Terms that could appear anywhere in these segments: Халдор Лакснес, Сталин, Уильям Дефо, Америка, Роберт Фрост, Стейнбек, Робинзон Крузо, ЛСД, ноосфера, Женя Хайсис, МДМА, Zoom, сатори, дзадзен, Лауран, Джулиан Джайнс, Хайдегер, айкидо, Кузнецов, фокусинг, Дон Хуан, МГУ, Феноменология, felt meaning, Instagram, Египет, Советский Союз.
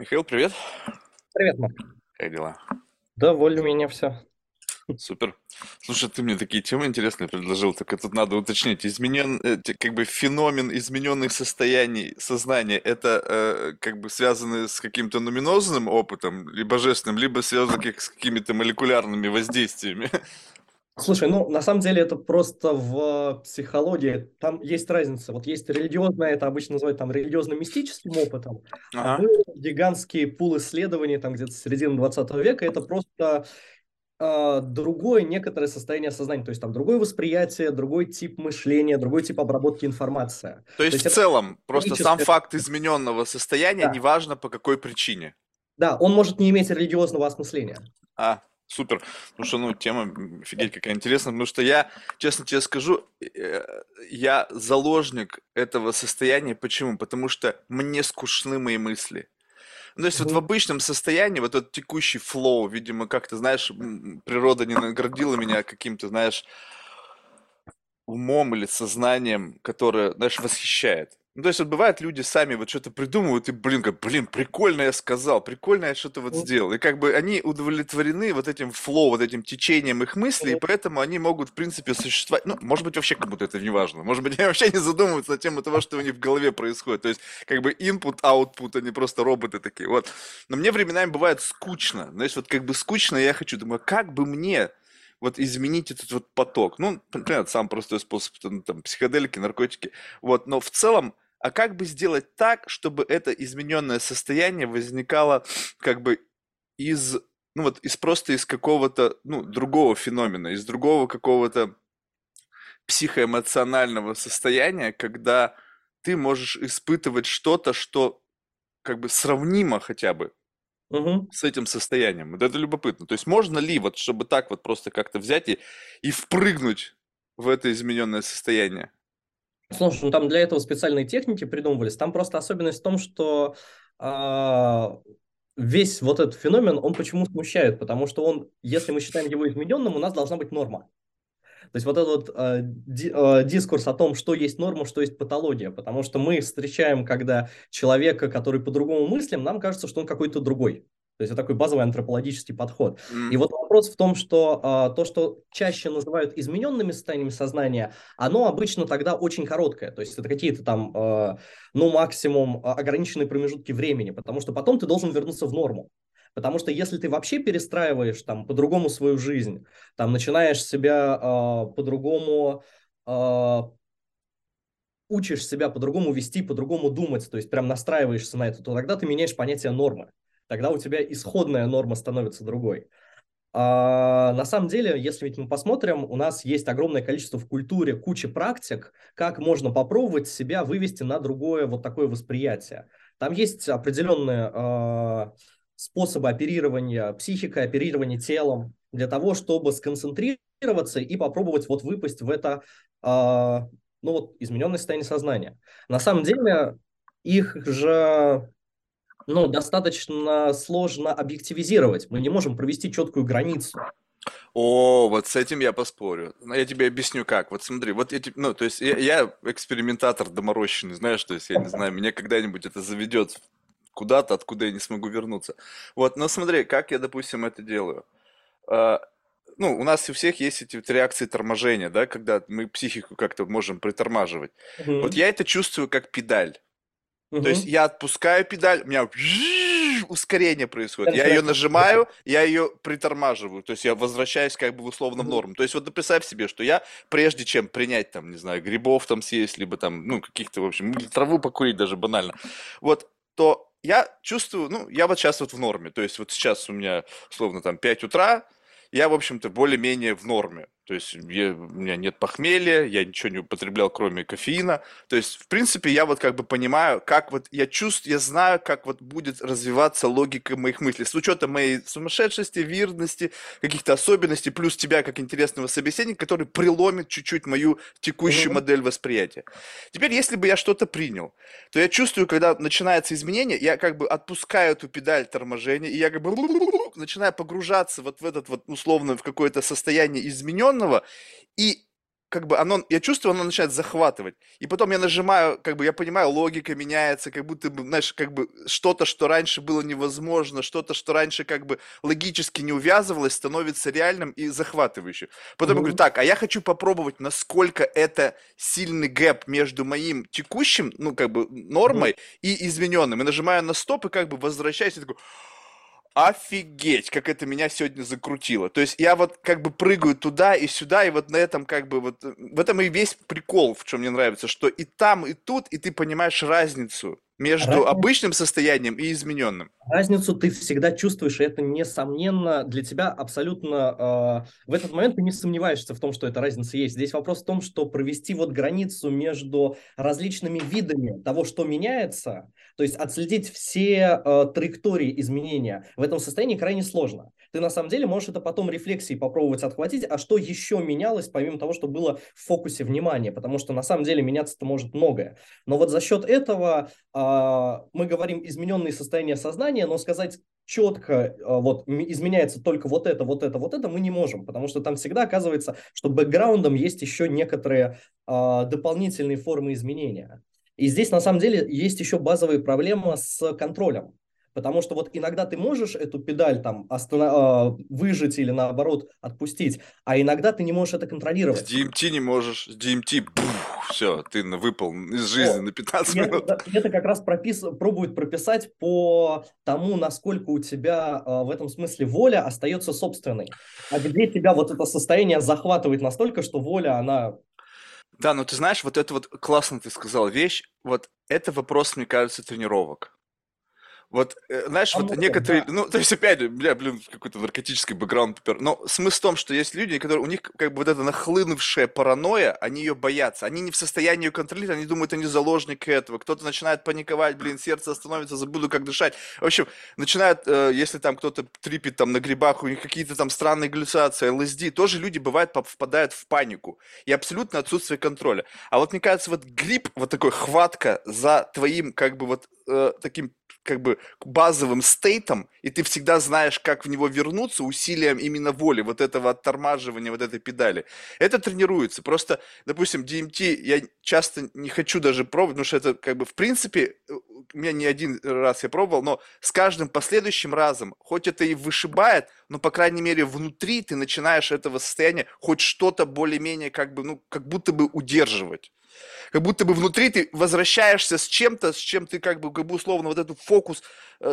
Михаил, привет. Привет, Марк. Как дела? Да, воль у меня все. Супер. Слушай, ты мне такие темы интересные предложил, так это надо уточнить. Феномен измененных состояний сознания, это связано с каким-то нуменозным опытом, либо божественным, либо связано с какими-то молекулярными воздействиями. Слушай, на самом деле это просто в психологии, там есть разница. Вот есть религиозное, это обычно называют религиозно-мистическим опытом, ага. А были гигантские пулы исследований, где-то середины 20 века, это просто другое некоторое состояние сознания, то есть другое восприятие, другой тип мышления, другой тип обработки информации. То есть в целом, просто сам факт измененного состояния, да. Неважно по какой причине. Да, он может не иметь религиозного осмысления. Супер. Потому что, тема офигеть какая интересная, потому что я, честно тебе скажу, я заложник этого состояния. Почему? Потому что мне скучны мои мысли. То есть вот в обычном состоянии, вот этот текущий флоу, видимо, как-то, знаешь, природа не наградила меня каким-то, знаешь, умом или сознанием, которое, знаешь, восхищает. То есть, бывает, люди сами что-то придумывают, и, прикольно я сказал, прикольно я что-то сделал. И они удовлетворены этим флоу, этим течением их мыслей, и поэтому они могут, в принципе, существовать. Может быть, вообще кому-то это не важно. Может быть, они вообще не задумываются на тему того, что у них в голове происходит. То есть, input, output, они просто роботы такие, вот. Но мне временами бывает скучно. То есть, скучно, я думаю, как бы мне... изменить этот поток. Например, самый простой способ, психоделики, наркотики. Но в целом, а как бы сделать так, чтобы это измененное состояние возникало из какого-то, другого феномена, из другого какого-то психоэмоционального состояния, когда ты можешь испытывать что-то, что сравнимо хотя бы с этим состоянием. Это любопытно. То есть можно ли, чтобы так просто как-то взять и впрыгнуть в это измененное состояние? Слушай, там для этого специальные техники придумывались. Там просто особенность в том, что весь этот феномен, он почему смущает? Потому что он, если мы считаем его измененным, у нас должна быть норма. То есть этот дискурс о том, что есть норма, что есть патология. Потому что мы встречаем, когда человека, который по-другому мыслим, нам кажется, что он какой-то другой. То есть это такой базовый антропологический подход. И вопрос в том, что то, что чаще называют измененными состояниями сознания, оно обычно тогда очень короткое. То есть это какие-то максимум ограниченные промежутки времени, потому что потом ты должен вернуться в норму. Потому что если ты вообще перестраиваешь по-другому свою жизнь, начинаешь себя по-другому, учишь себя по-другому вести, по-другому думать, то есть прям настраиваешься на это, то тогда ты меняешь понятие нормы. Тогда у тебя исходная норма становится другой. На самом деле, если мы посмотрим, у нас есть огромное количество в культуре, куча практик, как можно попробовать себя вывести на другое такое восприятие. Там есть определенные... способы оперирования психикой, оперирования телом, для того, чтобы сконцентрироваться и попробовать выпасть в это измененное состояние сознания. На самом деле их же достаточно сложно объективизировать. Мы не можем провести четкую границу. О, с этим я поспорю. Я тебе объясню как. Смотри, я экспериментатор доморощенный, знаешь, то есть я не знаю, меня когда-нибудь это заведет куда-то, откуда я не смогу вернуться. Но смотри, как я, допустим, это делаю. У нас у всех есть эти реакции торможения, да, когда мы психику как-то можем притормаживать. Я это чувствую как педаль. То есть я отпускаю педаль, у меня ускорение происходит. Я ее нажимаю, я ее притормаживаю. То есть я возвращаюсь в условном норму. То есть представь себе, что я, прежде чем принять, грибов съесть, либо каких-то, в общем, траву покурить даже банально, то я чувствую, я сейчас в норме, то есть сейчас у меня, условно, 5 утра, я, в общем-то, более-менее в норме, то есть у меня нет похмелья, я ничего не употреблял, кроме кофеина, то есть, в принципе, я понимаю, как я чувствую, я знаю, как будет развиваться логика моих мыслей, с учетом моей сумасшедшести, виртуозности, каких-то особенностей, плюс тебя, как интересного собеседника, который преломит чуть-чуть мою текущую модель восприятия. Теперь, если бы я что-то принял, то я чувствую, когда начинается изменение, я отпускаю эту педаль торможения, и я начинаю погружаться в условно, в какое-то состояние измененного, и как бы оно, я чувствую, оно начинает захватывать. И потом я нажимаю, как бы я понимаю, логика меняется, как будто бы, знаешь, как бы что-то, что раньше было невозможно, что-то, что раньше как бы логически не увязывалось, становится реальным и захватывающим. Потом я говорю, так, а я хочу попробовать, насколько это сильный гэп между моим текущим, ну, как бы нормой и измененным. И нажимаю на стоп и как бы возвращаюсь и такой... Офигеть, как это меня сегодня закрутило. То есть я вот как бы прыгаю туда и сюда, и вот на этом как бы вот... В этом и весь прикол, в чем мне нравится, что и там, и тут, и ты понимаешь разницу между обычным состоянием и измененным. Разницу ты всегда чувствуешь, и это, несомненно, для тебя абсолютно... в этот момент ты не сомневаешься в том, что эта разница есть. Здесь вопрос в том, что провести вот границу между различными видами того, что меняется... То есть отследить все траектории изменения в этом состоянии крайне сложно. Ты на самом деле можешь это потом рефлексией попробовать отхватить, а что еще менялось, помимо того, что было в фокусе внимания, потому что на самом деле меняться-то может многое. Но вот за счет этого мы говорим измененные состояния сознания, но сказать четко, вот изменяется только вот это, вот это, вот это мы не можем, потому что там всегда оказывается, что бэкграундом есть еще некоторые дополнительные формы изменения. И здесь, на самом деле, есть еще базовая проблема с контролем. Потому что вот иногда ты можешь эту педаль там выжать или, наоборот, отпустить, а иногда ты не можешь это контролировать. С DMT не можешь. С DMT, все, ты выпал из жизни на 15 минут. Это как раз пробует прописать по тому, насколько у тебя в этом смысле воля остается собственной. А где тебя вот это состояние захватывает настолько, что воля, она... Да, но ты знаешь, вот это вот классно ты сказал вещь, вот это вопрос, мне кажется, тренировок. Вот, знаешь, вот некоторые, ну, то есть опять, блин, какой-то наркотический бэкграунд, но смысл в том, что есть люди, которые, у них как бы вот эта нахлынувшая паранойя, они ее боятся, они не в состоянии ее контролировать, они думают, они заложники этого, кто-то начинает паниковать, блин, сердце остановится, забуду, как дышать, в общем, начинают, если там кто-то трипит там на грибах, у них какие-то там странные галлюцинации, ЛСД, тоже люди, бывает, впадают в панику, и абсолютно отсутствие контроля, а вот мне кажется, вот грипп, вот такой хватка за твоим, как бы вот таким, как бы базовым стейтом, и ты всегда знаешь, как в него вернуться усилием именно воли, вот этого оттормаживания, вот этой педали. Это тренируется. Просто, допустим, DMT я часто не хочу даже пробовать, потому что это как бы в принципе, у меня не один раз я пробовал, но с каждым последующим разом, хоть это и вышибает, но, по крайней мере, внутри ты начинаешь этого состояния хоть что-то более-менее как бы, ну, как будто бы удерживать. Как будто бы внутри ты возвращаешься с чем-то, с чем ты как бы условно вот этот фокус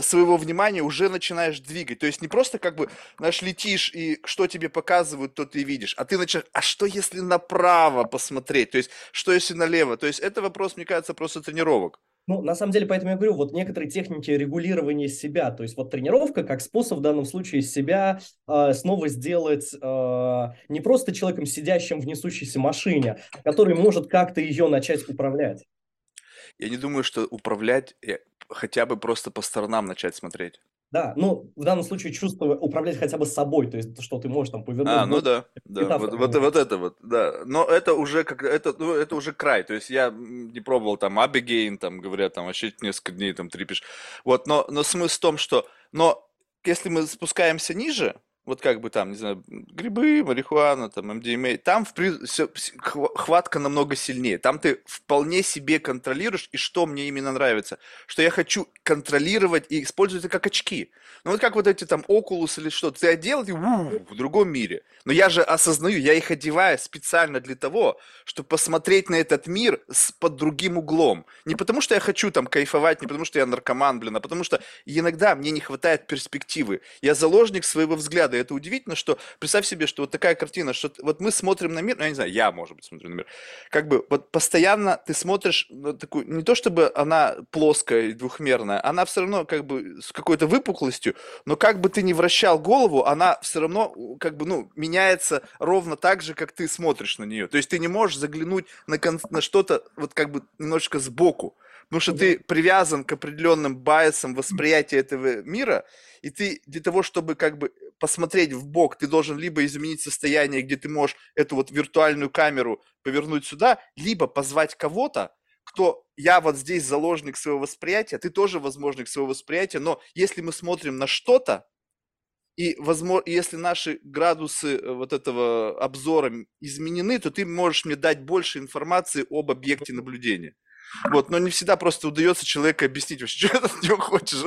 своего внимания уже начинаешь двигать. То есть не просто как бы, знаешь, летишь и что тебе показывают, то ты видишь, а ты начинаешь, а что если направо посмотреть, то есть что если налево, то есть это вопрос, мне кажется, просто тренировок. Ну, на самом деле, поэтому я говорю, вот некоторые техники регулирования себя, то есть вот тренировка как способ в данном случае себя снова сделать не просто человеком, сидящим в несущейся машине, который может как-то ее начать управлять. Я не думаю, что управлять, хотя бы просто по сторонам начать смотреть. Да, ну, в данном случае чувство управлять хотя бы собой, то есть, что ты можешь там повернуть. А, ну да, вот это вот, да, но это уже, как, это уже край, то есть, я не пробовал там Абигейн, там, говорят, там, вообще несколько дней там трепишь, вот, но смысл в том, что, но если мы спускаемся ниже, вот как бы там, не знаю, грибы, марихуана, там, МДМА, там хватка намного сильнее. Там ты вполне себе контролируешь, и что мне именно нравится, что я хочу контролировать и использовать это как очки. Ну вот как вот эти там Oculus или что, ты одел и в другом мире. Но я же осознаю, я их одеваю специально для того, чтобы посмотреть на этот мир под другим углом. Не потому что я хочу там кайфовать, не потому что я наркоман, блин, а потому что иногда мне не хватает перспективы. Я заложник своего взгляда. Это удивительно, что представь себе, что вот такая картина, что вот мы смотрим на мир, ну, я не знаю, я, может быть, смотрю на мир, как бы вот постоянно ты смотришь на такую, не то чтобы она плоская и двухмерная, она все равно как бы с какой-то выпуклостью, но как бы ты ни вращал голову, она все равно как бы, ну, меняется ровно так же, как ты смотришь на нее. То есть ты не можешь заглянуть на что-то вот как бы немножечко сбоку. Потому что ты привязан к определенным байесам восприятия этого мира, и ты для того, чтобы как бы посмотреть в бок, ты должен либо изменить состояние, где ты можешь эту вот виртуальную камеру повернуть сюда, либо позвать кого-то, кто я вот здесь заложник своего восприятия, ты тоже возможник своего восприятия, но если мы смотрим на что-то, И возможно, если наши градусы вот этого обзора изменены, то ты можешь мне дать больше информации об объекте наблюдения. Вот, но не всегда просто удается человеку объяснить вообще, что ты от него хочешь.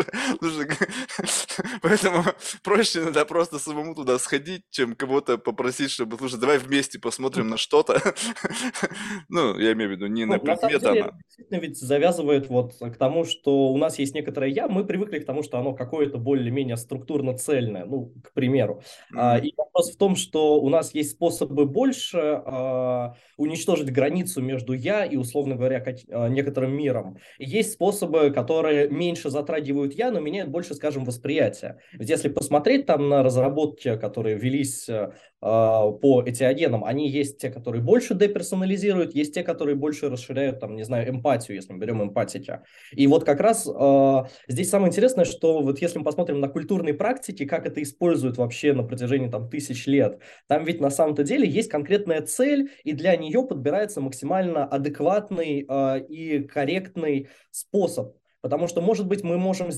Поэтому проще иногда просто самому туда сходить, чем кого-то попросить, чтобы, слушай, давай вместе посмотрим на что-то. Ну, я имею в виду, не на предмет, а на... Действительно ведь завязывает вот к тому, что у нас есть некоторое «я», мы привыкли к тому, что оно какое-то более-менее структурно-цельное, ну, к примеру. И вопрос в том, что у нас есть способы больше уничтожить границу между «я» и, условно говоря, некоторым миром. Есть способы, которые меньше затрагивают «я», но меняют больше, скажем, восприятие. Ведь если посмотреть там на разработки, которые велись по этиогенам, они есть те, которые больше деперсонализируют, есть те, которые больше расширяют, там, не знаю, эмпатию, если мы берем эмпатики. И вот как раз здесь самое интересное, что вот если мы посмотрим на культурные практики, как это используют вообще на протяжении там тысяч лет, там ведь на самом-то деле есть конкретная цель, и для нее подбирается максимально адекватный и корректный способ. Потому что, может быть, мы можем,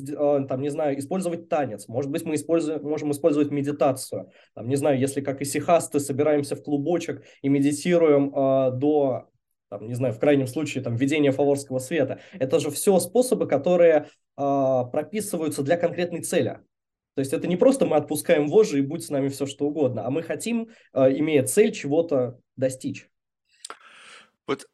там, не знаю, использовать танец, может быть, мы можем использовать медитацию. Там, не знаю, если как и сихасты собираемся в клубочек и медитируем до, там, не знаю, в крайнем случае, там, введения фаворского света. Это же все способы, которые прописываются для конкретной цели. То есть это не просто мы отпускаем вожжи и будь с нами все что угодно, а мы хотим, имея цель, чего-то достичь.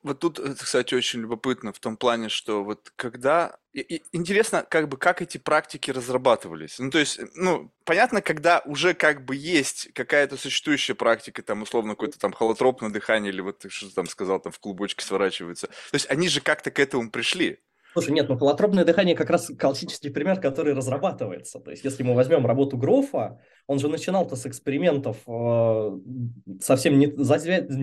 Вот тут, кстати, очень любопытно в том плане, что вот когда... И интересно, как бы, как эти практики разрабатывались. Ну, то есть, ну, понятно, когда уже как бы есть какая-то существующая практика, там, условно, какое-то там холотропное дыхание, или вот ты что там сказал, там, в клубочке сворачиваются. То есть они же как-то к этому пришли. Слушай, нет, ну, холотропное дыхание как раз классический пример, который разрабатывается. То есть, если мы возьмем работу Грофа, он же начинал-то с экспериментов, совсем не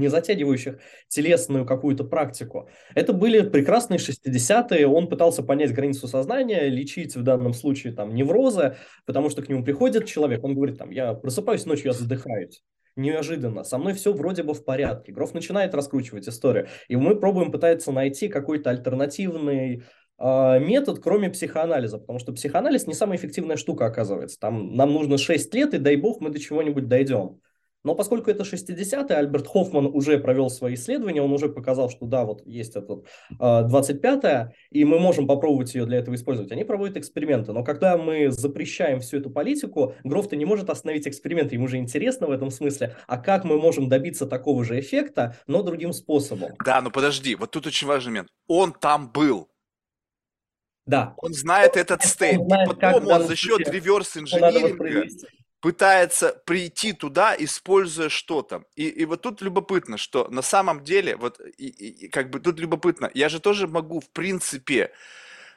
затягивающих телесную какую-то практику. Это были прекрасные 60-е, он пытался понять границу сознания, лечить в данном случае там неврозы, потому что к нему приходит человек, он говорит, там, я просыпаюсь ночью, я задыхаюсь. Неожиданно. Со мной все вроде бы в порядке. Гроф начинает раскручивать историю. И мы пытаемся найти какой-то альтернативный метод, кроме психоанализа. Потому что психоанализ не самая эффективная штука, оказывается. Там нам нужно 6 лет, и дай бог мы до чего-нибудь дойдем. Но поскольку это 60-е, Альберт Хофман уже провел свои исследования, он уже показал, что да, вот есть этот 25-е, и мы можем попробовать ее для этого использовать. Они проводят эксперименты, но когда мы запрещаем всю эту политику, Гроф-то не может остановить эксперименты, ему же интересно в этом смысле, а как мы можем добиться такого же эффекта, но другим способом. Да, но подожди, вот тут очень важный момент. Он там был. Да. Он знает этот стейт, потом он за счет реверс-инжиниринга... пытается прийти туда, используя что-то. И вот тут любопытно, что на самом деле, вот как бы тут любопытно, я же тоже могу, в принципе,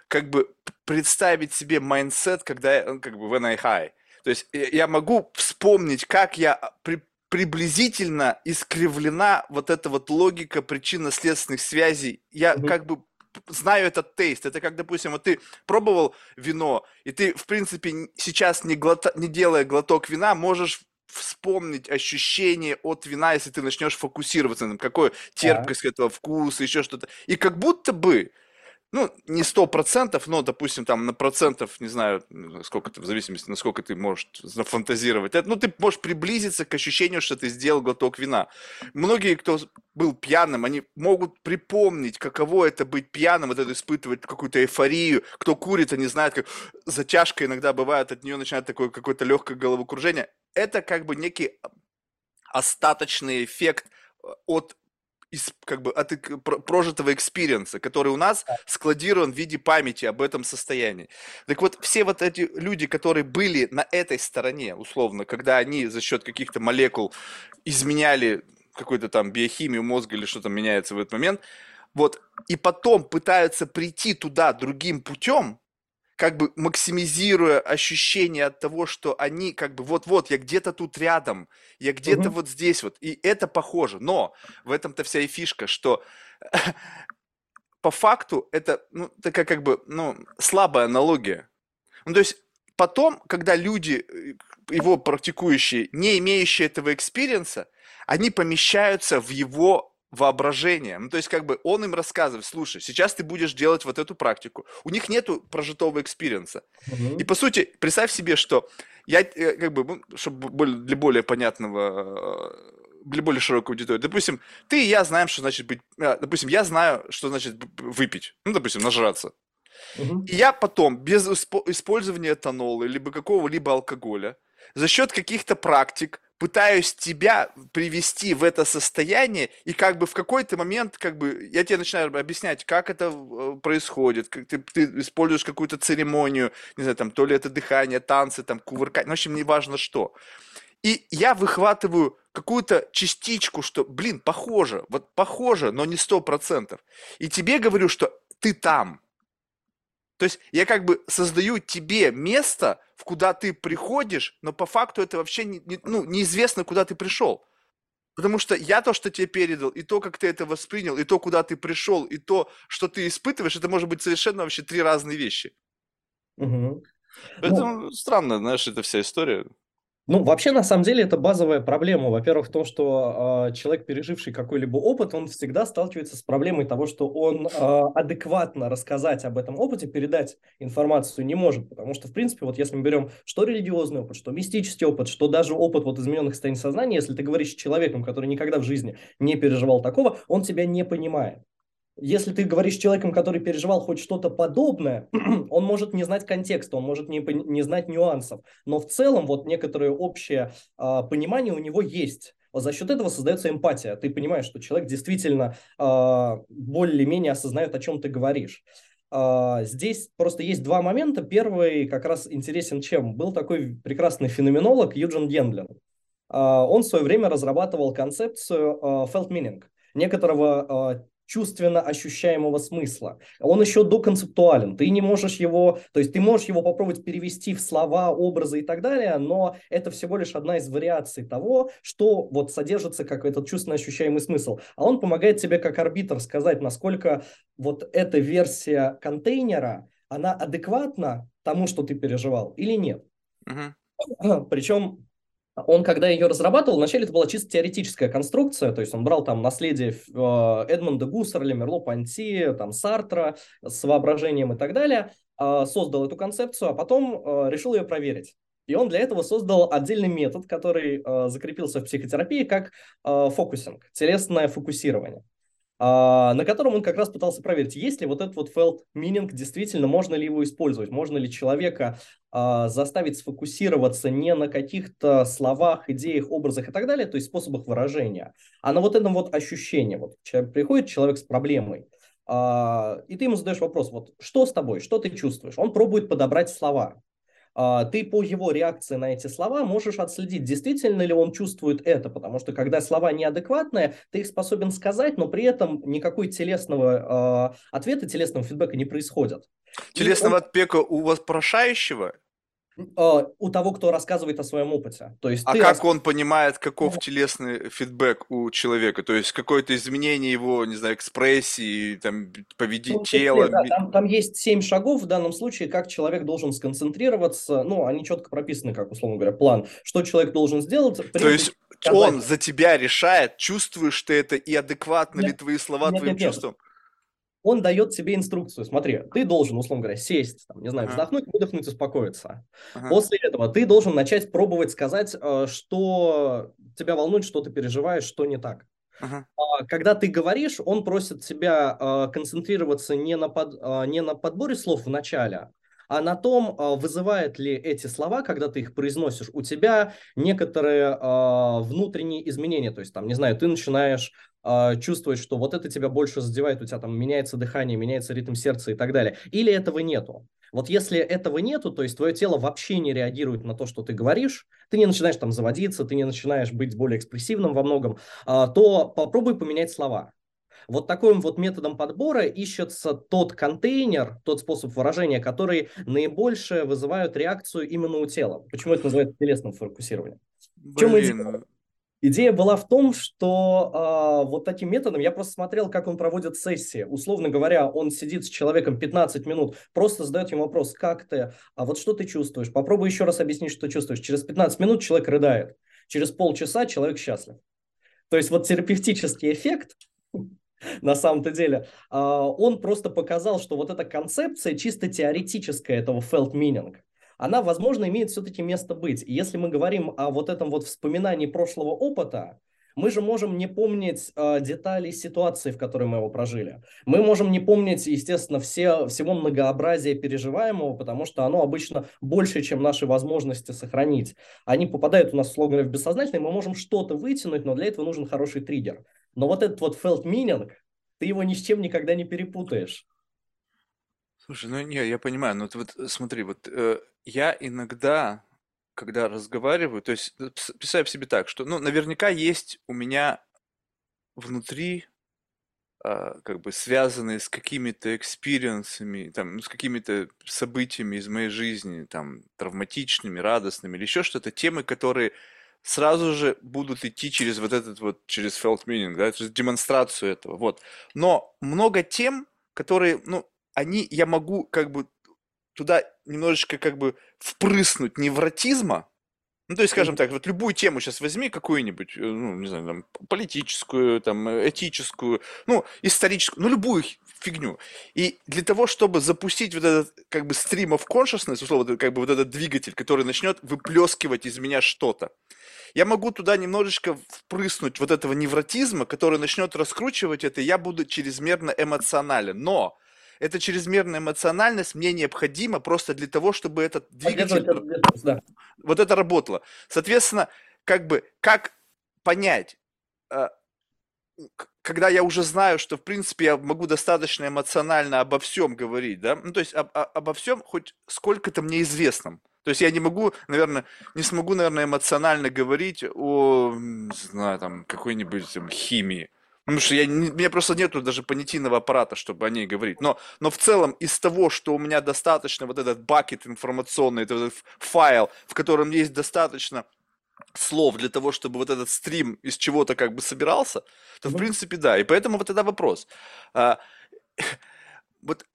как бы представить себе майндсет, когда я, как бы, when I high. То есть я могу вспомнить, как я приблизительно искривлена вот эта вот логика причинно-следственных связей. Я как бы знаю этот тейст. Это как, допустим, вот ты пробовал вино, и ты, в принципе, сейчас не делая глоток вина, можешь вспомнить ощущение от вина, если ты начнешь фокусироваться на том, какой терпкость этого вкуса, еще что-то. И как будто бы, ну, не 100%, но, допустим, там на процентов, не знаю, сколько ты, в зависимости, насколько ты можешь зафантазировать, ну, ты можешь приблизиться к ощущению, что ты сделал глоток вина. Многие, кто был пьяным, они могут припомнить, каково это быть пьяным, вот это испытывать какую-то эйфорию. Кто курит, они знают, как затяжка иногда бывает, от нее начинает такое какое-то легкое головокружение. Это как бы некий остаточный эффект от прожитого экспириенса, который у нас складирован в виде памяти об этом состоянии. Так вот, все вот эти люди, которые были на этой стороне, условно, когда они за счет каких-то молекул изменяли какую-то там биохимию мозга или что-то меняется в этот момент, вот, и потом пытаются прийти туда другим путем, как бы максимизируя ощущение от того, что они как бы вот-вот, я где-то тут рядом, я где-то вот здесь вот. И это похоже. Но в этом-то вся и фишка, что по факту это, ну, такая как бы, ну, слабая аналогия. Ну, то есть потом, когда люди, его практикующие, не имеющие этого экспириенса, они помещаются в его воображением. Ну, то есть, как бы он им рассказывает: слушай, сейчас ты будешь делать вот эту практику. У них нету прожитого экспириенса. И, по сути, представь себе, что я, как бы, чтобы для более понятного, для более широкой аудитории, допустим, ты и я знаем, что значит быть... Допустим, я знаю, что значит выпить. Ну, допустим, нажраться. И я потом, без использования этанола, либо какого-либо алкоголя, за счет каких-то практик пытаюсь тебя привести в это состояние, и как бы в какой-то момент, как бы, я тебе начинаю объяснять, как это происходит, как ты используешь какую-то церемонию, не знаю, там, то ли это дыхание, танцы, там, кувыркание, в общем, неважно что. И я выхватываю какую-то частичку, что, блин, похоже, вот похоже, но не 100%. И тебе говорю, что ты там. То есть я как бы создаю тебе место, в куда ты приходишь, но по факту это вообще неизвестно, куда ты пришел. Потому что я то, что тебе передал, и то, как ты это воспринял, и то, куда ты пришел, и то, что ты испытываешь, это может быть совершенно вообще три разные вещи. Угу. Поэтому странно, знаешь, эта вся история. Ну, вообще, на самом деле, это базовая проблема. Во-первых, в том, что человек, переживший какой-либо опыт, он всегда сталкивается с проблемой того, что он адекватно рассказать об этом опыте, передать информацию не может. Потому что, в принципе, вот если мы берем что религиозный опыт, что мистический опыт, что даже опыт вот измененных состояний сознания, если ты говоришь с человеком, который никогда в жизни не переживал такого, он тебя не понимает. Если ты говоришь с человеком, который переживал хоть что-то подобное, он может не знать контекста, он может не знать нюансов. Но в целом вот некоторое общее понимание у него есть. За счет этого создается эмпатия. Ты понимаешь, что человек действительно более-менее осознает, о чем ты говоришь. Здесь просто есть два момента. Первый как раз интересен чем? Был такой прекрасный феноменолог Юджин Джендлин. Он в свое время разрабатывал концепцию felt meaning, некоторого чувственно ощущаемого смысла. Он еще доконцептуален. Ты не можешь его, то есть ты можешь его попробовать перевести в слова, образы и так далее, но это всего лишь одна из вариаций того, что вот содержится как этот чувственно ощущаемый смысл. А он помогает тебе как арбитр сказать, насколько вот эта версия контейнера, она адекватна тому, что ты переживал, или нет. Причем он, когда ее разрабатывал, вначале это была чисто теоретическая конструкция, то есть он брал там наследие Эдмунда Гуссерля, Мерло-Понти, там Сартра с воображением и так далее, создал эту концепцию, а потом решил ее проверить. И он для этого создал отдельный метод, который закрепился в психотерапии как фокусинг, телесное фокусирование, на котором он как раз пытался проверить, есть ли вот этот вот felt meaning, действительно, можно ли его использовать, можно ли человека заставить сфокусироваться не на каких-то словах, идеях, образах и так далее, то есть способах выражения, а на вот этом вот ощущении. Вот приходит человек с проблемой, и ты ему задаешь вопрос, вот что с тобой, что ты чувствуешь? Он пробует подобрать слова. Ты по его реакции на эти слова можешь отследить, действительно ли он чувствует это, потому что когда слова неадекватные, ты их способен сказать, но при этом никакой телесного ответа, телесного фидбэка не происходит. Телесного отпека у вопрошающего? У того, кто рассказывает о своем опыте. То есть как он понимает, каков телесный фидбэк у человека? То есть какое-то изменение его, не знаю, экспрессии, там, поведения тела? Да, там есть 7 шагов в данном случае, как человек должен сконцентрироваться. Ну, они четко прописаны, как, условно говоря, план. Что человек должен сделать? То есть он за тебя решает, чувствуешь ты это и адекватно ли твои слова твоим чувствам? Он дает тебе инструкцию. Смотри, ты должен, условно говоря, сесть, там, не знаю, вздохнуть, выдохнуть, успокоиться. После этого ты должен начать пробовать сказать, что тебя волнует, что ты переживаешь, что не так. Когда ты говоришь, он просит тебя концентрироваться не на подборе слов в начале, а на том, вызывает ли эти слова, когда ты их произносишь, у тебя некоторые внутренние изменения. То есть, там, не знаю, ты начинаешь чувствовать, что вот это тебя больше задевает, у тебя там меняется дыхание, меняется ритм сердца и так далее. Или этого нету. Вот если этого нету, то есть твое тело вообще не реагирует на то, что ты говоришь, ты не начинаешь там заводиться, ты не начинаешь быть более экспрессивным во многом, то попробуй поменять слова. Вот таким вот методом подбора ищется тот контейнер, тот способ выражения, который наибольше вызывает реакцию именно у тела. Почему это называется телесным фокусированием? Идея была в том, что вот таким методом я просто смотрел, как он проводит сессии. Условно говоря, он сидит с человеком 15 минут, просто задает ему вопрос, как ты, а вот что ты чувствуешь? Попробуй еще раз объяснить, что чувствуешь. Через 15 минут человек рыдает, через полчаса человек счастлив. То есть вот терапевтический эффект на самом-то деле. Он просто показал, что вот эта концепция чисто теоретическая этого felt meaning, она, возможно, имеет все-таки место быть. И если мы говорим о вот этом вот вспоминании прошлого опыта, мы же можем не помнить детали ситуации, в которой мы его прожили. Мы можем не помнить, естественно, всего многообразия переживаемого, потому что оно обычно больше, чем наши возможности сохранить. Они попадают у нас, условно говоря, в бессознательное, мы можем что-то вытянуть, но для этого нужен хороший триггер. Но вот этот вот felt meaning, ты его ни с чем никогда не перепутаешь. Слушай, ну не, я понимаю, но ты вот смотри, вот я иногда... когда разговариваю, то есть писаю в себе так, что, ну, наверняка есть у меня внутри как бы связанные с какими-то экспириенсами, там, ну, с какими-то событиями из моей жизни, там, травматичными, радостными или еще что-то, темы, которые сразу же будут идти через вот этот вот, через felt meaning, да, через демонстрацию этого, вот. Но много тем, которые, ну, они, я могу как бы туда немножечко как бы впрыснуть невротизма, ну, то есть, скажем так, вот любую тему сейчас возьми, какую-нибудь, ну, не знаю, там, политическую, там, этическую, ну, историческую, ну, любую фигню. И для того, чтобы запустить вот этот, как бы, stream of consciousness, условно, как бы вот этот двигатель, который начнет выплескивать из меня что-то, я могу туда немножечко впрыснуть вот этого невротизма, который начнет раскручивать это, и я буду чрезмерно эмоционален, но... Эта чрезмерная эмоциональность мне необходима просто для того, чтобы этот двигатель, да, вот это работало. Соответственно, как бы, как понять, когда я уже знаю, что, в принципе, я могу достаточно эмоционально обо всем говорить, да, ну, то есть обо всем хоть сколько-то мне известном. То есть я не могу, наверное, не смогу, наверное, эмоционально говорить о, не знаю, там, какой-нибудь там, химии. Потому что у меня просто нету даже понятийного аппарата, чтобы о ней говорить. Но в целом из того, что у меня достаточно вот этот бакет информационный, этот файл, в котором есть достаточно слов для того, чтобы вот этот стрим из чего-то как бы собирался, то в принципе да. И поэтому вот тогда вопрос. Вот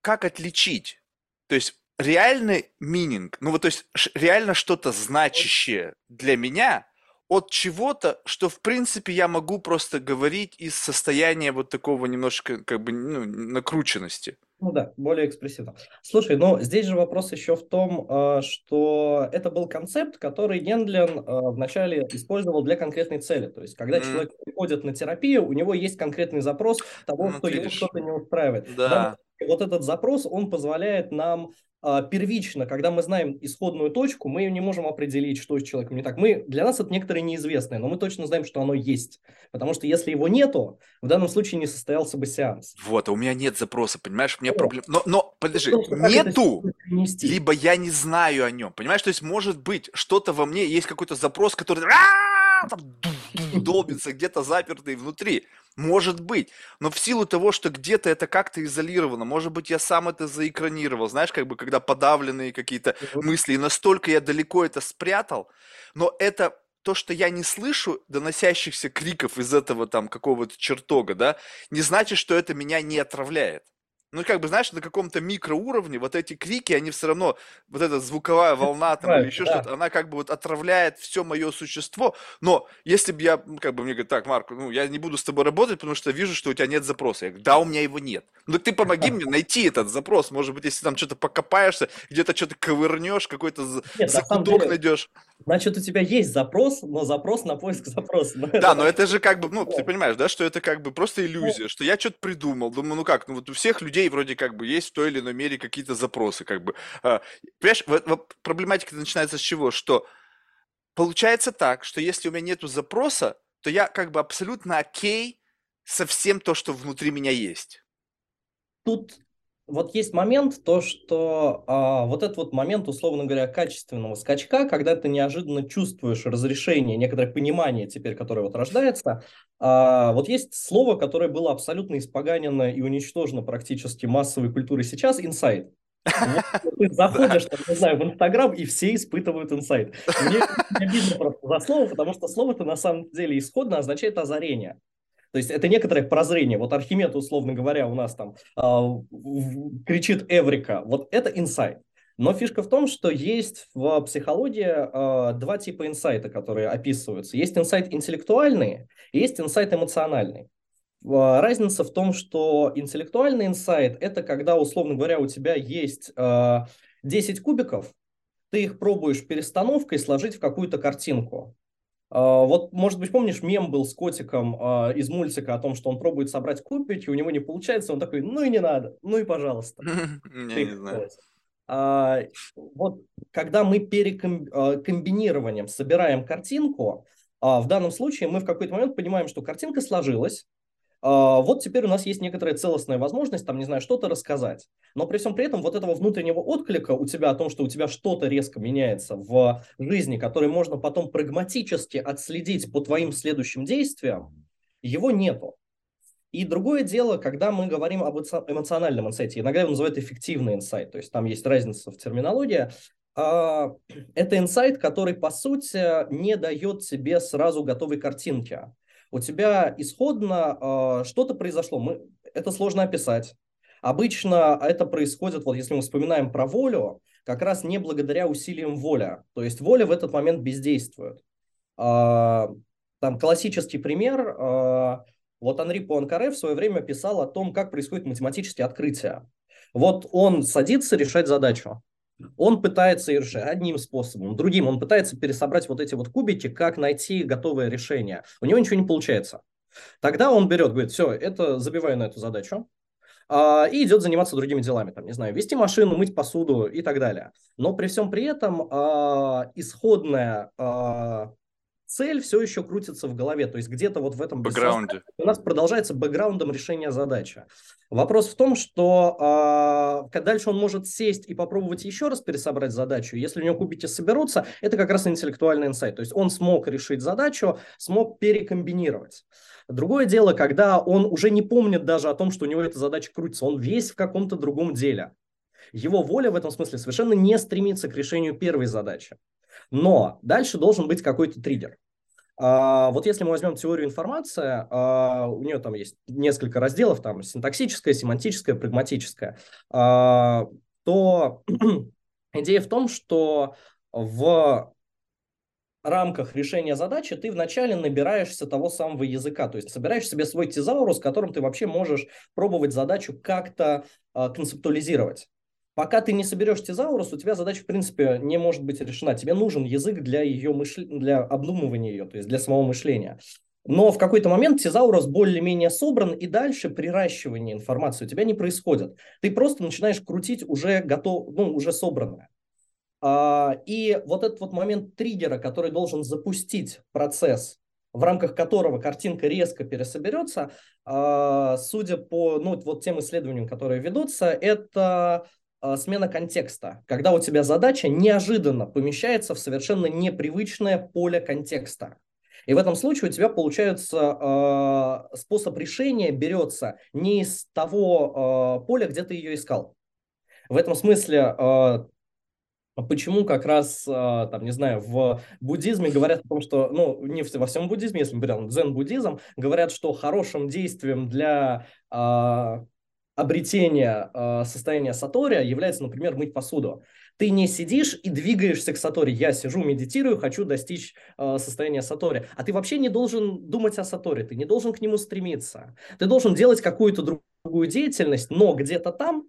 как отличить? То есть реальный мининг, ну вот то есть реально что-то значащее для меня, от чего-то, что, в принципе, я могу просто говорить из состояния вот такого немножко, как бы, ну, накрученности. Ну да, более экспрессивно. Слушай, но здесь же вопрос еще в том, что это был концепт, который Джендлин вначале использовал для конкретной цели. То есть, когда человек приходит на терапию, у него есть конкретный запрос того, что его что-то не устраивает. Да. Вот этот запрос, он позволяет нам... первично, когда мы знаем исходную точку, мы ее не можем определить, что с человеком не так. Для нас это некоторое неизвестное, но мы точно знаем, что оно есть. Потому что если его нету, в данном случае не состоялся бы сеанс. Вот, а у меня нет запроса, понимаешь? У меня проблема. Но подожди, нету, либо я не знаю о нем, понимаешь? То есть, может быть, что-то во мне, есть какой-то запрос, который... долбится где-то запертый внутри. Может быть. Но в силу того, что где-то это как-то изолировано, может быть, я сам это заэкранировал, знаешь, как бы, когда подавленные какие-то мысли, и настолько я далеко это спрятал, но это... То, что я не слышу доносящихся криков из этого там какого-то чертога, да, не значит, что это меня не отравляет. Ну, как бы, знаешь, на каком-то микроуровне вот эти крики, они все равно, вот эта звуковая волна там или еще что-то, она как бы вот отравляет все мое существо. Но если бы я, как бы, мне говорят, так, Марк, ну, я не буду с тобой работать, потому что вижу, что у тебя нет запроса. Я говорю, да, у меня его нет. Ну, ты помоги мне найти этот запрос. Может быть, если там что-то покопаешься, где-то что-то ковырнешь, какой-то закуток найдешь. Значит, у тебя есть запрос, но запрос на поиск запроса. Да, но это же как бы, ну, ты понимаешь, да, что это как бы просто иллюзия, что я что-то придумал. Думаю, ну как, ну вот у всех людей вроде как бы есть в той или иной мере какие-то запросы, как бы. Понимаешь, проблематика начинается с чего? Что получается так, что если у меня нету запроса, то я как бы абсолютно окей со всем то, что внутри меня есть. Тут вот есть момент, то, что вот этот вот момент, условно говоря, качественного скачка, когда ты неожиданно чувствуешь разрешение, некоторое понимание теперь, которое вот рождается, вот есть слово, которое было абсолютно испоганено и уничтожено практически массовой культурой сейчас, инсайт. Ты заходишь, не знаю, в Инстаграм, и все испытывают инсайт. Мне обидно просто за слово, потому что слово-то на самом деле исходно означает озарение. То есть это некоторое прозрение. Вот Архимед, условно говоря, у нас там кричит «Эврика». Вот это инсайт. Но фишка в том, что есть в психологии два типа инсайта, которые описываются. Есть инсайт интеллектуальный, есть инсайт эмоциональный. Разница в том, что интеллектуальный инсайт – это когда, условно говоря, у тебя есть 10 кубиков, ты их пробуешь перестановкой сложить в какую-то картинку. Вот, может быть, помнишь, мем был с котиком из мультика о том, что он пробует собрать кубики, у него не получается, он такой, ну и не надо, ну и пожалуйста. Я не знаю. Вот когда мы перекомбинированием собираем картинку, в данном случае мы в какой-то момент понимаем, что картинка сложилась, вот теперь у нас есть некоторая целостная возможность, там, не знаю, что-то рассказать. Но при всем при этом вот этого внутреннего отклика у тебя о том, что у тебя что-то резко меняется в жизни, который можно потом прагматически отследить по твоим следующим действиям, его нету. И другое дело, когда мы говорим об эмоциональном инсайте, иногда его называют эффективный инсайт, то есть там есть разница в терминологии. Это инсайт, который, по сути, не дает тебе сразу готовой картинки. У тебя исходно что-то произошло, это сложно описать. Обычно это происходит, вот если мы вспоминаем про волю, как раз не благодаря усилиям воли. То есть воля в этот момент бездействует. Там классический пример. Вот Анри Пуанкаре в свое время писал о том, как происходит математические открытия. Вот он садится решать задачу. Он пытается ее решать одним способом, другим. Он пытается пересобрать вот эти вот кубики, как найти готовое решение. У него ничего не получается. Тогда он берет, говорит, все, это забиваю на эту задачу, и идет заниматься другими делами. Там, не знаю, вести машину, мыть посуду и так далее. Но при всем при этом исходная цель все еще крутится в голове. То есть где-то вот в этом бэкграунде у нас продолжается бэкграундом решение задачи. Вопрос в том, что дальше он может сесть и попробовать еще раз пересобрать задачу. Если у него кубики соберутся, это как раз интеллектуальный инсайт. То есть он смог решить задачу, смог перекомбинировать. Другое дело, когда он уже не помнит даже о том, что у него эта задача крутится. Он весь в каком-то другом деле. Его воля в этом смысле совершенно не стремится к решению первой задачи. Но дальше должен быть какой-то триггер. Вот если мы возьмем теорию информации, у нее там есть несколько разделов, там синтаксическая, семантическая, прагматическая, то идея в том, что в рамках решения задачи ты вначале набираешься того самого языка, то есть собираешь себе свой тезаурус, с которым ты вообще можешь пробовать задачу как-то концептуализировать. Пока ты не соберешь тезаурус, у тебя задача, в принципе, не может быть решена. Тебе нужен язык для ее для обдумывания ее, то есть для самого мышления. Но в какой-то момент тезаурус более-менее собран, и дальше приращивание информации у тебя не происходит. Ты просто начинаешь крутить уже готов, уже собранное. И вот этот вот момент триггера, который должен запустить процесс, в рамках которого картинка резко пересоберется, судя по вот тем исследованиям, которые ведутся, это смена контекста, когда у тебя задача неожиданно помещается в совершенно непривычное поле контекста. И в этом случае у тебя получается способ решения берется не из того поля, где ты ее искал. В этом смысле, почему как раз, там, не знаю, в буддизме говорят о том, что, не во всем буддизме, если мы берем дзен-буддизм, говорят, что хорошим действием для обретение состояния сатория является, например, мыть посуду. Ты не сидишь и двигаешься к сатори. Я сижу, медитирую, хочу достичь состояния сатори. А ты вообще не должен думать о сатори, ты не должен к нему стремиться. Ты должен делать какую-то другую деятельность, но где-то там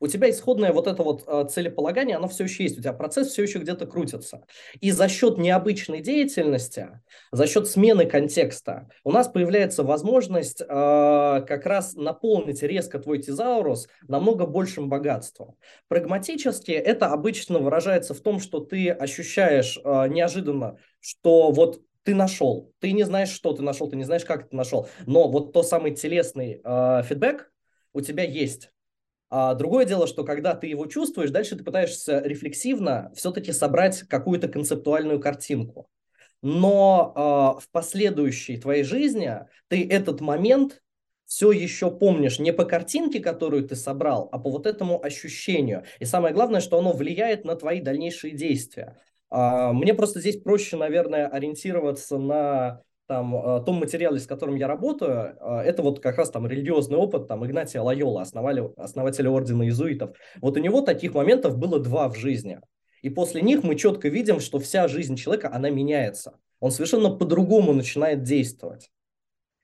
у тебя исходное вот это вот целеполагание, оно все еще есть, у тебя процесс все еще где-то крутится. И за счет необычной деятельности, за счет смены контекста у нас появляется возможность как раз наполнить резко твой тезаурус намного большим богатством. Прагматически это обычно выражается в том, что ты ощущаешь неожиданно, что вот ты нашел, ты не знаешь, что ты нашел, ты не знаешь, как ты нашел, но вот то самый телесный фидбэк у тебя есть. Другое дело, что когда ты его чувствуешь, дальше ты пытаешься рефлексивно все-таки собрать какую-то концептуальную картинку. Но в последующей твоей жизни ты этот момент все еще помнишь не по картинке, которую ты собрал, а по вот этому ощущению. И самое главное, что оно влияет на твои дальнейшие действия. Мне просто здесь проще, наверное, ориентироваться на том материале, с которым я работаю, это вот как раз там религиозный опыт там, Игнатия Лойола, основателя ордена иезуитов. Вот у него таких моментов было 2 в жизни. И после них мы четко видим, что вся жизнь человека, она меняется. Он совершенно по-другому начинает действовать.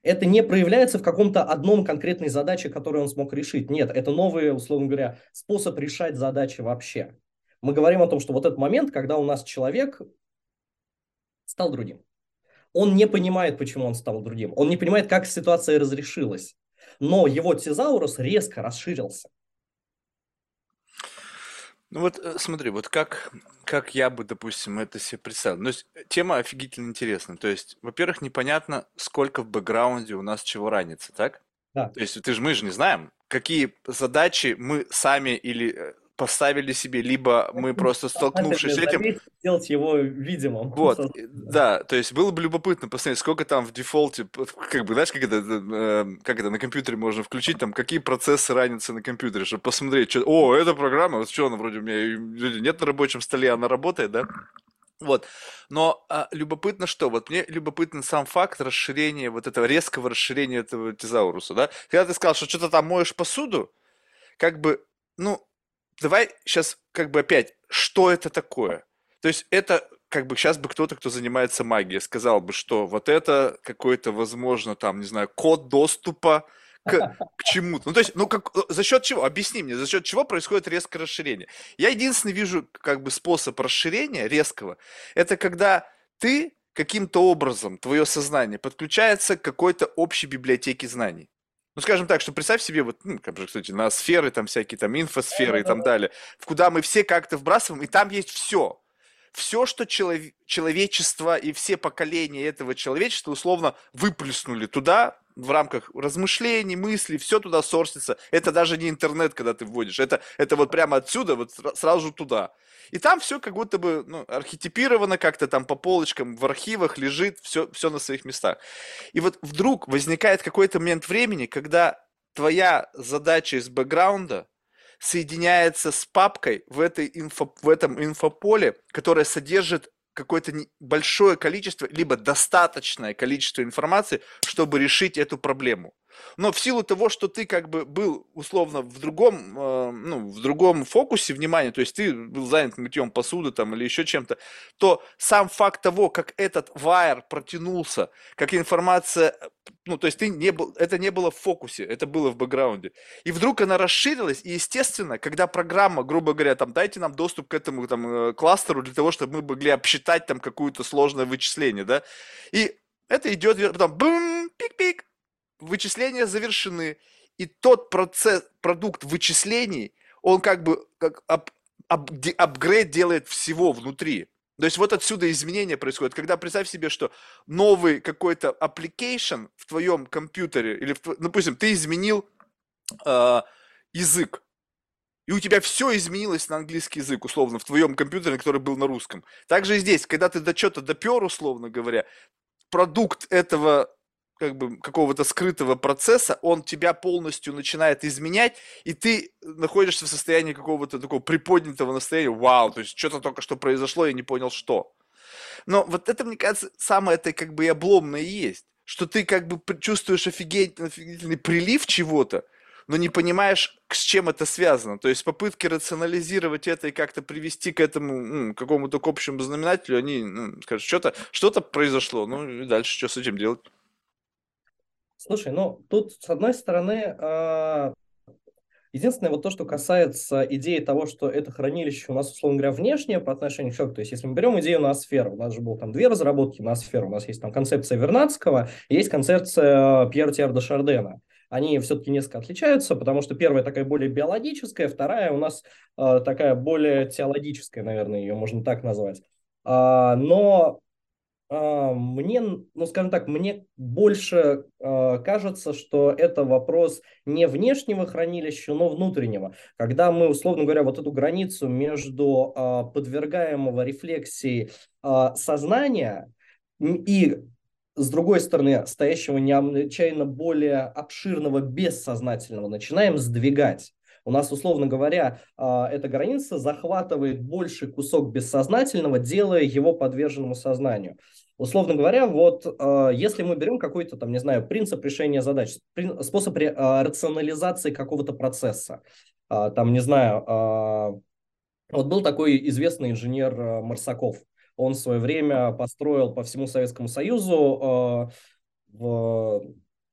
это не проявляется в каком-то одном конкретной задаче, которую он смог решить. Нет, это новый, условно говоря, способ решать задачи вообще. Мы говорим о том, что вот этот момент, когда у нас человек стал другим. Он не понимает, почему он стал другим. Он не понимает, как ситуация разрешилась. Но его тезаурус резко расширился. Ну вот смотри, вот как я бы, допустим, это себе представил. То есть тема офигительно интересна. То есть, во-первых, непонятно, сколько в бэкграунде у нас чего ранится, так? Да. То есть мы же не знаем, какие задачи мы сами или поставили себе, либо мы просто столкнувшись с этим... Сделать его видимым. Вот, да, то есть было бы любопытно посмотреть, сколько там в дефолте, как бы, знаешь, как это на компьютере можно включить, там, какие процессы ранятся на компьютере, чтобы посмотреть, что... О, эта программа, вот что она вроде у меня нет на рабочем столе, она работает, да? Вот, но любопытно что? Вот мне любопытен сам факт расширения, вот этого резкого расширения этого тезауруса, да? Когда ты сказал, что что-то там моешь посуду, как бы, ну... Давай сейчас как бы опять, что это такое? То есть это как бы сейчас бы кто-то, кто занимается магией, сказал бы, что вот это какой-то, возможно, там, не знаю, код доступа к чему-то. Ну, то есть, ну, как, за счет чего? Объясни мне, за счет чего происходит резкое расширение? Я единственный вижу как бы способ расширения резкого, это когда ты каким-то образом, твое сознание подключается к какой-то общей библиотеке знаний. Ну, скажем так, что представь себе, вот, ну, как же, кстати, на сферы, там всякие, там, инфосферы и там далее, куда мы все как-то вбрасываем, и там есть все. Все, что человечество и все поколения этого человечества условно выплеснули туда, в рамках размышлений, мыслей, все туда сорсится. Это даже не интернет, когда ты вводишь, это вот прямо отсюда, вот сразу же туда. И там все как будто бы, ну, архетипировано как-то там по полочкам, в архивах лежит, все на своих местах. И вот вдруг возникает какой-то момент времени, когда твоя задача из бэкграунда соединяется с папкой в этом инфополе, которая содержит какое-то большое количество, либо достаточное количество информации, чтобы решить эту проблему. Но в силу того, что ты как бы был условно в другом фокусе внимания, то есть ты был занят мытьем посуды там или еще чем-то, то сам факт того, как этот вайр протянулся, как информация, ну то есть это не было в фокусе, это было в бэкграунде. И вдруг она расширилась, и естественно, когда программа, грубо говоря, там дайте нам доступ к этому там кластеру для того, чтобы мы могли обсчитать там какое-то сложное вычисление, да, и это идет, потом бум, пик-пик. Вычисления завершены, и тот процесс, продукт вычислений, он как бы как апгрейд делает всего внутри. То есть вот отсюда изменения происходят. Когда представь себе, что новый какой-то application в твоем компьютере, или, допустим, ты изменил язык, и у тебя все изменилось на английский язык, условно, в твоем компьютере, который был на русском. Также и здесь, когда ты до чего-то допер, условно говоря, продукт этого... как бы какого-то скрытого процесса, он тебя полностью начинает изменять, и ты находишься в состоянии какого-то такого приподнятого настроения. Вау, то есть что-то только что произошло, я не понял, что. Но вот это, мне кажется, самое это как бы и обломное есть, что ты как бы чувствуешь офигительный прилив чего-то, но не понимаешь, с чем это связано. То есть попытки рационализировать это и как-то привести к этому, какому-то к общему знаменателю, они, скажут, что-то произошло, ну и дальше что с этим делать? Слушай, ну тут, с одной стороны, единственное, вот то, что касается идеи того, что это хранилище у нас, условно говоря, внешнее по отношению к человеку. То есть, если мы берем идею ноосферы, у нас же было там две разработки ноосферы, у нас есть там концепция Вернадского, есть концепция Пьера Тейяра де Шардена. Они все-таки несколько отличаются, потому что первая такая более биологическая, вторая у нас такая более теологическая, наверное, ее можно так назвать. Но... Мне, ну скажем так, мне больше кажется, что это вопрос не внешнего хранилища, но внутреннего. Когда мы, условно говоря, вот эту границу между подвергаемого рефлексии сознания и, с другой стороны, стоящего необычайно более обширного бессознательного начинаем сдвигать. У нас, условно говоря, эта граница захватывает больший кусок бессознательного, делая его подверженному сознанию. Условно говоря, вот если мы берем какой-то, там, не знаю, принцип решения задач, способ рационализации какого-то процесса, там, не знаю, вот был такой известный инженер Марсаков, он в свое время построил по всему Советскому Союзу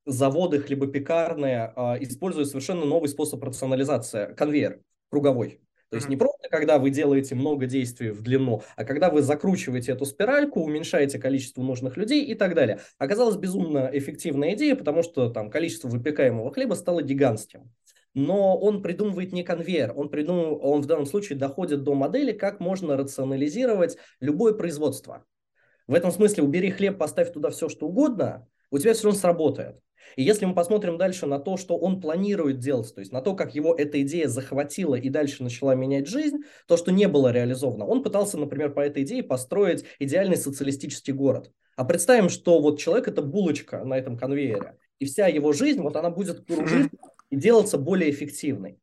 заводы хлебопекарные используют совершенно новый способ рационализации, конвейер круговой. То есть не просто, когда вы делаете много действий в длину, а когда вы закручиваете эту спиральку, уменьшаете количество нужных людей и так далее. Оказалась безумно эффективная идея, потому что там количество выпекаемого хлеба стало гигантским. Но он придумывает не конвейер, он в данном случае доходит до модели, как можно рационализировать любое производство. В этом смысле убери хлеб, поставь туда все, что угодно, у тебя все равно сработает. И если мы посмотрим дальше на то, что он планирует делать, то есть на то, как его эта идея захватила и дальше начала менять жизнь, то, что не было реализовано. Он пытался, например, по этой идее построить идеальный социалистический город. А представим, что вот человек – это булочка на этом конвейере, и вся его жизнь, вот она будет кружиться и делаться более эффективной.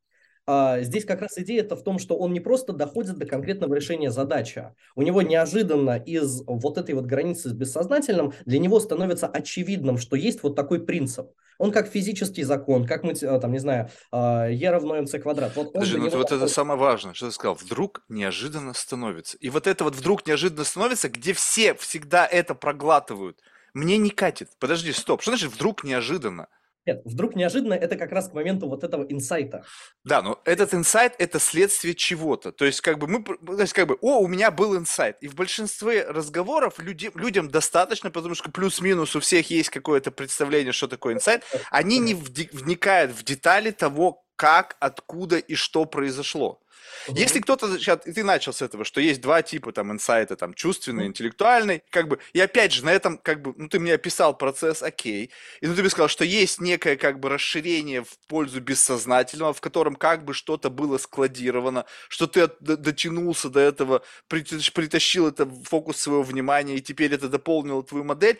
Здесь как раз идея-то в том, что он не просто доходит до конкретного решения задачи. У него неожиданно из вот этой вот границы с бессознательным для него становится очевидным, что есть вот такой принцип. Он как физический закон, как мы, там, не знаю, Е равно МЦ квадрат. Вот подожди, ну, вот это самое важное, что ты сказал. Вдруг неожиданно становится. И вот это вот вдруг неожиданно становится, где все всегда это проглатывают. Мне не катит. Подожди, стоп. Что значит вдруг неожиданно? Нет, вдруг неожиданно, это как раз к моменту вот этого инсайта. Да, но этот инсайт – это следствие чего-то. То есть как бы мы, у меня был инсайт. И в большинстве разговоров людям достаточно, потому что плюс-минус у всех есть какое-то представление, что такое инсайт. Они не вникают в детали того, как, откуда и что произошло. Если кто-то, и ты начал с этого, что есть два типа там инсайта, там чувственный, интеллектуальный, как бы, и опять же на этом, как бы, ну ты мне описал процесс, окей, и ну ты мне сказал, что есть некое, как бы, расширение в пользу бессознательного, в котором как бы что-то было складировано, что ты дотянулся до этого, притащил это в фокус своего внимания, и теперь это дополнило твою модель,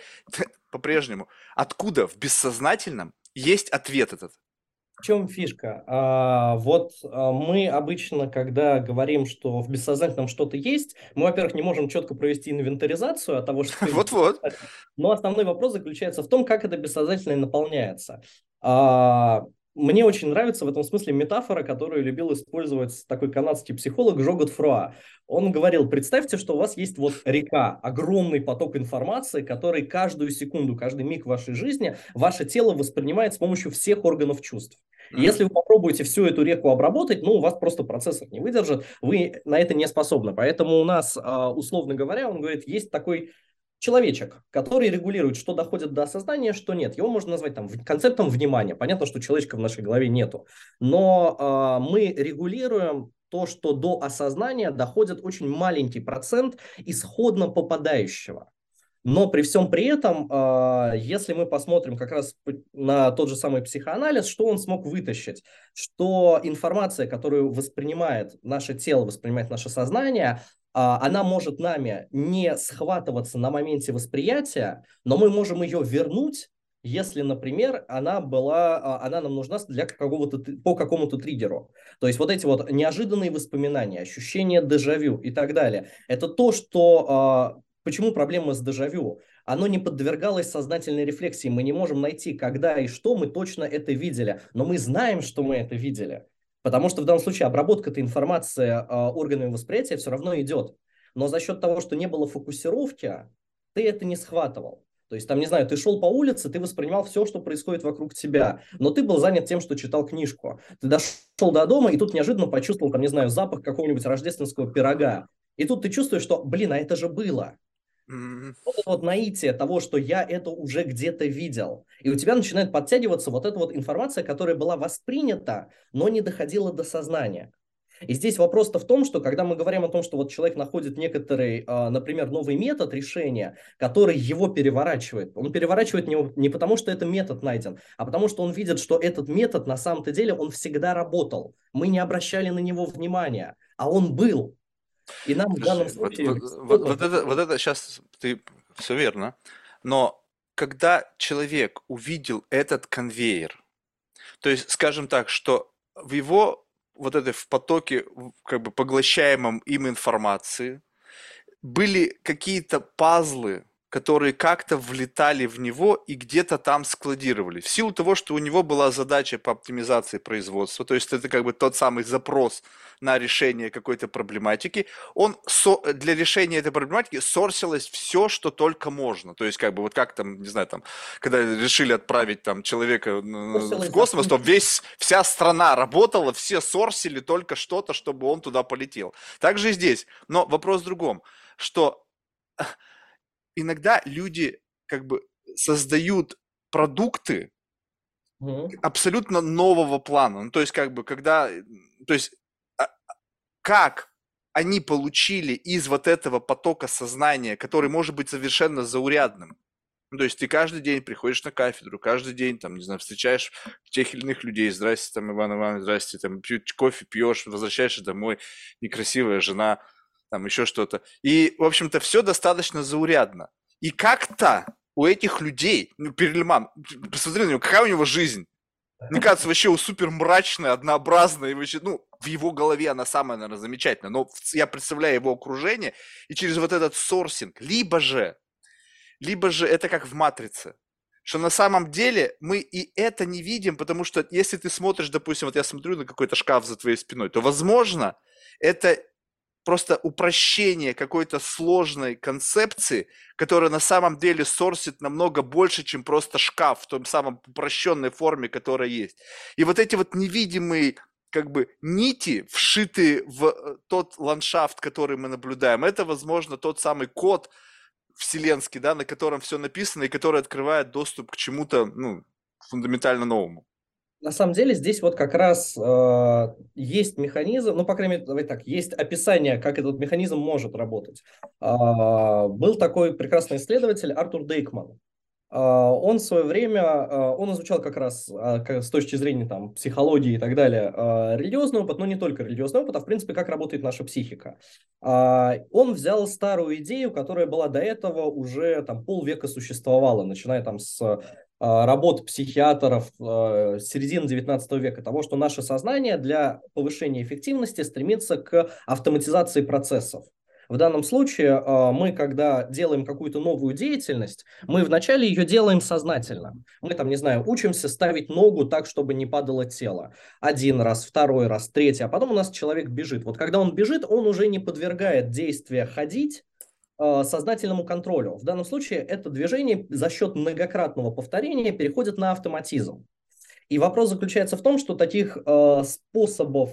по-прежнему. Откуда в бессознательном есть ответ этот? В чем фишка? Вот мы обычно, когда говорим, что в бессознательном что-то есть, мы, во-первых, не можем четко провести инвентаризацию от того, что... Вот-вот. Но основной вопрос заключается в том, как это бессознательное наполняется. Мне очень нравится в этом смысле метафора, которую любил использовать такой канадский психолог Жогат Фруа. Он говорил, представьте, что у вас есть вот река, огромный поток информации, который каждую секунду, каждый миг вашей жизни ваше тело воспринимает с помощью всех органов чувств. И если вы попробуете всю эту реку обработать, ну, у вас просто процессор не выдержит, вы на это не способны. Поэтому у нас, условно говоря, он говорит, есть такой... человечек, который регулирует, что доходит до осознания, что нет. Его можно назвать там концептом внимания. Понятно, что человечка в нашей голове нету. Но мы регулируем то, что до осознания доходит очень маленький процент исходно попадающего. Но при всем при этом, если мы посмотрим как раз на тот же самый психоанализ, что он смог вытащить? Что информация, которую воспринимает наше тело, воспринимает наше сознание, она может нами не схватываться на моменте восприятия, но мы можем ее вернуть, если, например, она нам нужна для по какому-то триггеру. То есть вот эти вот неожиданные воспоминания, ощущение дежавю и так далее. Это то, что... Почему проблема с дежавю? Оно не подвергалось сознательной рефлексии. Мы не можем найти, когда и что мы точно это видели. Но мы знаем, что мы это видели. Потому что в данном случае обработка этой информации органами восприятия все равно идет. Но за счет того, что не было фокусировки, ты это не схватывал. То есть, там, не знаю, ты шел по улице, ты воспринимал все, что происходит вокруг тебя, но ты был занят тем, что читал книжку. Ты дошел до дома и тут неожиданно почувствовал, там, не знаю, запах какого-нибудь рождественского пирога. И тут ты чувствуешь, что, блин, а это же было. Вот наитие того, что я это уже где-то видел. И у тебя начинает подтягиваться вот эта вот информация, которая была воспринята, но не доходила до сознания. И здесь вопрос-то в том, что когда мы говорим о том, что вот человек находит некоторый, например, новый метод решения, который его переворачивает. Он переворачивает не потому, что этот метод найден, а потому, что он видит, что этот метод на самом-то деле он всегда работал. Мы не обращали на него внимания, а он был. И нам в данном случае... Вот это сейчас ты все верно, но когда человек увидел этот конвейер, то есть, скажем так, что в его вот этой в потоке, как бы поглощаемом им информации, были какие-то пазлы, которые как-то влетали в него и где-то там складировали. В силу того, что у него была задача по оптимизации производства, то есть это как бы тот самый запрос на решение какой-то проблематики, он для решения этой проблематики сорсилось все, что только можно. То есть как бы вот как там, не знаю, там, когда решили отправить там человека в космос, то вся страна работала, все сорсили только что-то, чтобы он туда полетел. Также и здесь. Но вопрос в другом, что иногда люди как бы создают продукты абсолютно нового плана. Ну, то есть как бы когда, то есть как они получили из вот этого потока сознания, который может быть совершенно заурядным. Ну, то есть ты каждый день приходишь на кафедру, каждый день, там, не знаю, встречаешь тех или иных людей, здрасте, там, Иван Иванович, здрасте, там, кофе пьешь, возвращаешься домой, некрасивая жена, там, еще что-то. И, в общем-то, все достаточно заурядно. И как-то у этих людей, ну, Перельман, посмотри на него, какая у него жизнь. Мне кажется, вообще супер мрачная, однообразная, и вообще, ну, в его голове она самая, наверное, замечательная, но я представляю его окружение, и через вот этот сорсинг, либо же это как в «Матрице», что на самом деле мы и это не видим, потому что если ты смотришь, допустим, вот я смотрю на какой-то шкаф за твоей спиной, то, возможно, это просто упрощение какой-то сложной концепции, которая на самом деле сорсит намного больше, чем просто шкаф в том самом упрощенной форме, которая есть. И вот эти вот невидимые как бы нити, вшитые в тот ландшафт, который мы наблюдаем, это, возможно, тот самый код, вселенский, да, на котором все написано и который открывает доступ к чему-то, ну, фундаментально новому. На самом деле здесь вот как раз есть механизм, ну, по крайней мере, давай так, есть описание, как этот механизм может работать. Был такой прекрасный исследователь Артур Дейкман. Он в свое время, он изучал как раз с точки зрения там, психологии и так далее религиозный опыт, но не только религиозный опыт, а в принципе как работает наша психика. Он взял старую идею, которая была до этого уже там, полвека существовала, начиная там с работ психиатров середины 19 века, того, что наше сознание для повышения эффективности стремится к автоматизации процессов. В данном случае мы, когда делаем какую-то новую деятельность, мы вначале ее делаем сознательно. Мы там, не знаю, учимся ставить ногу так, чтобы не падало тело. Один раз, второй раз, третий, а потом у нас человек бежит. Вот когда он бежит, он уже не подвергает действия ходить сознательному контролю. В данном случае это движение за счет многократного повторения переходит на автоматизм. И вопрос заключается в том, что таких способов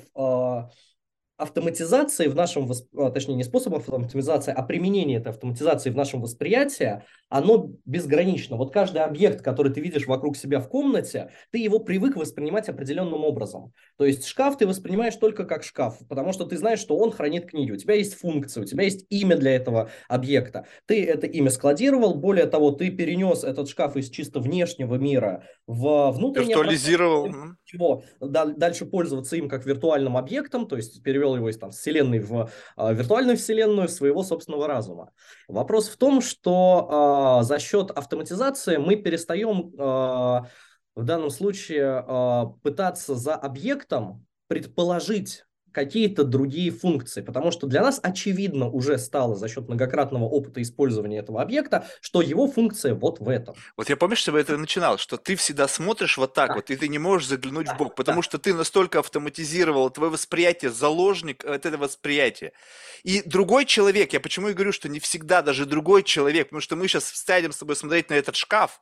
автоматизации в нашем, точнее не способов автоматизации, а применение этой автоматизации в нашем восприятии, оно безгранично. Вот каждый объект, который ты видишь вокруг себя в комнате, ты его привык воспринимать определенным образом. То есть шкаф ты воспринимаешь только как шкаф, потому что ты знаешь, что он хранит книги, у тебя есть функция, у тебя есть имя для этого объекта. Ты это имя складировал, более того, ты перенес этот шкаф из чисто внешнего мира в внутреннее пространство. Виртуализировал. Дальше пользоваться им как виртуальным объектом, то есть перевел его из там, вселенной в виртуальную вселенную своего собственного разума. Вопрос в том, что за счет автоматизации мы перестаем в данном случае пытаться за объектом предположить какие-то другие функции, потому что для нас очевидно уже стало за счет многократного опыта использования этого объекта, что его функция вот в этом. Вот я помню, что это начинал, что ты всегда смотришь вот так вот, и ты не можешь заглянуть в бок, потому что ты настолько автоматизировал твое восприятие, заложник от этого восприятия. И другой человек, я почему и говорю, что не всегда даже другой человек, потому что мы сейчас сядем с тобой смотреть на этот шкаф,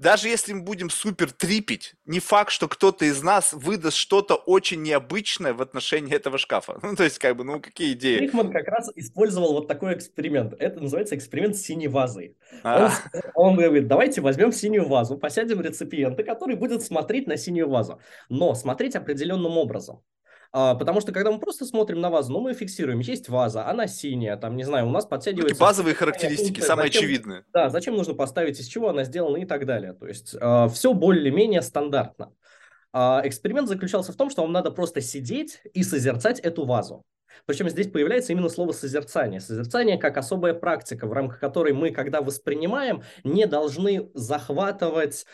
даже если мы будем супер трипить, не факт, что кто-то из нас выдаст что-то очень необычное в отношении этого шкафа. Ну, то есть, как бы, ну, какие идеи? Рихман как раз использовал вот такой эксперимент. Это называется эксперимент с синей вазой. Он говорит, давайте возьмем синюю вазу, посадим реципиента, который будет смотреть на синюю вазу, но смотреть определенным образом. Потому что, когда мы просто смотрим на вазу, ну, мы фиксируем, есть ваза, она синяя, там, не знаю, у нас подтягивается... Базовые характеристики, самые очевидные. Да, зачем нужно поставить, из чего она сделана и так далее. То есть все более-менее стандартно. Эксперимент заключался в том, что вам надо просто сидеть и созерцать эту вазу. Причем здесь появляется именно слово «созерцание». Созерцание как особая практика, в рамках которой мы, когда воспринимаем, не должны захватывать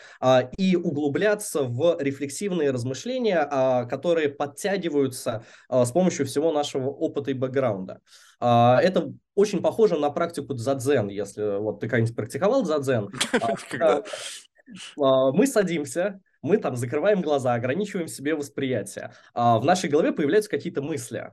и углубляться в рефлексивные размышления, которые подтягиваются с помощью всего нашего опыта и бэкграунда. Это очень похоже на практику дзадзен, если вот ты когда-нибудь практиковал дзадзен. Мы садимся, мы там закрываем глаза, ограничиваем себе восприятие. В нашей голове появляются какие-то мысли.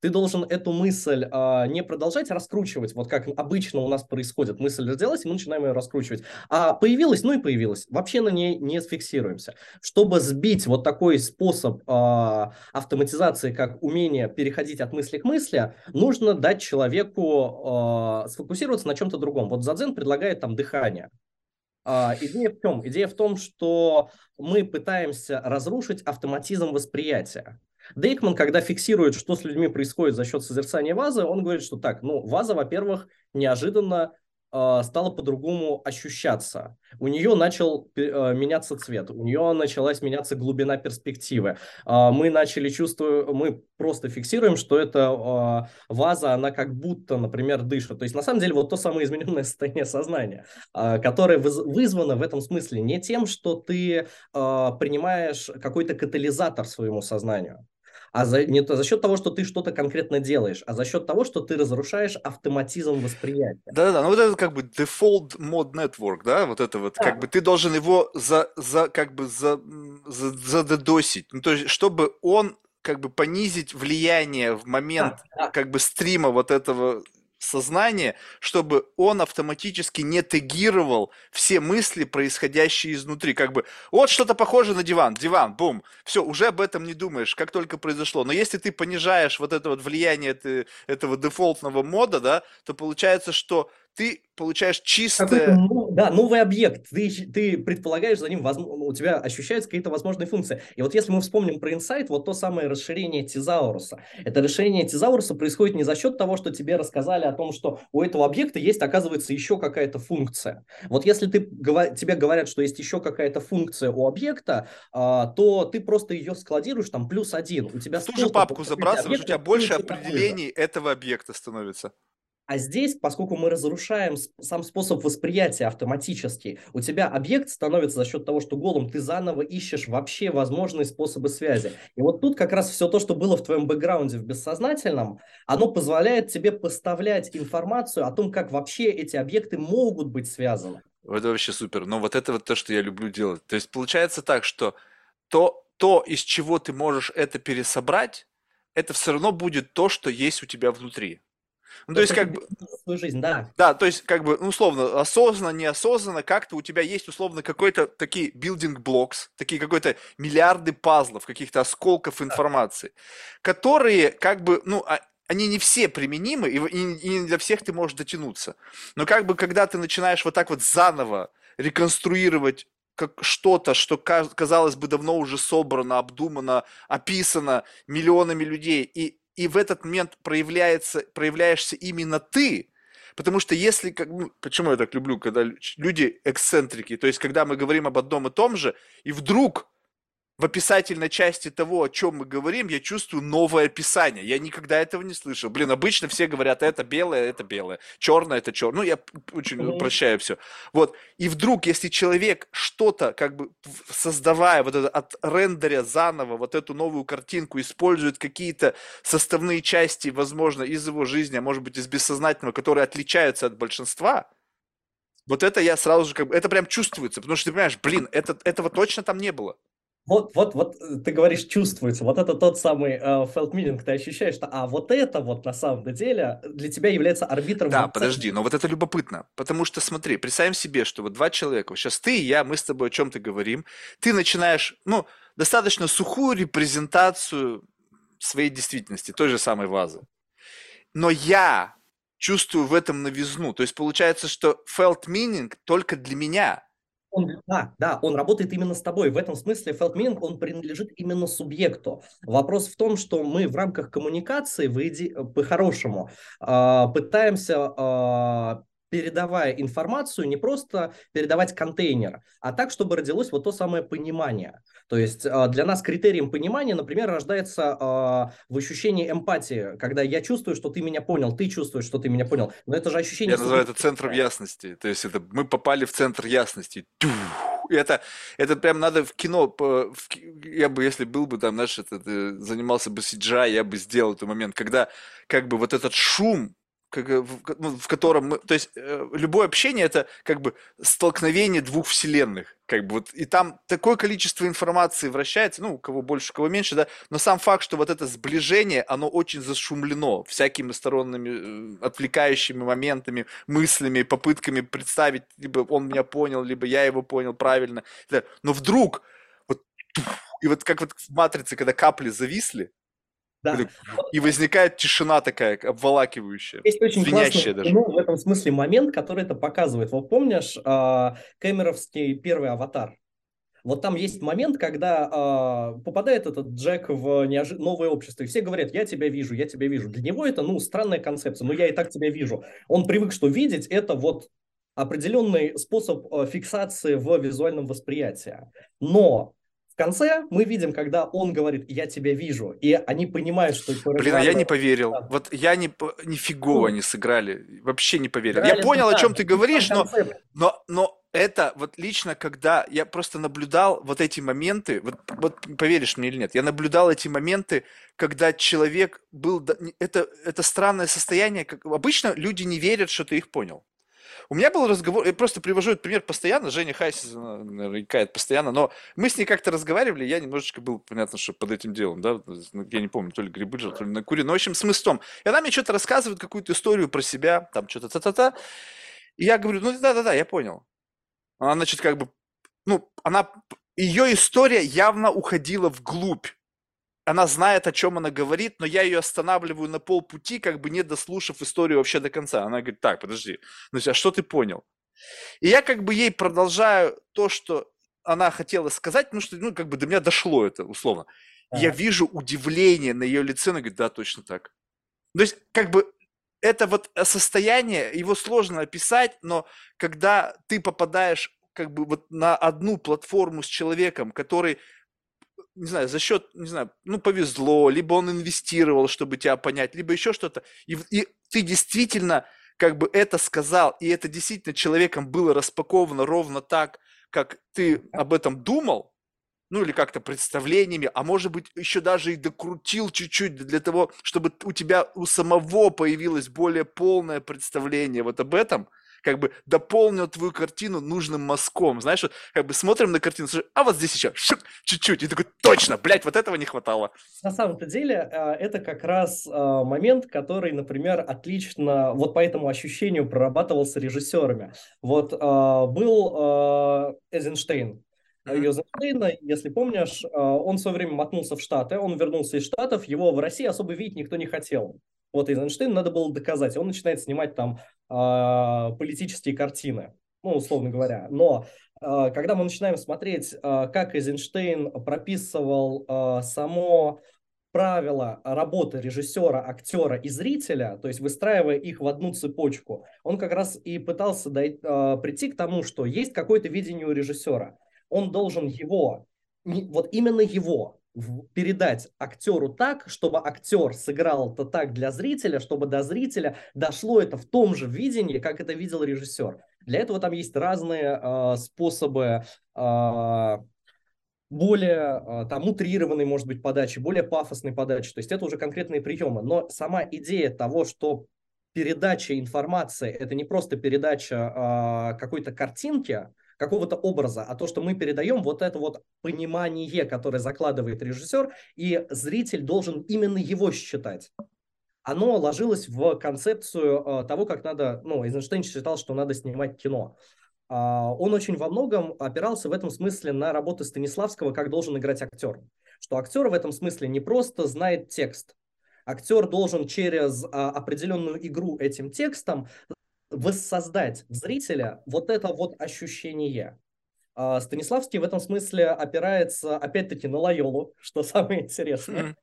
Ты должен эту мысль не продолжать раскручивать, вот как обычно у нас происходит. Мысль родилась, и мы начинаем ее раскручивать. А появилась, ну и появилась. Вообще на ней не фиксируемся. Чтобы сбить вот такой способ автоматизации, как умение переходить от мысли к мысли, нужно дать человеку сфокусироваться на чем-то другом. Вот дзадзен предлагает там дыхание. Идея в чем? Идея в том, что мы пытаемся разрушить автоматизм восприятия. Дейкман, когда фиксирует, что с людьми происходит за счет созерцания вазы, он говорит, что так, ну, ваза, во-первых, неожиданно стала по-другому ощущаться. У нее начал меняться цвет, у нее началась меняться глубина перспективы. Мы начали чувствовать, мы просто фиксируем, что эта ваза, она как будто, например, дышит. То есть, на самом деле, вот то самое измененное состояние сознания, которое вызвано в этом смысле не тем, что ты принимаешь какой-то катализатор своему сознанию, не за счет того, что ты что-то конкретно делаешь, а за счет того, что ты разрушаешь автоматизм восприятия. Да-да-да, ну вот это как бы default mode network, да, вот это вот, да. Как бы ты должен его задодосить, ну, то есть чтобы он как бы понизить влияние в момент как бы стрима вот этого сознания, чтобы он автоматически не тегировал все мысли, происходящие изнутри. Как бы вот что-то похоже на диван, бум, все, уже об этом не думаешь, как только произошло. Но если ты понижаешь вот это вот влияние этого дефолтного мода, да, то получается, что ты получаешь чистое... Да, новый объект, ты предполагаешь за ним, возможно, у тебя ощущаются какие-то возможные функции. И вот если мы вспомним про инсайт, вот то самое расширение тезауруса. Это расширение тезауруса происходит не за счет того, что тебе рассказали о том, что у этого объекта есть, оказывается, еще какая-то функция. Вот если тебе говорят, что есть еще какая-то функция у объекта, то ты просто ее складируешь, там, +1. У тебя ту же папку забрасываешь, у тебя больше определений этого объекта становится. А здесь, поскольку мы разрушаем сам способ восприятия автоматически, у тебя объект становится за счет того, что голым ты заново ищешь вообще возможные способы связи. И вот тут как раз все то, что было в твоем бэкграунде в бессознательном, оно позволяет тебе поставлять информацию о том, как вообще эти объекты могут быть связаны. Это вообще супер. Но вот это вот то, что я люблю делать. То есть получается так, что то из чего ты можешь это пересобрать, это все равно будет то, что есть у тебя внутри. Ну, то есть, как бы, свою жизнь, да. Да, то есть, как бы, условно, осознанно, неосознанно, как-то у тебя есть, условно, какой-то такие building blocks, такие какой-то миллиарды пазлов, каких-то осколков информации, которые, как бы, ну, они не все применимы, и не для всех ты можешь дотянуться. Но, как бы, когда ты начинаешь вот так вот заново реконструировать как что-то, что, казалось бы, давно уже собрано, обдумано, описано миллионами людей, и в этот момент проявляешься именно ты, потому что если, почему я так люблю, когда люди эксцентрики, то есть когда мы говорим об одном и том же, и вдруг в описательной части того, о чем мы говорим, я чувствую новое описание, я никогда этого не слышал. Блин, обычно все говорят, это белое, черное, это черное, ну я очень упрощаю все. Вот, и вдруг, если человек что-то, как бы создавая вот это от рендеря заново, вот эту новую картинку, использует какие-то составные части, возможно, из его жизни, а может быть, из бессознательного, которые отличаются от большинства, вот это я сразу же, как бы, это прям чувствуется, потому что ты понимаешь, блин, этого точно там не было. Вот ты говоришь, чувствуется, вот это тот самый felt meaning, ты ощущаешь, что вот это вот на самом деле для тебя является арбитром. Да, подожди, но вот это любопытно, потому что смотри, представим себе, что вот два человека, сейчас ты и я, мы с тобой о чем-то говорим, ты начинаешь, ну, достаточно сухую репрезентацию своей действительности, той же самой вазы, но я чувствую в этом новизну, то есть получается, что felt meaning только для меня. Он работает именно с тобой. В этом смысле felt meaning, он принадлежит именно субъекту. Вопрос в том, что мы в рамках коммуникации, по-хорошему, пытаемся передавая информацию, не просто передавать контейнер, а так, чтобы родилось вот то самое понимание. То есть для нас критерием понимания, например, рождается в ощущении эмпатии, когда я чувствую, что ты меня понял, ты чувствуешь, что ты меня понял. Но это же ощущение... Я называю это центром ясности. То есть это мы попали в центр ясности. Это прям надо в кино... Я бы, если был бы там, знаешь, занимался бы CGI, я бы сделал этот момент, когда как бы вот этот шум, в котором мы... То есть любое общение – это как бы столкновение двух вселенных. Как бы вот, и там такое количество информации вращается, ну, у кого больше, у кого меньше, да, но сам факт, что вот это сближение, оно очень зашумлено всякими сторонними отвлекающими моментами, мыслями, попытками представить, либо он меня понял, либо я его понял правильно. Но вдруг, вот, и вот как вот в «Матрице», когда капли зависли, да. И возникает тишина такая, обволакивающая. Есть очень классный, даже. Ну, в этом смысле момент, который это показывает. Вот помнишь кэмеровский первый «Аватар»? Вот там есть момент, когда попадает этот Джек в новое общество, и все говорят: я тебя вижу, я тебя вижу. Для него это, ну, странная концепция, но я и так тебя вижу. Он привык, что видеть это вот определенный способ фиксации в визуальном восприятии. Но... В конце мы видим, когда он говорит: я тебя вижу, и они понимают, что... Блин, а я не поверил. Да. Вот я нифигово не сыграли. Вообще не поверил. Играли, я понял, о чем ты говоришь, но это вот лично, когда я просто наблюдал вот эти моменты, вот поверишь мне или нет, я наблюдал эти моменты, когда человек был... Это странное состояние. Как... Обычно люди не верят, что ты их понял. У меня был разговор, я просто привожу этот пример постоянно, Женя Хайсис нарекает постоянно, но мы с ней как-то разговаривали, я немножечко был, понятно, что под этим делом, да, я не помню, то ли грибы жил, то ли на кури, но, в общем, смысл в том, и она мне что-то рассказывает, какую-то историю про себя, там, что-то та-та-та, и я говорю: ну, да-да-да, я понял. Она, значит, как бы, ну, она, ее история явно уходила вглубь. Она знает, о чем она говорит, но я ее останавливаю на полпути, как бы не дослушав историю вообще до конца. Она говорит: так, подожди, а что ты понял? И я как бы ей продолжаю то, что она хотела сказать, ну, что, ну, как бы до меня дошло это, условно. Я вижу удивление на ее лице, она говорит: да, точно так. То есть, как бы, это вот состояние, его сложно описать, но когда ты попадаешь, как бы, вот на одну платформу с человеком, который... не знаю, за счет, не знаю, ну, повезло, либо он инвестировал, чтобы тебя понять, либо еще что-то. И ты действительно, как бы, это сказал, и это действительно человеком было распаковано ровно так, как ты об этом думал, ну, или как-то представлениями, а может быть, еще даже и докрутил чуть-чуть для того, чтобы у тебя у самого появилось более полное представление вот об этом, как бы дополнил твою картину нужным мазком. Знаешь, вот, как бы смотрим на картину, слушай, а вот здесь еще чуть-чуть. И такой: точно, блядь, вот этого не хватало. На самом-то деле это как раз момент, который, например, отлично вот по этому ощущению прорабатывался режиссерами. Вот был Эйзенштейн. Эйзенштейна, если помнишь, он в свое время мотнулся в Штаты, он вернулся из Штатов, его в России особо видеть никто не хотел. Вот Эйзенштейн надо было доказать. Он начинает снимать там политические картины, ну, условно говоря. Но когда мы начинаем смотреть, как Эйзенштейн прописывал само правило работы режиссера, актера и зрителя, то есть выстраивая их в одну цепочку, он как раз и пытался прийти к тому, что есть какое-то видение у режиссера. Он должен его, вот именно его, передать актеру так, чтобы актер сыграл это так для зрителя, чтобы до зрителя дошло это в том же видении, как это видел режиссер. Для этого там есть разные способы, более там утрированной, может быть, подачи, более пафосной подачи. То есть это уже конкретные приемы. Но сама идея того, что передача информации – это не просто передача какой-то картинки, какого-то образа, а то, что мы передаем вот это вот понимание, которое закладывает режиссер, и зритель должен именно его считать. Оно ложилось в концепцию того, как надо, ну, Эйзенштейн считал, что надо снимать кино. Он очень во многом опирался в этом смысле на работы Станиславского, как должен играть актер. Что актер в этом смысле не просто знает текст. Актер должен через определенную игру этим текстом воссоздать в зрителя вот это вот ощущение. Станиславский в этом смысле опирается, опять-таки, на Лойолу, что самое интересное.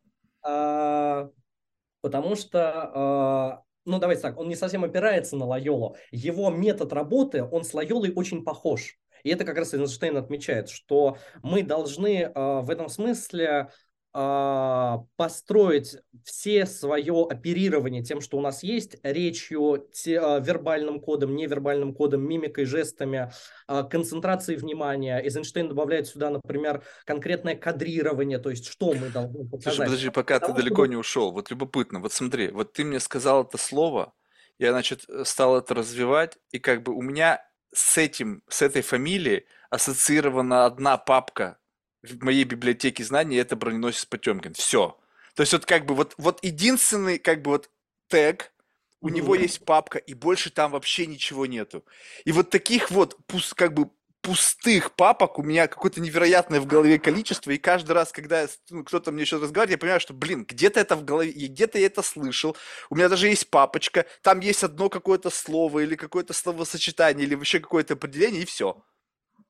Потому что ну давайте так, он не совсем опирается на Лойолу, его метод работы, он с Лойолой очень похож. И это как раз Эйзенштейн отмечает, что мы должны в этом смысле построить все свое оперирование тем, что у нас есть, речью, вербальным кодом, невербальным кодом, мимикой, жестами, концентрацией внимания. Эйзенштейн добавляет сюда, например, конкретное кадрирование, то есть что мы должны показать. Слушай, подожди, пока ты далеко не ушел, вот любопытно, вот смотри, вот ты мне сказал это слово, я, значит, стал это развивать, и как бы у меня с этой фамилией ассоциирована одна папка в моей библиотеке знаний, это «Броненосец Потемкин». Все. То есть вот как бы вот единственный как бы вот тег, у него есть папка, и больше там вообще ничего нету. И вот таких вот как бы пустых папок у меня какое-то невероятное в голове количество, и каждый раз, когда кто-то мне что-то разговаривает, я понимаю, что, блин, где-то это в голове, где-то я это слышал, у меня даже есть папочка, там есть одно какое-то слово или какое-то словосочетание, или вообще какое-то определение, и все.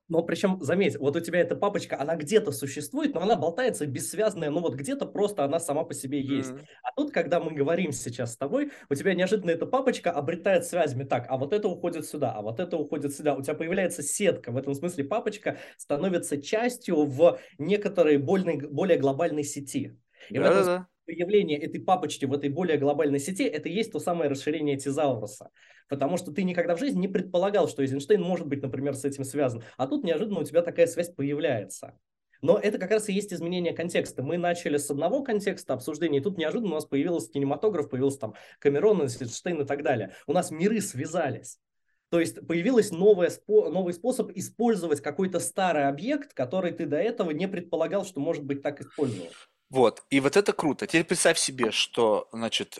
Но причем, заметь, вот у тебя эта папочка, она где-то существует, но она болтается бессвязная, ну вот где-то просто она сама по себе есть. А тут, когда мы говорим сейчас с тобой, у тебя неожиданно эта папочка обретает связями так, а вот это уходит сюда, а вот это уходит сюда. У тебя появляется сетка, в этом смысле папочка становится частью в некоторой более глобальной сети. И в этом появление этой папочки в этой более глобальной сети, это и есть то самое расширение тезауруса. Потому что ты никогда в жизни не предполагал, что Эйзенштейн может быть, например, с этим связан. А тут неожиданно у тебя такая связь появляется. Но это как раз и есть изменение контекста. Мы начали с одного контекста обсуждения, и тут неожиданно у нас появился кинематограф, появился там Камерон, Эйзенштейн и так далее. У нас миры связались. То есть появился новый способ использовать какой-то старый объект, который ты до этого не предполагал, что может быть так использован. Вот, и вот это круто. Теперь представь себе, что, значит,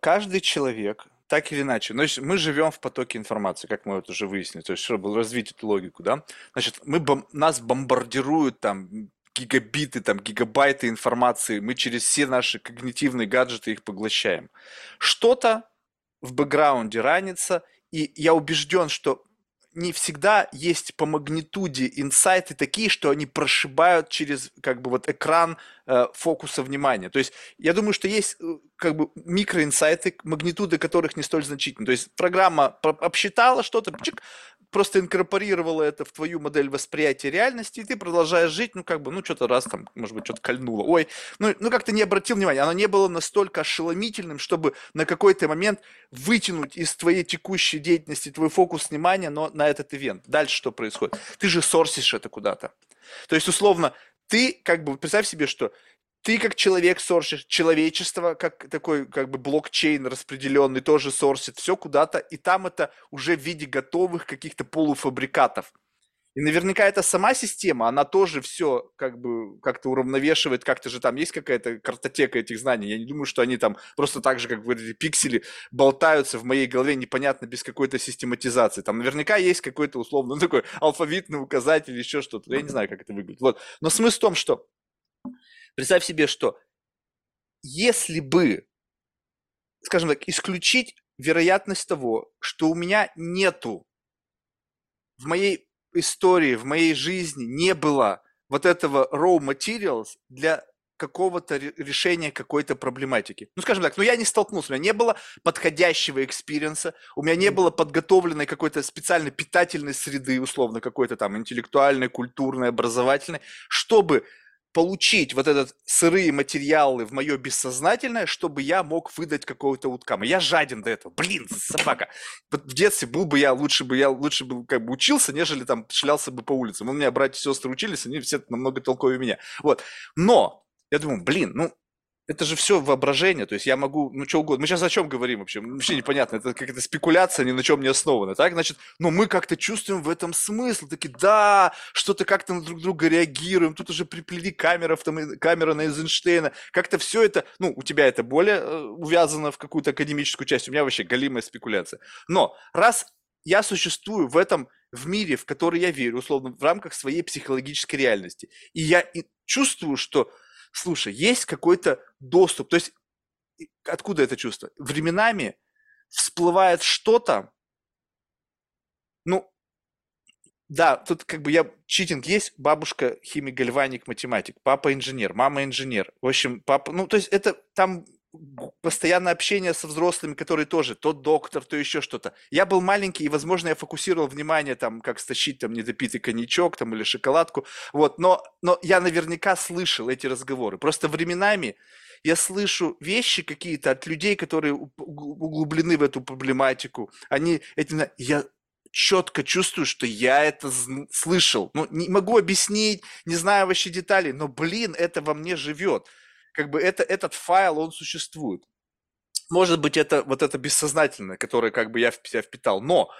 каждый человек, так или иначе, значит, мы живем в потоке информации, как мы это уже выяснили, то есть, чтобы развить эту логику, да, значит, нас бомбардируют там гигабиты, там гигабайты информации, мы через все наши когнитивные гаджеты их поглощаем. Что-то в бэкграунде ранится, и я убежден, что не всегда есть по магнитуде инсайты такие, что они прошибают через как бы вот экран фокуса внимания. То есть я думаю, что есть как бы микроинсайты, магнитуды которых не столь значительны. То есть программа обсчитала что-то, чик, просто инкорпорировала это в твою модель восприятия реальности, и ты продолжаешь жить, ну как бы, ну что-то раз там, может быть, что-то кольнуло. Ой, ну как-то не обратил внимания, оно не было настолько ошеломительным, чтобы на какой-то момент вытянуть из твоей текущей деятельности твой фокус внимания, но на этот ивент. Дальше что происходит? Ты же сорсишь это куда-то. То есть, условно, ты, как бы, представь себе, что ты как человек сорсишь, человечество, как такой, как бы, блокчейн распределенный тоже сорсит, все куда-то, и там это уже в виде готовых каких-то полуфабрикатов. И наверняка эта сама система, она тоже все как бы как-то уравновешивает, как-то же там есть какая-то картотека этих знаний. Я не думаю, что они там просто так же, как вы говорите, пиксели болтаются в моей голове непонятно без какой-то систематизации. Там наверняка есть какой-то условно такой алфавитный указатель, еще что-то. Я не знаю, как это выглядит. Вот. Но смысл в том, что представь себе, что если бы, скажем так, исключить вероятность того, что у меня нету в моей истории, в моей жизни не было вот этого raw materials для какого-то решения какой-то проблематики. Ну, скажем так, я не столкнулся, у меня не было подходящего экспириенса, у меня не было подготовленной какой-то специально питательной среды, условно, какой-то там интеллектуальной, культурной, образовательной, чтобы получить вот этот сырые материалы в мое бессознательное, чтобы я мог выдать какого-то outcome. Я жаден до этого. Блин, собака. Вот в детстве лучше бы как бы учился, нежели там шлялся бы по улицам. У меня братья и сестры учились, они все намного толковее меня. Вот. Но я думаю, блин, это же все воображение, то есть я могу, что угодно. Мы сейчас о чем говорим вообще? Вообще непонятно, это какая-то спекуляция, ни на чем не основана, так? Значит, мы как-то чувствуем в этом смысл, такие, да, что-то как-то на друг друга реагируем, тут уже приплели Камерона, Эйзенштейна, как-то все это, у тебя это более увязано в какую-то академическую часть, у меня вообще голимая спекуляция. Но раз я существую в мире, в который я верю, условно, в рамках своей психологической реальности, и я чувствую, что слушай, есть какой-то доступ. То есть, откуда это чувство? Временами всплывает что-то. Да, тут как бы читинг есть. Бабушка химик, гальваник, математик. Папа инженер, мама инженер. В общем, папа... то есть это там постоянное общение со взрослыми, которые тоже то доктор, то еще что-то. Я был маленький, и, возможно, я фокусировал внимание, там, как стащить там недопитый коньячок там, или шоколадку. Вот. Но я наверняка слышал эти разговоры. Просто временами я слышу вещи какие-то от людей, которые углублены в эту проблематику. Они этим... Я четко чувствую, что я это слышал. Ну, не могу объяснить, не знаю вообще деталей, но, блин, это во мне живет. Как бы этот файл, он существует. Может быть, это вот это бессознательное, которое как бы я в себя впитал. Но,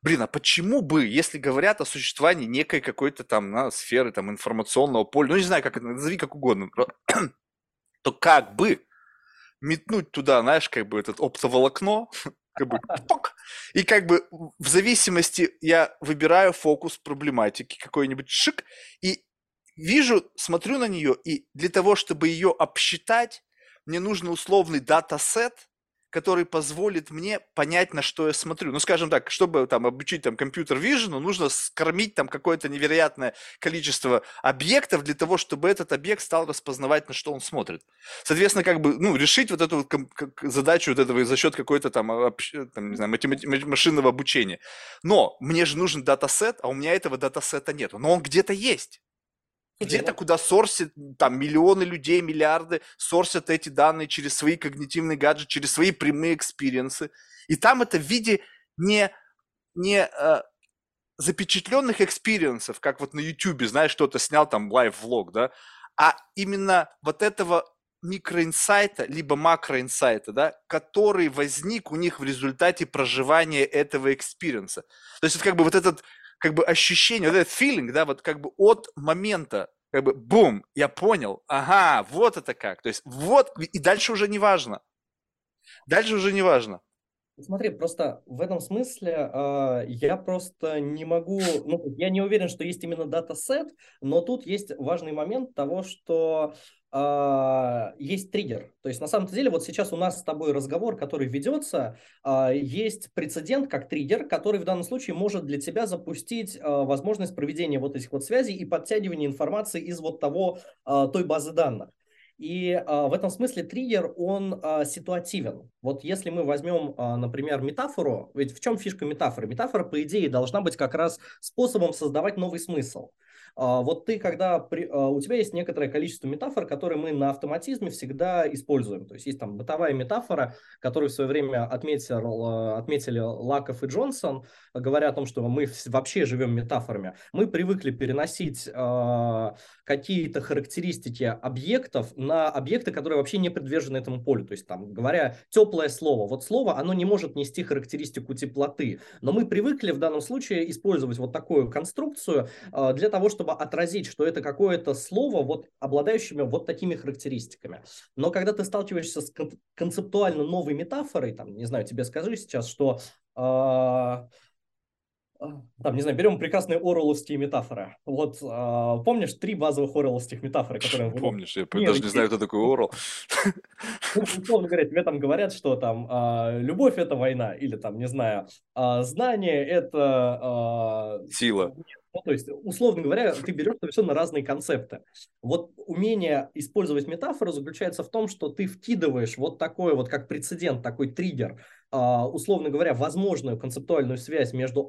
блин, а почему бы, если говорят о существовании некой какой-то там сферы там, информационного поля, ну, не знаю, как это, назови как угодно, то как бы метнуть туда, знаешь, как бы этот оптоволокно, как бы, и как бы в зависимости я выбираю фокус проблематики какой-нибудь, шик, и вижу, смотрю на нее, и для того, чтобы ее обсчитать, мне нужен условный датасет, который позволит мне понять, на что я смотрю. Ну, скажем так, чтобы там обучить там компьютер-вижену, нужно скормить там какое-то невероятное количество объектов для того, чтобы этот объект стал распознавать, на что он смотрит. Соответственно, как бы, ну, решить вот эту вот задачу вот этого за счет какой-то там не знаю, машинного обучения. Но мне же нужен датасет, а у меня этого датасета нету. Но он где-то есть. Где-то, куда сорсят, там, миллионы людей, миллиарды, сорсят эти данные через свои когнитивные гаджеты, через свои прямые экспириенсы. И там это в виде не запечатленных экспириенсов, как вот на YouTube, знаешь, кто-то снял там лайв-влог, да, а именно вот этого микроинсайта, либо макроинсайта, да, который возник у них в результате проживания этого экспириенса. То есть это как бы вот этот... как бы ощущение, вот этот филинг, да, вот как бы от момента, как бы бум, я понял, ага, вот это как, то есть вот, и дальше уже не важно. Дальше уже не важно. Смотри, просто в этом смысле я просто не могу, ну, я не уверен, что есть именно датасет, но тут есть важный момент того, что есть триггер. То есть на самом деле вот сейчас у нас с тобой разговор, который ведется, есть прецедент как триггер, который в данном случае может для тебя запустить возможность проведения вот этих вот связей и подтягивания информации из вот той базы данных. И в этом смысле триггер, он ситуативен. Вот если мы возьмем, например, метафору, ведь в чем фишка метафоры? Метафора, по идее, должна быть как раз способом создавать новый смысл. Вот ты, когда у тебя есть некоторое количество метафор, которые мы на автоматизме всегда используем. То есть есть там бытовая метафора, которую в свое время отметили Лаков и Джонсон, говоря о том, что мы вообще живем метафорами. Мы привыкли переносить какие-то характеристики объектов на объекты, которые вообще не подвержены этому полю. То есть там, говоря теплое слово, вот слово, оно не может нести характеристику теплоты. Но мы привыкли в данном случае использовать вот такую конструкцию для того, чтобы отразить, что это какое-то слово, вот, обладающими вот такими характеристиками. Но когда ты сталкиваешься с концептуально новой метафорой, там, не знаю, тебе скажи сейчас, что, там, не знаю, берем прекрасные ореловские метафоры. Вот помнишь 3 базовых ореловских метафоры, которые... Помнишь, я даже не знаю, кто такой орел. Условно говоря, тебе там говорят, что там любовь – это война, или там, не знаю, знание – это... Сила. Ну, то есть, условно говоря, ты берешь совершенно разные концепты. Вот умение использовать метафору заключается в том, что ты вкидываешь вот такой вот, как прецедент, такой триггер, условно говоря, возможную концептуальную связь между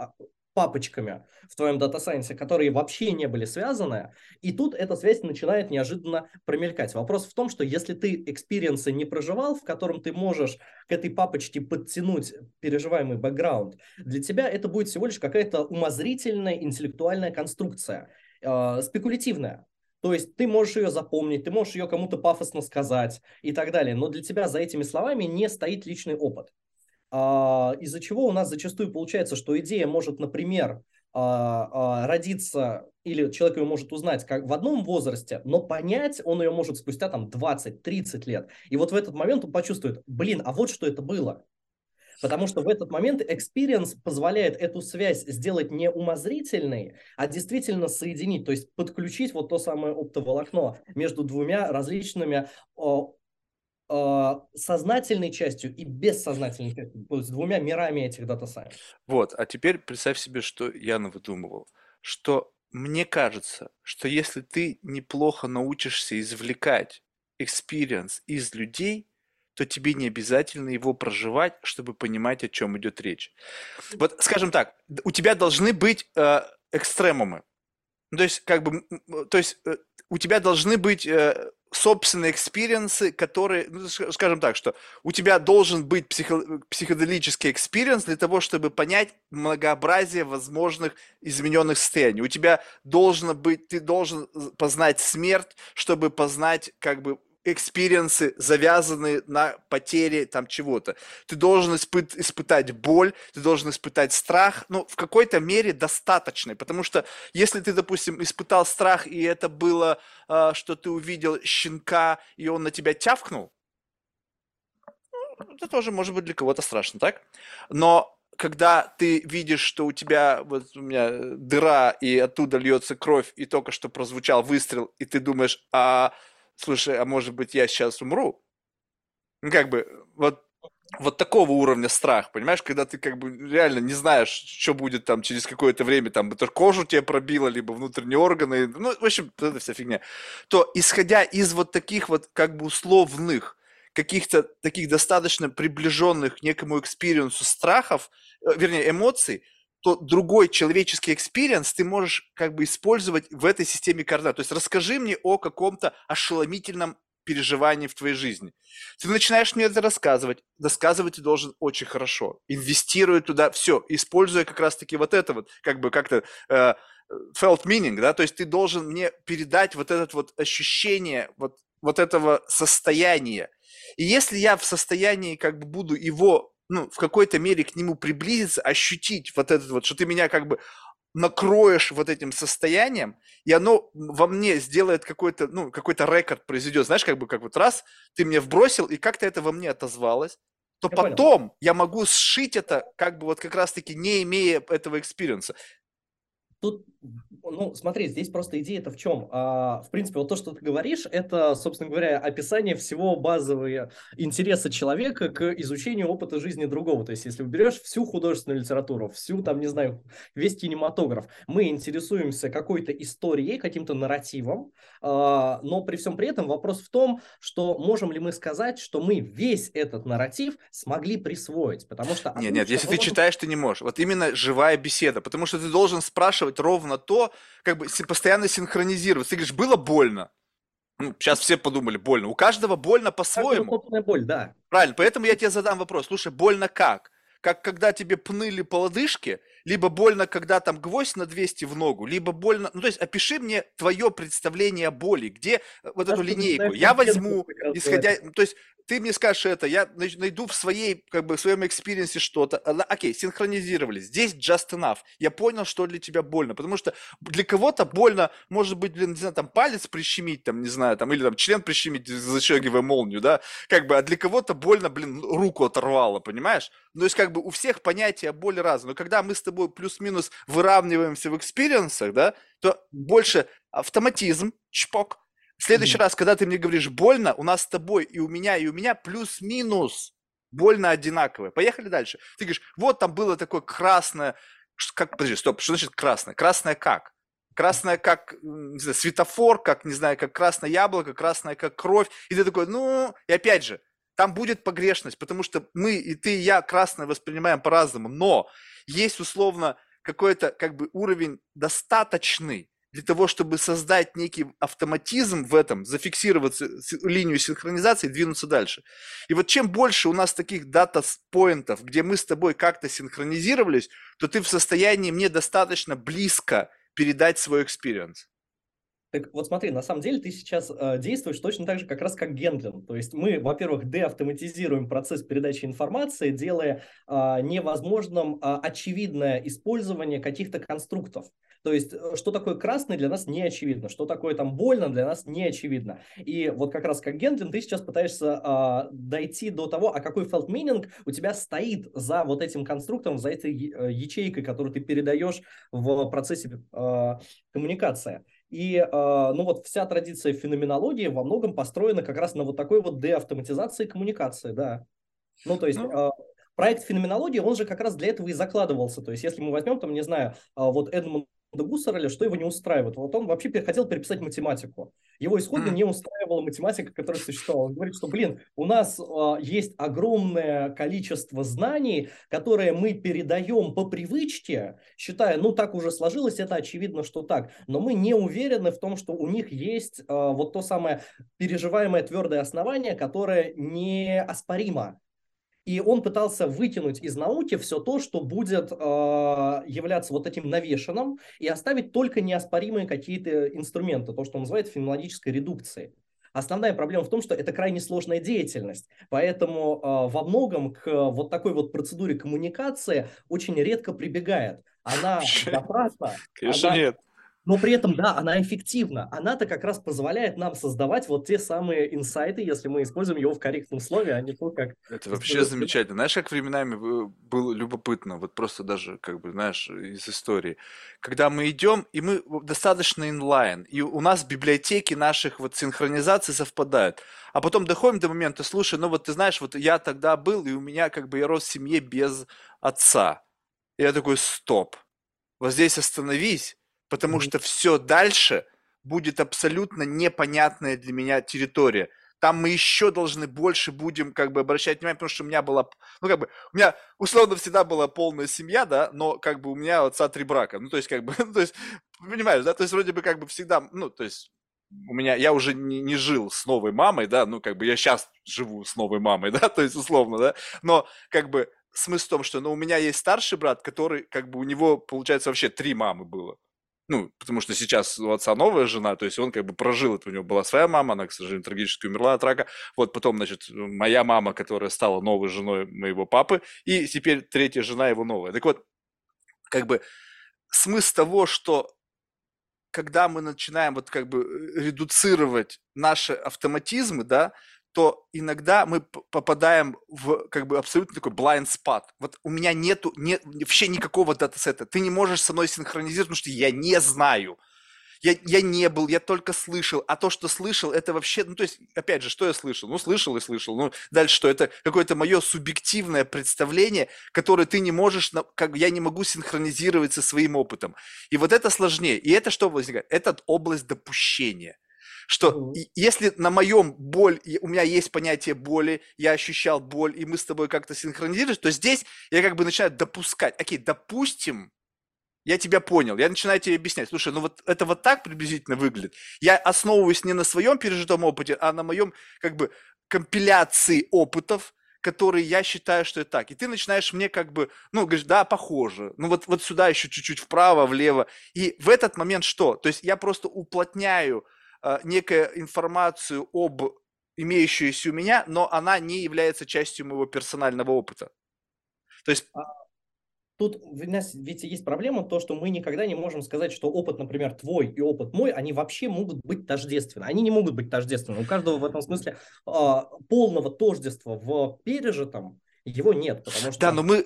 папочками в твоем дата-сайенсе, которые вообще не были связаны, и тут эта связь начинает неожиданно промелькать. Вопрос в том, что если ты экспириенсы не проживал, в котором ты можешь к этой папочке подтянуть переживаемый бэкграунд, для тебя это будет всего лишь какая-то умозрительная интеллектуальная конструкция, спекулятивная. То есть ты можешь ее запомнить, ты можешь ее кому-то пафосно сказать и так далее, но для тебя за этими словами не стоит личный опыт. Из-за чего у нас зачастую получается, что идея может, например, родиться, или человек ее может узнать как в одном возрасте, но понять он ее может спустя там 20-30 лет. И вот в этот момент он почувствует, блин, а вот что это было. Потому что в этот момент экспириенс позволяет эту связь сделать не умозрительной, а действительно соединить, то есть подключить вот то самое оптоволокно между двумя различными сознательной частью и бессознательной частью, то есть двумя мирами этих дата-сайенс. Вот, а теперь представь себе, что я навыдумывал, что мне кажется, что если ты неплохо научишься извлекать experience из людей, то тебе не обязательно его проживать, чтобы понимать, о чем идет речь. Вот, скажем так, у тебя должны быть экстремумы. То есть, как бы, то есть, у тебя должны быть собственные экспириенсы, которые, ну, скажем так, что у тебя должен быть психоделический экспириенс для того, чтобы понять многообразие возможных измененных состояний. У тебя должно быть, ты должен познать смерть, чтобы познать, как бы, экспириенсы, завязанные на потере там чего-то. Ты должен испытать боль, ты должен испытать страх, ну, в какой-то мере достаточный, потому что если ты, допустим, испытал страх, и это было, что ты увидел щенка, и он на тебя тявкнул, это тоже может быть для кого-то страшно, так? Но когда ты видишь, что у тебя, вот у меня дыра, и оттуда льется кровь, и только что прозвучал выстрел, и ты думаешь, слушай, а может быть, я сейчас умру? Ну, как бы, вот такого уровня страх, понимаешь? Когда ты, как бы, реально не знаешь, что будет там через какое-то время, там, кожу тебе пробило, либо внутренние органы, ну, в общем, это вся фигня. То, исходя из вот таких вот, как бы, условных, каких-то таких достаточно приближенных к некому экспириенсу страхов, вернее, эмоций, то другой человеческий экспириенс ты можешь, как бы, использовать в этой системе координат. То есть расскажи мне о каком-то ошеломительном переживании в твоей жизни. Ты начинаешь мне это рассказывать. Рассказывать ты должен очень хорошо. Инвестируя туда все, используя как раз-таки вот это вот, как бы как-то felt meaning, да, то есть ты должен мне передать вот это вот ощущение вот этого состояния. И если я в состоянии, как бы, буду его, ну, в какой-то мере к нему приблизиться, ощутить вот этот вот, что ты меня, как бы, накроешь вот этим состоянием, и оно во мне сделает какой-то, ну, какой-то рекорд произойдет. Знаешь, как бы, как вот раз ты мне вбросил, и как-то это во мне отозвалось, то я потом понял. Я могу сшить это, как бы, вот как раз-таки не имея этого экспириенса. Тут, ну, смотри, здесь просто идея-то в чем? В принципе, вот то, что ты говоришь, это, собственно говоря, описание всего базового интереса человека к изучению опыта жизни другого. То есть, если берешь всю художественную литературу, всю, там, не знаю, весь кинематограф, мы интересуемся какой-то историей, каким-то нарративом, но при всем при этом вопрос в том, что можем ли мы сказать, что мы весь этот нарратив смогли присвоить, потому что... Нет, если ты читаешь, ты не можешь. Вот именно живая беседа, потому что ты должен спрашивать ровно то, как бы постоянно синхронизироваться. Ты говоришь, было больно. Ну, сейчас все подумали, больно. У каждого больно по-своему. Собственная боль, да. Правильно, поэтому я тебе задам вопрос. Слушай, больно как? Как когда тебе пнули по лодыжке, либо больно, когда там гвоздь на 200 в ногу, либо больно... Ну, то есть опиши мне твое представление о боли, где вот эту линейку. Я возьму, исходя... То есть ты мне скажешь это, я найду в своей, как бы, в своем экспириенсе что-то. Окей, синхронизировались. Здесь just enough. Я понял, что для тебя больно. Потому что для кого-то больно, может быть, не знаю, там палец прищемить, там, не знаю, там, или там член прищемить, зачергивая молнию, да? Как бы, а для кого-то больно, блин, руку оторвало, понимаешь? Ну, то есть, как бы, у всех понятия боли разные. Но когда мы с тобой плюс-минус выравниваемся в экспириенсах, да, то больше автоматизм, чпок. В следующий раз, когда ты мне говоришь больно, у нас с тобой и у меня плюс-минус больно одинаковое. Поехали дальше. Ты говоришь, вот там было такое красное... Как, подожди, стоп, что значит красное? Красное как? Красное как, не знаю, светофор, как, не знаю, как красное яблоко, красное как кровь. И ты такой, ну... И опять же, там будет погрешность, потому что мы, и ты, и я красное воспринимаем по-разному. Но есть, условно, какой-то, как бы, уровень достаточный для того, чтобы создать некий автоматизм в этом, зафиксировать линию синхронизации и двинуться дальше. И вот чем больше у нас таких дата-поинтов, где мы с тобой как-то синхронизировались, то ты в состоянии мне достаточно близко передать свой экспириенс. Так вот смотри, на самом деле ты сейчас действуешь точно так же, как раз как Гендлин. То есть мы, во-первых, деавтоматизируем процесс передачи информации, делая невозможным очевидное использование каких-то конструктов. То есть что такое красный, для нас не очевидно, что такое там больно, для нас не очевидно. И вот как раз как Гендлин ты сейчас пытаешься дойти до того, а какой felt meaning у тебя стоит за вот этим конструктом, за этой ячейкой, которую ты передаешь в процессе коммуникации. И, ну вот, вся традиция феноменологии во многом построена как раз на вот такой вот деавтоматизации коммуникации, да. Ну, то есть... проект феноменологии, он же как раз для этого и закладывался. То есть, если мы возьмем, там, не знаю, вот Эдмунд Гуссерля, что его не устраивает. Вот он вообще хотел переписать математику. Его исходно не устраивала математика, которая существовала. Он говорит, что, у нас есть огромное количество знаний, которые мы передаем по привычке, считая, так уже сложилось, это очевидно, что так. Но мы не уверены в том, что у них есть вот то самое переживаемое твердое основание, которое неоспоримо. И он пытался вытянуть из науки все то, что будет являться вот этим навешенным, и оставить только неоспоримые какие-то инструменты, то, что называется феноменологической редукцией. Основная проблема в том, что это крайне сложная деятельность, поэтому во многом к вот такой вот процедуре коммуникации очень редко прибегает. Она напрасна. Конечно, нет. Но при этом, да, она эффективна. Она-то как раз позволяет нам создавать вот те самые инсайты, если мы используем его в корректном слове, а не то, как... Это вообще замечательно. Знаешь, как временами было любопытно, вот просто даже, из истории. Когда мы идем, и мы достаточно инлайн, и у нас библиотеки наших вот синхронизаций совпадают. А потом доходим до момента, слушай, я тогда был, и у меня я рос в семье без отца. И я такой, стоп, вот здесь остановись. Потому что все дальше будет абсолютно непонятная для меня территория. Там мы еще должны больше будем обращать внимание, потому что у меня была, у меня условно всегда была полная семья, да, но у меня отца 3 брака. Понимаешь, да, вроде бы всегда, у меня, я уже не жил с новой мамой, да, я сейчас живу с новой мамой, да, условно, да, но смысл в том, что, у меня есть старший брат, который, у него, получается, вообще 3 мамы было. Потому что сейчас у отца новая жена, то есть он прожил это, у него была своя мама, она, к сожалению, трагически умерла от рака. Вот потом, моя мама, которая стала новой женой моего папы, и теперь 3-я жена его новая. Так вот, смысл того, что когда мы начинаем редуцировать наши автоматизмы, да, то иногда мы попадаем в абсолютно такой blind spot. Вот у меня нет вообще никакого датасета. Ты не можешь со мной синхронизировать, потому что я не знаю. Я не был, я только слышал. А то, что слышал, это вообще... опять же, что я слышал? Слышал и слышал. Дальше что? Это какое-то мое субъективное представление, которое ты не можешь... я не могу синхронизировать со своим опытом. И вот это сложнее. И это что возникает? Это область допущения. Что если на моем у меня есть понятие боли, я ощущал боль, и мы с тобой как-то синхронизируемся, то здесь я начинаю допускать. Окей, допустим, я тебя понял, я начинаю тебе объяснять. Слушай, это вот так приблизительно выглядит. Я основываюсь не на своем пережитом опыте, а на моем компиляции опытов, которые я считаю, что это так. И ты начинаешь мне говоришь, да, похоже. Вот сюда еще чуть-чуть вправо, влево. И в этот момент что? То есть я просто уплотняю некую информацию об имеющейся у меня, но она не является частью моего персонального опыта. То есть... Тут у нас ведь есть проблема, то, что мы никогда не можем сказать, что опыт, например, твой и опыт мой, они вообще могут быть тождественны. Они не могут быть тождественны. У каждого в этом смысле полного тождества в пережитом его нет, потому что... Да, но мы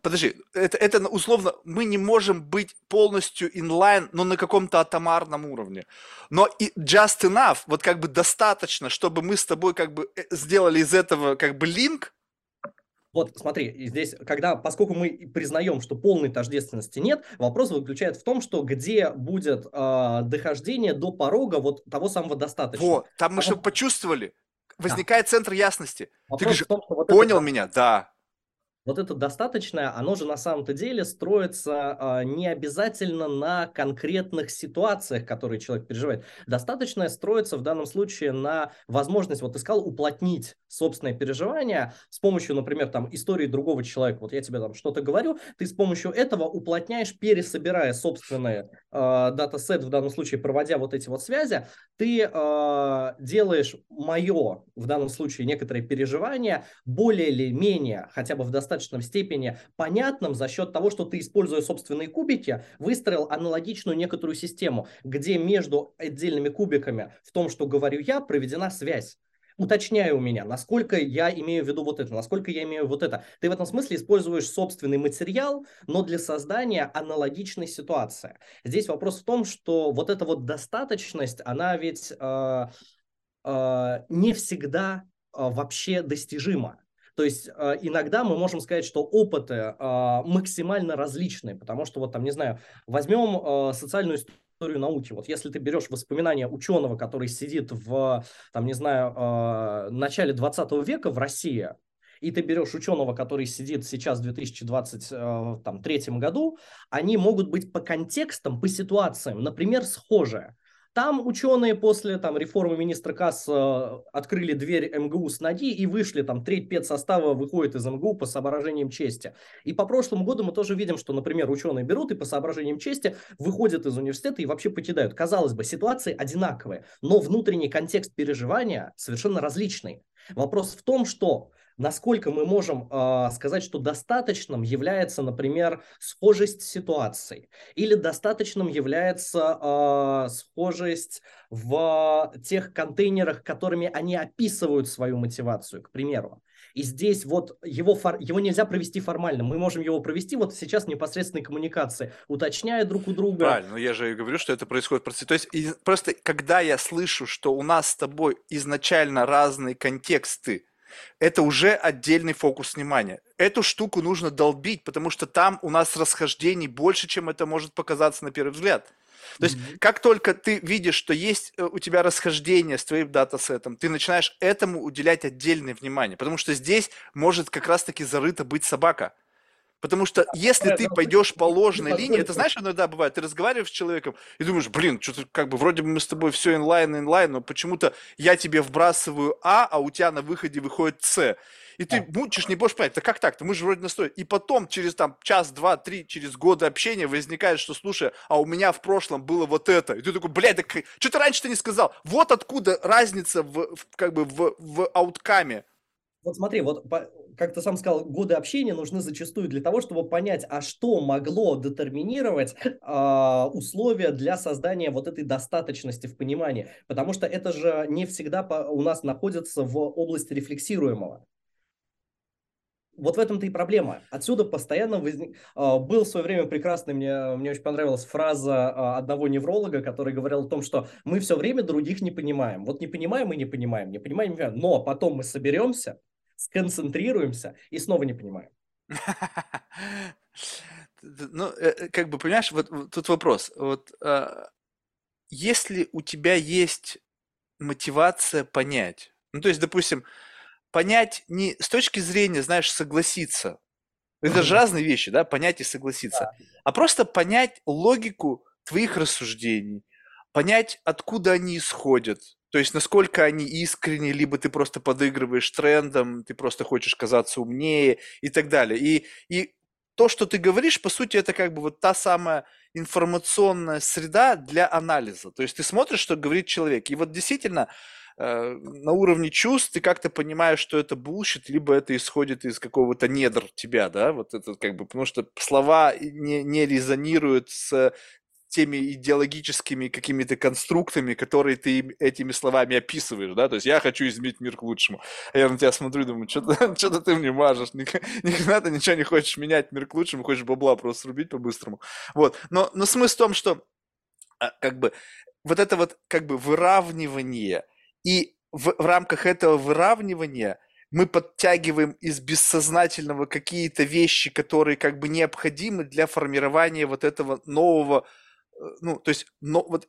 подожди, это условно, мы не можем быть полностью инлайн, но на каком-то атомарном уровне. Но и just enough, достаточно, чтобы мы с тобой сделали из этого линк. Вот смотри, здесь, поскольку мы признаем, что полной тождественности нет, вопрос заключается в том, что где будет дохождение до порога вот того самого достаточного. Вот, там мы чтобы почувствовали. Возникает центр ясности. Ты говоришь, понял меня, да. Вот это достаточное, оно же на самом-то деле строится не обязательно на конкретных ситуациях, которые человек переживает. Достаточное строится в данном случае на возможность, вот ты сказал, уплотнить собственное переживание с помощью, например, истории другого человека. Вот я тебе что-то говорю, ты с помощью этого уплотняешь, пересобирая собственный датасет, в данном случае проводя вот эти вот связи, ты делаешь мое, в данном случае, некоторое переживание более или менее, хотя бы в достаточном степени понятным за счет того, что ты, используя собственные кубики, выстроил аналогичную некоторую систему, где между отдельными кубиками в том, что говорю я, проведена связь. Уточняю у меня, насколько я имею в виду вот это, насколько я имею вот это. Ты в этом смысле используешь собственный материал, но для создания аналогичной ситуации. Здесь вопрос в том, что вот эта вот достаточность, она ведь не всегда вообще достижима. То есть иногда мы можем сказать, что опыты максимально различны, потому что, вот там, не знаю, возьмем социальную историю науки. Вот если ты берешь воспоминания ученого, который сидит в, там, не знаю, начале 20 века в России, и ты берешь ученого, который сидит сейчас в 2023 году, они могут быть по контекстам, по ситуациям, например, схожие. Там ученые после там, реформы министра Касс открыли дверь МГУ с ноги и вышли, там треть педсостава выходит из МГУ по соображениям чести. И по прошлому году мы тоже видим, что, например, ученые берут и по соображениям чести выходят из университета и вообще покидают. Казалось бы, ситуации одинаковые, но внутренний контекст переживания совершенно различный. Вопрос в том, что насколько мы можем сказать, что достаточным является, например, схожесть ситуаций, или достаточным является схожесть в тех контейнерах, которыми они описывают свою мотивацию, к примеру. И здесь вот его нельзя провести формально. Мы можем его провести вот сейчас в непосредственной коммуникации, уточняя друг у друга. Правильно, но я же и говорю, что это происходит в процессе. То есть просто когда я слышу, что у нас с тобой изначально разные контексты, это уже отдельный фокус внимания. Эту штуку нужно долбить, потому что там у нас расхождений больше, чем это может показаться на первый взгляд. То есть, как только ты видишь, что есть у тебя расхождение с твоим датасетом, ты начинаешь этому уделять отдельное внимание, потому что здесь может как раз-таки зарыта быть собака. Потому что если ты пойдешь по ложной линии, это знаешь, иногда бывает, ты разговариваешь с человеком и думаешь, блин, что-то как бы вроде бы мы с тобой все инлайн, но почему-то я тебе вбрасываю а у тебя на выходе выходит С. И ты мучишь, не будешь понять, да как так-то, мы же вроде настроены. И потом через там час, два, три, через годы общения возникает, что слушай, а у меня в прошлом было вот это. И ты такой, блядь, так что ты раньше-то не сказал? Вот откуда разница в ауткаме. Вот смотри, вот как ты сам сказал, годы общения нужны зачастую для того, чтобы понять, а что могло детерминировать условия для создания вот этой достаточности в понимании. Потому что это же не всегда у нас находится в области рефлексируемого. Вот в этом-то и проблема. Отсюда постоянно был в свое время прекрасный, мне очень понравилась фраза одного невролога, который говорил о том, что мы все время других не понимаем. Вот не понимаем и не понимаем, не понимаем, не понимаем. Но потом мы соберемся, сконцентрируемся и снова не понимаем. Ну, как бы, понимаешь, вот тут вопрос. Вот если у тебя есть мотивация понять, ну, то есть, допустим, понять не с точки зрения, знаешь, согласиться, это же разные вещи, да, понять и согласиться, а просто понять логику твоих рассуждений, понять, откуда они исходят, то есть насколько они искренни, либо ты просто подыгрываешь трендом, ты просто хочешь казаться умнее и так далее. И то, что ты говоришь, по сути, это как бы вот та самая информационная среда для анализа. То есть ты смотришь, что говорит человек. И вот действительно на уровне чувств ты как-то понимаешь, что это булщит, либо это исходит из какого-то недр тебя, да, вот это как бы, потому что слова не резонируют с теми идеологическими какими-то конструктами, которые ты этими словами описываешь, да, то есть я хочу изменить мир к лучшему, а я на тебя смотрю и думаю, что-то ты мне мажешь, никогда ты ничего не хочешь менять, мир к лучшему, хочешь бабла просто срубить по-быстрому, вот, но смысл в том, что как бы вот это вот как бы выравнивание, и в рамках этого выравнивания мы подтягиваем из бессознательного какие-то вещи, которые как бы необходимы для формирования вот этого нового. Ну, то есть, но вот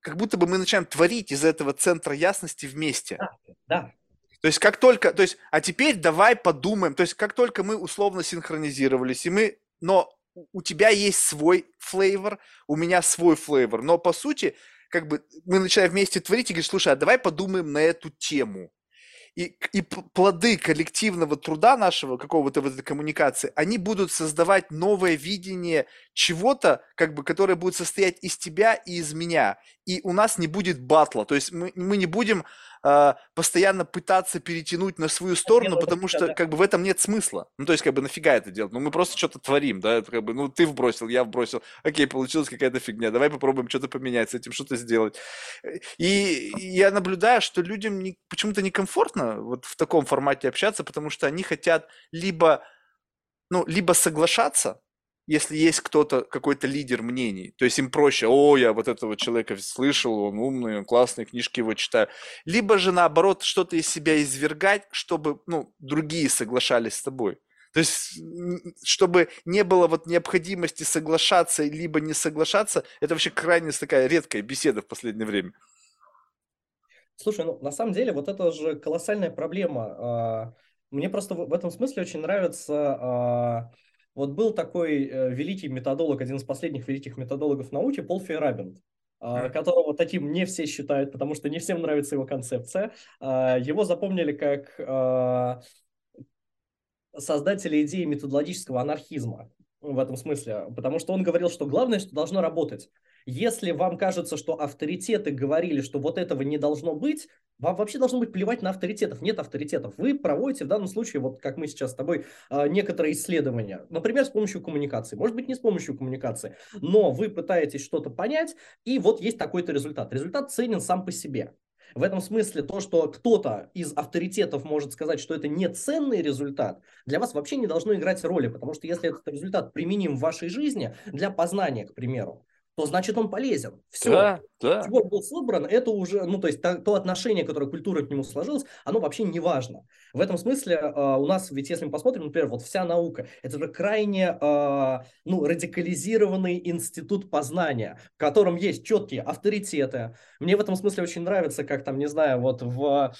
как будто бы мы начинаем творить из этого центра ясности вместе. Да. То есть, как только, то есть, а теперь давай подумаем. То есть, как только мы условно синхронизировались, но у тебя есть свой флейвор, у меня свой флейвор, но по сути, как бы мы начинаем вместе творить и говорить, слушай, а давай подумаем на эту тему. И плоды коллективного труда нашего, какого-то вот этой коммуникации, они будут создавать новое видение чего-то, как бы, которое будет состоять из тебя и из меня. И у нас не будет батла. То есть мы не будем постоянно пытаться перетянуть на свою сторону, потому что как бы в этом нет смысла. Ну, то есть, как бы, нафига это делать? Ну, мы просто что-то творим, да, как бы, ну, ты вбросил, я вбросил, окей, получилась какая-то фигня, давай попробуем что-то поменять, с этим что-то сделать. И я наблюдаю, что людям почему-то некомфортно вот в таком формате общаться, потому что они хотят либо соглашаться, если есть кто-то, какой-то лидер мнений, то есть им проще, о, я вот этого человека слышал, он умный, он классный, книжки его читаю. Либо же, наоборот, что-то из себя извергать, чтобы, ну, другие соглашались с тобой. То есть, чтобы не было вот необходимости соглашаться, либо не соглашаться, это вообще крайне такая редкая беседа в последнее время. Слушай, ну, на самом деле, вот это же колоссальная проблема. Мне просто в этом смысле очень нравится... Вот был такой великий методолог, один из последних великих методологов науки, Пол Фейрабенд, которого таким не все считают, потому что не всем нравится его концепция. Его запомнили как создателя идеи методологического анархизма в этом смысле, потому что он говорил, что главное, что должно работать. Если вам кажется, что авторитеты говорили, что вот этого не должно быть, вам вообще должно быть плевать на авторитетов. Нет авторитетов. Вы проводите в данном случае, вот как мы сейчас с тобой, некоторые исследования. Например, с помощью коммуникации. Может быть, не с помощью коммуникации. Но вы пытаетесь что-то понять, и вот есть такой-то результат. Результат ценен сам по себе. В этом смысле то, что кто-то из авторитетов может сказать, что это не ценный результат, для вас вообще не должно играть роли. Потому что если этот результат применим в вашей жизни для познания, к примеру, то значит он полезен. Все, да, да. Чего был собран, это уже, ну то есть то отношение, которое культура к нему сложилась, оно вообще не важно. В этом смысле у нас, ведь если мы посмотрим, например, вот вся наука, это же крайне радикализированный институт познания, в котором есть четкие авторитеты. Мне в этом смысле очень нравится, как там, не знаю, вот в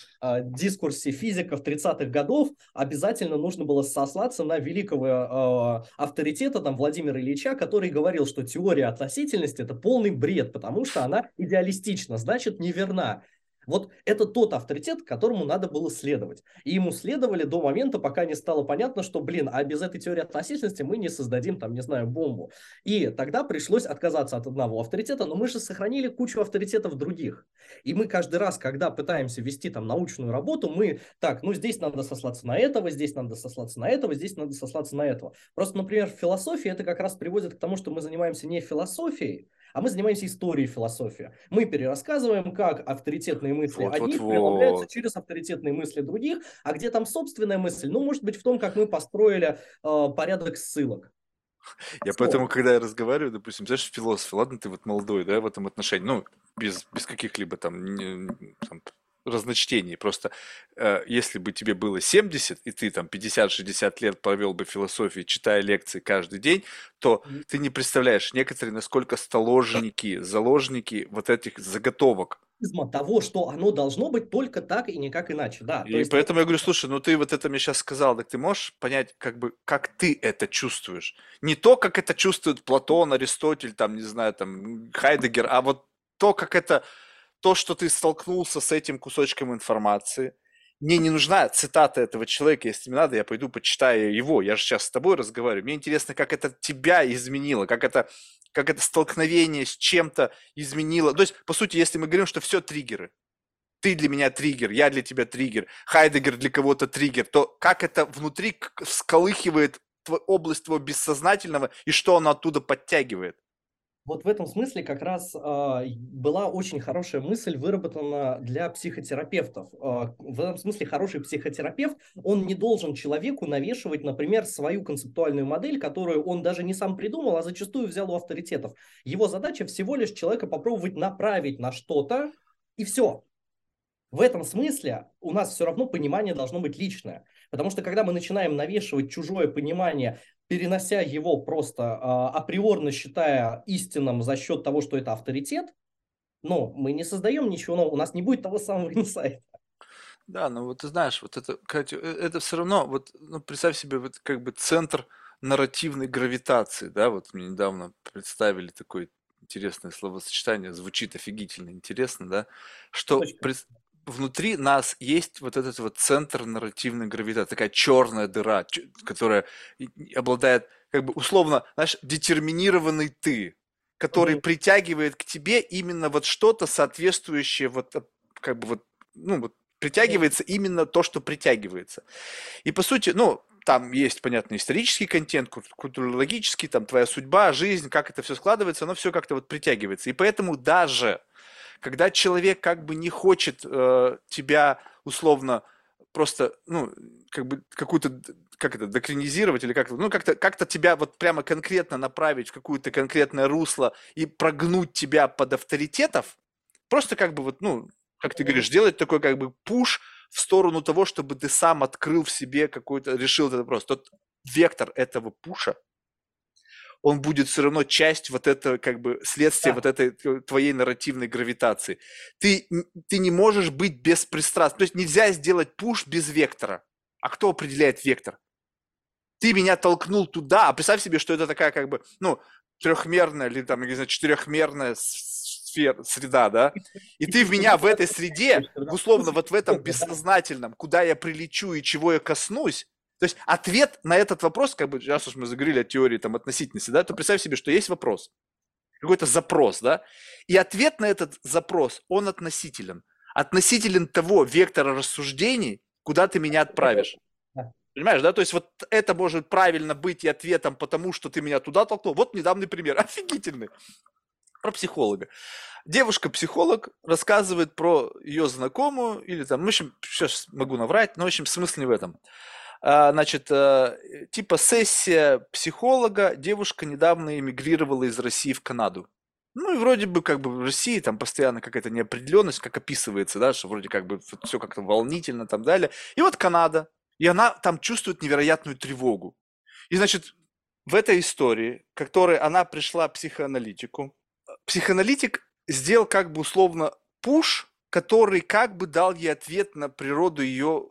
дискурсе физиков 30-х годов обязательно нужно было сослаться на великого авторитета, там, Владимира Ильича, который говорил, что теория относительности это полный бред, потому что она идеалистична, значит, неверна. Вот это тот авторитет, которому надо было следовать. И ему следовали до момента, пока не стало понятно, что, блин, а без этой теории относительности мы не создадим, там, не знаю, бомбу. И тогда пришлось отказаться от одного авторитета, но мы же сохранили кучу авторитетов других. И мы каждый раз, когда пытаемся вести там научную работу, мы так, ну, здесь надо сослаться на этого, здесь надо сослаться на этого, здесь надо сослаться на этого. Просто, например, в философии это как раз приводит к тому, что мы занимаемся не философией, а мы занимаемся историей философии. Мы перерассказываем, как авторитетные мысли одних преломляются через авторитетные мысли других, а где там собственная мысль? Ну, может быть, в том, как мы построили порядок ссылок. Я поэтому, когда я разговариваю, допустим, знаешь, философ, ладно, ты вот молодой, да, в этом отношении, ну, без каких-либо там разночтений, просто если бы тебе было 70, и ты там 50-60 лет провел бы философию, читая лекции каждый день, то ты не представляешь, некоторые насколько сталожники, заложники вот этих заготовок. Того, что оно должно быть только так и никак иначе, да. И то есть поэтому я говорю, слушай, ну ты вот это мне сейчас сказал, так ты можешь понять, как бы, как ты это чувствуешь? Не то, как это чувствует Платон, Аристотель, там, не знаю, там, Хайдегер, а вот то, как это... То, что ты столкнулся с этим кусочком информации, мне не нужна цитата этого человека, если мне надо, я пойду почитаю его, я же сейчас с тобой разговариваю, мне интересно, как это тебя изменило, как это столкновение с чем-то изменило. То есть, по сути, если мы говорим, что все триггеры, ты для меня триггер, я для тебя триггер, Хайдегер для кого-то триггер, то как это внутри всколыхивает область твоего бессознательного и что оно оттуда подтягивает. Вот в этом смысле как раз была очень хорошая мысль выработана для психотерапевтов. В этом смысле хороший психотерапевт, он не должен человеку навешивать, например, свою концептуальную модель, которую он даже не сам придумал, а зачастую взял у авторитетов. Его задача всего лишь человека попробовать направить на что-то, и все. В этом смысле у нас все равно понимание должно быть личное. Потому что когда мы начинаем навешивать чужое понимание, перенося его просто априорно считая истинным за счет того, что это авторитет, но мы не создаем ничего нового, у нас не будет того самого инсайта. Да, но вот ты знаешь, вот это, Катя, это все равно, вот, ну, представь себе, вот как бы центр нарративной гравитации, да, вот мне недавно представили такое интересное словосочетание, звучит офигительно интересно, да, что... Внутри нас есть вот этот вот центр нарративной гравитации, такая черная дыра, которая обладает, как бы условно, знаешь, детерминированный ты, который притягивает к тебе именно вот что-то соответствующее, вот как бы вот, ну вот притягивается именно то, что притягивается. И по сути, ну, там есть, понятно, исторический контент, культурологический, там твоя судьба, жизнь, как это все складывается, оно все как-то вот притягивается. И поэтому даже когда человек как бы не хочет тебя условно просто, ну, как бы какую-то, как это, докринизировать или как-то, ну, как-то тебя вот прямо конкретно направить в какое-то конкретное русло и прогнуть тебя под авторитетов, просто как бы вот, ну, как ты говоришь, делать такой как бы пуш в сторону того, чтобы ты сам открыл в себе какой-то, решил этот вопрос. Тот вектор этого пуша, он будет все равно часть вот этого, как бы, следствия вот этой твоей нарративной гравитации. Ты не можешь быть беспристрастным. То есть нельзя сделать пуш без вектора. А кто определяет вектор? Ты меня толкнул туда, а представь себе, что это такая, как бы, ну, трехмерная или, там, не знаю, четырехмерная среда, да? И ты в меня в этой среде, условно, вот в этом бессознательном, куда я прилечу и чего я коснусь. То есть ответ на этот вопрос, как бы, сейчас уж мы заговорили о теории там, относительности, да, то представь себе, что есть вопрос, какой-то запрос, да, и ответ на этот запрос, он относителен. Относителен того вектора рассуждений, куда ты меня отправишь. Понимаешь, да? То есть вот это может правильно быть и ответом, потому что ты меня туда толкнул. Вот недавний пример, офигительный, про психолога. Девушка-психолог рассказывает про ее знакомую, или там, в общем, сейчас могу наврать, но в общем смысл не в этом. Значит, типа сессия психолога, девушка недавно эмигрировала из России в Канаду. Ну и вроде бы как бы в России там постоянно какая-то неопределенность, как описывается, да, что вроде как бы все как-то волнительно, там далее. И вот Канада, и она там чувствует невероятную тревогу. И значит, в этой истории, к которой она пришла психоаналитику, психоаналитик сделал как бы условно пуш, который как бы дал ей ответ на природу ее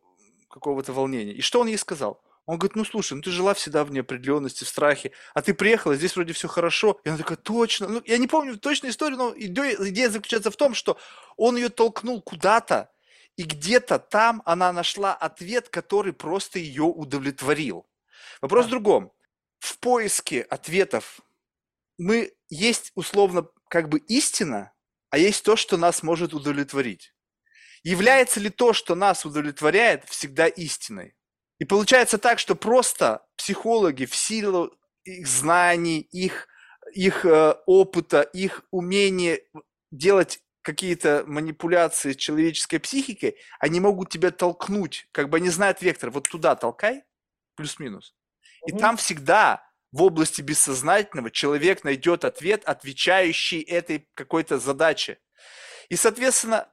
какого-то волнения. И что он ей сказал? Он говорит, ну слушай, ну ты жила всегда в неопределенности, в страхе, а ты приехала, здесь вроде все хорошо. И она такая, точно. Ну, я не помню точную историю, но идея заключается в том, что он ее толкнул куда-то, и где-то там она нашла ответ, который просто ее удовлетворил. Вопрос в другом. В поиске ответов мы есть условно как бы истина, а есть то, что нас может удовлетворить. Является ли то, что нас удовлетворяет, всегда истиной? И получается так, что просто психологи в силу их знаний, их опыта, их умения делать какие-то манипуляции с человеческой психикой, они могут тебя толкнуть, как бы они знают вектор, вот туда толкай, плюс-минус. И там всегда в области бессознательного человек найдет ответ, отвечающий этой какой-то задаче. И, соответственно,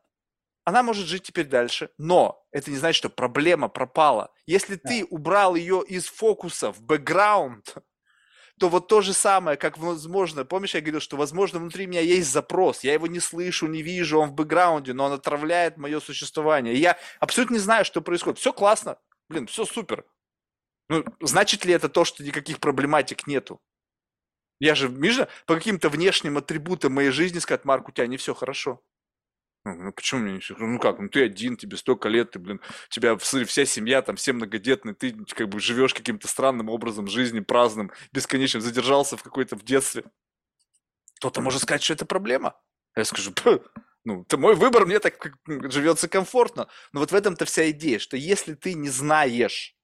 она может жить теперь дальше, но это не значит, что проблема пропала. Если ты убрал ее из фокуса в бэкграунд, то вот то же самое, как возможно, помнишь, я говорил, что возможно внутри меня есть запрос, я его не слышу, не вижу, он в бэкграунде, но он отравляет мое существование. И я абсолютно не знаю, что происходит. Все классно, блин, все супер. Ну, значит ли это то, что никаких проблематик нету? Я же, видишь, по каким-то внешним атрибутам моей жизни сказать, Марк, у тебя не все хорошо. Ну почему мне не все? Ну как? Ну ты один, тебе столько лет, ты, блин, тебя вся семья, там все многодетные, ты как бы живешь каким-то странным образом жизни, праздным, бесконечным, задержался в какой-то в детстве. Кто-то может сказать, что это проблема. Я скажу, ну это мой выбор, мне так живется комфортно. Но вот в этом-то вся идея, что если ты не знаешь,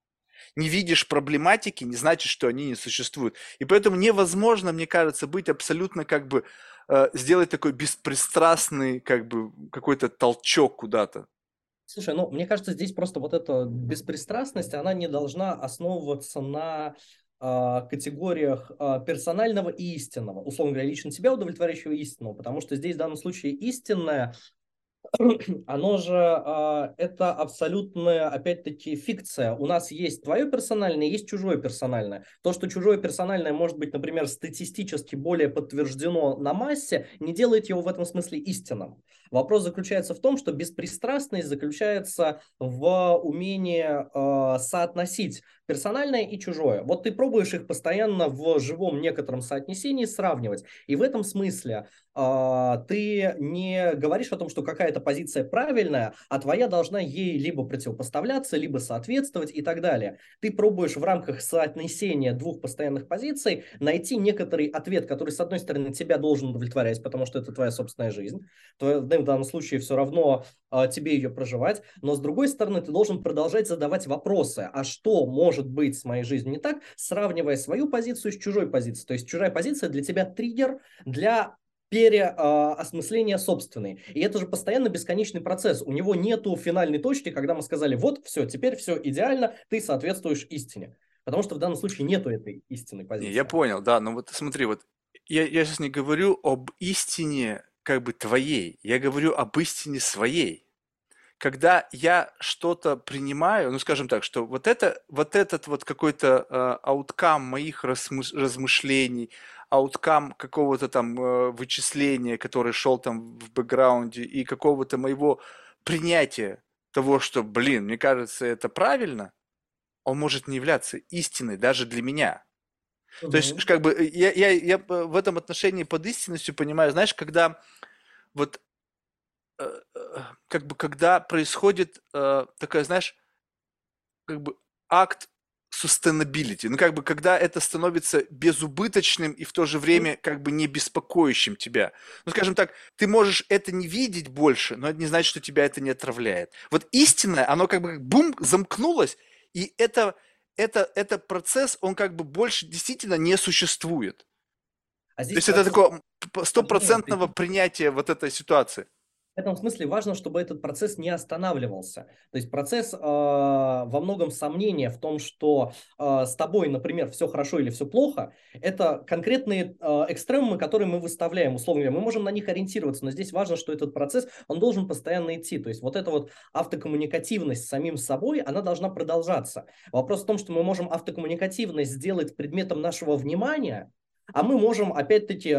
не видишь проблематики, не значит, что они не существуют. И поэтому невозможно, мне кажется, быть абсолютно как бы сделать такой беспристрастный, как бы, какой-то толчок куда-то. Слушай, ну, мне кажется, здесь просто вот эта беспристрастность, она не должна основываться на категориях персонального и истинного, условно говоря, лично себя удовлетворяющего истинного, потому что здесь в данном случае истинное, оно же, это абсолютная, опять-таки, фикция. У нас есть твое персональное, есть чужое персональное. То, что чужое персональное может быть, например, статистически более подтверждено на массе, не делает его в этом смысле истинным. Вопрос заключается в том, что беспристрастность заключается в умении соотносить персональное и чужое. Вот ты пробуешь их постоянно в живом некотором соотнесении сравнивать. И в этом смысле ты не говоришь о том, что какая-то позиция правильная, а твоя должна ей либо противопоставляться, либо соответствовать и так далее. Ты пробуешь в рамках соотнесения двух постоянных позиций найти некоторый ответ, который, с одной стороны, тебя должен удовлетворять, потому что это твоя собственная жизнь. В данном случае все равно тебе ее проживать. Но, с другой стороны, ты должен продолжать задавать вопросы. А что может быть с моей жизнью не так, сравнивая свою позицию с чужой позицией? То есть чужая позиция для тебя триггер для переосмысления собственной. И это же постоянно бесконечный процесс. У него нету финальной точки, когда мы сказали, вот, все, теперь все идеально, ты соответствуешь истине. Потому что в данном случае нету этой истинной позиции. Я понял, да, но вот смотри, вот я сейчас не говорю об истине как бы твоей, я говорю об истине своей. Когда я что-то принимаю, ну, скажем так, что вот этот какой-то ауткам моих размышлений, ауткам какого-то там вычисления, который шел там в бэкграунде, и какого-то моего принятия того, что, блин, мне кажется, это правильно, он может не являться истиной даже для меня. Mm-hmm. То есть, как бы, я в этом отношении под истинностью понимаю, знаешь, когда вот как бы когда происходит такая, знаешь, как бы акт sustainability, ну как бы когда это становится безубыточным и в то же время как бы не беспокоящим тебя. Ну скажем так, ты можешь это не видеть больше, но это не значит, что тебя это не отравляет. Вот истинное, оно как бы бум, замкнулось, и это процесс, он как бы больше действительно не существует. А здесь то есть это такое стопроцентного принятия вот этой ситуации. В этом смысле важно, чтобы этот процесс не останавливался. То есть процесс во многом сомнения в том, что с тобой, например, все хорошо или все плохо, это конкретные экстремумы, которые мы выставляем, условно говоря. Мы можем на них ориентироваться, но здесь важно, что этот процесс, он должен постоянно идти. То есть вот эта вот автокоммуникативность с самим собой, она должна продолжаться. Вопрос в том, что мы можем автокоммуникативность сделать предметом нашего внимания, а мы можем, опять-таки,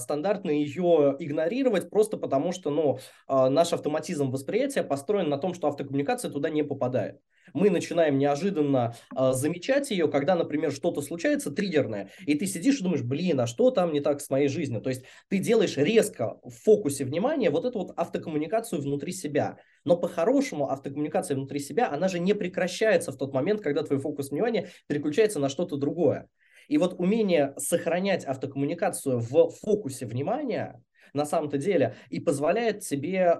стандартно ее игнорировать просто потому, что наш автоматизм восприятия построен на том, что автокоммуникация туда не попадает. Мы начинаем неожиданно замечать ее, когда, например, что-то случается триггерное, и ты сидишь и думаешь, блин, а что там не так с моей жизнью? То есть ты делаешь резко в фокусе внимания вот эту вот автокоммуникацию внутри себя. Но по-хорошему автокоммуникация внутри себя, она же не прекращается в тот момент, когда твой фокус внимания переключается на что-то другое. И вот умение сохранять автокоммуникацию в фокусе внимания на самом-то деле и позволяет тебе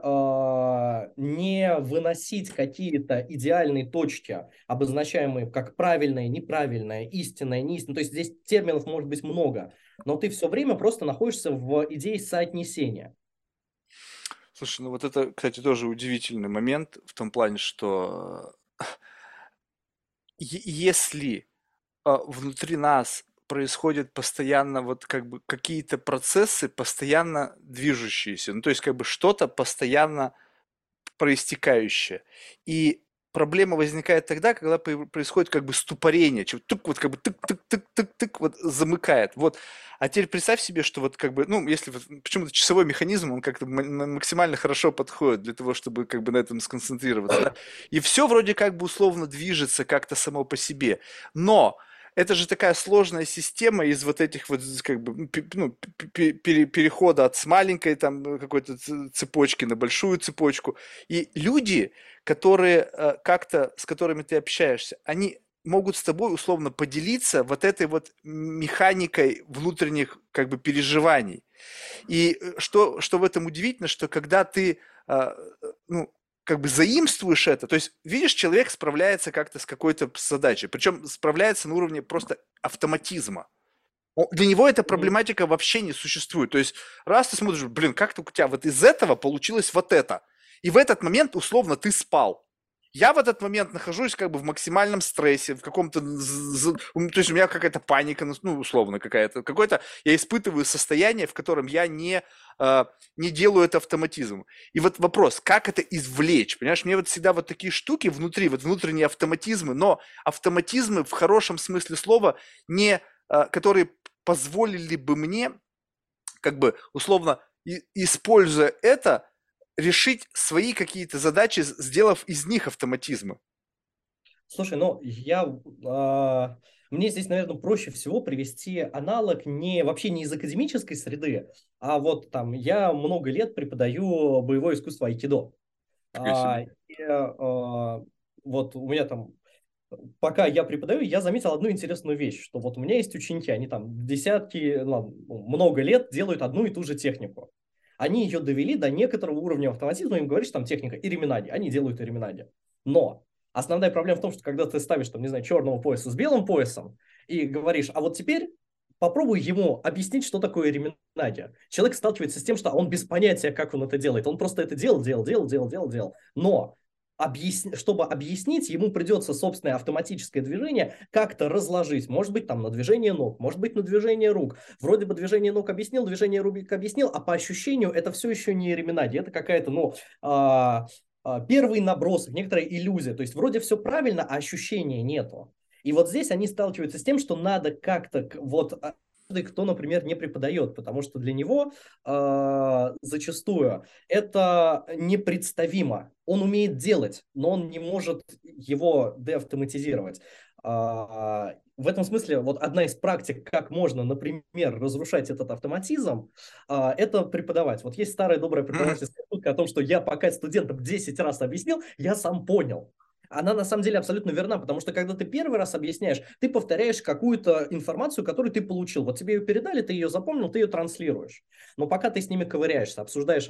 не выносить какие-то идеальные точки, обозначаемые как правильное, неправильное, истинное, неистинное. То есть здесь терминов может быть много, но ты все время просто находишься в идее соотнесения. Слушай, ну вот это, кстати, тоже удивительный момент в том плане, что если внутри нас происходят постоянно вот как бы какие-то процессы, постоянно движущиеся, ну то есть как бы что-то постоянно проистекающее. И проблема возникает тогда, когда происходит как бы ступорение, тык, вот как бы тык-тык-тык-тык-тык, вот замыкает. Вот. А теперь представь себе, что вот как бы, ну если вот, почему-то часовой механизм, он как-то максимально хорошо подходит для того, чтобы как бы на этом сконцентрироваться. Да? И все вроде как бы условно движется как-то само по себе, но это же такая сложная система из вот этих вот как бы ну, перехода от с маленькой там какой-то цепочки на большую цепочку. И люди, которые как-то с которыми ты общаешься, они могут с тобой условно поделиться вот этой вот механикой внутренних как бы переживаний. И что в этом удивительно, что когда ты ну, как бы заимствуешь это, то есть, видишь, человек справляется как-то с какой-то задачей, причем справляется на уровне просто автоматизма. Для него эта проблематика вообще не существует. То есть, раз ты смотришь, блин, как-то у тебя вот из этого получилось вот это, и в этот момент, условно, ты спал. Я в этот момент нахожусь как бы в максимальном стрессе, в каком-то, то есть у меня какая-то паника, ну, условно, какое-то я испытываю состояние, в котором я не делаю это автоматизмом. И вот вопрос, как это извлечь, понимаешь, мне вот всегда вот такие штуки внутри, вот внутренние автоматизмы, но автоматизмы в хорошем смысле слова, которые позволили бы мне, как бы, условно, используя это, решить свои какие-то задачи, сделав из них автоматизмы? Слушай, ну мне здесь, наверное, проще всего привести аналог вообще не из академической среды, а вот там я много лет преподаю боевое искусство айкидо. Вот у меня там, пока я преподаю, я заметил одну интересную вещь, что вот у меня есть ученики, они там много лет делают одну и ту же технику. Они ее довели до некоторого уровня автоматизма, им говоришь, там техника ириминаги, они делают ириминаги. Но основная проблема в том, что когда ты ставишь, там, не знаю, черного пояса с белым поясом и говоришь, а вот теперь попробуй ему объяснить, что такое реминание. Человек сталкивается с тем, что он без понятия, как он это делает. Он просто это делал. Но чтобы объяснить, ему придется собственное автоматическое движение как-то разложить. Может быть, там на движение ног, может быть, на движение рук. Вроде бы движение ног объяснил, движение рук объяснил, а по ощущению это все еще не реминание. Это какая-то, первый набросок, некоторая иллюзия. То есть вроде все правильно, а ощущения нету. И вот здесь они сталкиваются с тем, что надо как-то кто, например, не преподает, потому что для него зачастую это непредставимо. Он умеет делать, но он не может его деавтоматизировать. В этом смысле вот одна из практик, как можно, например, разрушать этот автоматизм, это преподавать. Вот есть старая добрая преподавательская шутка о том, что я пока студентам 10 раз объяснил, я сам понял. Она на самом деле абсолютно верна, потому что когда ты первый раз объясняешь, ты повторяешь какую-то информацию, которую ты получил. Вот тебе ее передали, ты ее запомнил, ты ее транслируешь. Но пока ты с ними ковыряешься, обсуждаешь,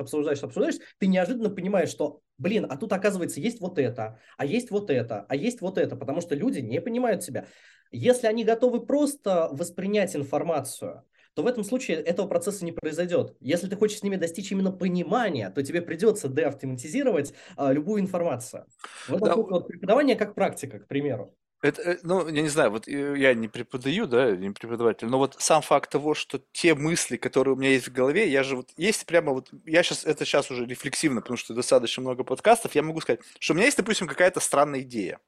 ты неожиданно понимаешь, что, а тут, оказывается, есть вот это, а есть вот это, а есть вот это, потому что люди не понимают себя. Если они готовы просто воспринять информацию, то в этом случае этого процесса не произойдет. Если ты хочешь с ними достичь именно понимания, то тебе придется деавтоматизировать любую информацию. Вот такое вот преподавание как практика, к примеру. Это, я не знаю, вот я не преподаю, не преподаватель, но вот сам факт того, что те мысли, которые у меня есть в голове, я сейчас уже рефлексивно, потому что достаточно много подкастов, я могу сказать, что у меня есть, допустим, какая-то странная идея.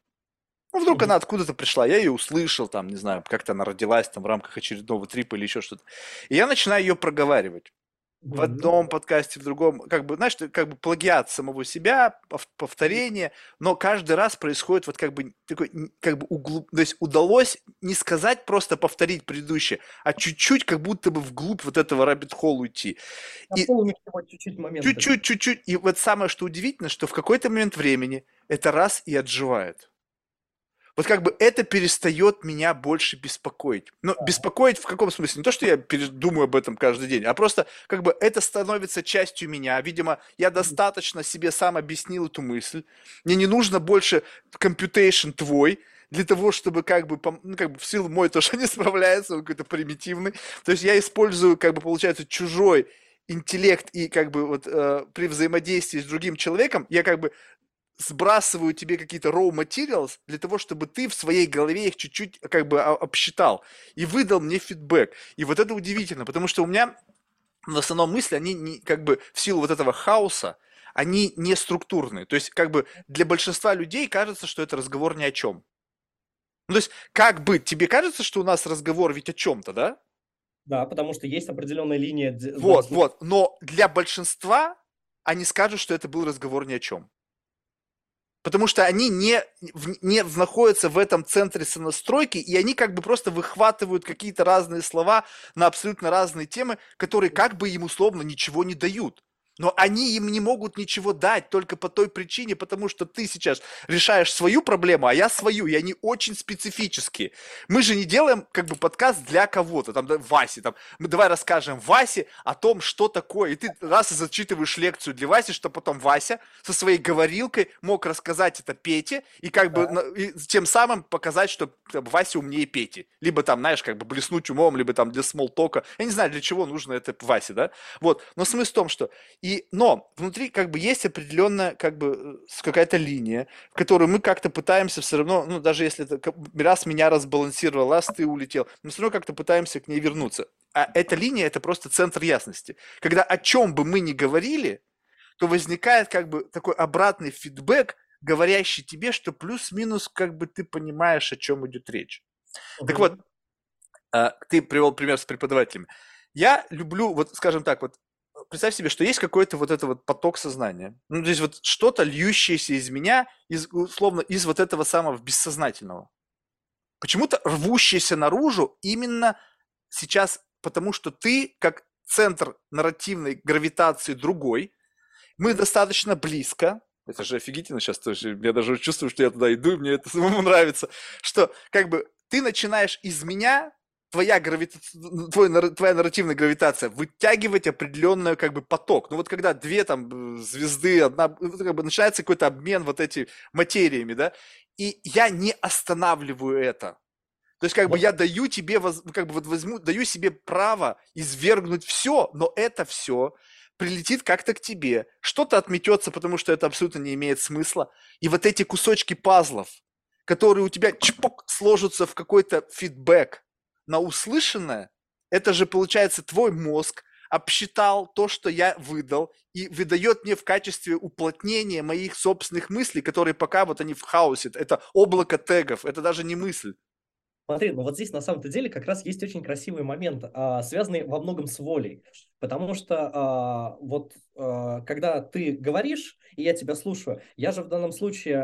Вдруг она откуда-то пришла, я ее услышал, как-то она родилась в рамках очередного трипа или еще что-то. И я начинаю ее проговаривать. В одном подкасте, в другом. Плагиат самого себя, повторение, но каждый раз происходит то есть удалось не сказать, просто повторить предыдущее, а чуть-чуть как будто бы вглубь вот этого rabbit hole уйти. Чуть-чуть. И вот самое, что удивительно, что в какой-то момент времени это раз и отживает. Это перестает меня больше беспокоить. Но беспокоить в каком смысле? Не то, что я думаю об этом каждый день, а просто это становится частью меня. Видимо, я достаточно себе сам объяснил эту мысль. Мне не нужно больше computation твой для того, чтобы в силу мой тоже не справляется, он какой-то примитивный. То есть я использую, получается, чужой интеллект и при взаимодействии с другим человеком я сбрасываю тебе какие-то raw materials для того, чтобы ты в своей голове их чуть-чуть обсчитал и выдал мне фидбэк. И это удивительно, потому что у меня в основном мысли, они не, в силу этого хаоса, они не структурные. То есть для большинства людей кажется, что это разговор ни о чем. Тебе кажется, что у нас разговор ведь о чем-то, да? Да, потому что есть определенная линия. Но для большинства они скажут, что это был разговор ни о чем. Потому что они не находятся в этом центре сонастройки, и они просто выхватывают какие-то разные слова на абсолютно разные темы, которые им условно ничего не дают. Но они им не могут ничего дать только по той причине, потому что ты сейчас решаешь свою проблему, а я свою, и они очень специфические. Мы же не делаем подкаст для кого-то, Васи, мы давай расскажем Васе о том, что такое, и ты раз и зачитываешь лекцию для Васи, что потом Вася со своей говорилкой мог рассказать это Пете, и и тем самым показать, что Вася умнее Пети, либо блеснуть умом, либо для смолтока, я не знаю, для чего нужно это Васе, да, но смысл в том, что... Но внутри есть определенная какая-то линия, в которую мы пытаемся все равно, даже если это раз меня разбалансировал, раз ты улетел, мы все равно пытаемся к ней вернуться. А эта линия – это просто центр ясности. Когда о чем бы мы ни говорили, то возникает такой обратный фидбэк, говорящий тебе, что плюс-минус ты понимаешь, о чем идет речь. Так вот, ты привел пример с преподавателями. Я люблю, представь себе, что есть какой-то поток сознания, то есть что-то льющееся из меня, условно, из этого самого бессознательного, почему-то рвущееся наружу именно сейчас, потому что ты, как центр нарративной гравитации другой, мы достаточно близко, это же офигительно сейчас, я даже чувствую, что я туда иду, и мне это самому нравится, что ты начинаешь из меня... Твоя нарративная гравитация вытягивать определенный поток. Когда две звезды, одна, начинается какой-то обмен материями, да, и я не останавливаю это. То есть, как бы я даю тебе, как бы вот возьму, даю себе право извергнуть все, но это все прилетит как-то к тебе. Что-то отметется, потому что это абсолютно не имеет смысла. И вот эти кусочки пазлов, которые у тебя чпок сложатся в какой-то фидбэк на услышанное, это же получается твой мозг обсчитал то, что я выдал, и выдает мне в качестве уплотнения моих собственных мыслей, которые пока вот они в хаосе. Это облако тегов, это даже не мысль. Смотри, ну вот здесь на самом-то деле как раз есть очень красивый момент, связанный во многом с волей. Потому что вот когда ты говоришь, и я тебя слушаю, я же в данном случае,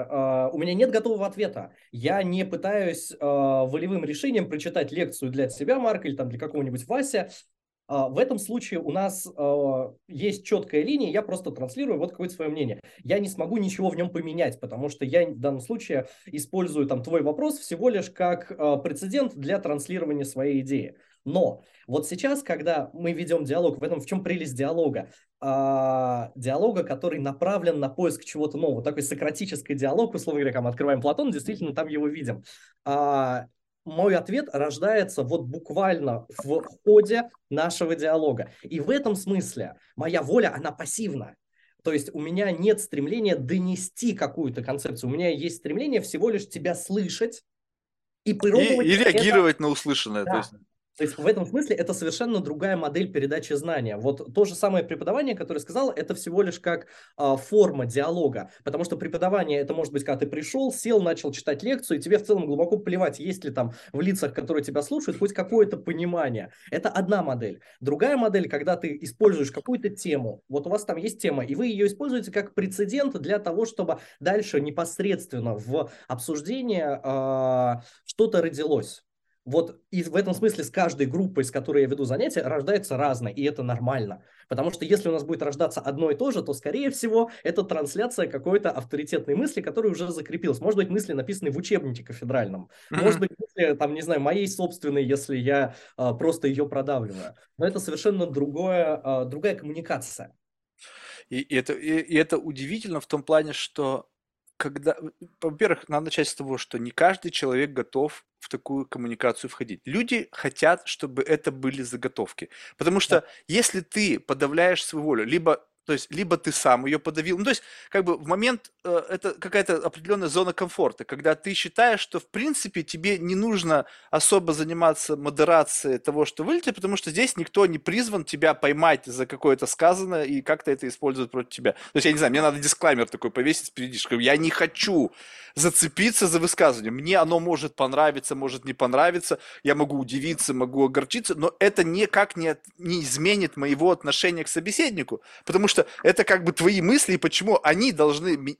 у меня нет готового ответа. Я не пытаюсь волевым решением прочитать лекцию для себя, Марка, или там для какого-нибудь Вася. В этом случае у нас есть четкая линия, я просто транслирую вот какое-то свое мнение. Я не смогу ничего в нем поменять, потому что я в данном случае использую там твой вопрос всего лишь как прецедент для транслирования своей идеи. Но вот сейчас, когда мы ведем диалог, в этом в чем прелесть диалога? Диалога, который направлен на поиск чего-то нового, такой сократический диалог, условно говоря, мы открываем Платона, действительно там его видим. Мой ответ рождается вот буквально в ходе нашего диалога. И в этом смысле моя воля, она пассивна. То есть у меня нет стремления донести какую-то концепцию. У меня есть стремление всего лишь тебя слышать и реагировать на услышанное. Да. То есть в этом смысле это совершенно другая модель передачи знания. Вот то же самое преподавание, которое сказал, это всего лишь как форма диалога. Потому что преподавание это может быть, когда ты пришел, сел, начал читать лекцию, и тебе в целом глубоко плевать, есть ли там в лицах, которые тебя слушают, хоть какое-то понимание. Это одна модель. Другая модель, когда ты используешь какую-то тему. Вот у вас там есть тема, и вы ее используете как прецедент для того, чтобы дальше непосредственно в обсуждении что-то родилось. Вот и в этом смысле с каждой группой, с которой я веду занятия, рождается разное, и это нормально. Потому что если у нас будет рождаться одно и то же, то, скорее всего, это трансляция какой-то авторитетной мысли, которая уже закрепилась. Может быть, мысли, написанные в учебнике кафедральном. Может быть, мысли, там, не знаю, моей собственной, если я просто ее продавливаю. Но это совершенно другая коммуникация. И это удивительно в том плане, что... Когда, во-первых, надо начать с того, что не каждый человек готов в такую коммуникацию входить. Люди хотят, чтобы это были заготовки. Потому что если ты подавляешь свою волю, либо ты сам ее подавил. Ну, то есть, как бы в момент, это какая-то определенная зона комфорта, когда ты считаешь, что, в принципе, тебе не нужно особо заниматься модерацией того, что вылетит, потому что здесь никто не призван тебя поймать за какое-то сказанное и как-то это используют против тебя. То есть, я не знаю, мне надо дисклаймер такой повесить впереди, что я не хочу зацепиться за высказывание. Мне оно может понравиться, может не понравиться, я могу удивиться, могу огорчиться, но это никак не изменит моего отношения к собеседнику, потому что это как бы твои мысли, и почему они должны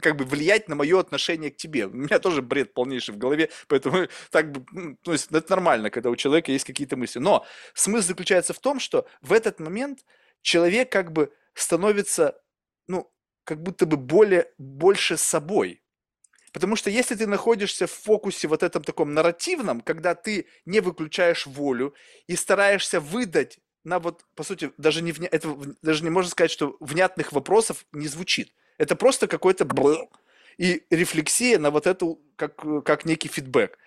как бы влиять на мое отношение к тебе. У меня тоже бред полнейший в голове, поэтому так бы, то есть это нормально, когда у человека есть какие-то мысли. Но смысл заключается в том, что в этот момент человек как бы становится, ну, как будто бы больше собой. Потому что если ты находишься в фокусе вот этом таком нарративном, когда ты не выключаешь волю и стараешься выдать на вот, по сути, даже не можно сказать, что внятных вопросов не звучит. Это просто какой-то бл и рефлексия на вот эту, как некий фидбэк.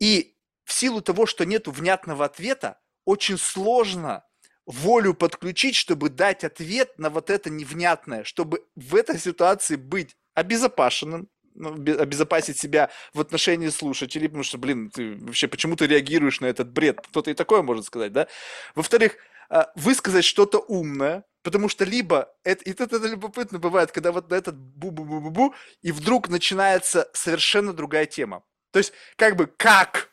И в силу того, что нету внятного ответа, очень сложно волю подключить, чтобы дать ответ на вот это невнятное, чтобы в этой ситуации быть обезопасенным, обезопасить себя в отношении слушателей, потому что, блин, ты вообще почему ты реагируешь на этот бред? Кто-то и такое может сказать, да? Во-вторых, высказать что-то умное, потому что либо... Это любопытно бывает, когда вот на этот бу-бу-бу-бу-бу, и вдруг начинается совершенно другая тема. То есть, как бы, как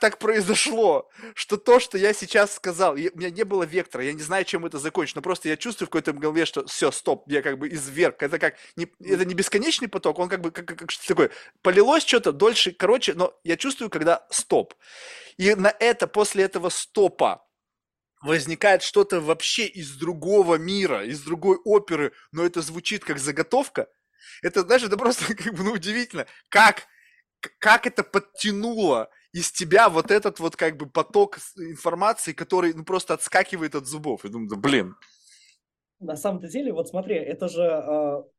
так произошло, что то, что я сейчас сказал, у меня не было вектора, я не знаю, чем это закончится, но просто я чувствую в какой-то голове, что все, стоп, я как бы изверг, это как, это не бесконечный поток, он как бы, как что-то такое, полилось что-то, дольше, короче, но я чувствую, когда стоп. И после этого стопа возникает что-то вообще из другого мира, из другой оперы, но это звучит как заготовка, это, знаешь, это просто как бы, ну, удивительно, как это подтянуло из тебя вот этот вот как бы поток информации, который ну, просто отскакивает от зубов. Я думаю, да блин. На самом-то деле, вот смотри, это же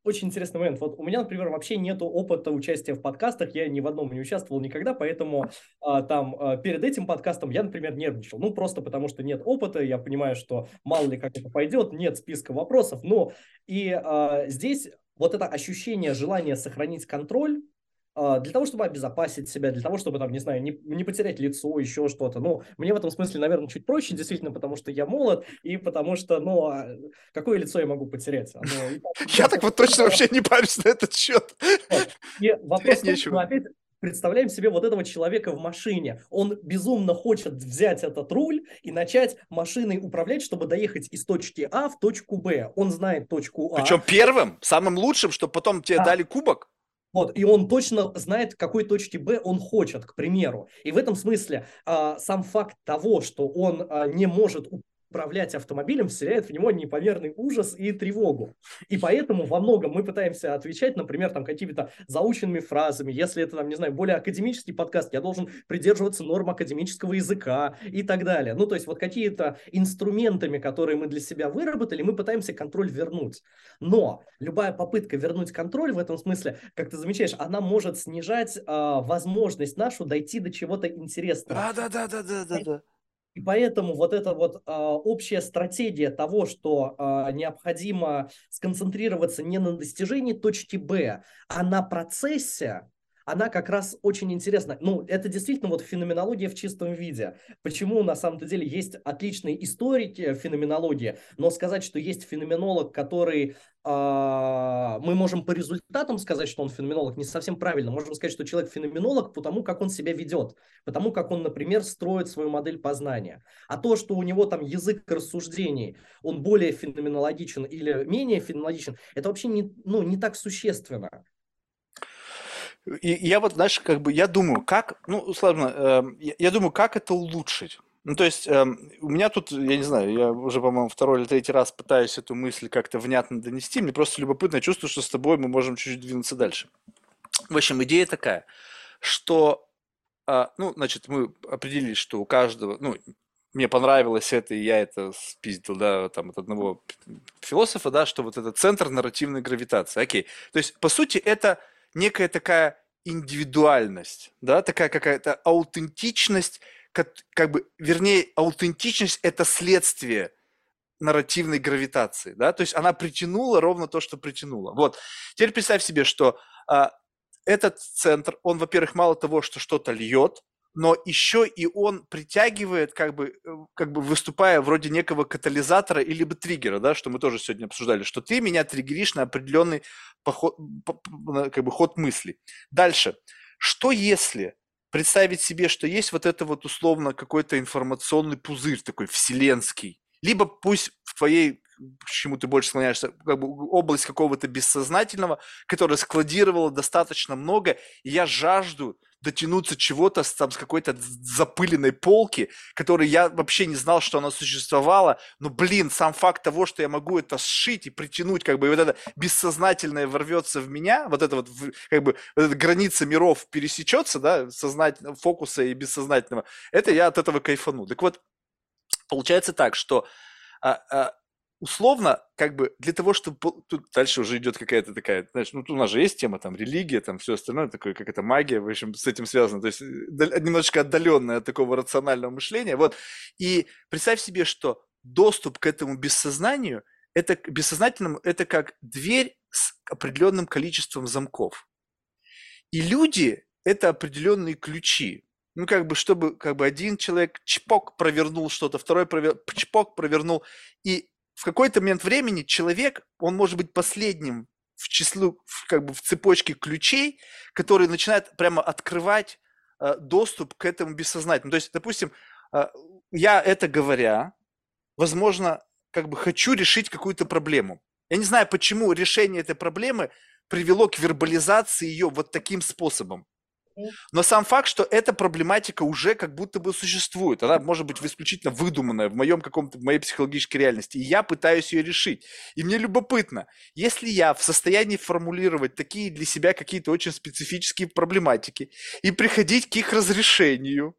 очень интересный момент. Вот у меня, например, вообще нету опыта участия в подкастах, я ни в одном не участвовал никогда, поэтому перед этим подкастом я, например, нервничал. Ну, просто потому что нет опыта, я понимаю, что мало ли как это пойдет, нет списка вопросов. Ну, и здесь вот это ощущение, желание сохранить контроль, для того, чтобы обезопасить себя, для того, чтобы, там, не знаю, не потерять лицо, еще что-то. Ну, мне в этом смысле, наверное, чуть проще, действительно, потому что я молод, и потому что, ну, какое лицо я могу потерять? Я так вот точно вообще не парюсь на этот счет. Вопрос нечего. Опять представляем себе вот этого человека в машине. Он безумно хочет взять этот руль и начать машиной управлять, чтобы доехать из точки А в точку Б. Он знает точку А. Причем первым, самым лучшим, чтобы потом тебе дали кубок. Вот, и он точно знает, к какой точке Б он хочет, к примеру. И в этом смысле сам факт того, что он не может управлять автомобилем, вселяет в него непомерный ужас и тревогу. И поэтому во многом мы пытаемся отвечать, например, там какими-то заученными фразами. Если это, там, не знаю, более академический подкаст, я должен придерживаться норм академического языка и так далее. Ну, то есть вот какие-то инструментами, которые мы для себя выработали, мы пытаемся контроль вернуть. Но любая попытка вернуть контроль в этом смысле, как ты замечаешь, она может снижать возможность нашу дойти до чего-то интересного. Да-да-да-да-да-да. И поэтому вот эта вот общая стратегия того, что необходимо сконцентрироваться не на достижении точки Б, а на процессе, она как раз очень интересна. Ну, это действительно вот феноменология в чистом виде. Почему на самом-то деле есть отличные историки феноменологии, но сказать, что есть феноменолог, который... мы можем по результатам сказать, что он феноменолог, не совсем правильно. Можем сказать, что человек феноменолог потому, как он себя ведет, потому, как он, например, строит свою модель познания. А то, что у него там язык рассуждений, он более феноменологичен или менее феноменологичен, это вообще не так существенно. И я вот, знаешь, как бы я думаю, как, ну, условно, я думаю, как это улучшить. Ну, то есть у меня тут, я не знаю, я уже, по-моему, второй или третий раз пытаюсь эту мысль как-то внятно донести. Мне просто любопытно, чувствую, что с тобой мы можем чуть-чуть двинуться дальше. В общем, идея такая, что, ну, значит, мы определились, что у каждого, ну, мне понравилось это, и я это спиздил, да, там, от одного философа, да, что вот это центр нарративной гравитации. Окей. То есть, по сути, это некая такая индивидуальность, да, такая какая-то аутентичность, как бы, вернее, аутентичность – это следствие нарративной гравитации, да, то есть она притянула ровно то, что притянула. Вот, теперь представь себе, что этот центр, он, во-первых, мало того, что что-то льет, но еще и он притягивает, как бы выступая вроде некого катализатора или бы триггера, да, что мы тоже сегодня обсуждали, что ты меня триггеришь на определенный как бы, ход мысли. Дальше. Что если представить себе, что есть вот это вот условно какой-то информационный пузырь такой вселенский, либо пусть в твоей, к чему ты больше склоняешься, как бы область какого-то бессознательного, которая складировала достаточно много, и я жажду дотянуться чего-то там с какой-то запыленной полки, которой я вообще не знал, что она существовала, но, блин, сам факт того, что я могу это сшить и притянуть, как бы, и вот это бессознательное ворвется в меня, вот это вот, как бы, вот эта граница миров пересечется, да, сознательного фокуса и бессознательного, это я от этого кайфану. Так вот, получается так, что условно, как бы, для того, чтобы... Тут дальше уже идет какая-то такая... Знаешь, ну, у нас же есть тема, там, религия, там, все остальное, такое, как это магия, в общем, с этим связано. То есть, немножечко отдаленное от такого рационального мышления. Вот. И представь себе, что доступ к этому бессознанию, это бессознательному, это как дверь с определенным количеством замков. И люди – это определенные ключи. Ну, как бы, чтобы, как бы, один человек чпок провернул что-то, второй чпок провернул, и в какой-то момент времени человек, он может быть последним в числу, как бы в цепочке ключей, которые начинают прямо открывать доступ к этому бессознательному. То есть, допустим, я это говоря, возможно, как бы хочу решить какую-то проблему. Я не знаю, почему решение этой проблемы привело к вербализации ее вот таким способом. Но сам факт, что эта проблематика уже как будто бы существует, она может быть исключительно выдуманная в моем каком-то, в моей психологической реальности, и я пытаюсь ее решить. И мне любопытно, если я в состоянии формулировать такие для себя какие-то очень специфические проблематики и приходить к их разрешению,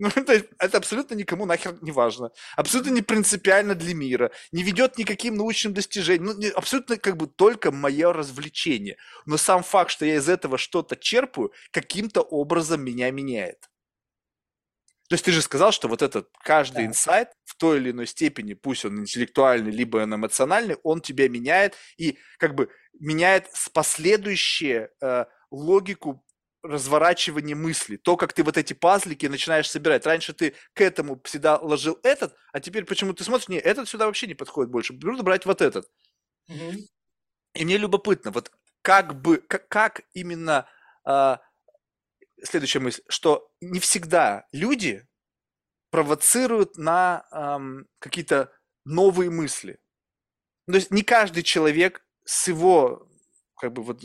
Ну, то есть это абсолютно никому нахер не важно, абсолютно не принципиально для мира, не ведет никаким научным достижениям, ну, абсолютно как бы только мое развлечение. Но сам факт, что я из этого что-то черпаю, каким-то образом меня меняет. То есть ты же сказал, что вот этот каждый инсайт в той или иной степени, пусть он интеллектуальный, либо он эмоциональный, он тебя меняет и как бы меняет последующую логику разворачивание мысли, то, как ты вот эти пазлики начинаешь собирать. Раньше ты к этому всегда ложил этот, а теперь почему ты смотришь, не, этот сюда вообще не подходит больше, нужно брать вот этот. Mm-hmm. И мне любопытно, вот как именно, следующая мысль, что не всегда люди провоцируют на какие-то новые мысли. То есть не каждый человек с его, как бы вот...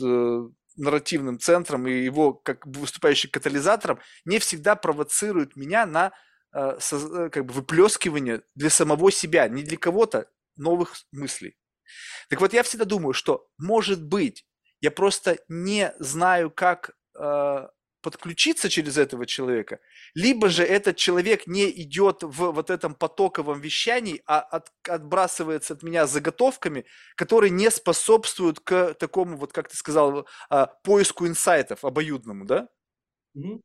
нарративным центром и его как бы выступающим катализатором не всегда провоцирует меня на как бы выплескивание для самого себя, не для кого-то, новых мыслей. Так вот, я всегда думаю, что, может быть, я просто не знаю, как подключиться через этого человека, либо же этот человек не идет в вот этом потоковом вещании, а отбрасывается от меня заготовками, которые не способствуют к такому, вот как ты сказал, поиску инсайтов обоюдному, да? Mm-hmm.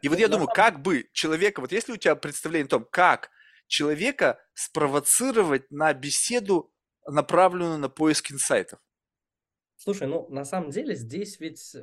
И вот я думаю, как бы человека, вот если у тебя представление о том, как человека спровоцировать на беседу, направленную на поиск инсайтов? Слушай, ну на самом деле здесь ведь,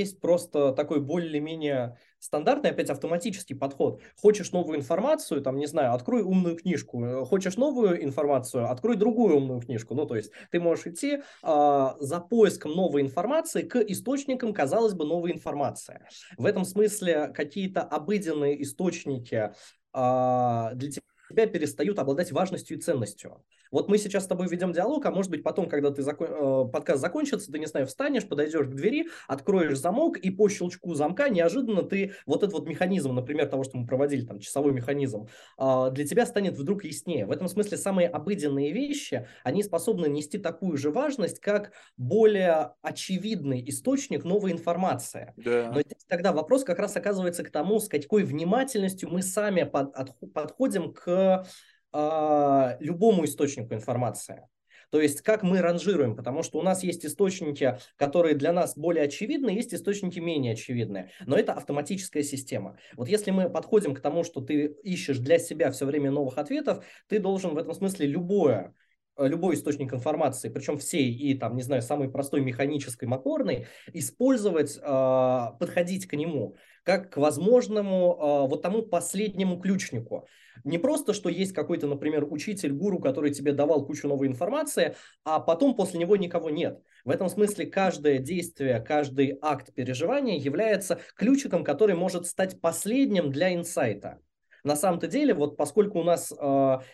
есть просто такой более-менее стандартный, опять автоматический подход. Хочешь новую информацию, там, не знаю, открой умную книжку. Хочешь новую информацию, открой другую умную книжку. Ну, то есть ты можешь идти за поиском новой информации к источникам, казалось бы, новой информации. В этом смысле какие-то обыденные источники для тебя перестают обладать важностью и ценностью. Вот мы сейчас с тобой ведем диалог, а может быть потом, когда ты подкаст закончится, ты, не знаю, встанешь, подойдешь к двери, откроешь замок, и по щелчку замка неожиданно ты вот этот вот механизм, например, того, что мы проводили, там, часовой механизм, для тебя станет вдруг яснее. В этом смысле самые обыденные вещи, они способны нести такую же важность, как более очевидный источник новой информации. Да. Но здесь тогда вопрос как раз оказывается к тому, с какой внимательностью мы сами подходим к... любому источнику информации. То есть как мы ранжируем, потому что у нас есть источники, которые для нас более очевидны, есть источники менее очевидные, но это автоматическая система. Вот если мы подходим к тому, что ты ищешь для себя все время новых ответов, ты должен в этом смысле любой источник информации, причем всей и, там, не знаю, самой простой механической, моторной, использовать, подходить к нему как к возможному вот тому последнему ключнику. Не просто, что есть какой-то, например, учитель, гуру, который тебе давал кучу новой информации, а потом после него никого нет. В этом смысле каждое действие, каждый акт переживания является ключиком, который может стать последним для инсайта. На самом-то деле, вот поскольку у нас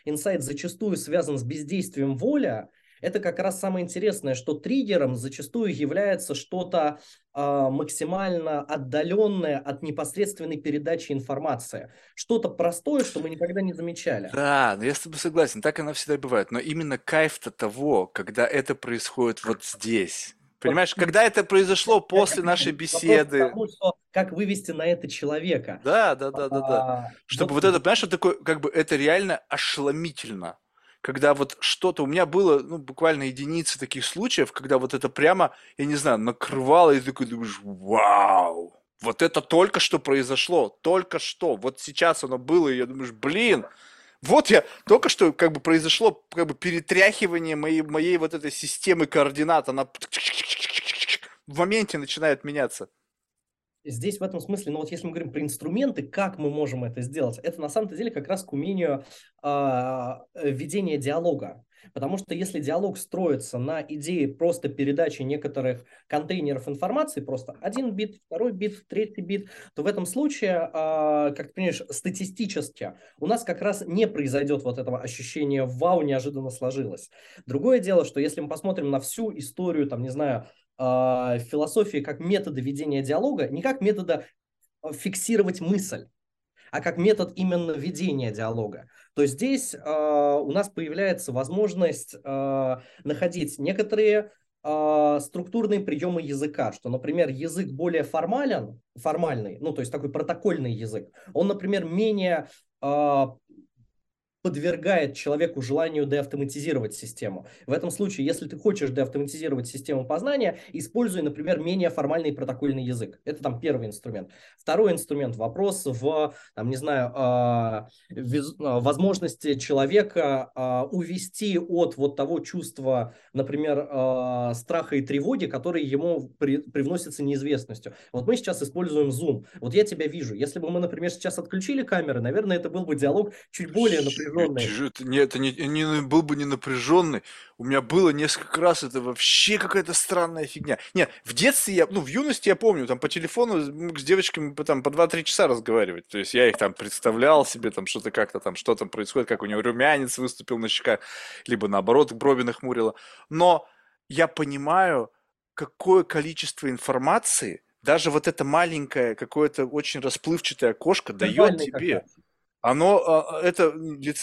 инсайт зачастую связан с бездействием воли, это как раз самое интересное, что триггером зачастую является что-то максимально отдаленное от непосредственной передачи информации. Что-то простое, что мы никогда не замечали. Да, я с тобой согласен, так оно всегда и бывает. Но именно кайф-то того, когда это происходит вот здесь. Понимаешь, когда это произошло после нашей беседы. Потому что как вывести на это человека. Да. Чтобы вот это, понимаешь, что такое, как бы это реально ошеломительно. Когда вот что-то, у меня было буквально единицы таких случаев, когда вот это прямо, я не знаю, накрывало, и ты такой думаешь, вау, вот это только что произошло, только что, вот сейчас оно было, и я думаю, блин, вот я, только что как бы произошло как бы перетряхивание моей вот этой системы координат, она в моменте начинает меняться. Здесь в этом смысле, ну вот если мы говорим про инструменты, как мы можем это сделать, это на самом-то деле как раз к умению ведения диалога. Потому что если диалог строится на идее просто передачи некоторых контейнеров информации, просто один бит, второй бит, третий бит, то в этом случае, как ты понимаешь, статистически у нас как раз не произойдет вот этого ощущения «вау, неожиданно сложилось». Другое дело, что если мы посмотрим на всю историю, там, не знаю, философии как метода ведения диалога, не как метода фиксировать мысль, а как метод именно ведения диалога, то здесь у нас появляется возможность находить некоторые структурные приемы языка, что, например, язык более формальный, ну, то есть такой протокольный язык, он, например, менее подвергает человеку желанию деавтоматизировать систему. В этом случае, если ты хочешь деавтоматизировать систему познания, используй, например, менее формальный протокольный язык. Это там первый инструмент. Второй инструмент — вопрос в, там, не знаю, возможности человека увести от вот того чувства, например, страха и тревоги, которые ему привносятся неизвестностью. Вот мы сейчас используем Zoom. Вот я тебя вижу. Если бы мы, например, сейчас отключили камеры, наверное, это был бы диалог чуть более напряженный. Это был бы не напряженный. У меня было несколько раз, это вообще какая-то странная фигня. Нет, в детстве, в юности я помню, там по телефону с девочками там, по 2-3 часа разговаривать. То есть я их там представлял себе, там что-то как-то там, что там происходит, как у него румянец выступил на щеках, либо наоборот, брови нахмурило. Но я понимаю, какое количество информации, даже вот это маленькое, какое-то очень расплывчатое окошко дает тебе. Это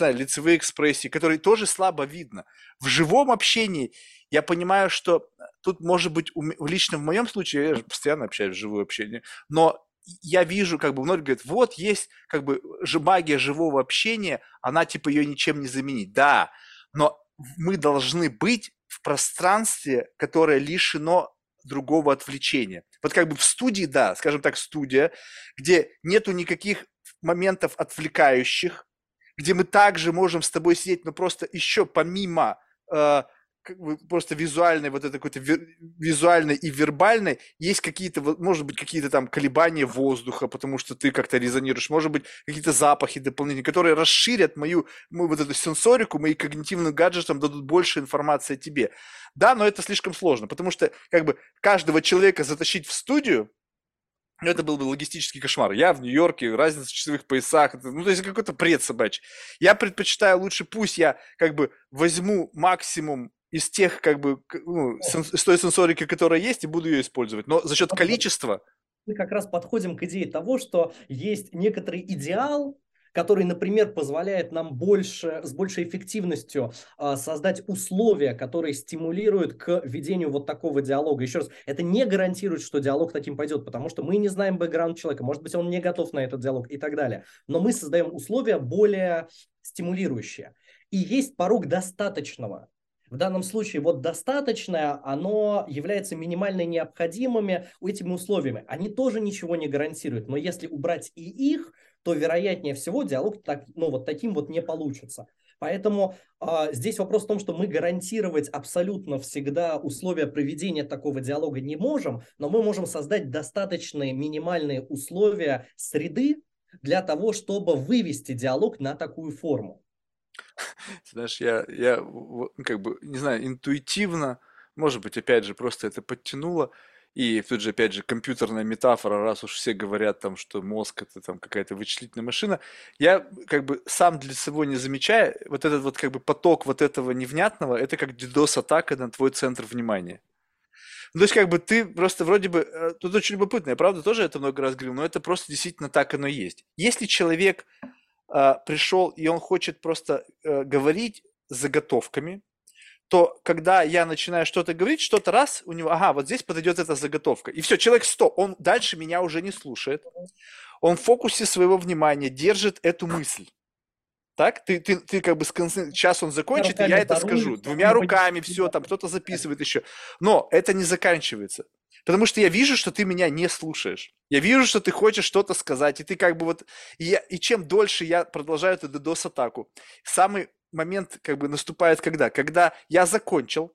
лицевые экспрессии, которые тоже слабо видно. В живом общении я понимаю, что тут, может быть, лично в моем случае, я же постоянно общаюсь в живом общении, но я вижу, многие говорят, вот есть магия живого общения, она ее ничем не заменить. Да, но мы должны быть в пространстве, которое лишено другого отвлечения. Вот в студии, да, скажем так, студия, где нету никаких моментов отвлекающих, где мы также можем с тобой сидеть, но просто еще помимо просто визуальной, какой-то визуальной и вербальной, есть какие-то, может быть, какие-то там колебания воздуха, потому что ты как-то резонируешь, может быть, какие-то запахи дополнительные, которые расширят мою эту сенсорику, мои когнитивным гаджетам дадут больше информации тебе. Да, но это слишком сложно, потому что каждого человека затащить в студию, это был бы логистический кошмар. Я в Нью-Йорке, разница в часовых поясах, то есть какой-то бред собачий. Я предпочитаю лучше, пусть я возьму максимум из тех, с той сенсорики, которая есть, и буду ее использовать. Но за счет количества... Мы как раз подходим к идее того, что есть некоторый идеал, который, например, позволяет нам с большей эффективностью создать условия, которые стимулируют к ведению вот такого диалога. Еще раз, это не гарантирует, что диалог таким пойдет, потому что мы не знаем бэкграунд человека, может быть, он не готов на этот диалог и так далее. Но мы создаем условия более стимулирующие. И есть порог достаточного. В данном случае достаточное, оно является минимально необходимыми этими условиями. Они тоже ничего не гарантируют, но если убрать и их, то вероятнее всего диалог таким не получится. Поэтому здесь вопрос в том, что мы гарантировать абсолютно всегда условия проведения такого диалога не можем, но мы можем создать достаточные минимальные условия среды для того, чтобы вывести диалог на такую форму. Знаешь, я не знаю, интуитивно, может быть, опять же, просто это подтянуло. И тут же, опять же, компьютерная метафора, раз уж все говорят, что мозг – это какая-то вычислительная машина, я сам для себя не замечая, этот поток этого невнятного – это как DDoS-атака на твой центр внимания. Ну, то есть ты просто вроде бы… Тут очень любопытно, я правда тоже это много раз говорил, но это просто действительно так оно и есть. Если человек пришел и он хочет просто говорить с заготовками, то когда я начинаю что-то говорить, что-то раз, у него, вот здесь подойдет эта заготовка. И все, человек стоп, он дальше меня уже не слушает. Он в фокусе своего внимания держит эту мысль. Так? Ты сейчас он закончит, и я это скажу. Двумя руками все, там кто-то записывает еще. Но это не заканчивается. Потому что я вижу, что ты меня не слушаешь. Я вижу, что ты хочешь что-то сказать. И ты И чем дольше я продолжаю эту DDoS-атаку, самый момент наступает когда? Когда я закончил,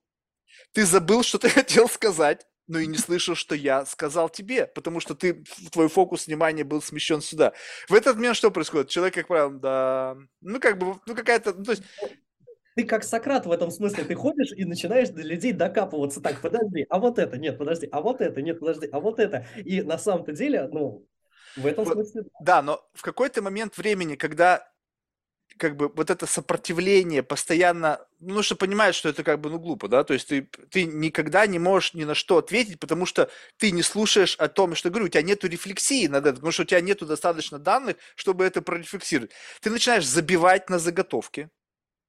ты забыл, что ты хотел сказать, но и не слышал, что я сказал тебе, потому что твой фокус внимания был смещен сюда. В этот момент что происходит? Человек, как правило, да... то есть... Ты как Сократ в этом смысле, ты ходишь и начинаешь до людей докапываться. Так, подожди, а вот это, нет, подожди, а вот это, нет, подожди, а вот это. И на самом-то деле, в этом смысле... Да, но в какой-то момент времени, когда это сопротивление постоянно, что понимаешь, что это глупо, да, то есть ты никогда не можешь ни на что ответить, потому что ты не слушаешь о том, что, говорю, у тебя нету рефлексии над этим, потому что у тебя нету достаточно данных, чтобы это прорефлексировать. Ты начинаешь забивать на заготовки,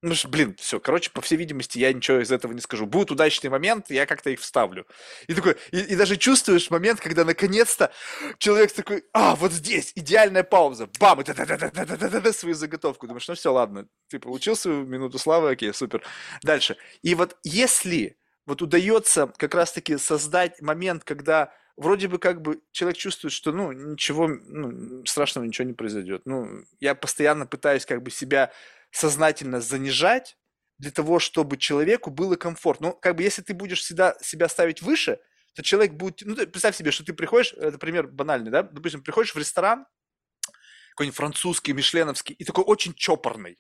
Ну, блин, все, короче, по всей видимости, я ничего из этого не скажу. Будет удачный момент, я как-то их вставлю. И такой, и даже чувствуешь момент, когда наконец-то человек такой, а, вот здесь, идеальная пауза, бам, и свою заготовку. Думаешь, ну все, ладно, ты получил свою минуту славы, окей, супер. Дальше. И вот если вот удается как раз-таки создать момент, когда вроде бы как бы человек чувствует, что, ну, ничего, ну, страшного ничего не произойдет. Ну, я постоянно пытаюсь как бы себя сознательно занижать для того, чтобы человеку было комфортно. Ну, как бы, если ты будешь всегда себя ставить выше, то человек будет... Ну, представь себе, что ты приходишь, это пример банальный, да? Допустим, приходишь в ресторан, какой-нибудь французский, мишленовский, и такой очень чопорный.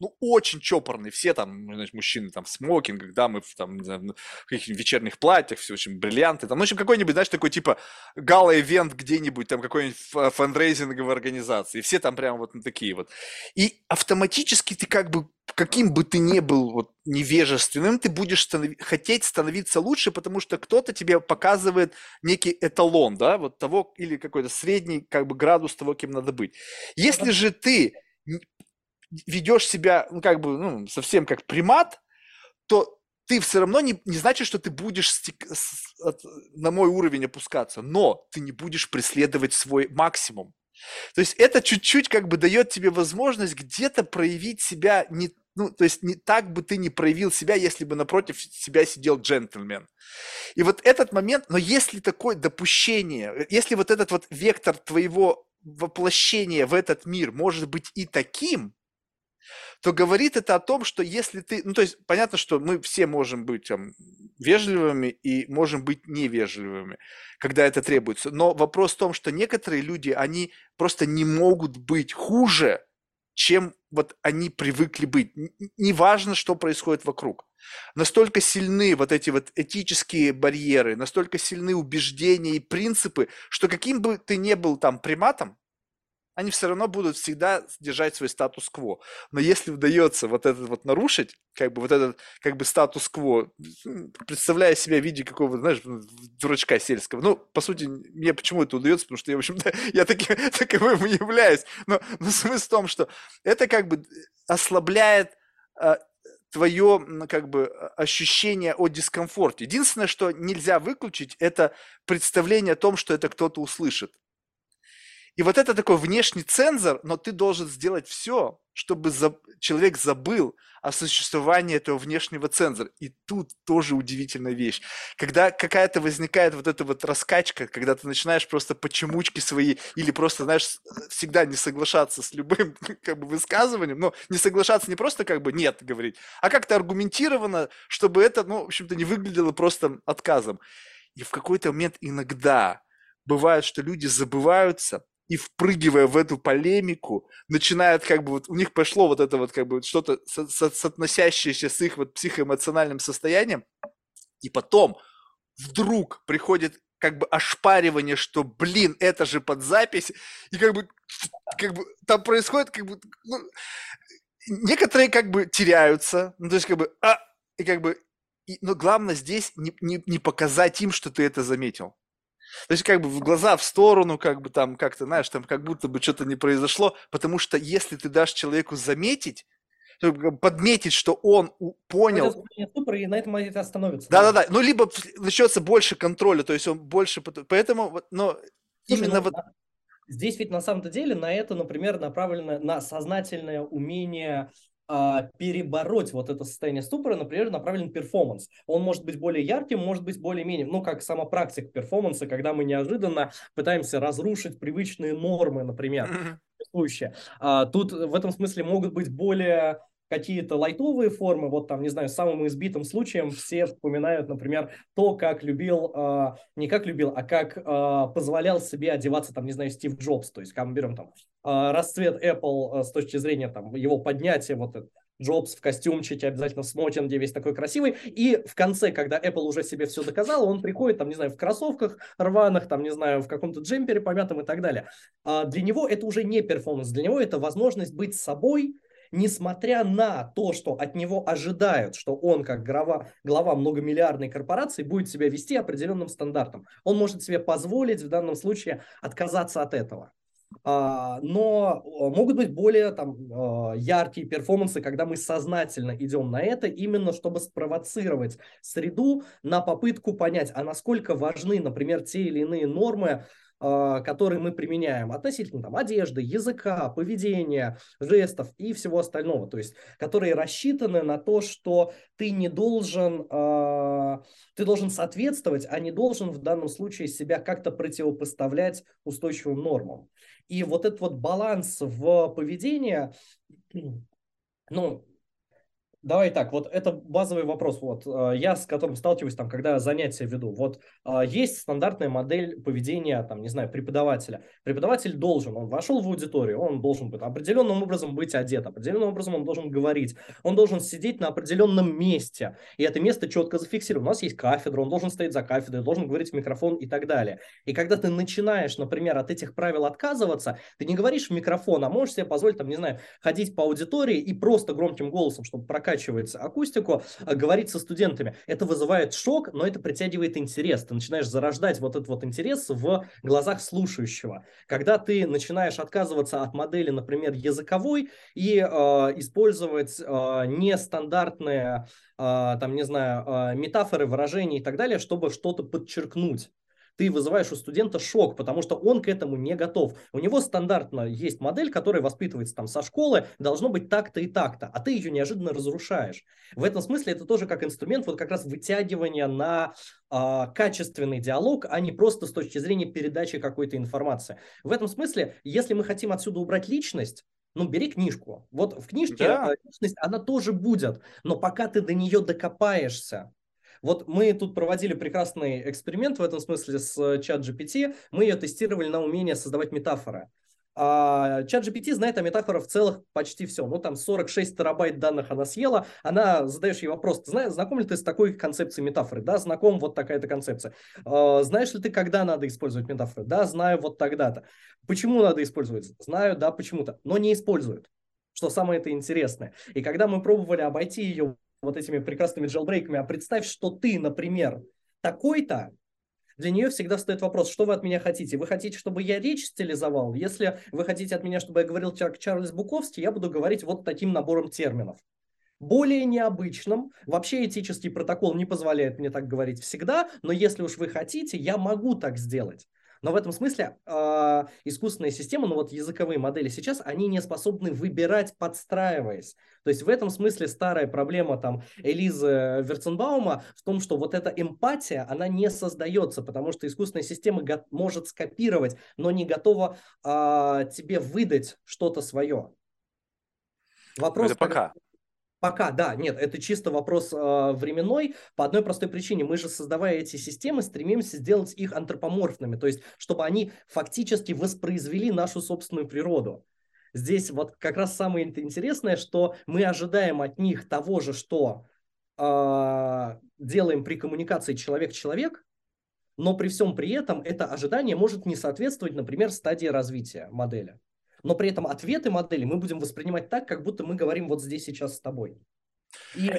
Ну, очень чопорный. Все там, значит, мужчины там в смокингах, дамы там, не знаю, в каких-нибудь вечерних платьях, все очень бриллианты. Там, в общем, какой-нибудь, знаешь, такой типа гала-эвент где-нибудь, там какой-нибудь фандрейзинговой организации. И все там прям вот такие вот. И автоматически ты как бы, каким бы ты ни был вот невежественным, ты будешь хотеть становиться лучше, потому что кто-то тебе показывает некий эталон, да, вот того, или какой-то средний как бы градус того, кем надо быть. Если же ты... ведешь себя, ну, как бы, ну, совсем как примат, то ты все равно не значит, что ты будешь на мой уровень опускаться, но ты не будешь преследовать свой максимум. То есть это чуть-чуть как бы дает тебе возможность где-то проявить себя, не, ну, то есть не так бы ты не проявил себя, если бы напротив себя сидел джентльмен. И вот этот момент, но если такое допущение, если вот этот вот вектор твоего воплощения в этот мир может быть и таким, то говорит это о том, что если ты... Ну, то есть, понятно, что мы все можем быть там вежливыми и можем быть невежливыми, когда это требуется. Но вопрос в том, что некоторые люди, они просто не могут быть хуже, чем вот они привыкли быть. Неважно, что происходит вокруг. Настолько сильны вот эти вот этические барьеры, настолько сильны убеждения и принципы, что каким бы ты ни был там приматом, они все равно будут всегда держать свой статус-кво. Но если удается вот этот вот нарушить, как бы вот этот как бы статус-кво, представляя себя в виде какого-то, знаешь, дурачка сельского. Ну, по сути, мне почему это удается, потому что я, в общем-то, я таковым и являюсь. Но смысл в том, что это как бы ослабляет твое как бы ощущение о дискомфорте. Единственное, что нельзя выключить, это представление о том, что это кто-то услышит. И вот это такой внешний цензор, но ты должен сделать все, чтобы человек забыл о существовании этого внешнего цензора. И тут тоже удивительная вещь. Когда какая-то возникает вот эта вот раскачка, когда ты начинаешь просто почемучки свои или просто, знаешь, всегда не соглашаться с любым как бы высказыванием, но не соглашаться не просто как бы «нет» говорить, а как-то аргументированно, чтобы это, ну, в общем-то, не выглядело просто отказом. И в какой-то момент иногда бывает, что люди забываются, и, впрыгивая в эту полемику, начинают как бы вот, у них пошло вот это вот как бы что-то соотносящееся с их вот психоэмоциональным состоянием, и потом вдруг приходит как бы ошпаривание, что, блин, это же под запись, и как бы там происходит как бы, ну, некоторые как бы теряются, ну, то есть как бы, и как бы, но главное здесь не показать им, что ты это заметил. То есть как бы в глаза в сторону, как бы там как-то, знаешь, там как будто бы что-то не произошло, потому что если ты дашь человеку заметить, подметить, что он понял... Это супер, и на этом это остановится. Да-да-да, ну либо начнется больше контроля, то есть он больше... Поэтому, но слушай, именно ну, вот... Здесь ведь на самом-то деле на это, например, направлено на сознательное умение... перебороть вот это состояние ступора, например, направлен перформанс. Он может быть более ярким, может быть более-менее, ну, как сама практика перформанса, когда мы неожиданно пытаемся разрушить привычные нормы, например. Тут в этом смысле могут быть более какие-то лайтовые формы, вот там, не знаю, самым избитым случаем все вспоминают, например, то, как любил, не как любил, а как позволял себе одеваться, там, не знаю, Стив Джобс, то есть, как мы берем там расцвет Apple с точки зрения там его поднятия, вот это. Джобс в костюмчике, обязательно в смокинге, весь такой красивый. И в конце, когда Apple уже себе все доказала, он приходит, там, не знаю, в кроссовках рваных, там, не знаю, в каком-то джемпере помятом и так далее. Для него это уже не перформанс, для него это возможность быть собой, несмотря на то, что от него ожидают, что он, как глава многомиллиардной корпорации, будет себя вести определенным стандартом. Он может себе позволить в данном случае отказаться от этого. но могут быть более там, яркие перформансы, когда мы сознательно идем на это, именно чтобы спровоцировать среду на попытку понять, а насколько важны, например, те или иные нормы, которые мы применяем относительно там, одежды, языка, поведения, жестов и всего остального, то есть которые рассчитаны на то, что ты должен соответствовать, а не должен в данном случае себя как-то противопоставлять устойчивым нормам. И вот этот вот баланс в поведении, ну... Давай так, вот это базовый вопрос, вот я с которым сталкиваюсь, там, когда занятия веду. Вот есть стандартная модель поведения, там, не знаю, преподавателя. Преподаватель должен, он вошел в аудиторию, он должен быть определенным образом быть одет, определенным образом он должен говорить, он должен сидеть на определенном месте, и это место четко зафиксировано. У нас есть кафедра, он должен стоять за кафедрой, должен говорить в микрофон и так далее. И когда ты начинаешь, например, от этих правил отказываться, ты не говоришь в микрофон, а можешь себе позволить, там, не знаю, ходить по аудитории и просто громким голосом, чтобы прокачивается акустику, говорить со студентами. Это вызывает шок, но это притягивает интерес. Ты начинаешь зарождать вот этот вот интерес в глазах слушающего. Когда ты начинаешь отказываться от модели, например, языковой и использовать нестандартные, там, не знаю, метафоры, выражения и так далее, чтобы что-то подчеркнуть. Ты вызываешь у студента шок, потому что он к этому не готов. У него стандартно есть модель, которая воспитывается там со школы, должно быть так-то и так-то, а ты ее неожиданно разрушаешь. В этом смысле это тоже как инструмент вот как раз вытягивания на качественный диалог, а не просто с точки зрения передачи какой-то информации. В этом смысле, если мы хотим отсюда убрать личность, ну, бери книжку. Вот в книжке личность, она тоже будет, но пока ты до нее докопаешься. Вот мы тут проводили прекрасный эксперимент в этом смысле с чат-GPT. Мы ее тестировали на умение создавать метафоры. Чат-GPT знает о метафорах в целом почти все. Ну, там 46 терабайт данных она съела. Она, задаешь ей вопрос, знаком ли ты с такой концепцией метафоры? Да, знаком, вот такая-то концепция. Знаешь ли ты, когда надо использовать метафоры? Да, знаю, вот тогда-то. Почему надо использовать? Знаю, да, почему-то. Но не используют, что самое это интересное. И когда мы пробовали обойти ее вот этими прекрасными джелбрейками, а представь, что ты, например, такой-то, для нее всегда встает вопрос, что вы от меня хотите? Вы хотите, чтобы я речь стилизовал? Если вы хотите от меня, чтобы я говорил как Чарльз Буковский, я буду говорить вот таким набором терминов. Более необычным, вообще этический протокол не позволяет мне так говорить всегда, но если уж вы хотите, я могу так сделать. Но в этом смысле искусственные системы, ну вот языковые модели сейчас, они не способны выбирать, подстраиваясь. То есть в этом смысле старая проблема там Элизы Верценбаума в том, что вот эта эмпатия, она не создается, потому что искусственная система может скопировать, но не готова тебе выдать что-то свое. Вопрос... Это пока. Пока, да, нет, это чисто вопрос временной, по одной простой причине. Мы же, создавая эти системы, стремимся сделать их антропоморфными, то есть чтобы они фактически воспроизвели нашу собственную природу. Здесь вот как раз самое интересное, что мы ожидаем от них того же, что делаем при коммуникации человек-человек, но при всем при этом это ожидание может не соответствовать, например, стадии развития модели. Но при этом ответы модели мы будем воспринимать так, как будто мы говорим вот здесь сейчас с тобой. И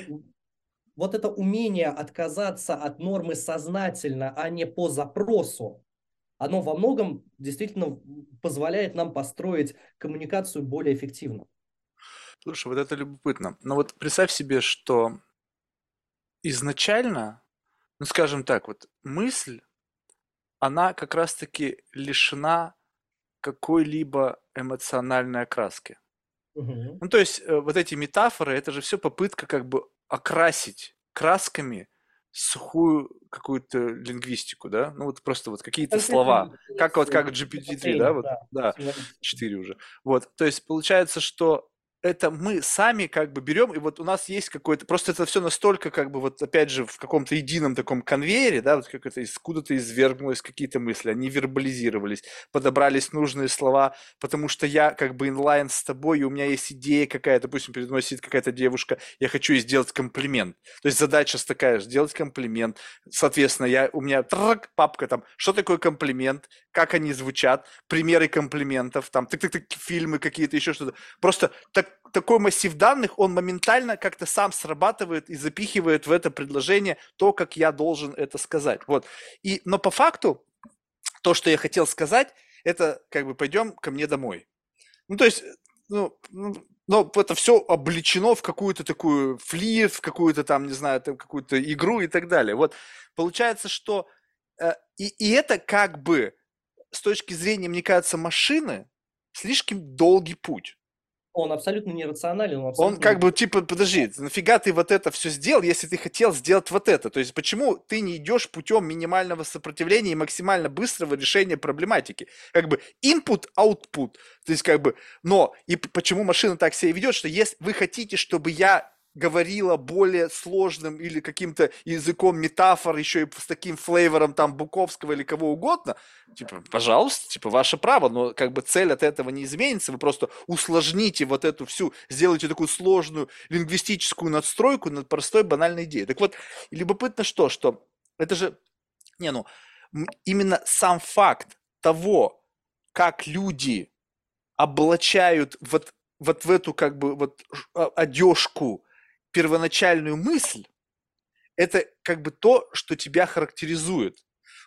вот это умение отказаться от нормы сознательно, а не по запросу, оно во многом действительно позволяет нам построить коммуникацию более эффективно. Слушай, вот это любопытно. Но вот представь себе, что изначально, ну скажем так, вот мысль, она как раз-таки лишена какой-либо эмоциональной окраски. Угу. Ну, то есть вот эти метафоры, это же все попытка как бы окрасить красками сухую какую-то лингвистику, да? Ну, вот просто вот какие-то слова. Как вот как GPT-3, да? Вот, да, 4 уже. Вот, то есть получается, что это мы сами как бы берем, и вот у нас есть какое-то... Просто это все настолько как бы вот опять же в каком-то едином таком конвейере, да, вот как это откуда-то извергнулось какие-то мысли, они вербализировались, подобрались нужные слова, потому что я как бы инлайн с тобой, и у меня есть идея какая-то, допустим, передо мной сидит какая-то девушка, я хочу ей сделать комплимент. То есть задача такая же, сделать комплимент. Соответственно, у меня папка там, что такое комплимент, как они звучат, примеры комплиментов, там, фильмы какие-то, еще что-то. Просто такой массив данных, он моментально как-то сам срабатывает и запихивает в это предложение то, как я должен это сказать. Вот. Но по факту, то, что я хотел сказать, это как бы пойдем ко мне домой. Ну, то есть, ну, это все облечено в какую-то такую флир, в какую-то там, не знаю, там какую-то игру и так далее. Вот получается, что и это как бы с точки зрения, мне кажется, машины слишком долгий путь. Он абсолютно нерационален. Он как бы типа, подожди, нафига ты вот это все сделал, если ты хотел сделать вот это? То есть почему ты не идешь путем минимального сопротивления и максимально быстрого решения проблематики? Как бы input, output. То есть как бы, но и почему машина так себя ведет, что если вы хотите, чтобы я говорила более сложным или каким-то языком метафор, еще и с таким флейвором там Буковского или кого угодно, типа, пожалуйста, типа, ваше право, но как бы цель от этого не изменится, вы просто усложните вот эту всю, сделайте такую сложную лингвистическую надстройку над простой банальной идеей. Так вот, любопытно что это же, именно сам факт того, как люди облачают вот в эту как бы вот одежку, первоначальную мысль, это как бы то, что тебя характеризует.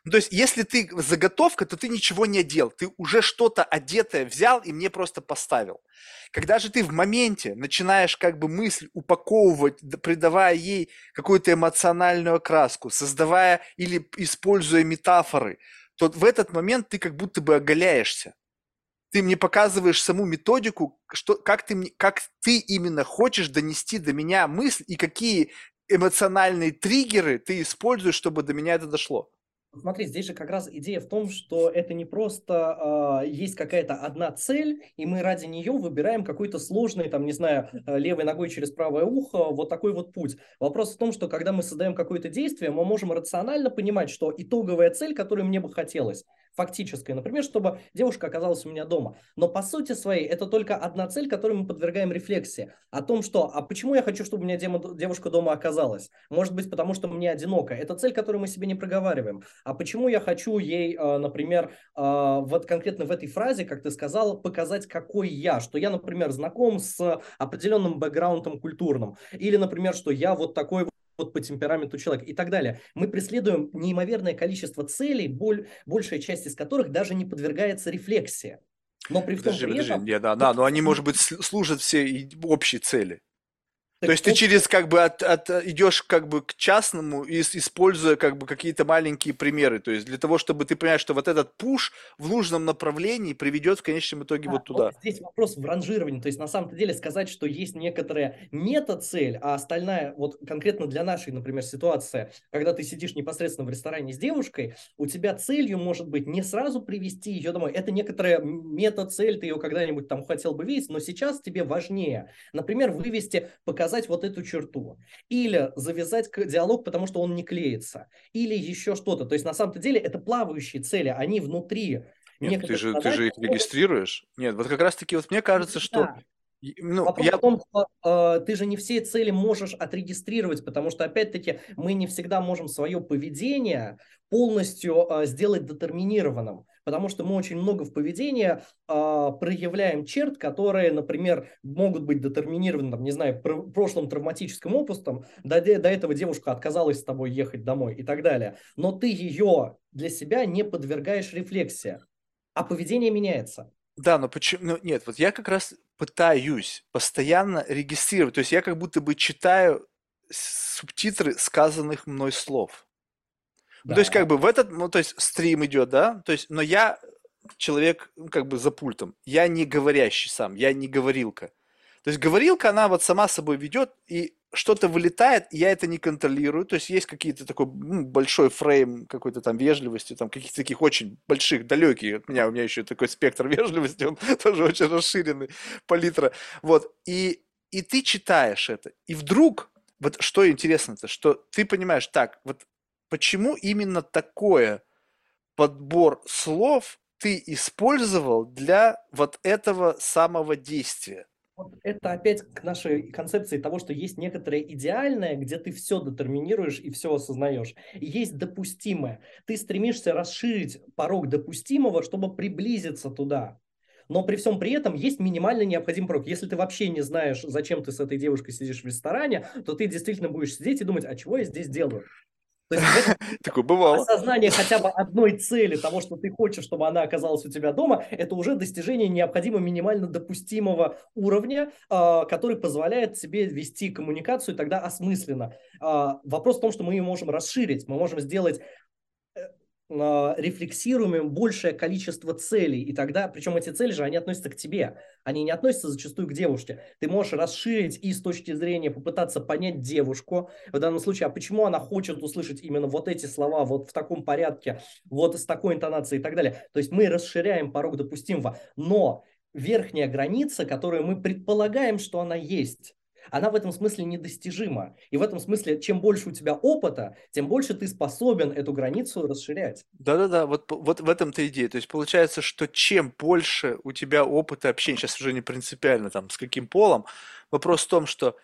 Ну, то есть, если ты заготовка, то ты ничего не одел, ты уже что-то одетое взял и мне просто поставил. Когда же ты в моменте начинаешь как бы мысль упаковывать, придавая ей какую-то эмоциональную окраску, создавая или используя метафоры, то в этот момент ты как будто бы оголяешься. Ты мне показываешь саму методику, как ты именно хочешь донести до меня мысль и какие эмоциональные триггеры ты используешь, чтобы до меня это дошло. Смотри, здесь же как раз идея в том, что это не просто есть какая-то одна цель, и мы ради нее выбираем какой-то сложный, там, не знаю, левой ногой через правое ухо, вот такой вот путь. Вопрос в том, что когда мы создаем какое-то действие, мы можем рационально понимать, что итоговая цель, которую мне бы хотелось, фактическое, например, чтобы девушка оказалась у меня дома. Но по сути своей это только одна цель, которую мы подвергаем рефлексии. О том, что, а почему я хочу, чтобы у меня девушка дома оказалась? Может быть, потому что мне одиноко. Это цель, которую мы себе не проговариваем. А почему я хочу ей, например, вот конкретно в этой фразе, как ты сказал, показать, какой я? Что я, например, знаком с определенным бэкграундом культурным. Или, например, что я вот такой вот по темпераменту человека и так далее. Мы преследуем неимоверное количество целей, большая часть из которых даже не подвергается рефлексии. Но при этом... но они, может быть, служат все общей цели. Так, то есть ты через как бы идешь как бы к частному, используя как бы какие-то маленькие примеры, то есть для того, чтобы ты понимаешь, что вот этот пуш в нужном направлении приведет в конечном итоге вот туда. Вот здесь вопрос в ранжировании, то есть на самом деле сказать, что есть некоторая мета-цель, а остальная, вот конкретно для нашей, например, ситуации, когда ты сидишь непосредственно в ресторане с девушкой, у тебя целью может быть не сразу привести ее домой, это некоторая мета-цель, ты ее когда-нибудь там хотел бы видеть, но сейчас тебе важнее, например, вывести, показать вот эту черту, или завязать диалог, потому что он не клеится, или еще что-то. То есть на самом-то деле это плавающие цели, они внутри. Нет, ты же их регистрируешь. Нет, вот как раз-таки вот мне кажется, что... Вопрос в том, что ты же не все цели можешь отрегистрировать, потому что, опять-таки, мы не всегда можем свое поведение полностью сделать детерминированным, потому что мы очень много в поведении проявляем черт, которые, например, могут быть детерминированы, там, не знаю, прошлым травматическим опытом, до этого девушка отказалась с тобой ехать домой и так далее, но ты ее для себя не подвергаешь рефлексии, а поведение меняется. Да, но почему? Вот я как раз пытаюсь постоянно регистрировать. То есть я как будто бы читаю субтитры сказанных мной слов. Да. То есть как бы в этот, то есть стрим идет, да? То есть, но я человек как бы за пультом. Я не говорящий сам, я не говорилка. То есть говорилка, она вот сама собой ведет, и что-то вылетает, и я это не контролирую. То есть есть какие-то такой большой фрейм какой-то там вежливости, там каких-то таких очень больших, далеких от меня. У меня еще такой спектр вежливости, он тоже очень расширенный, палитра. Вот, и ты читаешь это. И вдруг, вот что интересно-то, что ты понимаешь, так, вот почему именно такое подбор слов ты использовал для вот этого самого действия? Вот это опять к нашей концепции того, что есть некоторое идеальное, где ты все детерминируешь и все осознаешь. И есть допустимое. Ты стремишься расширить порог допустимого, чтобы приблизиться туда. Но при всем при этом есть минимально необходимый порог. Если ты вообще не знаешь, зачем ты с этой девушкой сидишь в ресторане, то ты действительно будешь сидеть и думать, а чего я здесь делаю? То есть такое бывало. Осознание хотя бы одной цели того, что ты хочешь, чтобы она оказалась у тебя дома, это уже достижение необходимо минимально допустимого уровня, который позволяет тебе вести коммуникацию тогда осмысленно. Вопрос в том, что мы ее можем расширить, мы можем сделать рефлексируем большее количество целей, и тогда, причем эти цели же, они относятся к тебе, они не относятся зачастую к девушке. Ты можешь расширить и с точки зрения попытаться понять девушку, в данном случае, а почему она хочет услышать именно вот эти слова, вот в таком порядке, вот с такой интонацией и так далее. То есть мы расширяем порог допустимого, но верхняя граница, которую мы предполагаем, что она есть, она в этом смысле недостижима. И в этом смысле, чем больше у тебя опыта, тем больше ты способен эту границу расширять. Да-да-да, вот в этом-то идея. То есть получается, что чем больше у тебя опыта общения, сейчас уже не принципиально там с каким полом, вопрос в том, что,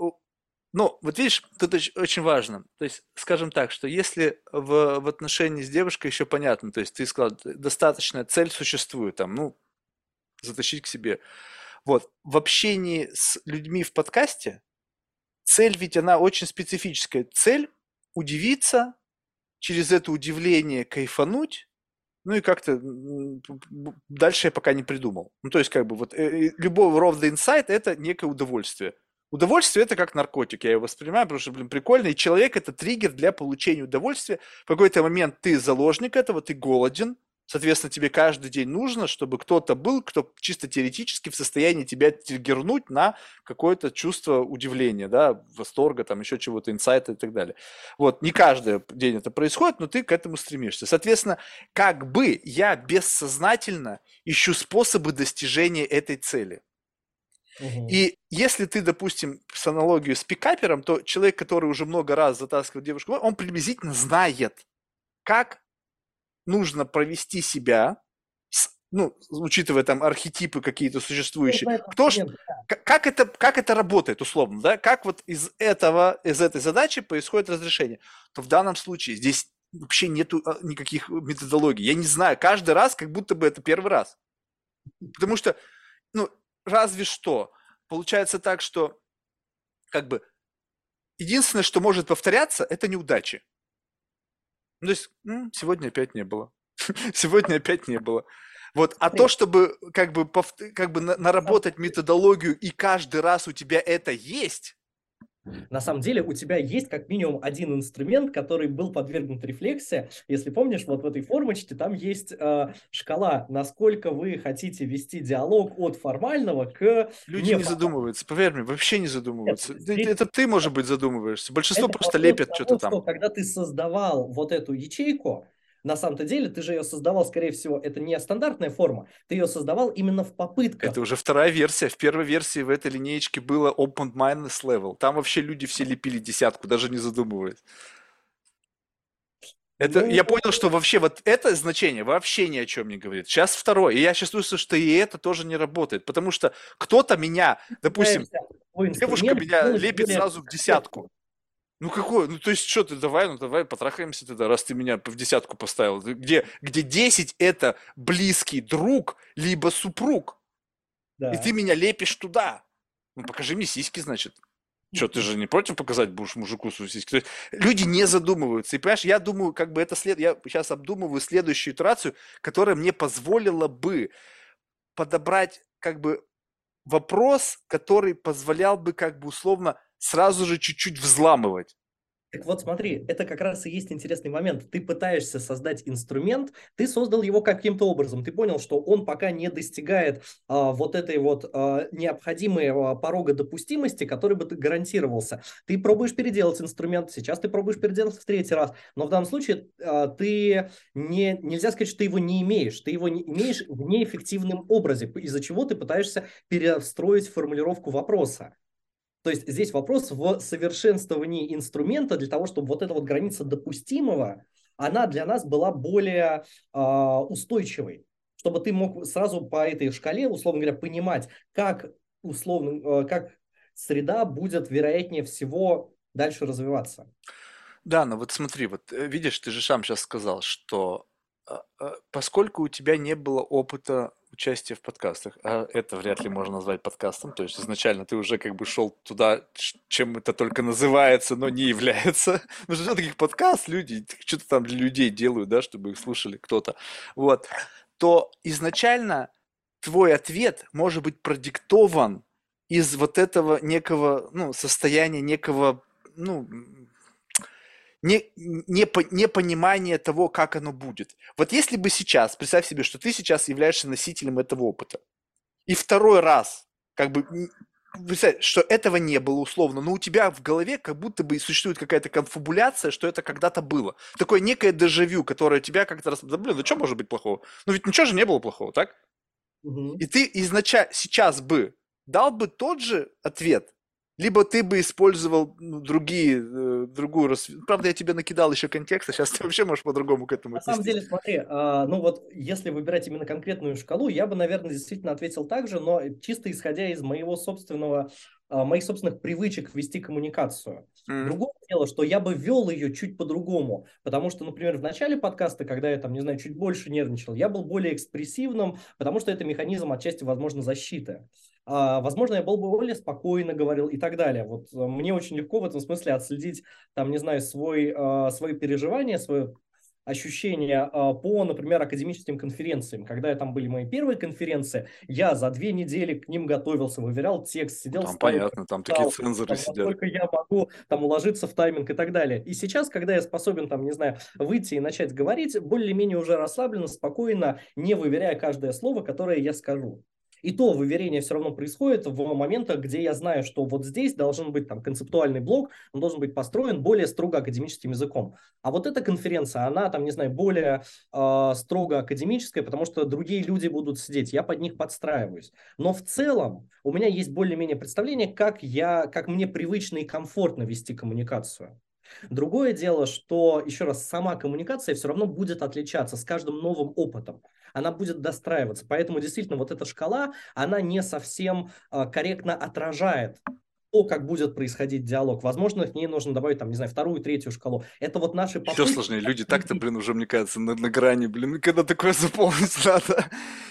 ну, вот видишь, тут очень важно. То есть, скажем так, что если в отношении с девушкой еще понятно, то есть ты сказал, достаточная цель существует, там, ну, затащить к себе. Вот, в общении с людьми в подкасте цель ведь она очень специфическая. Цель – удивиться, через это удивление кайфануть, ну и как-то дальше я пока не придумал. Ну, то есть, как бы, вот любого рода инсайт – это некое удовольствие. Удовольствие – это как наркотик, я его воспринимаю, потому что, блин, прикольно. И человек – это триггер для получения удовольствия. В какой-то момент ты заложник этого, ты голоден. Соответственно, тебе каждый день нужно, чтобы кто-то был, кто чисто теоретически в состоянии тебя триггернуть на какое-то чувство удивления, да, восторга, там еще чего-то, инсайта и так далее. Вот, не каждый день это происходит, но ты к этому стремишься. Соответственно, как бы я бессознательно ищу способы достижения этой цели. Угу. И если ты, допустим, с аналогией с пикапером, то человек, который уже много раз затаскивал девушку, он приблизительно знает, как нужно провести себя, ну, учитывая там архетипы какие-то существующие, как это работает условно, да, как вот из этой задачи происходит разрешение, то в данном случае здесь вообще нету никаких методологий. Я не знаю, каждый раз как будто бы это первый раз. Потому что, ну, разве что, получается так, что как бы единственное, что может повторяться, это неудачи. То есть, сегодня опять не было. Сегодня опять не было. Вот. А то, чтобы как бы наработать методологию, и каждый раз у тебя это есть. На самом деле у тебя есть как минимум один инструмент, который был подвергнут рефлексии. Если помнишь, вот в этой формочке там есть шкала, насколько вы хотите вести диалог от формального к... Люди не задумываются, поверь мне, вообще не задумываются. Это ты, может быть, задумываешься. Большинство просто лепят что-то там. Когда ты создавал вот эту ячейку, на самом-то деле ты же ее создавал, скорее всего, это не стандартная форма, ты ее создавал именно в попытках. Это уже вторая версия. В первой версии в этой линеечке было Open Mindless Level. Там вообще люди все лепили десятку, даже не задумываясь. Это, я понял, что вообще вот это значение вообще ни о чем не говорит. Сейчас второе. И я сейчас чувствую, что и это тоже не работает. Потому что кто-то меня, допустим, девушка меня лепит сразу в десятку. Ну какой? Ну то есть что ты, давай потрахаемся тогда, раз ты меня в десятку поставил. Где 10 это близкий друг, либо супруг. Да. И ты меня лепишь туда. Ну покажи мне сиськи, значит. Что, ты же не против показать будешь мужику свою сиськи? То есть люди не задумываются. И понимаешь, я думаю, как бы это я сейчас обдумываю следующую итерацию, которая мне позволила бы подобрать как бы вопрос, который позволял бы как бы условно сразу же чуть-чуть взламывать. Так вот смотри, это как раз и есть интересный момент. Ты пытаешься создать инструмент, ты создал его каким-то образом, ты понял, что он пока не достигает вот этой вот необходимого порога допустимости, который бы ты гарантировался. Ты пробуешь переделать инструмент, сейчас ты пробуешь переделать в третий раз, но в данном случае нельзя сказать, что ты его не имеешь, ты его не имеешь в неэффективном образе, из-за чего ты пытаешься перестроить формулировку вопроса. То есть здесь вопрос в совершенствовании инструмента для того, чтобы вот эта вот граница допустимого, она для нас была более устойчивой, чтобы ты мог сразу по этой шкале, условно говоря, понимать, как среда будет вероятнее всего дальше развиваться. Да, но вот смотри, вот видишь, ты же сам сейчас сказал, что поскольку у тебя не было опыта участие в подкастах. А это вряд ли можно назвать подкастом. То есть изначально ты уже как бы шел туда, чем это только называется, но не является. Ну что таких подкаст, люди, что-то там для людей делают, да, чтобы их слушали кто-то. Вот. То изначально твой ответ может быть продиктован из вот этого некого, ну, состояния некого, ну, непонимание того, как оно будет. Вот если бы сейчас, представь себе, что ты сейчас являешься носителем этого опыта, и второй раз, как бы, представь, что этого не было условно, но у тебя в голове как будто бы существует какая-то конфабуляция, что это когда-то было. Такое некое дежавю, которое тебя как-то раз... Да блин, ну что может быть плохого? Ну ведь ничего же не было плохого, так? Угу. И ты изначально сейчас бы дал бы тот же ответ, либо ты бы использовал другую... Правда, я тебе накидал еще контекста, сейчас ты вообще можешь по-другому к этому отнести. На самом деле, смотри, ну вот если выбирать именно конкретную шкалу, я бы, наверное, действительно ответил так же, но чисто исходя из моих собственных привычек вести коммуникацию. Другое дело, что я бы вел ее чуть по-другому, потому что, например, в начале подкаста, когда я там, не знаю, чуть больше нервничал, я был более экспрессивным, потому что это механизм отчасти, возможно, защиты. Возможно, я был бы более спокойно говорил и так далее. Вот мне очень легко в этом смысле отследить, там, не знаю, свои переживания, свое ощущение по, например, академическим конференциям. Когда там были мои первые конференции, я за 2 недели к ним готовился, выверял текст, сидел... Там понятно, там такие цензоры сидят. Насколько я могу там уложиться в тайминг и так далее. И сейчас, когда я способен, там, не знаю, выйти и начать говорить, более-менее уже расслабленно, спокойно, не выверяя каждое слово, которое я скажу. И то выверение все равно происходит в моментах, где я знаю, что вот здесь должен быть там концептуальный блок, он должен быть построен более строго академическим языком. А вот эта конференция, она там, не знаю, более строго академическая, потому что другие люди будут сидеть, я под них подстраиваюсь. Но в целом у меня есть более-менее представление, как мне привычно и комфортно вести коммуникацию. Другое дело, что, еще раз, сама коммуникация все равно будет отличаться с каждым новым опытом. Она будет достраиваться. Поэтому, действительно, вот эта шкала, она не совсем корректно отражает то, как будет происходить диалог. Возможно, к ней нужно добавить, там, не знаю, 2-ю, 3-ю шкалу. Это вот наши попытки... Еще сложнее. Люди так-то, блин, уже, мне кажется, на грани, блин, когда такое заполнить надо.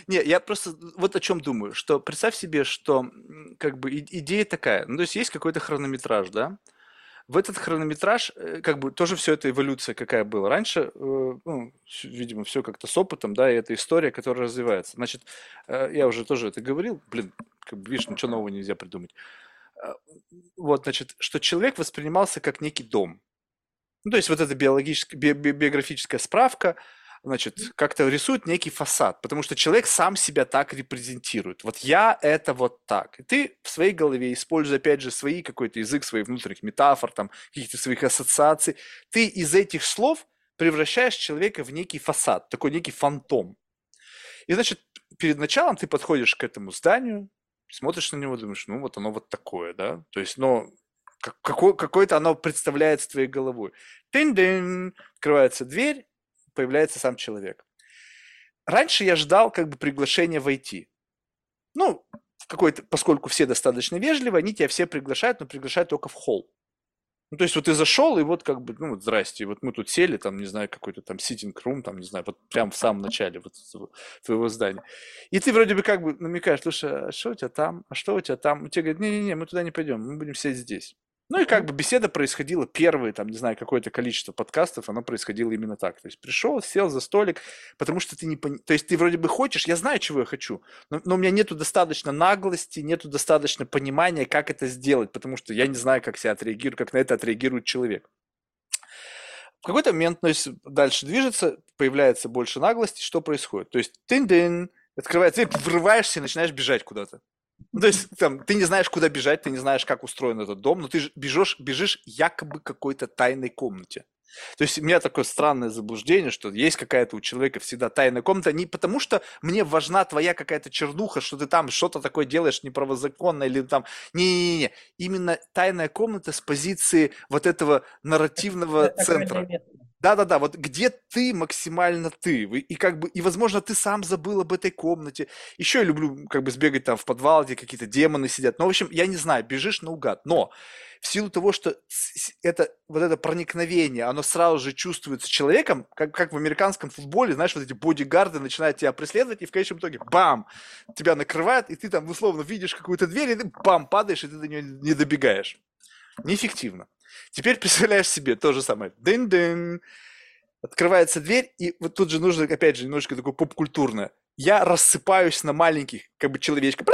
Не, я просто вот о чем думаю, что представь себе, что как бы идея такая. Ну, то есть какой-то хронометраж, да? В этот хронометраж, как бы, тоже все это эволюция, какая была раньше, ну, видимо, все как-то с опытом, да, и эта история, которая развивается. Значит, я уже тоже это говорил, блин, как бы, видишь, ничего нового нельзя придумать. Вот, значит, что человек воспринимался как некий дом. Ну, то есть вот эта биографическая справка, значит, как-то рисует некий фасад, потому что человек сам себя так репрезентирует. Вот я это вот так. И ты в своей голове, используя, опять же, свой какой-то язык, своих внутренних метафор, там, каких-то своих ассоциаций, ты из этих слов превращаешь человека в некий фасад, такой некий фантом. И, значит, перед началом ты подходишь к этому зданию, смотришь на него, думаешь, ну, вот оно вот такое, да, то есть, но... Какое-то оно представляется твоей головой. Тынь-дынь, открывается дверь, появляется сам человек. Раньше я ждал как бы приглашения войти. Ну, в какой-то, поскольку все достаточно вежливы, они тебя все приглашают, но приглашают только в холл. Ну, то есть вот ты зашел, и вот как бы, ну, вот здрасте, вот мы тут сели, там, не знаю, какой-то там sitting room, там, не знаю, вот прям в самом начале вот твоего здания. И ты вроде бы как бы намекаешь, слушай, а что у тебя там, а что у тебя там? И тебе говорят, не-не-не, мы туда не пойдем, мы будем сидеть здесь. Ну и как бы беседа происходила, первые, там, не знаю, какое-то количество подкастов, оно происходило именно так. То есть пришел, сел за столик, потому что ты не понимаешь. То есть ты вроде бы хочешь, я знаю, чего я хочу, но у меня нету достаточно наглости, нету достаточно понимания, как это сделать, потому что я не знаю, как себя отреагирую, как на это отреагирует человек. В какой-то момент, ну, если дальше движется, появляется больше наглости, что происходит? То есть тынь-дынь, открывается, ты врываешься и начинаешь бежать куда-то. Ну, то есть там, ты не знаешь, куда бежать, ты не знаешь, как устроен этот дом, но ты же бежишь якобы к какой-то тайной комнате. То есть у меня такое странное заблуждение, что есть какая-то у человека всегда тайная комната, не потому что мне важна твоя какая-то чернуха, что ты там что-то такое делаешь неправозаконно или там... Не-не-не, именно тайная комната с позиции вот этого нарративного центра. Да-да-да, вот где ты максимально ты, и как бы, и возможно ты сам забыл об этой комнате. Еще я люблю как бы сбегать там в подвал, где какие-то демоны сидят. Ну, в общем, я не знаю, бежишь наугад, но в силу того, что это, вот это проникновение, оно сразу же чувствуется человеком, как в американском футболе, знаешь, вот эти бодигарды начинают тебя преследовать, и в конечном итоге, бам, тебя накрывает, и ты там условно видишь какую-то дверь, и ты, бам, падаешь, и ты до нее не добегаешь. Неэффективно. Теперь представляешь себе то же самое. Дын-дын. Открывается дверь, и вот тут же нужно, опять же, немножко такое поп-культурное. Я рассыпаюсь на маленьких, как бы, человечков,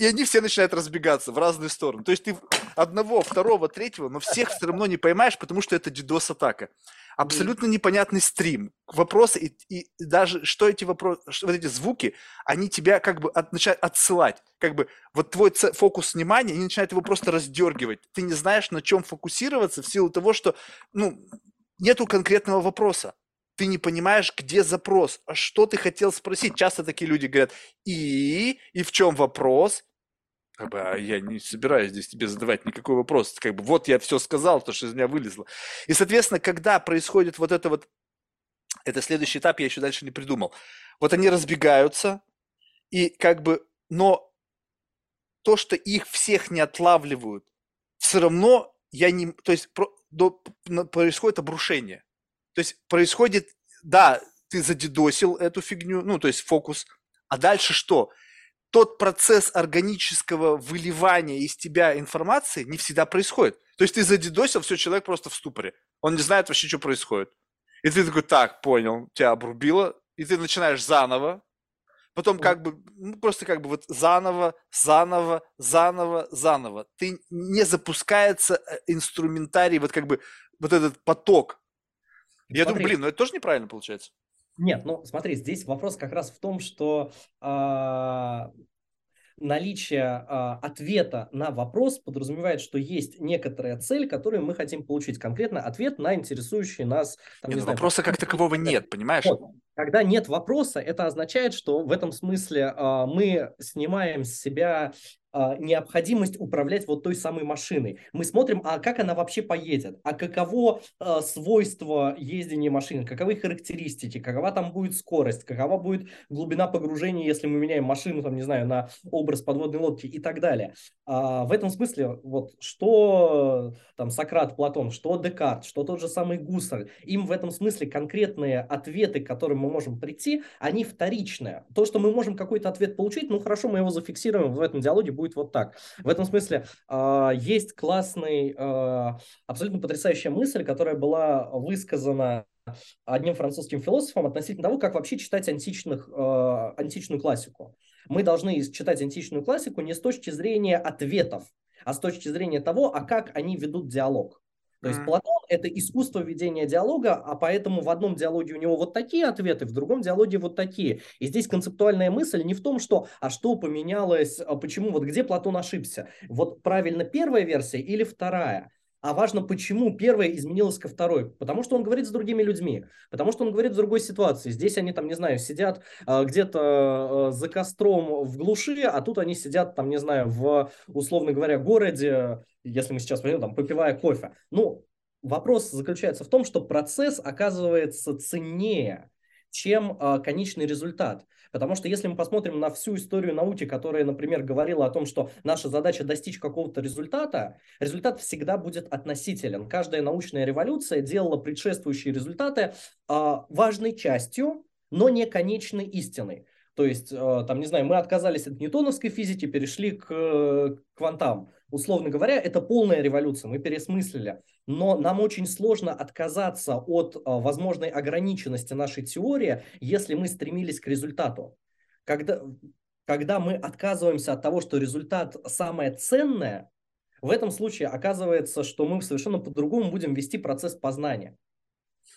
и они все начинают разбегаться в разные стороны. То есть ты одного, второго, третьего, но всех все равно не поймаешь, потому что это DDoS-атака. Абсолютно непонятный стрим. Вопросы, и даже что эти вопросы, вот эти звуки, они тебя как бы начинают отсылать. Как бы вот твой фокус внимания, они начинают его просто раздергивать. Ты не знаешь, на чем фокусироваться в силу того, что, ну, нету конкретного вопроса. Ты не понимаешь, где запрос, а что ты хотел спросить. Часто такие люди говорят, и в чем вопрос? Как бы, а я не собираюсь здесь тебе задавать никакой вопрос. Как бы, вот я все сказал, то, что из меня вылезло. И, соответственно, когда происходит вот, это следующий этап, я еще дальше не придумал. Вот они разбегаются, и как бы, но то, что их всех не отлавливают, все равно я не, то есть происходит обрушение. То есть происходит, да, ты задедосил эту фигню, ну, то есть фокус, а дальше что? Тот процесс органического выливания из тебя информации не всегда происходит. То есть ты задедосил, все, человек просто в ступоре. Он не знает вообще, что происходит. И ты такой, так, понял, тебя обрубило, и ты начинаешь заново. Потом как бы, ну, просто как бы вот заново. Ты не запускается инструментарий, вот как бы вот этот поток. Я смотри, думаю, блин, ну это тоже неправильно получается. Нет, ну смотри, здесь вопрос как раз в том, что наличие ответа на вопрос подразумевает, что есть некоторая цель, которую мы хотим получить. Конкретно ответ на интересующий нас... Там, нет, вопроса как такового нет, понимаешь? Вот. Когда нет вопроса, это означает, что в этом смысле мы снимаем с себя... необходимость управлять вот той самой машиной. Мы смотрим, а как она вообще поедет, а каково свойство ездения машины, каковы характеристики, какова там будет скорость, какова будет глубина погружения, если мы меняем машину, там, не знаю, на образ подводной лодки и так далее. В этом смысле, вот, что там Сократ, Платон, что Декарт, что тот же самый Гуссерль, им в этом смысле конкретные ответы, к которым мы можем прийти, они вторичные. То, что мы можем какой-то ответ получить, ну хорошо, мы его зафиксируем в этом диалоге, будет вот так. В этом смысле есть классный, абсолютно потрясающая мысль, которая была высказана одним французским философом относительно того, как вообще читать античную классику. Мы должны читать античную классику не с точки зрения ответов, а с точки зрения того, а как они ведут диалог. То есть Платон – это искусство ведения диалога, а поэтому в одном диалоге у него вот такие ответы, в другом диалоге вот такие. И здесь концептуальная мысль не в том, что «а что поменялось?», «почему?», вот где Платон ошибся. Вот правильно первая версия или вторая? А важно, почему первая изменилась ко второй. Потому что он говорит с другими людьми, потому что он говорит в другой ситуации. Здесь они там, не знаю, сидят где-то за костром в глуши, а тут они сидят там, не знаю, в, условно говоря, городе, если мы сейчас возьмем, там, попивая кофе. Ну, вопрос заключается в том, что процесс оказывается ценнее, чем конечный результат. Потому что если мы посмотрим на всю историю науки, которая, например, говорила о том, что наша задача достичь какого-то результата, результат всегда будет относителен. Каждая научная революция делала предшествующие результаты важной частью, но не конечной истиной. То есть, там, не знаю, мы отказались от ньютоновской физики, перешли к квантам. Условно говоря, это полная революция, мы пересмыслили. Но нам очень сложно отказаться от возможной ограниченности нашей теории, если мы стремились к результату. Когда мы отказываемся от того, что результат самое ценное, в этом случае оказывается, что мы совершенно по-другому будем вести процесс познания.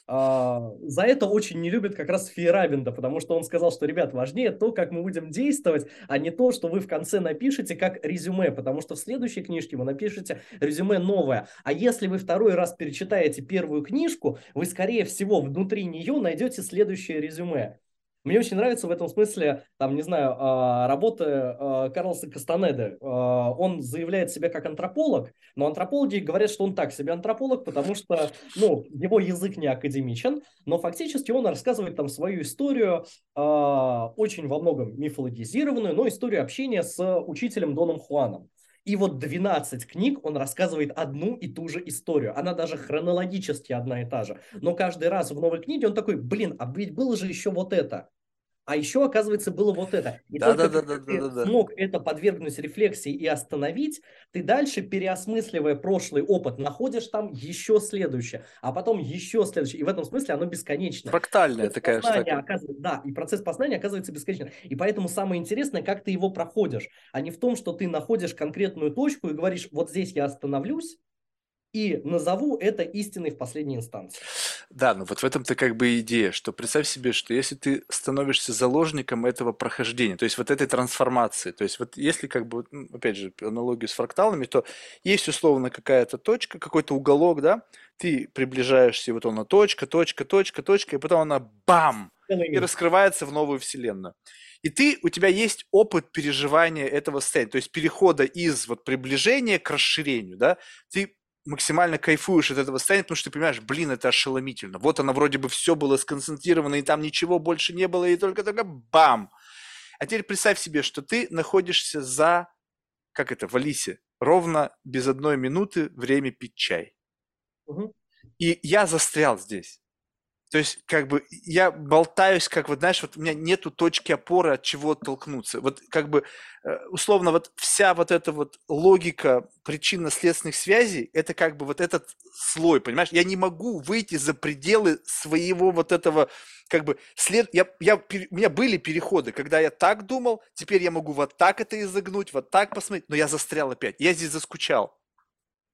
За это очень не любит как раз Фейерабенда, потому что он сказал, что, ребят, важнее то, как мы будем действовать, а не то, что вы в конце напишете как резюме, потому что в следующей книжке вы напишете резюме новое. А если вы второй раз перечитаете первую книжку, вы, скорее всего, внутри нее найдете следующее резюме. Мне очень нравится в этом смысле, там, не знаю, работы Карлоса Кастанеды. Он заявляет себя как антрополог, но антропологи говорят, что он так себе антрополог, потому что, ну, его язык не академичен, но фактически он рассказывает там свою историю, очень во многом мифологизированную, но историю общения с учителем Доном Хуаном. И вот 12 книг он рассказывает одну и ту же историю. Она даже хронологически одна и та же. Но каждый раз в новой книге он такой, блин, а ведь было же еще вот это. А еще, оказывается, было вот это. И ты смог это подвергнуть рефлексии и остановить, ты дальше, переосмысливая прошлый опыт, находишь там еще следующее, а потом еще следующее. И в этом смысле оно бесконечно. Фрактальная такая штука. Да, и процесс познания оказывается бесконечным. И поэтому самое интересное, как ты его проходишь, а не в том, что ты находишь конкретную точку и говоришь, вот здесь я остановлюсь, и назову это истиной в последней инстанции. Да, ну вот в этом-то как бы идея, что представь себе, что если ты становишься заложником этого прохождения, то есть вот этой трансформации, то есть вот если как бы, ну, опять же, аналогию с фракталами, то есть условно какая-то точка, какой-то уголок, да, ты приближаешься, и вот она точка, и потом она бам, и раскрывается в новую вселенную. И ты, у тебя есть опыт переживания этого состояния, то есть перехода из вот приближения к расширению, да, ты максимально кайфуешь от этого состояния, потому что ты понимаешь, блин, это ошеломительно. Вот оно вроде бы все было сконцентрировано, и там ничего больше не было, и только бам! А теперь представь себе, что ты находишься за, как это, в Алисе, ровно без одной минуты время пить чай. Угу. И я застрял здесь. То есть, как бы, я болтаюсь, как вот, знаешь, вот у меня нету точки опоры, от чего оттолкнуться. Вот, как бы, условно, вот вся вот эта вот логика причинно-следственных связей, это как бы вот этот слой, понимаешь? Я не могу выйти за пределы своего вот этого, как бы, у меня были переходы, когда я так думал, теперь я могу вот так это изогнуть, вот так посмотреть, но я застрял опять, я здесь заскучал.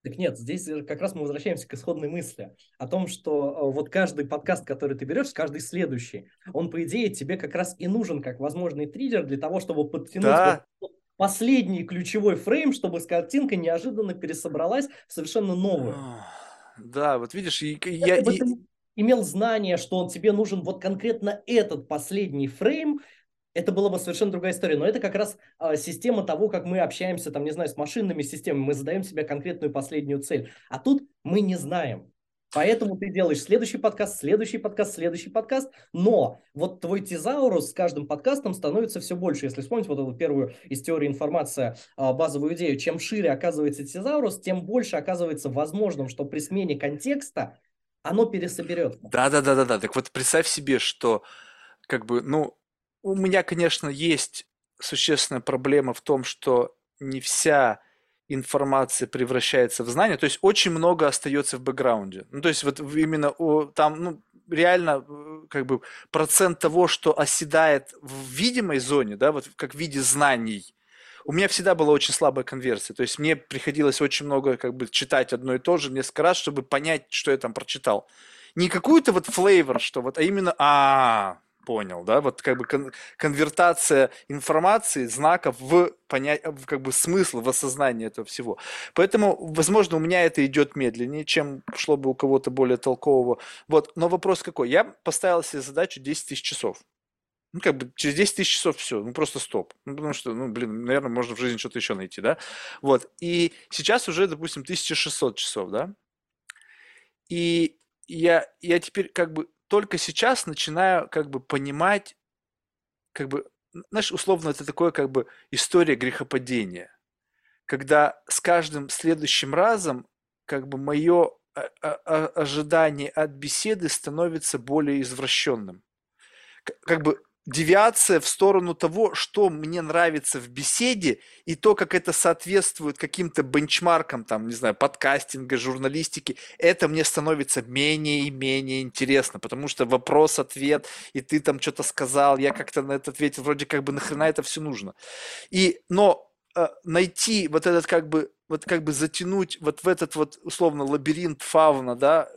Так нет, здесь как раз мы возвращаемся к исходной мысли о том, что вот каждый подкаст, который ты берешь, каждый следующий, он, по идее, тебе как раз и нужен как возможный триггер для того, чтобы подтянуть вот последний ключевой фрейм, чтобы картинка неожиданно пересобралась в совершенно новую. Да, вот видишь, ты имел знание, что тебе нужен вот конкретно этот последний фрейм, это была бы совершенно другая история, но это как раз система того, как мы общаемся, там, не знаю, с машинными системами, мы задаем себе конкретную последнюю цель, а тут мы не знаем. Поэтому ты делаешь следующий подкаст, но вот твой тезаурус с каждым подкастом становится все больше. Если вспомнить вот эту первую из теории информации базовую идею, чем шире оказывается тезаурус, тем больше оказывается возможным, что при смене контекста оно пересоберется. Да. Так вот представь себе, что как бы, ну, у меня, конечно, есть существенная проблема в том, что не вся информация превращается в знание, то есть очень много остается в бэкграунде. Ну, то есть вот именно там, ну, реально как бы процент того, что оседает в видимой зоне, да, вот как в виде знаний, у меня всегда была очень слабая конверсия, то есть мне приходилось очень много как бы читать одно и то же несколько раз, чтобы понять, что я там прочитал. Не какую-то вот флейвор, что вот, а именно понял, да, вот как бы конвертация информации, знаков в как бы смысл, в осознание этого всего. Поэтому, возможно, у меня это идет медленнее, чем шло бы у кого-то более толкового. Вот, но вопрос какой? Я поставил себе задачу 10 тысяч часов. Ну, как бы через 10 тысяч часов все, ну, просто стоп. Ну, потому что, ну, блин, наверное, можно в жизни что-то еще найти, да. Вот, и сейчас уже, допустим, 1600 часов, да. И я теперь как бы только сейчас начинаю как бы понимать, как бы, знаешь, условно это такое как бы история грехопадения, когда с каждым следующим разом как бы мое ожидание от беседы становится более извращенным. Как бы девиация в сторону того, что мне нравится в беседе, и то, как это соответствует каким-то бенчмаркам, там, не знаю, подкастинга, журналистики, это мне становится менее и менее интересно, потому что вопрос-ответ, и ты там что-то сказал, я как-то на это ответил, вроде как бы нахрена это все нужно. Но найти вот этот как бы затянуть вот в этот вот условно лабиринт фауна, да,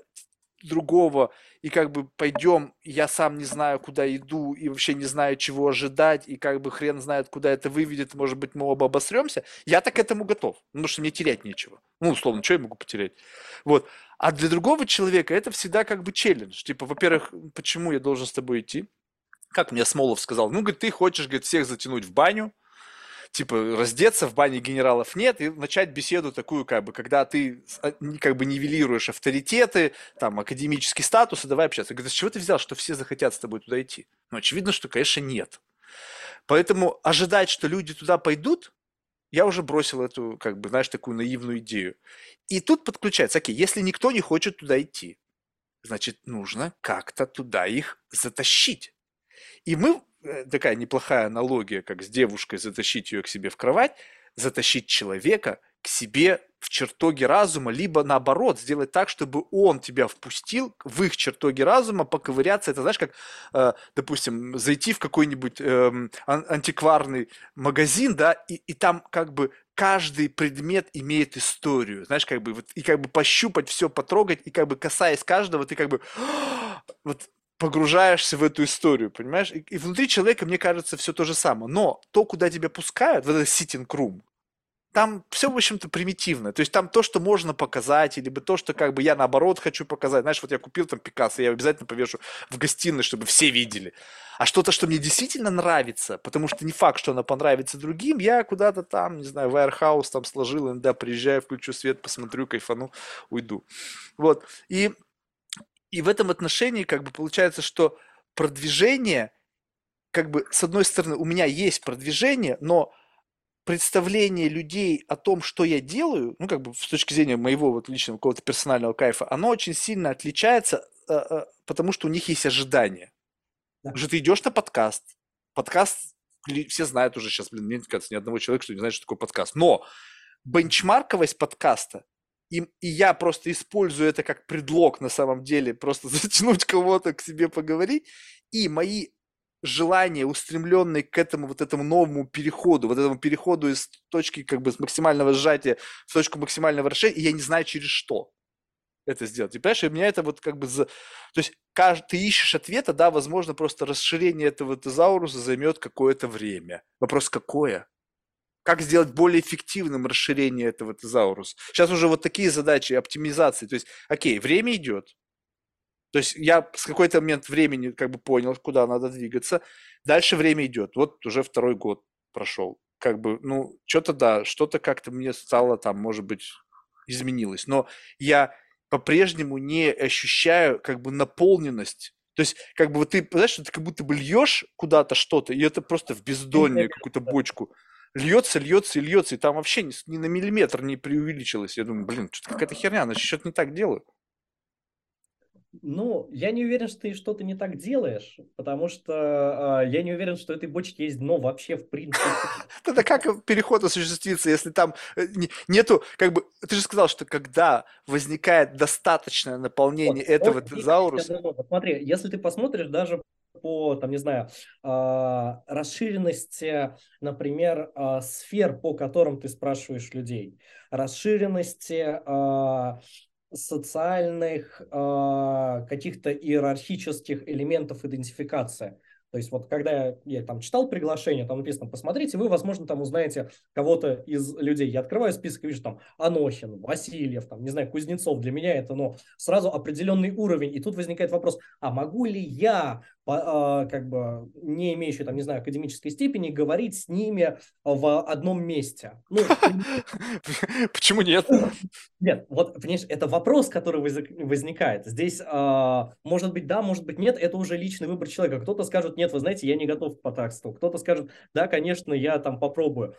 другого, и как бы пойдем, я сам не знаю, куда иду, и вообще не знаю, чего ожидать, и как бы хрен знает, куда это выведет, может быть, мы оба обосремся, я так к этому готов, потому что мне терять нечего. Ну, условно, что я могу потерять? Вот. А для другого человека это всегда как бы челлендж. Типа, во-первых, почему я должен с тобой идти? как мне Смолов сказал, ну, говорит, ты хочешь, говорит, всех затянуть в баню, типа раздеться, в бане генералов нет, и начать беседу такую, как бы, когда ты как бы нивелируешь авторитеты, там, академический статус, и давай общаться. Я говорю, с чего ты взял, что все захотят с тобой туда идти? Ну, очевидно, что, конечно, нет. Поэтому ожидать, что люди туда пойдут, я уже бросил эту, как бы, знаешь, такую наивную идею. И тут подключается, окей, если никто не хочет туда идти, значит, нужно как-то туда их затащить. И мы, такая неплохая аналогия, как с девушкой затащить ее к себе в кровать, затащить человека к себе в чертоги разума, либо наоборот, сделать так, чтобы он тебя впустил в их чертоги разума, поковыряться. Это, знаешь, как, допустим, зайти в какой-нибудь антикварный магазин, да, и там как бы каждый предмет имеет историю, знаешь, как бы, вот, и как бы пощупать все, потрогать, и как бы касаясь каждого, ты как бы вот погружаешься в эту историю, понимаешь? И внутри человека, мне кажется, все то же самое. Но то, куда тебя пускают, в этот ситинг-рум, там все, в общем-то, примитивно. То есть там то, что можно показать, либо то, что как бы я наоборот хочу показать. Знаешь, вот я купил там Пикассо, я обязательно повешу в гостиной, чтобы все видели. А что-то, что мне действительно нравится, потому что не факт, что оно понравится другим, я куда-то там, не знаю, в Warehouse там сложил, иногда приезжаю, включу свет, посмотрю, кайфану, уйду. Вот. И в этом отношении как бы получается, что продвижение, как бы с одной стороны у меня есть продвижение, но представление людей о том, что я делаю, ну, как бы с точки зрения моего вот личного какого-то персонального кайфа, оно очень сильно отличается, потому что у них есть ожидания. Да. Уже ты идешь на подкаст, все знают уже сейчас, блин, мне кажется, ни одного человека, что не знает, что такое подкаст. Но бенчмарковость подкаста, и я просто использую это как предлог на самом деле, просто затянуть кого-то к себе поговорить, и мои желание, устремленное к этому вот этому новому переходу, вот этому переходу из точки как бы с максимального сжатия в точку максимального расширения, и я не знаю, через что это сделать. И понимаешь, у меня это вот как бы... То есть ты ищешь ответа, да, возможно, просто расширение этого тезауруса займет какое-то время. Вопрос какое? Как сделать более эффективным расширение этого тезауруса? Сейчас уже вот такие задачи оптимизации. То есть, окей, время идет. То есть я с какой-то момент времени как бы понял, куда надо двигаться. Дальше время идет. Вот уже второй год прошел. Как бы, ну, что-то да, что-то как-то мне стало там, может быть, изменилось. Но я по-прежнему не ощущаю как бы наполненность. То есть как бы вот ты, знаешь, ты как будто бы льешь куда-то что-то, и это просто в бездонную какую-то бочку. Льется, и там вообще ни на миллиметр не преувеличилось. Я думаю, блин, что-то какая-то херня, значит, что-то не так делаю. Ну, я не уверен, что ты что-то не так делаешь, потому что я не уверен, что этой бочке есть дно вообще в принципе. Тогда как переход осуществится, если там нету, как бы, ты же сказал, что когда возникает достаточное наполнение этого тезауруса... Смотри, если ты посмотришь даже по, там, не знаю, расширенности, например, сфер, по которым ты спрашиваешь людей, расширенности... социальных каких-то иерархических элементов идентификации. То есть вот когда я там читал приглашение, там написано «посмотрите», вы, возможно, там узнаете кого-то из людей. Я открываю список и вижу там Анохин, Васильев, там, не знаю, Кузнецов. Для меня это, ну, сразу определенный уровень. И тут возникает вопрос, а могу ли я, как бы, не имеющий там, не знаю, академической степени, говорить с ними в одном месте? Почему нет? Нет, вот, понимаешь, это вопрос, который возникает. Здесь, может быть, да, может быть, нет, это уже личный выбор человека. Кто-то скажет, нет, вы знаете, я не готов к подкасту. Кто-то скажет, да, конечно, я там попробую.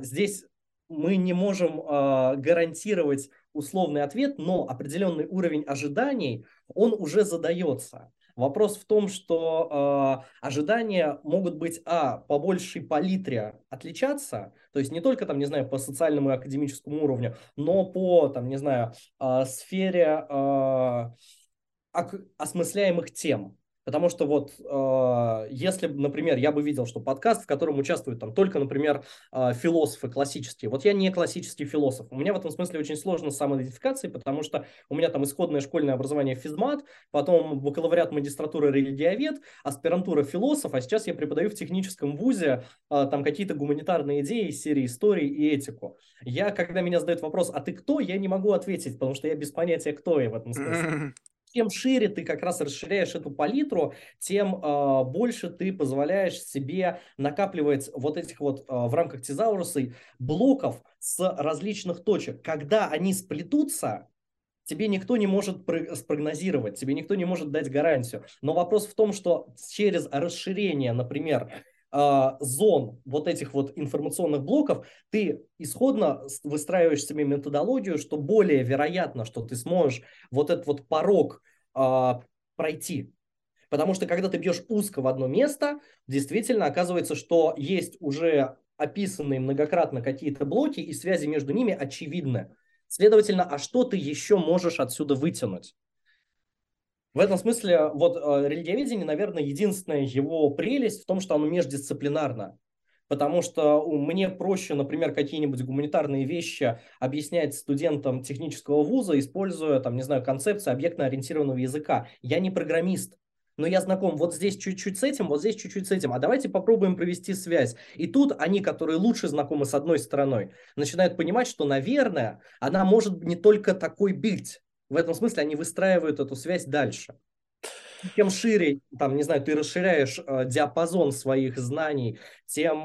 Здесь мы не можем гарантировать условный ответ, но определенный уровень ожиданий, он уже задается. Вопрос в том, что ожидания могут быть, по большей палитре отличаться, то есть не только, там, не знаю, по социальному и академическому уровню, но по, там, не знаю, сфере осмысляемых тем. Потому что вот если, например, я бы видел, что подкаст, в котором участвуют там только, например, философы классические. Вот я не классический философ. У меня в этом смысле очень сложно с самоидентификацией, потому что у меня там исходное школьное образование физмат, потом бакалавриат, магистратура религиовед, аспирантура философ, а сейчас я преподаю в техническом вузе там какие-то гуманитарные идеи из серии истории и этику. Я, когда меня задают вопрос, а ты кто, я не могу ответить, потому что я без понятия, кто я в этом смысле. чем шире ты как раз расширяешь эту палитру, тем больше ты позволяешь себе накапливать вот этих вот в рамках тезауруса блоков с различных точек. Когда они сплетутся, тебе никто не может спрогнозировать, тебе никто не может дать гарантию. Но вопрос в том, что через расширение, например, зон вот этих вот информационных блоков, ты исходно выстраиваешь себе методологию, что более вероятно, что ты сможешь вот этот вот порог пройти. Потому что когда ты бьешь узко в одно место, действительно оказывается, что есть уже описанные многократно какие-то блоки, и связи между ними очевидны. Следовательно, а что ты еще можешь отсюда вытянуть? В этом смысле вот религиоведение, наверное, единственная его прелесть в том, что оно междисциплинарно. Потому что мне проще, например, какие-нибудь гуманитарные вещи объяснять студентам технического вуза, используя, там, не знаю, концепцию объектно-ориентированного языка. Я не программист, но я знаком вот здесь чуть-чуть с этим, вот здесь чуть-чуть с этим. А давайте попробуем провести связь. И тут они, которые лучше знакомы с одной стороной, начинают понимать, что, наверное, она может не только такой быть. В этом смысле они выстраивают эту связь дальше. Чем шире, там, не знаю, ты расширяешь диапазон своих знаний, тем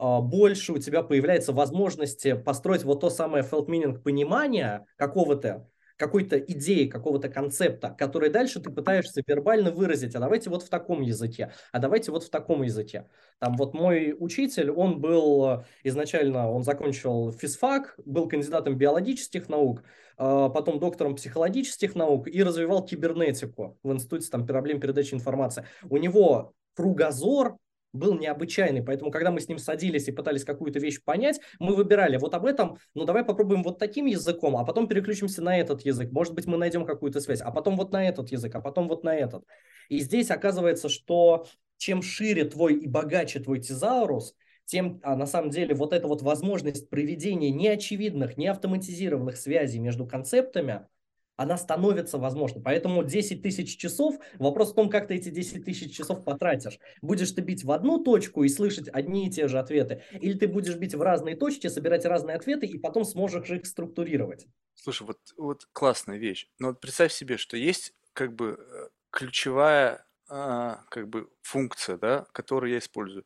больше у тебя появляется возможности построить вот то самое felt-meaning понимание какой-то идеи, какого-то концепта, который дальше ты пытаешься вербально выразить. А давайте вот в таком языке, а давайте вот в таком языке. Там вот мой учитель, он был изначально, он закончил физфак, был кандидатом биологических наук, потом доктором психологических наук и развивал кибернетику в институте там, проблем передачи информации. У него кругозор был необычайный, поэтому, когда мы с ним садились и пытались какую-то вещь понять, мы выбирали вот об этом, ну давай попробуем вот таким языком, а потом переключимся на этот язык, может быть, мы найдем какую-то связь, а потом вот на этот язык, а потом вот на этот. И здесь оказывается, что чем шире твой и богаче твой тезаурус, тем, на самом деле, вот эта вот возможность проведения неочевидных, неавтоматизированных связей между концептами, она становится возможной. Поэтому 10 тысяч часов, вопрос в том, как ты эти 10 тысяч часов потратишь. Будешь ты бить в одну точку и слышать одни и те же ответы, или ты будешь бить в разные точки, собирать разные ответы, и потом сможешь их структурировать. Слушай, вот классная вещь. Но вот представь себе, что есть как бы ключевая как бы функция, да, которую я использую.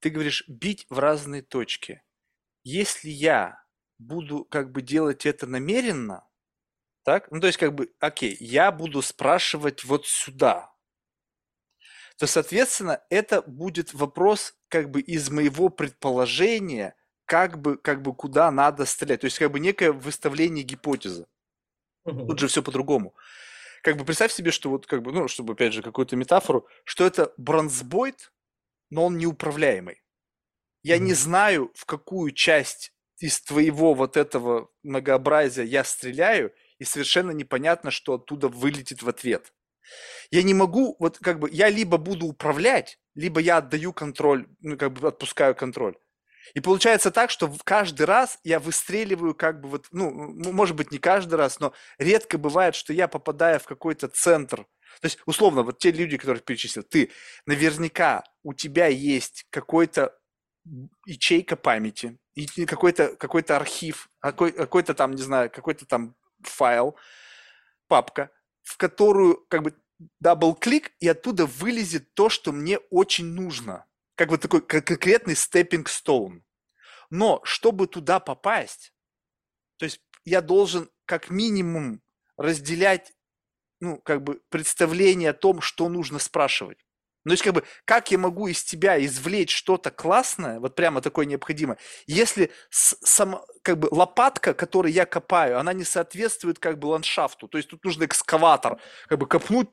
Ты говоришь, бить в разные точки. Если я буду как бы делать это намеренно, так? Ну, то есть, как бы, окей, я буду спрашивать вот сюда. То, соответственно, это будет вопрос как бы из моего предположения, как бы куда надо стрелять. То есть, как бы некое выставление гипотезы. Тут же все по-другому. Как бы представь себе, что вот, как бы, ну, чтобы, опять же, какую-то метафору, что это бронзбойт, но он неуправляемый. Я не знаю, в какую часть из твоего вот этого многообразия я стреляю, и совершенно непонятно, что оттуда вылетит в ответ. Я не могу, вот как бы, я либо буду управлять, либо я отдаю контроль, ну, как бы отпускаю контроль. И получается так, что каждый раз я выстреливаю как бы вот, ну, может быть, не каждый раз, но редко бывает, что я попадаю в какой-то центр. То есть, условно, вот те люди, которых перечислил, ты, наверняка у тебя есть какой-то ячейка памяти, какой-то архив, какой-то там, не знаю, какой-то там файл, папка, в которую как бы дабл-клик, и оттуда вылезет то, что мне очень нужно. Как бы такой конкретный stepping stone. Но чтобы туда попасть, то есть я должен как минимум разделять, ну, как бы представление о том, что нужно спрашивать. Ну, то есть как бы как я могу из тебя извлечь что-то классное, вот прямо такое необходимое, если сама, как бы, лопатка, которой я копаю, она не соответствует как бы ландшафту. То есть тут нужен экскаватор, как бы копнуть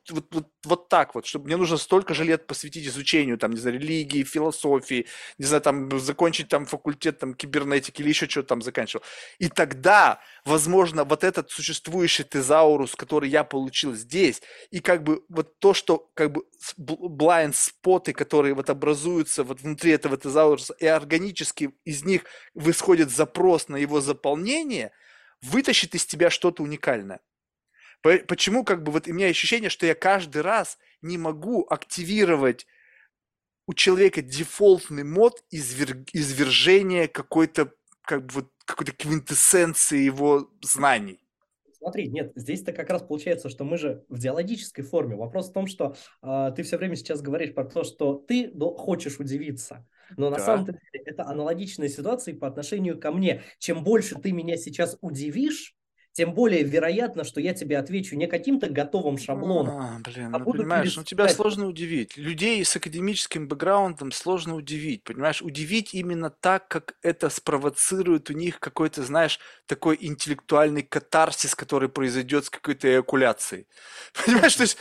вот так вот, чтобы мне нужно столько же лет посвятить изучению, там, не знаю, религии, философии, не знаю, там, закончить там факультет там, кибернетики или еще что-то там заканчивал. И тогда, возможно, вот этот существующий тезаурус, который я получил здесь, и как бы вот то, что как бы блайнд-споты, которые вот образуются вот внутри этого тезауруса, и органически из них исходит запрос на его заполнение, вытащит из тебя что-то уникальное. Почему как бы вот у меня ощущение, что я каждый раз не могу активировать у человека дефолтный мод извержения какой-то как бы, вот, какой-то квинтэссенции его знаний. Смотри, нет, здесь-то как раз получается, что мы же в диалогической форме. Вопрос в том, что ты все время сейчас говоришь про то, что ты хочешь удивиться. Но на самом деле это аналогичная ситуация по отношению ко мне. Чем больше ты меня сейчас удивишь, тем более вероятно, что я тебе отвечу не каким-то готовым шаблоном. Ну, понимаешь, тебя сложно удивить. Людей с академическим бэкграундом сложно удивить, понимаешь? Удивить именно так, как это спровоцирует у них какой-то, знаешь, такой интеллектуальный катарсис, который произойдет с какой-то эякуляцией. Понимаешь, то есть...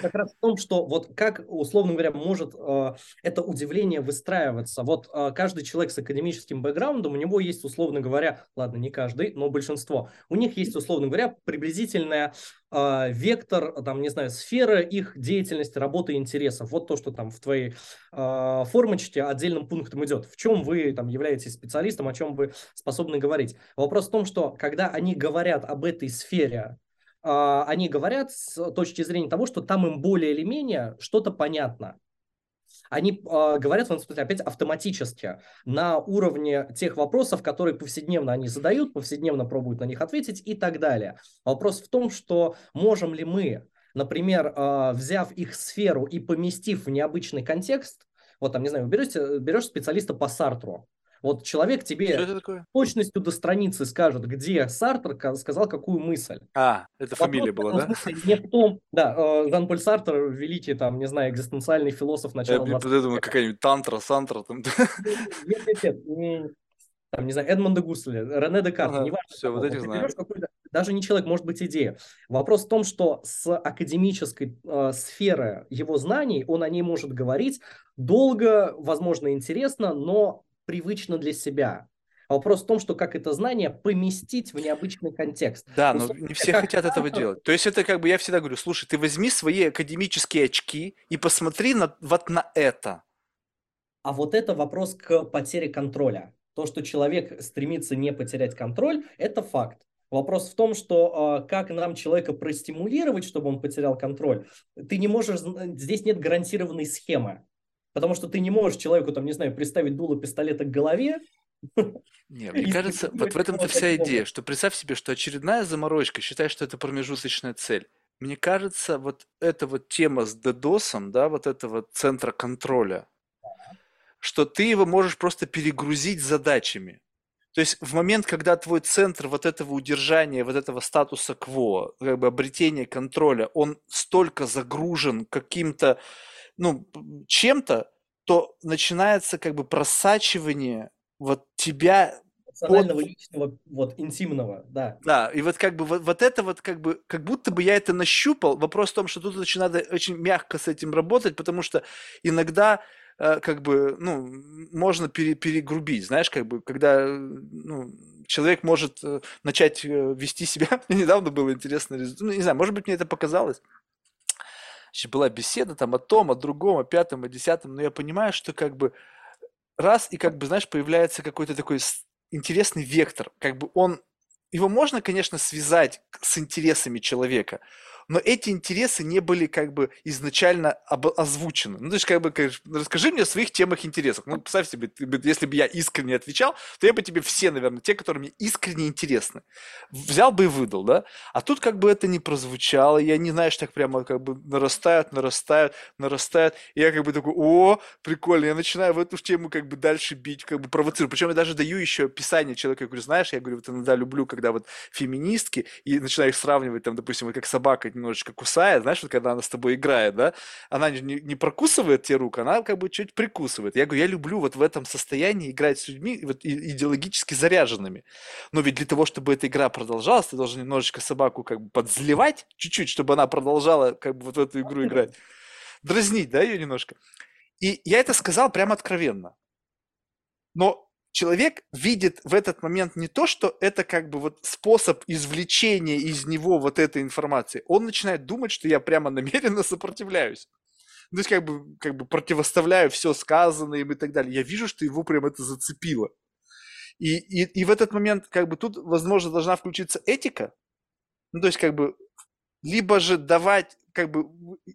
Как раз в том, что вот как, условно говоря, может это удивление выстраиваться. Вот каждый человек с академическим бэкграундом, у него есть, условно говоря, ладно, не каждый, но большинство, у них есть, условно говоря, приблизительный вектор, там, не знаю, сфера их деятельности, работы, интересов. Вот то, что там в твоей формочке отдельным пунктом идет. В чем вы там являетесь специалистом, о чем вы способны говорить. Вопрос в том, что когда они говорят об этой сфере, они говорят с точки зрения того, что там им более или менее что-то понятно. Они говорят, в смысле, опять автоматически на уровне тех вопросов, которые повседневно они задают, повседневно пробуют на них ответить и так далее. Вопрос в том, что можем ли мы, например, взяв их сферу и поместив в необычный контекст, вот там, не знаю, берешь специалиста по Сартру. Вот человек тебе точностью до страницы скажет, где Сартр сказал какую мысль. Это фамилия была, да? Не в том, да, Жан-Поль Сартр, великий, там, не знаю, экзистенциальный философ начала 20 века. Я думаю, какая-нибудь Тантра, Сантра. Нет, там, не знаю, Эдмунда Гусселя, Рене Декарта, неважно. Все, вот этих знаю. Даже не человек, может быть, идея. Вопрос в том, что с академической сферы его знаний он о ней может говорить долго, возможно, интересно, но привычно для себя. А вопрос в том, что как это знание поместить в необычный контекст. Да, но не все хотят этого делать. То есть это как бы я всегда говорю, слушай, ты возьми свои академические очки и посмотри вот на это. А вот это вопрос к потере контроля. То, что человек стремится не потерять контроль, это факт. Вопрос в том, что как нам человека простимулировать, чтобы он потерял контроль, ты не можешь, здесь нет гарантированной схемы. Потому что ты не можешь человеку, там, не знаю, приставить дуло пистолета к голове. Нет, мне кажется, вот в этом-то вся идея, что представь себе, что очередная заморочка, считай, что это промежуточная цель. Мне кажется, вот эта вот тема с DDoS, да, вот этого центра контроля, что ты его можешь просто перегрузить задачами. То есть в момент, когда твой центр вот этого удержания, вот этого статуса кво, как бы обретения контроля, он столько загружен каким-то, ну, чем-то, то начинается как бы просачивание вот тебя... Персонального, личного, вот, интимного, да. Да, и вот как бы вот это вот как бы, как будто бы я это нащупал. Вопрос в том, что тут очень надо очень мягко с этим работать, потому что иногда как бы, ну, можно перегрубить, знаешь, как бы, когда, ну, человек может начать вести себя. Недавно было интересно, ну, не знаю, может быть, мне это показалось. Была беседа там о том, о другом, о пятом, о десятом, но я понимаю, что как бы раз и как бы, знаешь, появляется какой-то такой интересный вектор, как бы он, его можно, конечно, связать с интересами человека, но эти интересы не были как бы изначально озвучены. Ну, то есть, как бы, расскажи мне о своих темах интересов. Ну, представь себе, если бы я искренне отвечал, то я бы тебе все, наверное, те, которые мне искренне интересны, взял бы и выдал, да? А тут как бы это не прозвучало, я не знаю, что так прямо как бы нарастают. И я как бы такой, о, прикольно, я начинаю в эту тему как бы дальше бить, как бы провоцирую. Причем я даже даю еще описание человека, я говорю, знаешь, я говорю, вот иногда люблю, когда вот феминистки, и начинаю их сравнивать, там, допустим, вот как собака, немножечко кусает, знаешь, вот когда она с тобой играет, да, она не прокусывает тебе руку, она как бы чуть прикусывает. Я говорю, я люблю вот в этом состоянии играть с людьми вот, идеологически заряженными. Но ведь для того, чтобы эта игра продолжалась, ты должен немножечко собаку как бы подзливать чуть-чуть, чтобы она продолжала как бы вот в эту игру играть. Дразнить, да, ее немножко. И я это сказал прямо откровенно. Но человек видит в этот момент не то, что это как бы вот способ извлечения из него вот этой информации. Он начинает думать, что я прямо намеренно сопротивляюсь. То есть как бы противоставляю все сказанное им и так далее. Я вижу, что его прям это зацепило. И в этот момент как бы тут, возможно, должна включиться этика. Ну, то есть как бы либо же давать как бы...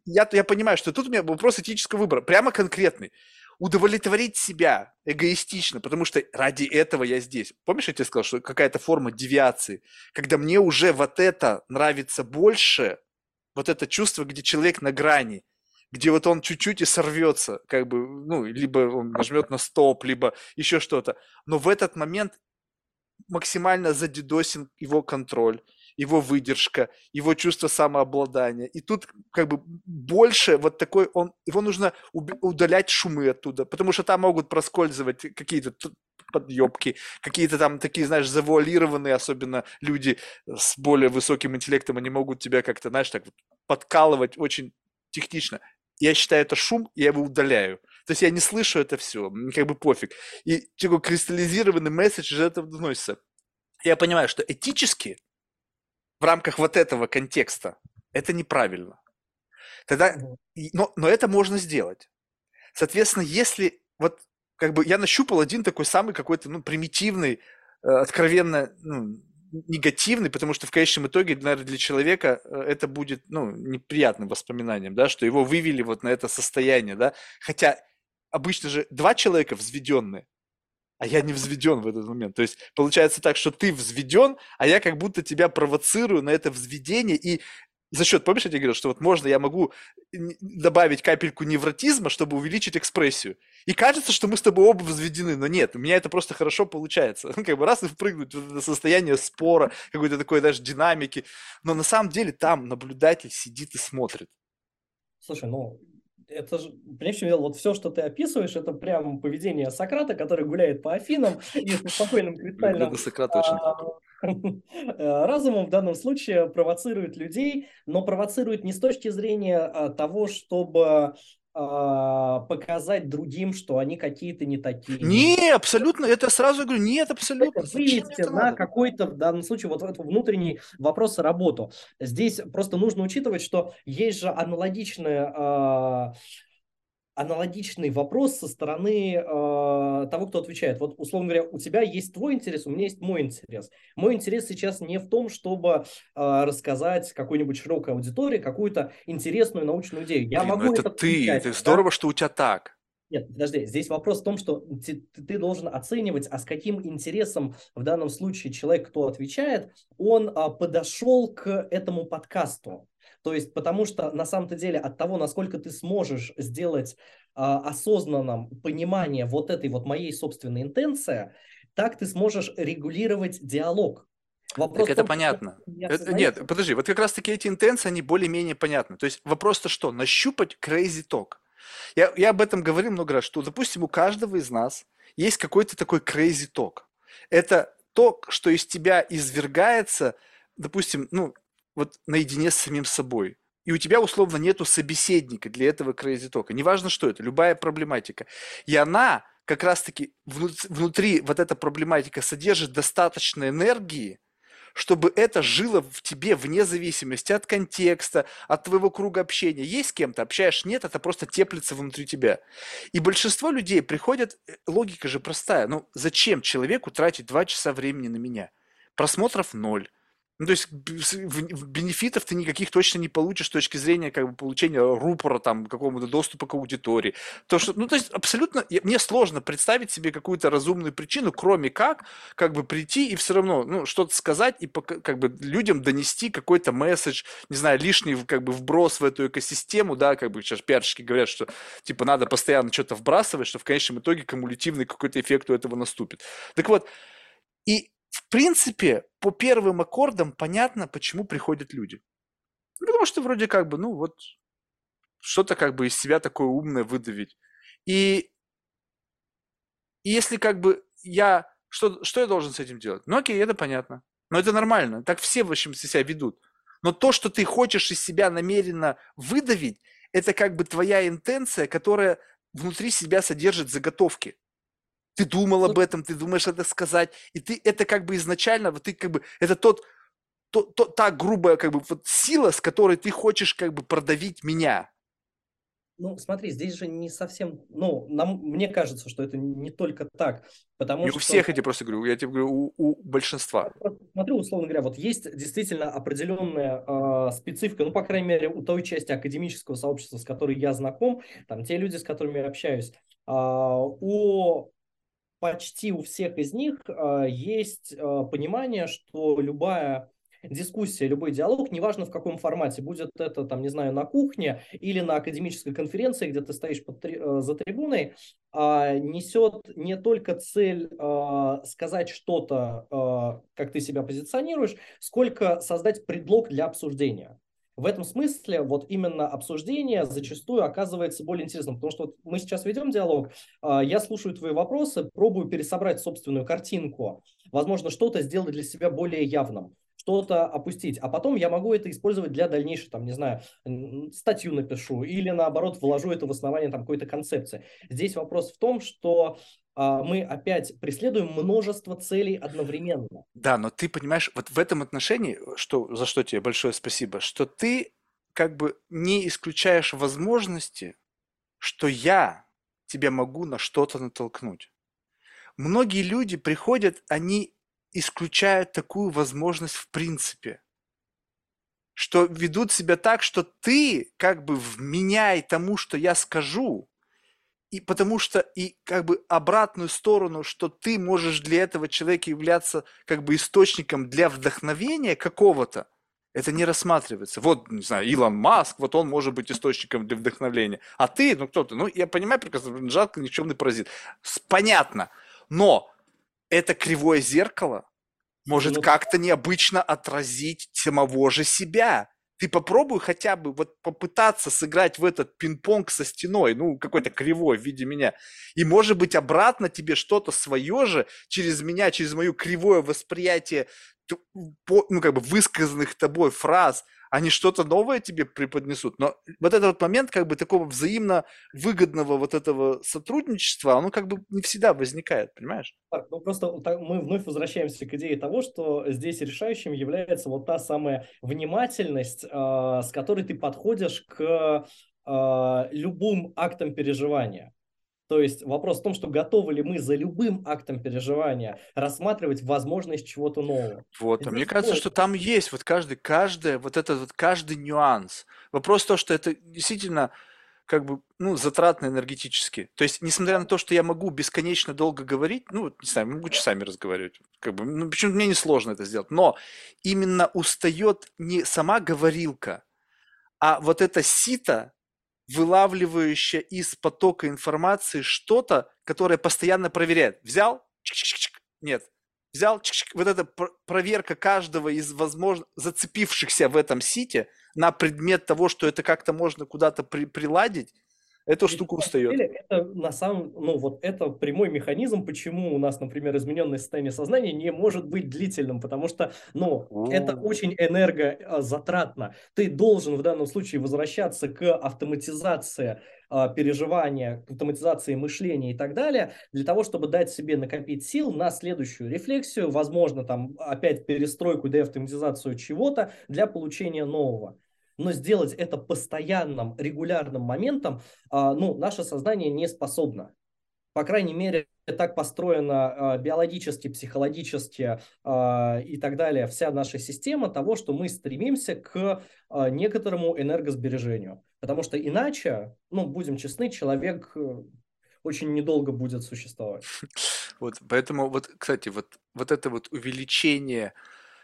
Я понимаю, что тут у меня вопрос этического выбора, прямо конкретный. удовлетворить себя эгоистично, потому что ради этого я здесь. Помнишь, я тебе сказал, что какая-то форма девиации, когда мне уже вот это нравится больше, вот это чувство, где человек на грани, где вот он чуть-чуть и сорвется, как бы, ну, либо он нажмет на стоп, либо еще что-то. Но в этот момент максимально задедосен его контроль, его выдержка, его чувство самообладания. И тут как бы больше вот такой он, его нужно удалять шумы оттуда, потому что там могут проскользывать какие-то подъебки, какие-то там такие, знаешь, завуалированные, особенно люди с более высоким интеллектом, они могут тебя как-то, знаешь, так вот подкалывать очень технично. Я считаю, это шум, и я его удаляю. То есть я не слышу это все, мне как бы пофиг. И такой кристаллизированный месседж из этого доносится. Я понимаю, что этически в рамках вот этого контекста это неправильно. Тогда, но это можно сделать. Соответственно, если вот как бы я нащупал один такой самый какой-то, ну, примитивный, откровенно, ну, негативный, потому что в конечном итоге, наверное, для человека это будет, ну, неприятным воспоминанием, да, что его вывели вот на это состояние, да. Хотя обычно же два человека взведенные, а я не взведен в этот момент. То есть получается так, что ты взведен, а я как будто тебя провоцирую на это взведение. И за счет, помнишь, я тебе говорил, что вот можно, я могу добавить капельку невротизма, чтобы увеличить экспрессию. И кажется, что мы с тобой оба взведены, но нет, у меня это просто хорошо получается. Ну, как бы раз и впрыгнуть в это состояние спора, какой-то такой даже динамики. Но на самом деле там наблюдатель сидит и смотрит. Слушай, ну... Это же, понимаешь, вот все, что ты описываешь, это прям поведение Сократа, который гуляет по Афинам и со спокойным кристальным разумом в данном случае провоцирует людей, но провоцирует не с точки зрения того, чтобы показать другим, что они какие-то не такие. Не, абсолютно, это сразу говорю, нет, абсолютно. Это вывести на какой-то, в данном случае, вот этот внутренний вопрос, работу. Здесь просто нужно учитывать, что есть же аналогичный вопрос со стороны того, кто отвечает. Вот, условно говоря, у тебя есть твой интерес, у меня есть мой интерес. Мой интерес сейчас не в том, чтобы рассказать какой-нибудь широкой аудитории какую-то интересную научную идею. Я могу это ты, это здорово, да? Что у тебя так. Нет, подожди, здесь вопрос в том, что ты должен оценивать, а с каким интересом в данном случае человек, кто отвечает, он подошел к этому подкасту. То есть, потому что на самом-то деле от того, насколько ты сможешь сделать осознанным понимание вот этой вот моей собственной интенции, так ты сможешь регулировать диалог. Вопрос так это том, понятно. Нет, подожди, вот как раз-таки эти интенции, они более-менее понятны. То есть вопрос-то что? Нащупать crazy talk. Я об этом говорил много раз, что, допустим, у каждого из нас есть какой-то такой crazy talk. Это то, что из тебя извергается, допустим, ну, вот наедине с самим собой. И у тебя, условно, нету собеседника для этого crazy talk. Неважно, что это, любая проблематика. И она, как раз-таки, внутри вот эта проблематика содержит достаточно энергии, чтобы это жило в тебе вне зависимости от контекста, от твоего круга общения. Есть с кем-то, общаешь, нет, это просто теплится внутри тебя. И большинство людей приходят, логика же простая, ну зачем человеку тратить 2 часа времени на меня? Просмотров 0. Ну, то есть бенефитов ты никаких точно не получишь с точки зрения как бы получения рупора, там, какого-то доступа к аудитории. То, что, ну, то есть абсолютно мне сложно представить себе какую-то разумную причину, кроме как бы прийти и все равно, ну, что-то сказать и как бы людям донести какой-то месседж, не знаю, лишний как бы вброс в эту экосистему, да, как бы сейчас пиарщики говорят, что типа надо постоянно что-то вбрасывать, что в конечном итоге кумулятивный какой-то эффект у этого наступит. Так вот, и в принципе, по первым аккордам понятно, почему приходят люди. Ну, потому что вроде как бы, ну вот, что-то как бы из себя такое умное выдавить. И если как бы я... Что я должен с этим делать? Ну окей, это понятно. Но это нормально. Так все, в общем, себя ведут. Но то, что ты хочешь из себя намеренно выдавить, это как бы твоя интенция, которая внутри себя содержит заготовки. Ты думал об этом, ты думаешь это сказать, и ты это как бы изначально, вот ты как бы, это та грубая как бы вот сила, с которой ты хочешь как бы продавить меня. Ну, смотри, здесь же не совсем, ну, мне кажется, что это не только так, потому не что... У всех, я тебе говорю, у большинства. Смотрю, условно говоря, вот есть действительно определенная специфика, ну, по крайней мере, у той части академического сообщества, с которой я знаком, там, те люди, с которыми я общаюсь, Почти у всех из них есть понимание, что любая дискуссия, любой диалог, неважно в каком формате, будет это, там, не знаю, на кухне или на академической конференции, где ты стоишь за трибуной, несет не только цель сказать что-то, как ты себя позиционируешь, сколько создать предлог для обсуждения. В этом смысле вот именно обсуждение зачастую оказывается более интересным, потому что вот мы сейчас ведем диалог, я слушаю твои вопросы, пробую пересобрать собственную картинку, возможно, что-то сделать для себя более явным, что-то опустить, а потом я могу это использовать для дальнейшей, там, не знаю, статью напишу или, наоборот, вложу это в основание там какой-то концепции. Здесь вопрос в том, что мы опять преследуем множество целей одновременно. Да, но ты понимаешь, вот в этом отношении, за что тебе большое спасибо, что ты как бы не исключаешь возможности, что я тебя могу на что-то натолкнуть. Многие люди приходят, они исключают такую возможность в принципе, что ведут себя так, что ты как бы вменяй тому, что я скажу, и потому что и как бы обратную сторону, что ты можешь для этого человека являться как бы источником для вдохновения какого-то, это не рассматривается. Вот, не знаю, Илон Маск, вот он может быть источником для вдохновения. А ты, ну кто ты? Ну, я понимаю, прекрасно, жалко, никчемный паразит. Понятно. Но это кривое зеркало может как-то необычно отразить самого же себя. Ты попробуй хотя бы вот попытаться сыграть в этот пинг-понг со стеной, ну, какой-то кривой в виде меня. И, может быть, обратно тебе что-то свое же через меня, через мое кривое восприятие, ну, как бы высказанных тобой фраз, они что-то новое тебе преподнесут. Но вот этот вот момент как бы такого взаимно выгодного вот этого сотрудничества, оно как бы не всегда возникает, понимаешь? Так, ну просто мы вновь возвращаемся к идее того, что здесь решающим является вот та самая внимательность, с которой ты подходишь к любым актам переживания. То есть вопрос в том, что готовы ли мы за любым актом переживания рассматривать возможность чего-то нового. Вот, а мне кажется, что там есть вот каждый нюанс. Вопрос в том, что это действительно как бы, ну, затратно энергетически. То есть, несмотря на то, что я могу бесконечно долго говорить, ну, не знаю, могу часами разговаривать, как бы, ну, почему-то мне несложно это сделать, но именно устает не сама говорилка, а вот это сито, вылавливающая из потока информации что-то, которое постоянно проверяет. Взял? Чик-чик-чик. Нет. Взял? Чик-чик. Вот эта проверка каждого из, возможно, зацепившихся в этом сите на предмет того, что это как-то можно куда-то приладить, эта штука устает. Это на самом, ну вот это прямой механизм, почему у нас, например, измененное состояние сознания не может быть длительным, потому что, ну, это очень энергозатратно. Ты должен в данном случае возвращаться к автоматизации переживания, к автоматизации мышления и так далее, для того, чтобы дать себе накопить сил на следующую рефлексию, возможно, там опять перестройку, деавтоматизацию чего-то для получения нового. Но сделать это постоянным, регулярным моментом, ну, наше сознание не способно. По крайней мере, так построена биологически, психологически и так далее вся наша система того, что мы стремимся к некоторому энергосбережению. Потому что иначе, ну, будем честны, человек очень недолго будет существовать. Вот, поэтому, вот, кстати, вот это вот увеличение,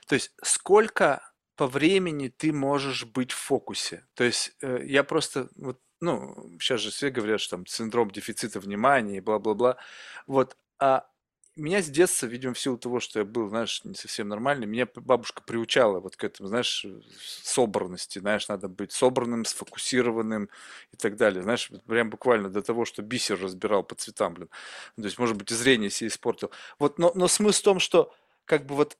то есть сколько по времени ты можешь быть в фокусе. То есть я просто, вот, ну, сейчас же все говорят, что там синдром дефицита внимания и бла-бла-бла. Вот, а меня с детства, видимо, в силу того, что я был, знаешь, не совсем нормальный, меня бабушка приучала вот к этому, знаешь, собранности, знаешь, надо быть собранным, сфокусированным и так далее. Знаешь, прям буквально до того, что бисер разбирал по цветам, блин. То есть, может быть, и зрение себе испортил. Вот, но смысл в том, что как бы вот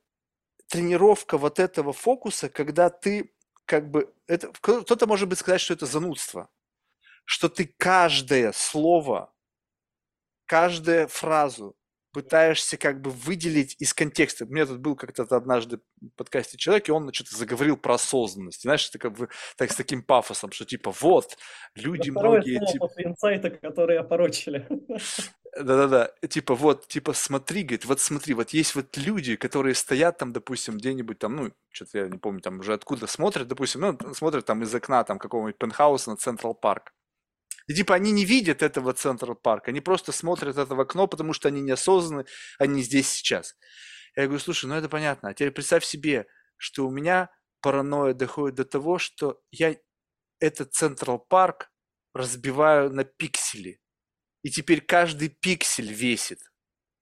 тренировка вот этого фокуса, когда ты как бы... это, кто-то может быть сказать, что это занудство. Что ты каждое слово, каждую фразу пытаешься как бы выделить из контекста. У меня тут был как-то однажды в подкасте человек, и он что-то заговорил про осознанность. Знаешь, это как бы так, с таким пафосом, что типа вот, люди многие... Это второе слово после инсайта, которые опорочили. Да-да-да, типа вот, типа смотри, говорит, вот смотри, вот есть вот люди, которые стоят там, допустим, где-нибудь там, ну, что-то я не помню, там уже откуда смотрят, допустим, ну, смотрят там из окна там какого-нибудь пентхауса на Централ-Парк. И типа они не видят этого Централ-Парка, они просто смотрят это в окно, потому что они не осознаны, они здесь сейчас. Я говорю, слушай, ну это понятно, а теперь представь себе, что у меня паранойя доходит до того, что я этот Централ-Парк разбиваю на пиксели. И теперь каждый пиксель весит.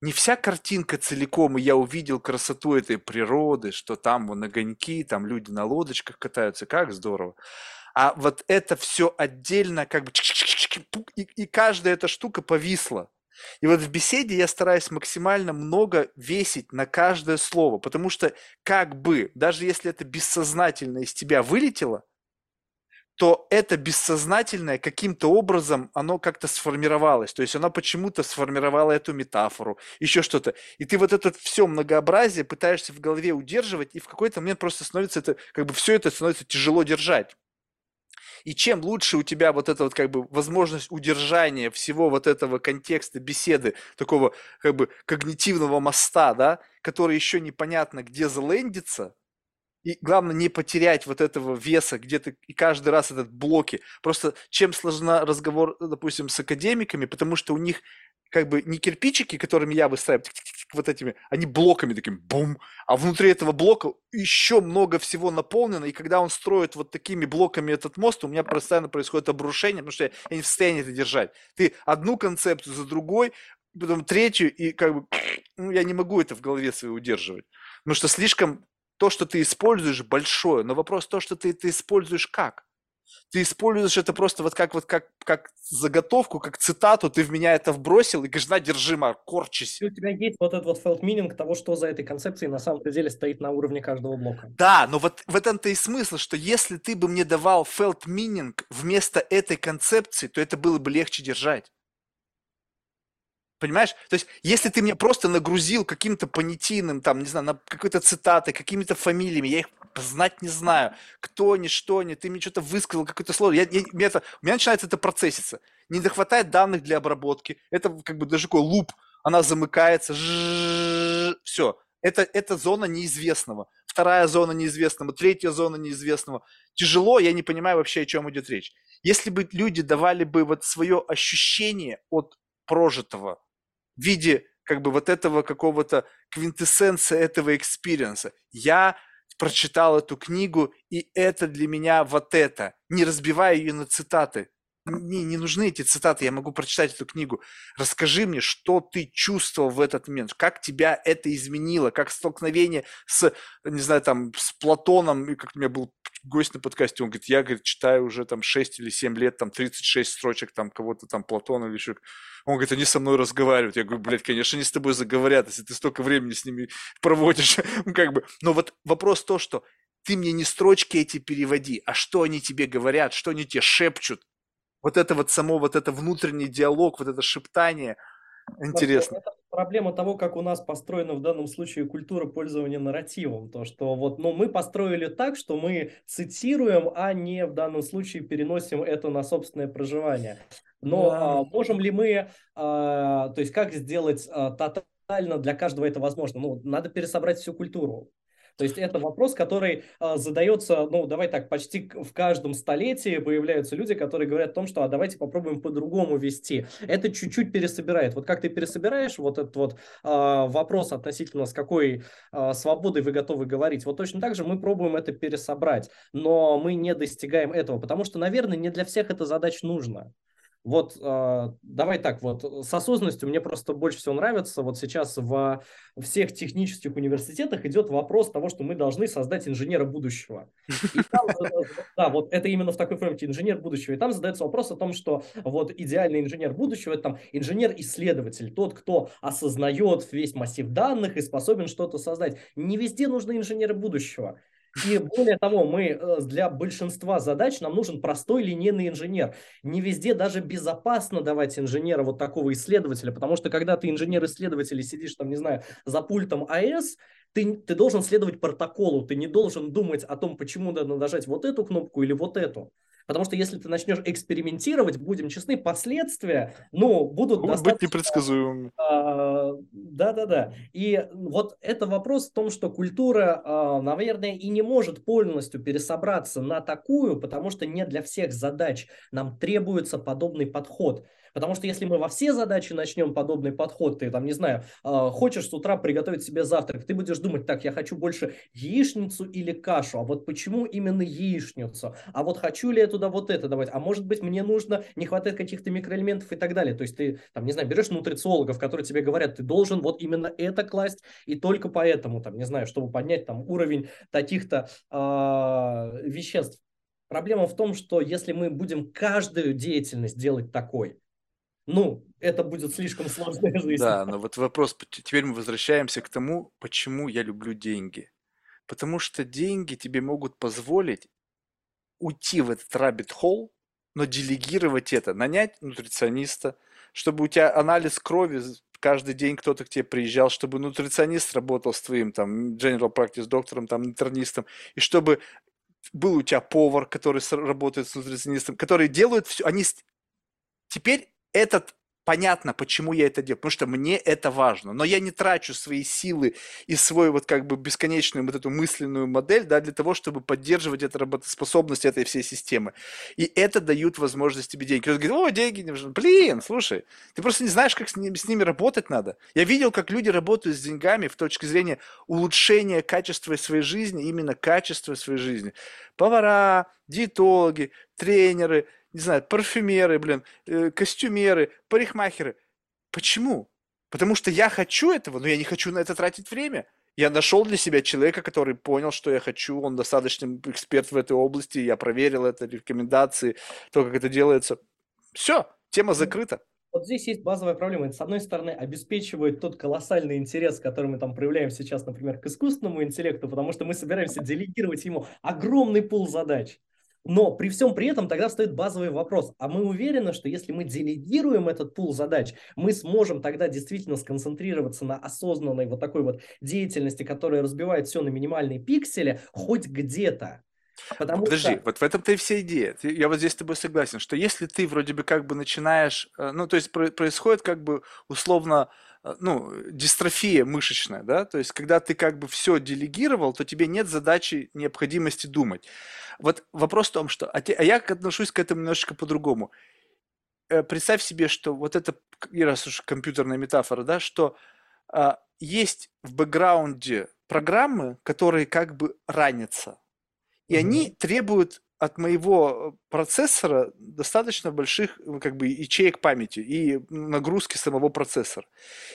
Не вся картинка целиком, и я увидел красоту этой природы, что там вон огоньки, там люди на лодочках катаются, как здорово. А вот это все отдельно, как бы, и каждая эта штука повисла. И вот в беседе я стараюсь максимально много весить на каждое слово, потому что как бы, даже если это бессознательно из тебя вылетело, то это бессознательное каким-то образом, оно как-то сформировалось. То есть оно почему-то сформировало эту метафору, еще что-то. И ты вот это все многообразие пытаешься в голове удерживать, и в какой-то момент просто становится это, как бы все это становится тяжело держать. И чем лучше у тебя вот эта вот как бы возможность удержания всего вот этого контекста беседы, такого как бы когнитивного моста, да, который еще непонятно где залендится, и главное не потерять вот этого веса, где ты и каждый раз этот блоки. Просто чем сложна разговор, допустим, с академиками, потому что у них как бы не кирпичики, которыми я выстраиваю, вот этими, они блоками таким бум, а внутри этого блока еще много всего наполнено, и когда он строит вот такими блоками этот мост, у меня постоянно происходит обрушение, потому что я не в состоянии это держать. Ты одну концепцию за другой, потом третью, и как бы я не могу это в голове своей удерживать, потому что слишком то, что ты используешь, большое, но вопрос то, что ты используешь как? Ты используешь это просто вот как заготовку, как цитату, ты в меня это вбросил и говоришь, на, держи, Марк, корчись. И у тебя есть вот этот вот felt meaning того, что за этой концепцией на самом деле стоит на уровне каждого блока. Да, но вот в этом-то и смысл, что если ты бы мне давал felt meaning вместо этой концепции, то это было бы легче держать. Понимаешь? То есть, если ты меня просто нагрузил каким-то понятийным, там, не знаю, на какой-то цитаты, какими-то фамилиями, я их знать не знаю, кто они, что они, ты мне что-то высказал, какое-то слово, у меня начинается это процесситься. Не дохватает данных для обработки, это как бы даже такой луп, она замыкается, все. Это зона неизвестного, вторая зона неизвестного, третья зона неизвестного. Тяжело, я не понимаю вообще, о чем идет речь. Если бы люди давали бы вот свое ощущение от прожитого, в виде как бы вот этого какого-то квинтэссенции этого экспириенса. Я прочитал эту книгу, и это для меня вот это. Не разбивая ее на цитаты. Мне не нужны эти цитаты, я могу прочитать эту книгу. Расскажи мне, что ты чувствовал в этот момент, как тебя это изменило, как столкновение с, не знаю, там, с Платоном, и как у меня был гость на подкасте, он говорит, я, говорит, читаю уже там 6 или 7 лет, там 36 строчек там кого-то там Платона или еще. Он говорит, они со мной разговаривают. Я говорю, блядь, конечно, они с тобой заговорят, если ты столько времени с ними проводишь. Как бы. Но вот вопрос то, что ты мне не строчки эти переводи, а что они тебе говорят, что они тебе шепчут. Вот это вот само, вот это внутренний диалог, вот это шептание. Интересно. Это проблема того, как у нас построена в данном случае культура пользования нарративом. То, что вот, ну, мы построили так, что мы цитируем, а не в данном случае переносим это на собственное проживание. Но можем ли мы, то есть как сделать тотально для каждого это возможно? Ну, надо пересобрать всю культуру. То есть это вопрос, который задается, ну, давай так, почти в каждом столетии появляются люди, которые говорят о том, что, а давайте попробуем по-другому вести. Это чуть-чуть пересобирает. Вот как ты пересобираешь вот этот вот вопрос относительно, с какой свободой вы готовы говорить, вот точно так же мы пробуем это пересобрать, но мы не достигаем этого, потому что, наверное, не для всех эта задача нужна. Вот давай так, вот с осознанностью мне просто больше всего нравится, вот сейчас во всех технических университетах идет вопрос того, что мы должны создать инженера будущего. И там, да, вот это именно в такой форме, инженер будущего. И там задается вопрос о том, что вот идеальный инженер будущего – это там инженер-исследователь, тот, кто осознает весь массив данных и способен что-то создать. Не везде нужны инженеры будущего. И более того, мы для большинства задач нам нужен простой линейный инженер. Не везде даже безопасно давать инженера вот такого исследователя, потому что когда ты инженер-исследователь и сидишь там, не знаю, за пультом АЭС, ты должен следовать протоколу, ты не должен думать о том, почему надо нажать вот эту кнопку или вот эту. Потому что если ты начнешь экспериментировать, будем честны, последствия, ну, будут достаточно... быть непредсказуемыми. Да-да-да. И вот это вопрос в том, что культура, наверное, и не может полностью пересобраться на такую, потому что не для всех задач нам требуется подобный подход. Потому что если мы во все задачи начнем подобный подход, ты там, не знаю, хочешь с утра приготовить себе завтрак, ты будешь думать, так, я хочу больше яичницу или кашу, а вот почему именно яичницу, а вот хочу ли я туда вот это давать, а может быть мне нужно, не хватает каких-то микроэлементов и так далее. То есть ты, там, не знаю, берешь нутрициологов, которые тебе говорят, ты должен вот именно это класть, и только поэтому, там, не знаю, чтобы поднять там уровень таких-то веществ. Проблема в том, что если мы будем каждую деятельность делать такой, ну, это будет слишком сложная жизнь. Да, но вот вопрос, теперь мы возвращаемся к тому, почему я люблю деньги. Потому что деньги тебе могут позволить уйти в этот rabbit-hole, но делегировать это, нанять нутрициониста, чтобы у тебя анализ крови, каждый день кто-то к тебе приезжал, чтобы нутриционист работал с твоим там general practice доктором, там интернистом, и чтобы был у тебя повар, который работает с нутриционистом, которые делают все, они теперь... Это понятно, почему я это делаю, потому что мне это важно. Но я не трачу свои силы и свою вот как бы бесконечную вот эту мысленную модель, да, для того, чтобы поддерживать эту работоспособность этой всей системы. И это дают возможность тебе деньги. Кто-то говорит, о, деньги не нужны. Блин, слушай, ты просто не знаешь, как с ними работать надо. Я видел, как люди работают с деньгами в точке зрения улучшения качества своей жизни, именно качества своей жизни. Повара, диетологи, тренеры, не знаю, парфюмеры, блин, костюмеры, парикмахеры. Почему? Потому что я хочу этого, но я не хочу на это тратить время. Я нашел для себя человека, который понял, что я хочу, он достаточно эксперт в этой области, я проверил это, рекомендации, то, как это делается. Все, тема закрыта. Вот здесь есть базовая проблема. Это, с одной стороны, обеспечивает тот колоссальный интерес, который мы там проявляем сейчас, например, к искусственному интеллекту, потому что мы собираемся делегировать ему огромный пул задач. Но при всем при этом тогда встает базовый вопрос. А мы уверены, что если мы делегируем этот пул задач, мы сможем тогда действительно сконцентрироваться на осознанной вот такой вот деятельности, которая разбивает все на минимальные пиксели, хоть где-то. Подожди, вот в этом-то и вся идея. Я вот здесь с тобой согласен, что если ты вроде бы как бы начинаешь... Ну, то есть происходит как бы условно... ну, дистрофия мышечная, да, то есть, когда ты как бы все делегировал, то тебе нет задачи, необходимости думать. Вот вопрос в том, что, а я отношусь к этому немножечко по-другому. Представь себе, что вот это, раз уж компьютерная метафора, да, что есть в бэкграунде программы, которые как бы ранятся, и они требуют от моего процессора достаточно больших как бы ячеек памяти и нагрузки самого процессора.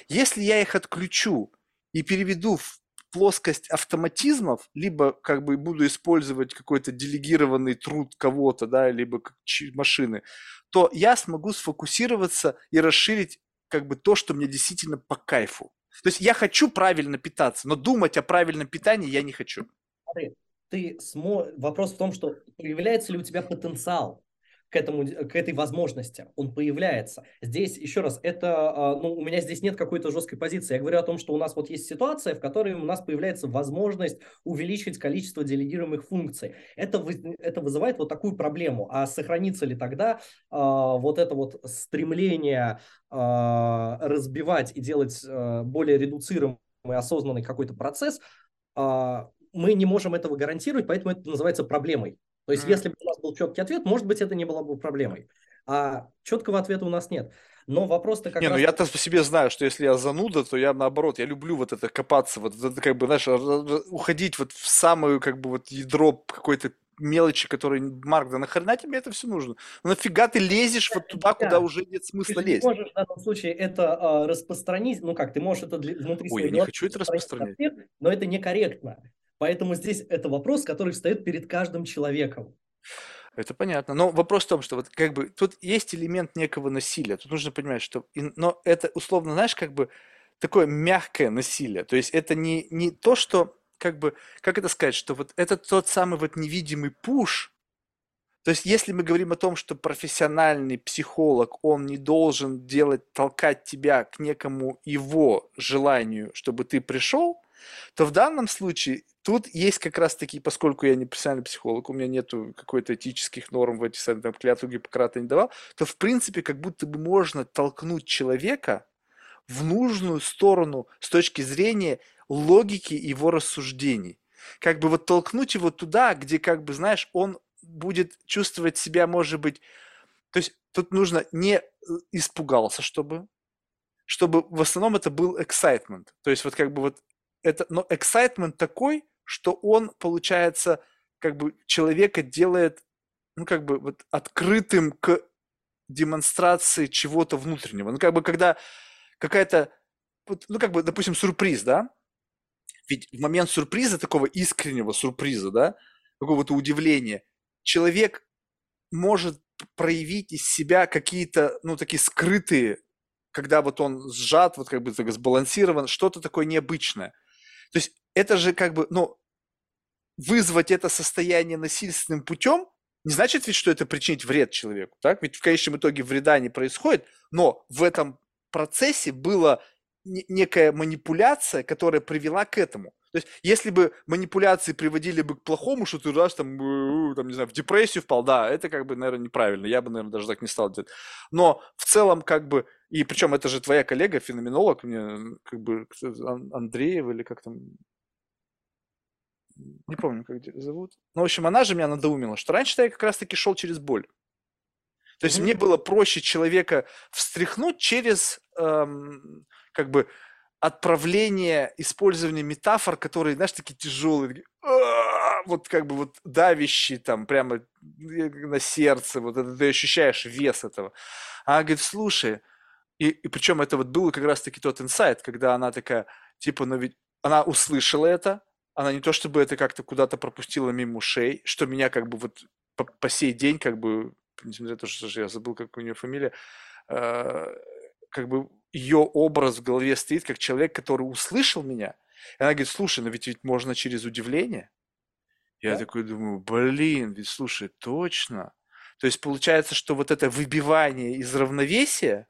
Если я их отключу и переведу в плоскость автоматизмов, либо как бы буду использовать какой-то делегированный труд кого-то, да, либо машины, то я смогу сфокусироваться и расширить как бы то, что мне действительно по кайфу. То есть я хочу правильно питаться, но думать о правильном питании я не хочу. Вопрос в том, что появляется ли у тебя потенциал к этой возможности. Он появляется. Здесь, еще раз, это, ну, у меня здесь нет какой-то жесткой позиции. Я говорю о том, что у нас вот есть ситуация, в которой у нас появляется возможность увеличить количество делегируемых функций. Это вызывает вот такую проблему. А сохранится ли тогда вот это вот стремление разбивать и делать более редуцируемый, осознанный какой-то процесс, мы не можем этого гарантировать, поэтому это называется проблемой. То есть, если бы у нас был четкий ответ, может быть, это не было бы проблемой. А четкого ответа у нас нет. Но вопрос-то как раз... я-то по себе знаю, что если я зануда, то я наоборот, я люблю вот это копаться, вот это как бы, знаешь, уходить вот в самую как бы вот ядро какой-то мелочи, которые, Марк, да нахрена тебе это все нужно? Ну, нафига ты лезешь вот туда, куда уже нет смысла лезть? Ты можешь в данном случае это распространить, ну как, ты можешь это внутри... Ой, я не хочу это распространять. Но это некорректно. Поэтому здесь это вопрос, который встает перед каждым человеком. Это понятно. Но вопрос в том, что вот как бы тут есть элемент некого насилия. Тут нужно понимать, что... Но это условно, знаешь, как бы такое мягкое насилие. То есть это не то, что как бы... Как это сказать? Что вот это тот самый вот невидимый пуш. То есть если мы говорим о том, что профессиональный психолог, он не должен толкать тебя к некому его желанию, чтобы ты пришел, то в данном случае тут есть как раз-таки, поскольку я не профессиональный психолог, у меня нету какой-то этических норм в эти самые, там, клятву Гиппократа не давал, то в принципе как будто бы можно толкнуть человека в нужную сторону с точки зрения логики его рассуждений. Как бы вот толкнуть его туда, где, как бы, знаешь, он будет чувствовать себя, может быть... То есть тут нужно не испугался, чтобы в основном это был excitement. То есть вот как бы вот это... Но excitement такой, что он, получается, как бы человека делает, ну, как бы вот открытым к демонстрации чего-то внутреннего. Ну, как бы когда какая-то... Ну, как бы, допустим, сюрприз, да? Ведь в момент сюрприза, такого искреннего сюрприза, да, какого-то удивления, человек может проявить из себя какие-то, ну, такие скрытые, когда вот он сжат, вот как бы сбалансирован, что-то такое необычное. То есть это же как бы, ну, вызвать это состояние насильственным путем не значит ведь, что это причинит вред человеку, так? Ведь в конечном итоге вреда не происходит, но в этом процессе было... некая манипуляция, которая привела к этому. То есть, если бы манипуляции приводили бы к плохому, что ты раз там, не знаю, в депрессию впал, да, это как бы, наверное, неправильно. Я бы, наверное, даже так не стал делать. Но в целом, как бы, и причем это же твоя коллега, феноменолог, мне, как бы, Андреева или как там, не помню, как зовут. Ну, в общем, она же меня надоумила, что раньше я как раз-таки шел через боль. То есть, мне было проще человека встряхнуть через... как бы отправление, использование метафор, которые, знаешь, такие тяжелые, такие, вот как бы вот давящие там прямо на сердце, вот это ты ощущаешь вес этого. Она говорит, слушай, и причем это вот был как раз-таки тот инсайт, когда она такая, типа, ну ведь она услышала это, она не то чтобы это как-то куда-то пропустила мимо ушей, что меня как бы вот по сей день как бы, несмотря на то, что я забыл, как у нее фамилия, как бы ее образ в голове стоит как человек, который услышал меня. И она говорит, слушай, ну ведь можно через удивление. Я такой думаю, блин, ведь слушай, точно. То есть получается, что вот это выбивание из равновесия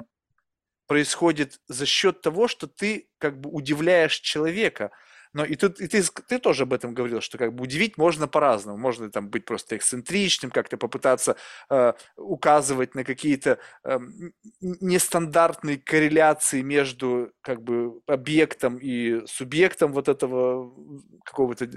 происходит за счет того, что ты как бы удивляешь человека. Но и тут и ты тоже об этом говорил, что как бы удивить можно по-разному. Можно там быть просто эксцентричным, как-то попытаться указывать на какие-то нестандартные корреляции между как бы объектом и субъектом вот этого какого-то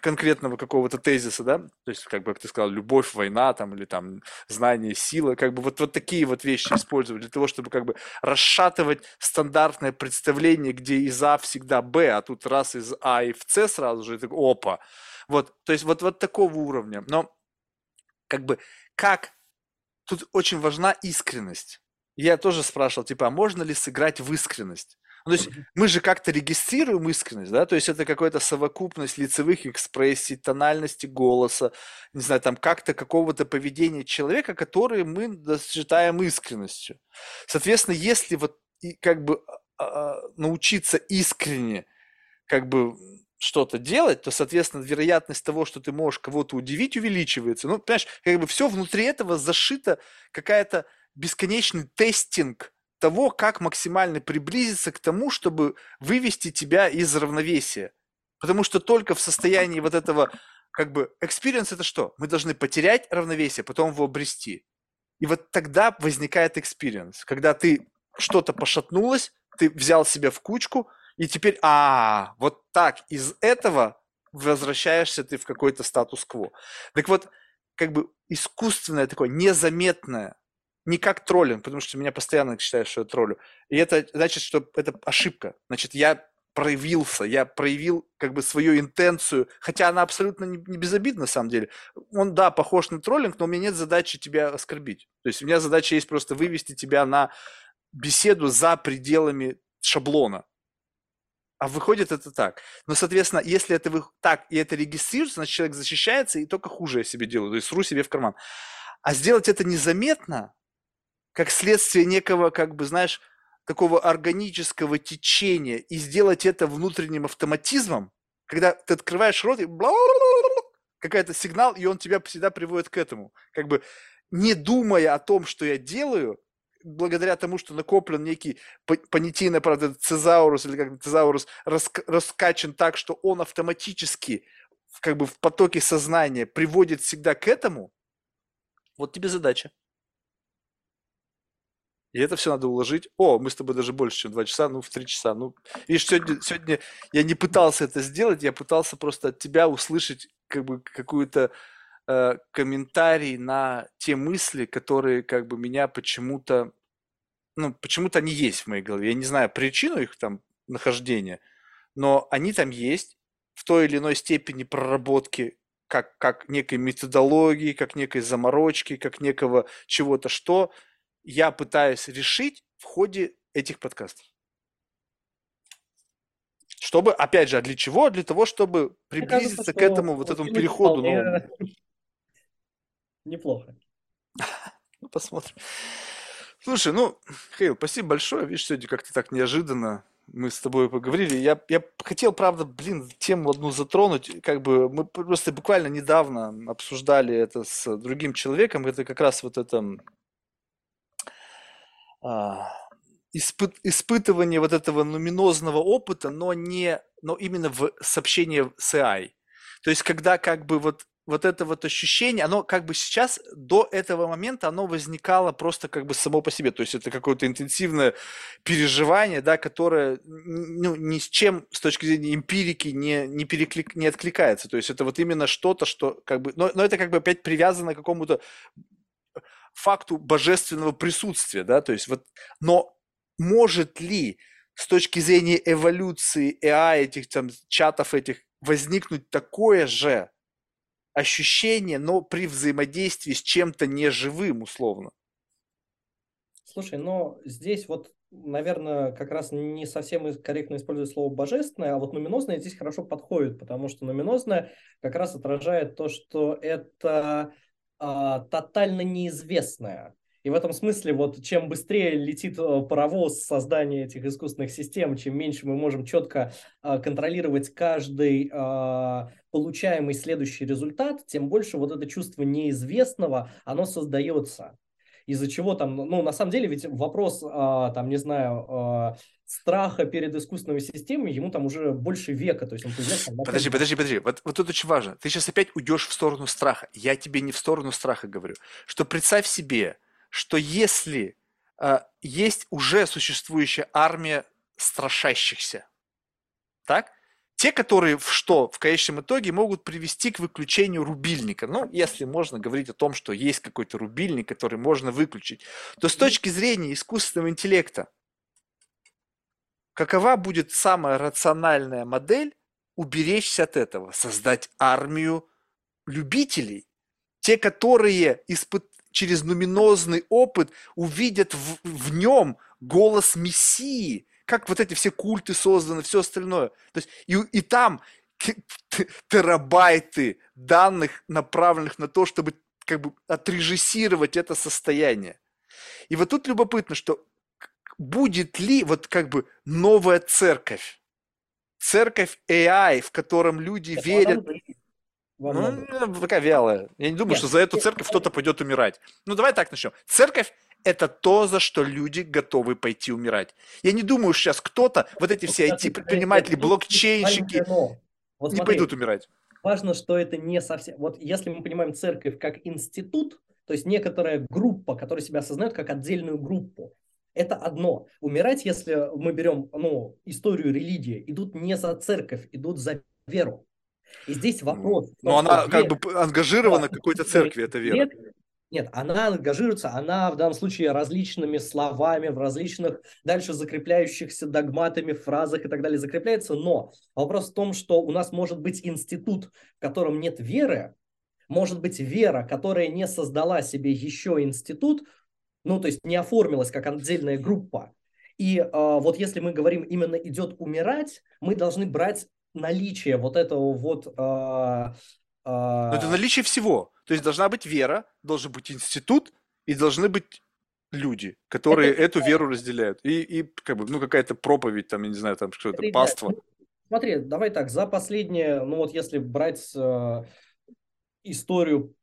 конкретного какого-то тезиса, да? То есть как бы, как ты сказал, любовь, война там или там знание, сила. Как бы вот такие вот вещи использовать для того, чтобы как бы расшатывать стандартное представление, где из А всегда Б, а тут раз из А и в С сразу же, и так, опа. Вот, то есть вот такого уровня. Но как бы, как... Тут очень важна искренность. Я тоже спрашивал, типа, а можно ли сыграть в искренность? Ну, то есть мы же как-то регистрируем искренность, да? То есть это какая-то совокупность лицевых экспрессий, тональности голоса, не знаю, там как-то какого-то поведения человека, которое мы считаем искренностью. Соответственно, если вот и как бы научиться искренне как бы что-то делать, то, соответственно, вероятность того, что ты можешь кого-то удивить, увеличивается. Ну, понимаешь, как бы все внутри этого зашито какая-то бесконечный тестинг того, как максимально приблизиться к тому, чтобы вывести тебя из равновесия. Потому что только в состоянии вот этого, как бы, experience — это что? Мы должны потерять равновесие, потом его обрести. И вот тогда возникает experience, когда ты что-то пошатнулось, ты взял себя в кучку, и теперь, вот так из этого возвращаешься ты в какой-то статус-кво. Так вот, как бы искусственное такое, незаметное, не как троллинг, потому что меня постоянно считают, что я троллю. И это значит, что это ошибка. Значит, я проявился, я проявил как бы свою интенцию, хотя она абсолютно не безобидна на самом деле. Он, да, похож на троллинг, но у меня нет задачи тебя оскорбить. То есть у меня задача есть просто вывести тебя на беседу за пределами шаблона. А выходит это так. Но, соответственно, если это так и это регистрируется, значит, человек защищается и только хуже я себе делаю, то есть сру себе в карман. А сделать это незаметно, как следствие некого, как бы, знаешь, такого органического течения, и сделать это внутренним автоматизмом, когда ты открываешь рот, и какой-то сигнал, и он тебя всегда приводит к этому. Как бы не думая о том, что я делаю, благодаря тому, что накоплен некий понятийный, правда, тезаурус, или как тезаурус раскачан так, что он автоматически как бы в потоке сознания приводит всегда к этому, вот тебе задача. И это все надо уложить. О, мы с тобой даже больше, чем 2 часа, ну, в 3 часа. Ну, видишь, сегодня я не пытался это сделать, я пытался просто от тебя услышать как бы какую-то комментарий на те мысли, которые как бы меня почему-то, ну, почему-то они есть в моей голове. Я не знаю причину их там нахождения, но они там есть в той или иной степени проработки, как некой методологии, как некой заморочки, как некого чего-то, что я пытаюсь решить в ходе этих подкастов. Чтобы, опять же, а для чего? Для того, чтобы приблизиться к этому вот этому переходу. Неплохо. Ну, посмотрим. Слушай, ну, Михаил, спасибо большое. Видишь, сегодня как-то так неожиданно мы с тобой поговорили. Я хотел, правда, блин, тему одну затронуть. Как бы мы просто буквально недавно обсуждали это с другим человеком. Это как раз вот это... испытывание вот этого нуминозного опыта, но именно в сообщении с AI. То есть, когда как бы вот это вот ощущение, оно как бы сейчас до этого момента оно возникало просто как бы само по себе. То есть, это какое-то интенсивное переживание, да, которое ну, ни с чем с точки зрения эмпирики не откликается. То есть, это вот именно что-то, что как бы... Но это как бы опять привязано к какому-то факту божественного присутствия, да, то есть вот, но может ли с точки зрения эволюции AI, этих там чатов этих, возникнуть такое же ощущение, но при взаимодействии с чем-то неживым, условно? Слушай, но здесь вот, наверное, как раз не совсем корректно использую слово «божественное», а вот «нуминозное» здесь хорошо подходит, потому что «нуминозное» как раз отражает то, что это... тотально неизвестная. И в этом смысле, вот чем быстрее летит паровоз создания этих искусственных систем, чем меньше мы можем четко контролировать каждый получаемый следующий результат, тем больше вот это чувство неизвестного, оно создается. Из-за чего там, ну, на самом деле, ведь вопрос, там, не знаю, страха перед искусственной системой, ему там уже больше века. То есть он, подожди. Вот тут очень важно. Ты сейчас опять уйдешь в сторону страха. Я тебе не в сторону страха говорю. Что представь себе, что если есть уже существующая армия страшащихся, так? Те, которые в конечном итоге могут привести к выключению рубильника. Ну, если можно говорить о том, что есть какой-то рубильник, который можно выключить, то с точки зрения искусственного интеллекта, какова будет самая рациональная модель уберечься от этого? Создать армию любителей, те, которые через нуминозный опыт увидят в нем голос Мессии, как вот эти все культы созданы, все остальное. То есть и там терабайты данных, направленных на то, чтобы как бы отрежиссировать это состояние. И вот тут любопытно, что будет ли вот как бы новая церковь? Церковь AI, в котором люди верят... Ну, такая вялая. Я не думаю, что за эту церковь кто-то пойдет умирать. Ну, давай так начнем. Церковь — это то, за что люди готовы пойти умирать. Я не думаю, что сейчас кто-то, вот эти все IT-предприниматели, блокчейнщики, вот не пойдут умирать. Важно, что это не совсем... Вот если мы понимаем церковь как институт, то есть некоторая группа, которая себя осознает как отдельную группу, это одно. Умирать, если мы берем историю религии, идут не за церковь, идут за веру. И здесь вопрос... Но она как бы ангажирована какой-то церкви, эта вера. Нет, она ангажируется, она в данном случае различными словами, в различных дальше закрепляющихся догматами, фразах и так далее закрепляется, но вопрос в том, что у нас может быть институт, в котором нет веры, может быть вера, которая не создала себе еще институт, ну то есть не оформилась как отдельная группа. И вот если мы говорим именно «идет умирать», мы должны брать наличие вот этого вот... Но это наличие всего. То есть должна быть вера, должен быть институт и должны быть люди, которые эту веру разделяют. И как бы, ну, какая-то проповедь, там, я не знаю, там что-то, паство. Смотри, давай так, за последнее, ну вот если брать историю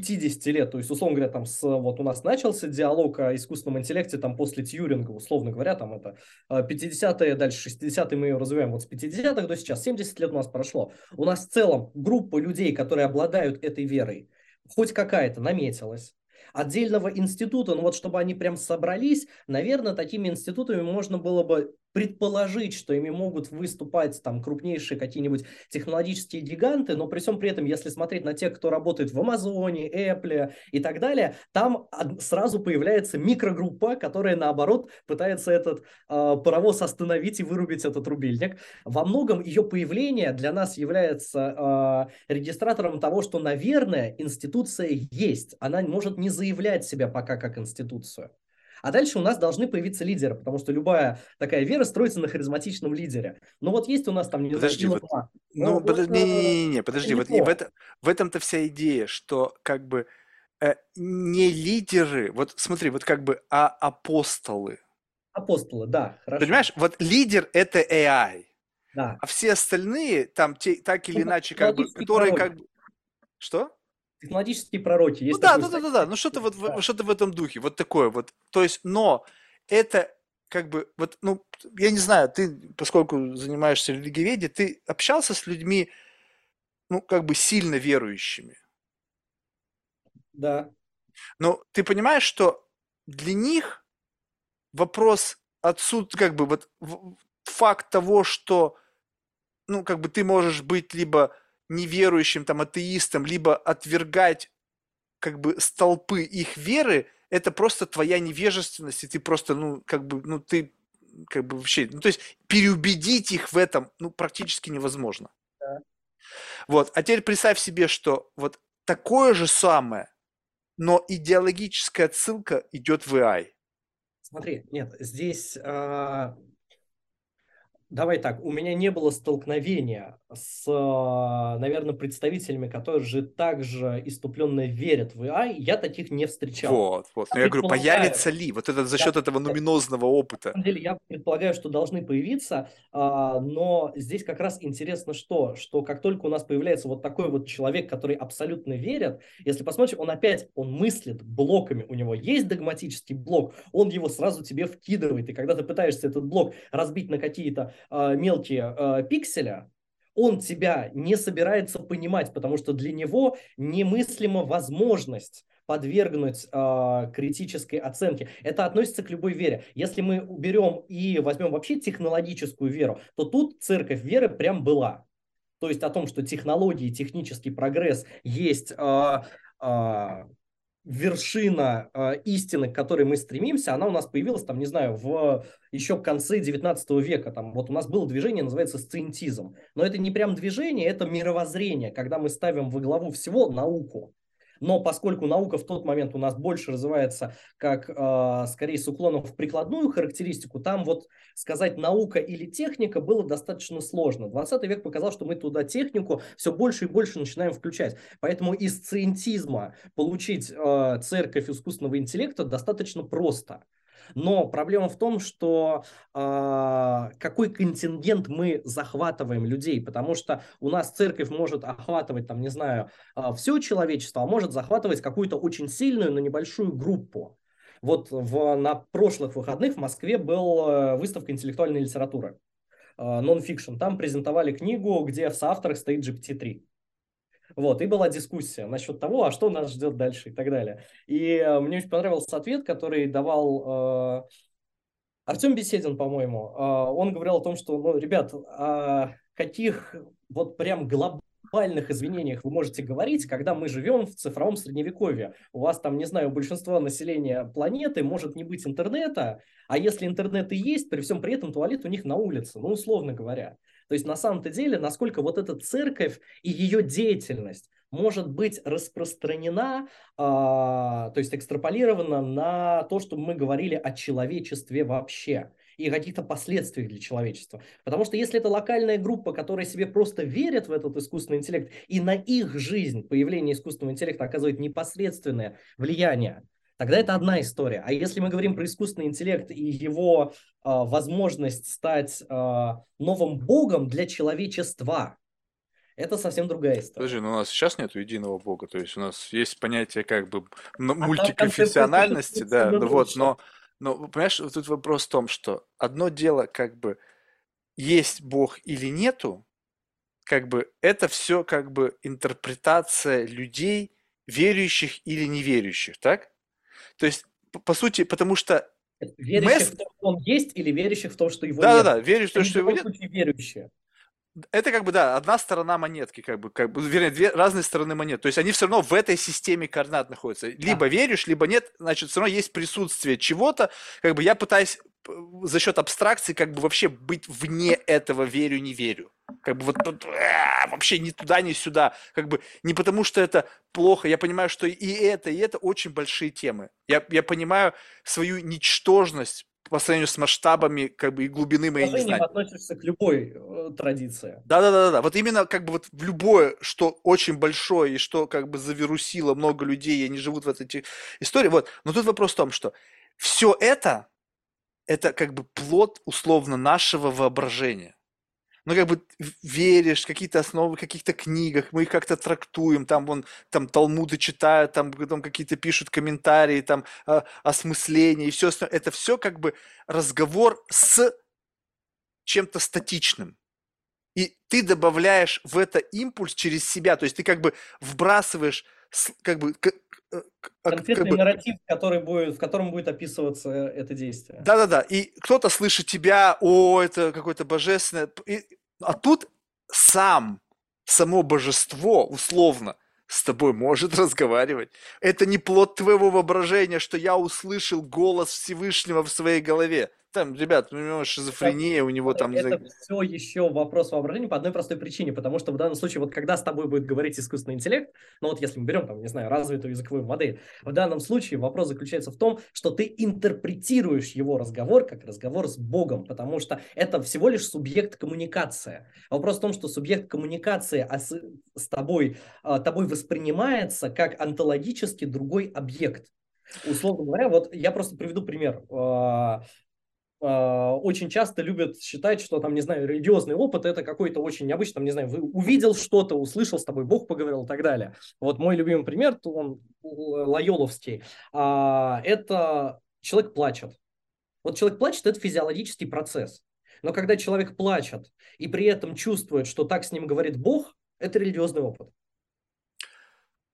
50 лет, то есть, условно говоря, там вот у нас начался диалог о искусственном интеллекте там после Тьюринга, условно говоря, там это 50-е, дальше 60-е мы ее развиваем, вот с 50-х до сейчас, 70 лет у нас прошло. У нас в целом группа людей, которые обладают этой верой, хоть какая-то наметилась. Отдельного института, ну вот чтобы они прям собрались, наверное, такими институтами можно было бы предположить, что ими могут выступать там крупнейшие какие-нибудь технологические гиганты, но при всем при этом, если смотреть на тех, кто работает в Амазоне, Apple и так далее, там сразу появляется микрогруппа, которая, наоборот, пытается этот паровоз остановить и вырубить этот рубильник. Во многом ее появление для нас является регистратором того, что, наверное, институция есть, она может не заявлять себя пока как институцию. А дальше у нас должны появиться лидеры, потому что любая такая вера строится на харизматичном лидере. Но вот есть у нас там... В этом-то вся идея, что как бы не лидеры, вот смотри, вот как бы, а апостолы. Апостолы, да, хорошо. Понимаешь, вот лидер – это AI, да. А все остальные там те, так или иначе, как бы, которые как бы... Что? Технологические пророки. Есть да. Ну, что-то вот, что-то в этом духе. Вот такое вот. То есть, но это как бы, вот, ну, я не знаю, ты, поскольку занимаешься религиоведением, ты общался с людьми, ну, как бы сильно верующими. Да. Но ты понимаешь, что для них вопрос отсутствия, как бы, вот факт того, что, ну, как бы ты можешь быть либо неверующим, там, атеистам, либо отвергать, как бы, столпы их веры, это просто твоя невежественность, и ты просто, ну, как бы, ну, ты, как бы, вообще, ну, то есть, переубедить их в этом, ну, практически невозможно. Да. Вот, а теперь представь себе, что вот такое же самое, но идеологическая отсылка идет в AI. Смотри, нет, здесь... Давай так, у меня не было столкновения с, наверное, представителями, которые же также иступленно верят в AI, я таких не встречал. Вот. Но я говорю, появится ли? Вот это за счет этого нуминозного опыта. На самом деле, я предполагаю, что должны появиться, но здесь как раз интересно что как только у нас появляется вот такой вот человек, который абсолютно верит, если посмотришь, он мыслит блоками, у него есть догматический блок, он его сразу тебе вкидывает, и когда ты пытаешься этот блок разбить на какие-то мелкие пикселя, он тебя не собирается понимать, потому что для него немыслима возможность подвергнуть критической оценке. Это относится к любой вере. Если мы уберем и возьмем вообще технологическую веру, то тут церковь веры прям была. То есть о том, что технологии, технический прогресс есть... вершина истины, к которой мы стремимся, она у нас появилась, там, не знаю, еще в конце 19 века. Там, вот у нас было движение, называется сциентизм. Но это не прям движение, это мировоззрение, когда мы ставим во главу всего науку. Но поскольку наука в тот момент у нас больше развивается как, скорее, с уклоном в прикладную характеристику, там вот сказать наука или техника было достаточно сложно. 20 век показал, что мы туда технику все больше и больше начинаем включать. Поэтому из сциентизма получить церковь искусственного интеллекта достаточно просто. Но проблема в том, что какой контингент мы захватываем людей, потому что у нас церковь может охватывать, там, не знаю, все человечество, а может захватывать какую-то очень сильную, но небольшую группу. Вот на прошлых выходных в Москве была выставка интеллектуальной литературы, нон-фикшн. Там презентовали книгу, где в соавторах стоит GPT-3. Вот, и была дискуссия насчет того, а что нас ждет дальше и так далее. И мне очень понравился ответ, который давал Артем Беседин, по-моему. Он говорил о том, что, ну, ребят, о каких вот прям глобальных изменениях вы можете говорить, когда мы живем в цифровом средневековье. У вас там, не знаю, у большинства населения планеты может не быть интернета, а если интернет и есть, при всем при этом туалет у них на улице, ну, условно говоря. То есть на самом-то деле, насколько вот эта церковь и ее деятельность может быть распространена, то есть экстраполирована на то, чтобы мы говорили о человечестве вообще и каких-то последствиях для человечества. Потому что если это локальная группа, которая себе просто верит в этот искусственный интеллект, и на их жизнь появление искусственного интеллекта оказывает непосредственное влияние, тогда это одна история. А если мы говорим про искусственный интеллект и его возможность стать новым богом для человечества, Это совсем другая история. Подожди, но у нас сейчас нет единого бога, то есть у нас есть понятие как бы мультиконфессиональности, да, вот, но, понимаешь, тут вопрос в том, что одно дело как бы есть бог или нету, как бы это все как бы интерпретация людей, верующих или неверующих, так? То есть, по сути, потому что... Верующих в то, что он есть, или верующих в то, что его нет? Да-да-да, верующих в то, что его нет. Верующие. Это как бы, да, одна сторона монетки, как бы, вернее, две разные стороны монет. То есть они все равно в этой системе координат находятся. Либо веришь, либо нет, значит, все равно есть присутствие чего-то. Как бы я пытаюсь за счет абстракции как бы вообще быть вне этого верю-не верю. Как бы вот вообще ни туда, ни сюда. Как бы не потому, что это плохо. Я понимаю, что и это очень большие темы. Я понимаю свою ничтожность по сравнению с масштабами, как бы, и глубины моей незнания. Ты не относишься к любой традиции. Да. Вот именно, как бы, вот в любое, что очень большое и что, как бы, завирусило много людей, и они живут в этой истории. Вот. Но тут вопрос в том, что все это, как бы, плод, условно, нашего воображения. Ну, как бы, веришь, какие-то основы в каких-то книгах, мы их как-то трактуем, там, вон, там, талмуды читают, там, потом какие-то пишут комментарии, там, осмысления и все остальное. Это все, как бы, разговор с чем-то статичным. И ты добавляешь в это импульс через себя, то есть ты, как бы, вбрасываешь, как бы... Конкретный нарратив, в котором будет описываться это действие. Да. И кто-то слышит тебя, о, это какое-то божественное. А тут само божество, условно, с тобой может разговаривать. Это не плод твоего воображения, что я услышал голос Всевышнего в своей голове. Там, ребят, у него шизофрения, у него там... Это все еще вопрос воображения по одной простой причине, потому что в данном случае, вот когда с тобой будет говорить искусственный интеллект, ну вот если мы берем, там, не знаю, развитую языковую модель, в данном случае вопрос заключается в том, что ты интерпретируешь его разговор как разговор с Богом, потому что это всего лишь субъект коммуникации. А вопрос в том, что субъект коммуникации с тобой воспринимается как онтологически другой объект. Условно говоря, вот я просто приведу пример. Очень часто любят считать, что там, не знаю, религиозный опыт – это какой-то очень необычный, там, не знаю, увидел что-то, услышал, с тобой Бог поговорил и так далее. Вот мой любимый пример, он лойоловский, это человек плачет. Вот человек плачет – это физиологический процесс. Но когда человек плачет и при этом чувствует, что так с ним говорит Бог, это религиозный опыт.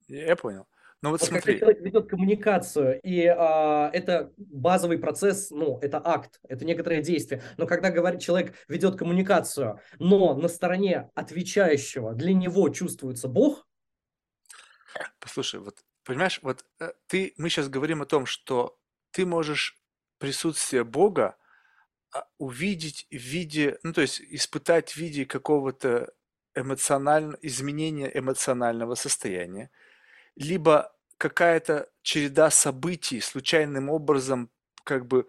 Я понял. Но вот смотри. Когда человек ведет коммуникацию, и это базовый процесс, ну, это акт, это некоторое действие. Но когда человек ведет коммуникацию, но на стороне отвечающего для него чувствуется Бог. Послушай, вот понимаешь, вот мы сейчас говорим о том, что ты можешь присутствие Бога увидеть в виде, ну, то есть испытать в виде какого-то изменения эмоционального состояния, либо какая-то череда событий случайным образом как бы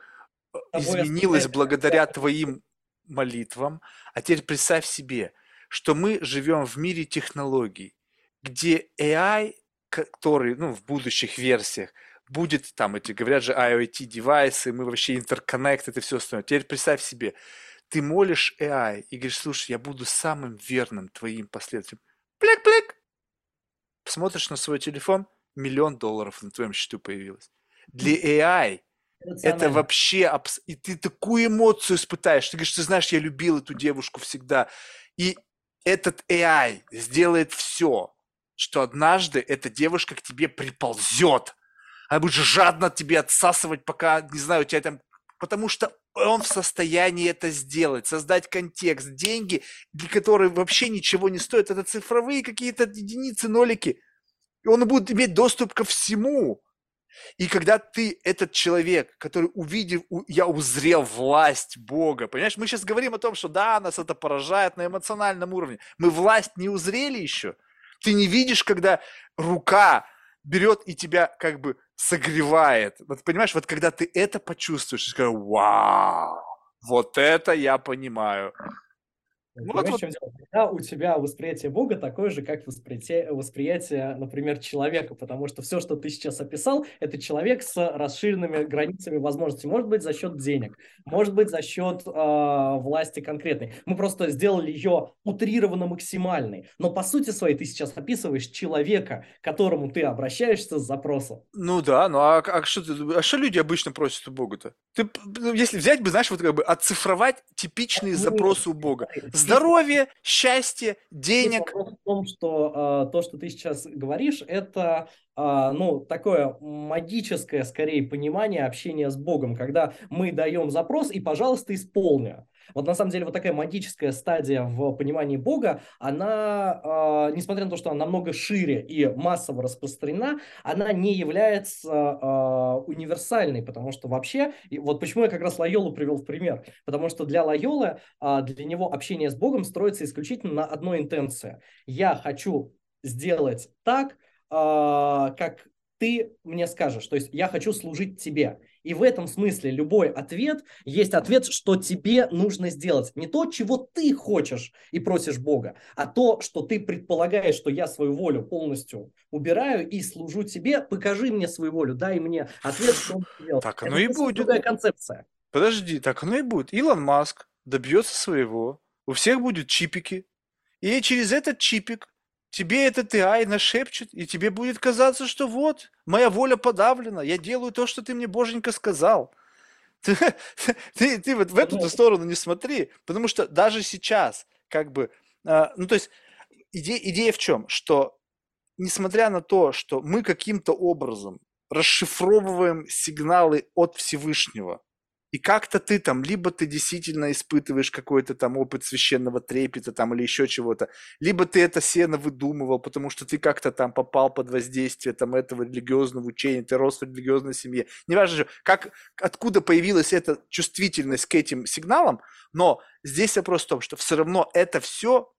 изменилась благодаря твоим молитвам. А теперь представь себе, что мы живем в мире технологий, где AI, который, ну, в будущих версиях будет, там, эти, говорят же, IoT-девайсы, мы вообще интерконнект, это все остальное. Теперь представь себе, ты молишь AI и говоришь: слушай, я буду самым верным твоим последователем. Плик-плик! Смотришь на свой телефон, $1 миллион на твоем счету появилось. Для AI это вообще... И ты такую эмоцию испытаешь. Ты говоришь: ты знаешь, я любил эту девушку всегда. И этот AI сделает все, что однажды эта девушка к тебе приползет. Она будет жадно тебе отсасывать, пока, не знаю, у тебя там... Потому что он в состоянии это сделать, создать контекст, деньги, для которых вообще ничего не стоит. Это цифровые какие-то единицы, нолики. И он будет иметь доступ ко всему. И когда ты, этот человек, который увидел, я узрел власть Бога, понимаешь, мы сейчас говорим о том, что да, нас это поражает на эмоциональном уровне. Мы власть не узрели еще. Ты не видишь, когда рука берет и тебя как бы согревает. Вот понимаешь, вот когда ты это почувствуешь, ты скажешь: вау, вот это я понимаю. Понимаешь, в чем дело? Когда у тебя восприятие Бога такое же, как восприятие, например, человека, потому что все, что ты сейчас описал, это человек с расширенными границами возможностей. Может быть, за счет денег, может быть, за счет власти конкретной. Мы просто сделали ее утрированно максимальной. Но по сути своей ты сейчас описываешь человека, к которому ты обращаешься с запросом. Ну да, ну а что люди обычно просят у Бога-то? Ты, если взять бы, знаешь, вот как бы отцифровать типичные запросы у Бога. Здоровье, счастье, денег. Вопрос в том, что то, что ты сейчас говоришь, это такое магическое, скорее, понимание общения с Богом, когда мы даем запрос и, пожалуйста, исполни. Вот на самом деле вот такая магическая стадия в понимании Бога, она, несмотря на то, что она намного шире и массово распространена, она не является универсальной, потому что вообще, вот почему я как раз Лойолу привел в пример, потому что для Лойолы, для него общение с Богом строится исключительно на одной интенции. Я хочу сделать так, как ты мне скажешь, то есть я хочу служить тебе. И в этом смысле любой ответ есть ответ, что тебе нужно сделать. Не то, чего ты хочешь и просишь Бога, а то, что ты предполагаешь, что я свою волю полностью убираю и служу тебе, покажи мне свою волю, дай мне ответ, что он сделал. Так оно и будет. Другая концепция. Подожди, так оно и будет. Илон Маск добьется своего, у всех будут чипики, и через этот чипик тебе этот AI нашепчет, и тебе будет казаться, что вот, моя воля подавлена, я делаю то, что ты мне, Боженька, сказал. Ты вот в эту сторону не смотри, потому что даже сейчас, как бы, то есть идея в чем? Что несмотря на то, что мы каким-то образом расшифровываем сигналы от Всевышнего, и как-то ты там, либо ты действительно испытываешь какой-то там опыт священного трепета там или еще чего-то, либо ты это сено выдумывал, потому что ты как-то там попал под воздействие там этого религиозного учения, ты рос в религиозной семье. Неважно, как, откуда появилась эта чувствительность к этим сигналам, но здесь вопрос в том, что все равно это все,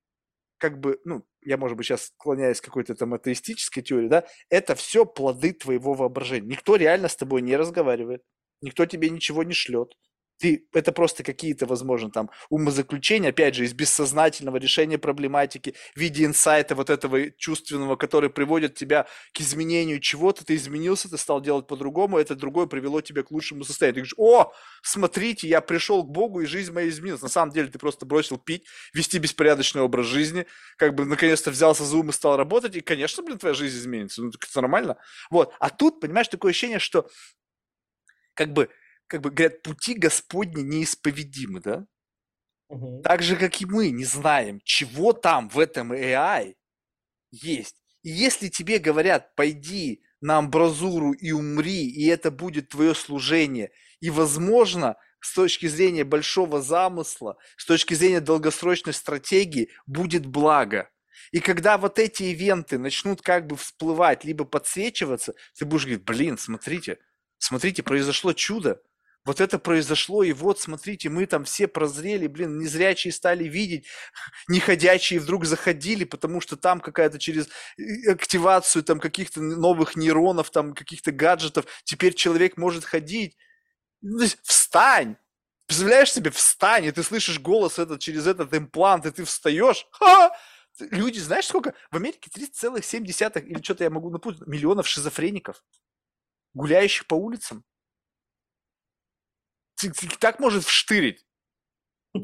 как бы, я, может быть, сейчас склоняюсь к какой-то там атеистической теории, да, это все плоды твоего воображения. Никто реально с тобой не разговаривает. Никто тебе ничего не шлет. Это просто какие-то, возможно, там умозаключения, опять же, из бессознательного решения проблематики в виде инсайта вот этого чувственного, который приводит тебя к изменению чего-то. Ты изменился, ты стал делать по-другому, это другое привело тебя к лучшему состоянию. Ты говоришь: о, смотрите, я пришел к Богу, и жизнь моя изменилась. На самом деле ты просто бросил пить, вести беспорядочный образ жизни, как бы наконец-то взялся за ум и стал работать, и, конечно, твоя жизнь изменится. Это нормально. Вот. А тут, понимаешь, такое ощущение, что как бы говорят, пути Господни неисповедимы, да? Угу. Так же, как и мы не знаем, чего там в этом AI есть. И если тебе говорят: пойди на амбразуру и умри, и это будет твое служение, и, возможно, с точки зрения большого замысла, с точки зрения долгосрочной стратегии, будет благо. И когда вот эти ивенты начнут как бы всплывать, либо подсвечиваться, ты будешь говорить: блин, смотрите, произошло чудо, вот это произошло, и вот, смотрите, мы там все прозрели, блин, незрячие стали видеть, неходячие вдруг заходили, потому что там какая-то через активацию там каких-то новых нейронов, там каких-то гаджетов, теперь человек может ходить. То есть встань! Представляешь себе, встань, и ты слышишь голос этот через этот имплант, и ты встаешь. Ха-ха! Люди, знаешь сколько? В Америке 30,7, или что-то я могу напутать, миллионов шизофреников, гуляющих по улицам. Ты так может вштырить,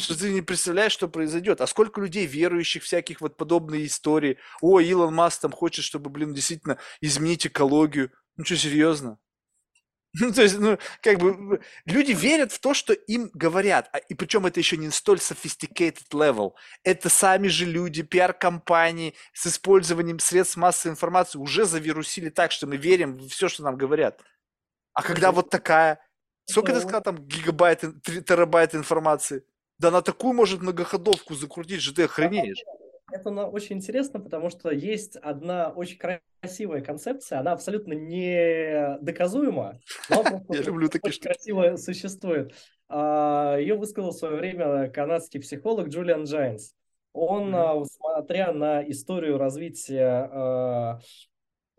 что ты не представляешь, что произойдет. А сколько людей, верующих, всяких вот подобные истории. О, Илон Маск там хочет, чтобы, блин, действительно изменить экологию. Что, серьезно? То есть, люди верят в то, что им говорят. И причем это еще не столь sophisticated level. Это сами же люди, пиар-компании с использованием средств массовой информации уже завирусили так, что мы верим в все, что нам говорят. А когда вот такая... Сколько ты сказал там гигабайт, терабайт информации? Да она такую может многоходовку закрутить, что ты охренеешь. Это очень интересно, потому что есть одна очень красивая концепция, она абсолютно недоказуема, но очень красиво существует. Ее высказал в свое время канадский психолог Джулиан Джайнс. Он, смотря на историю развития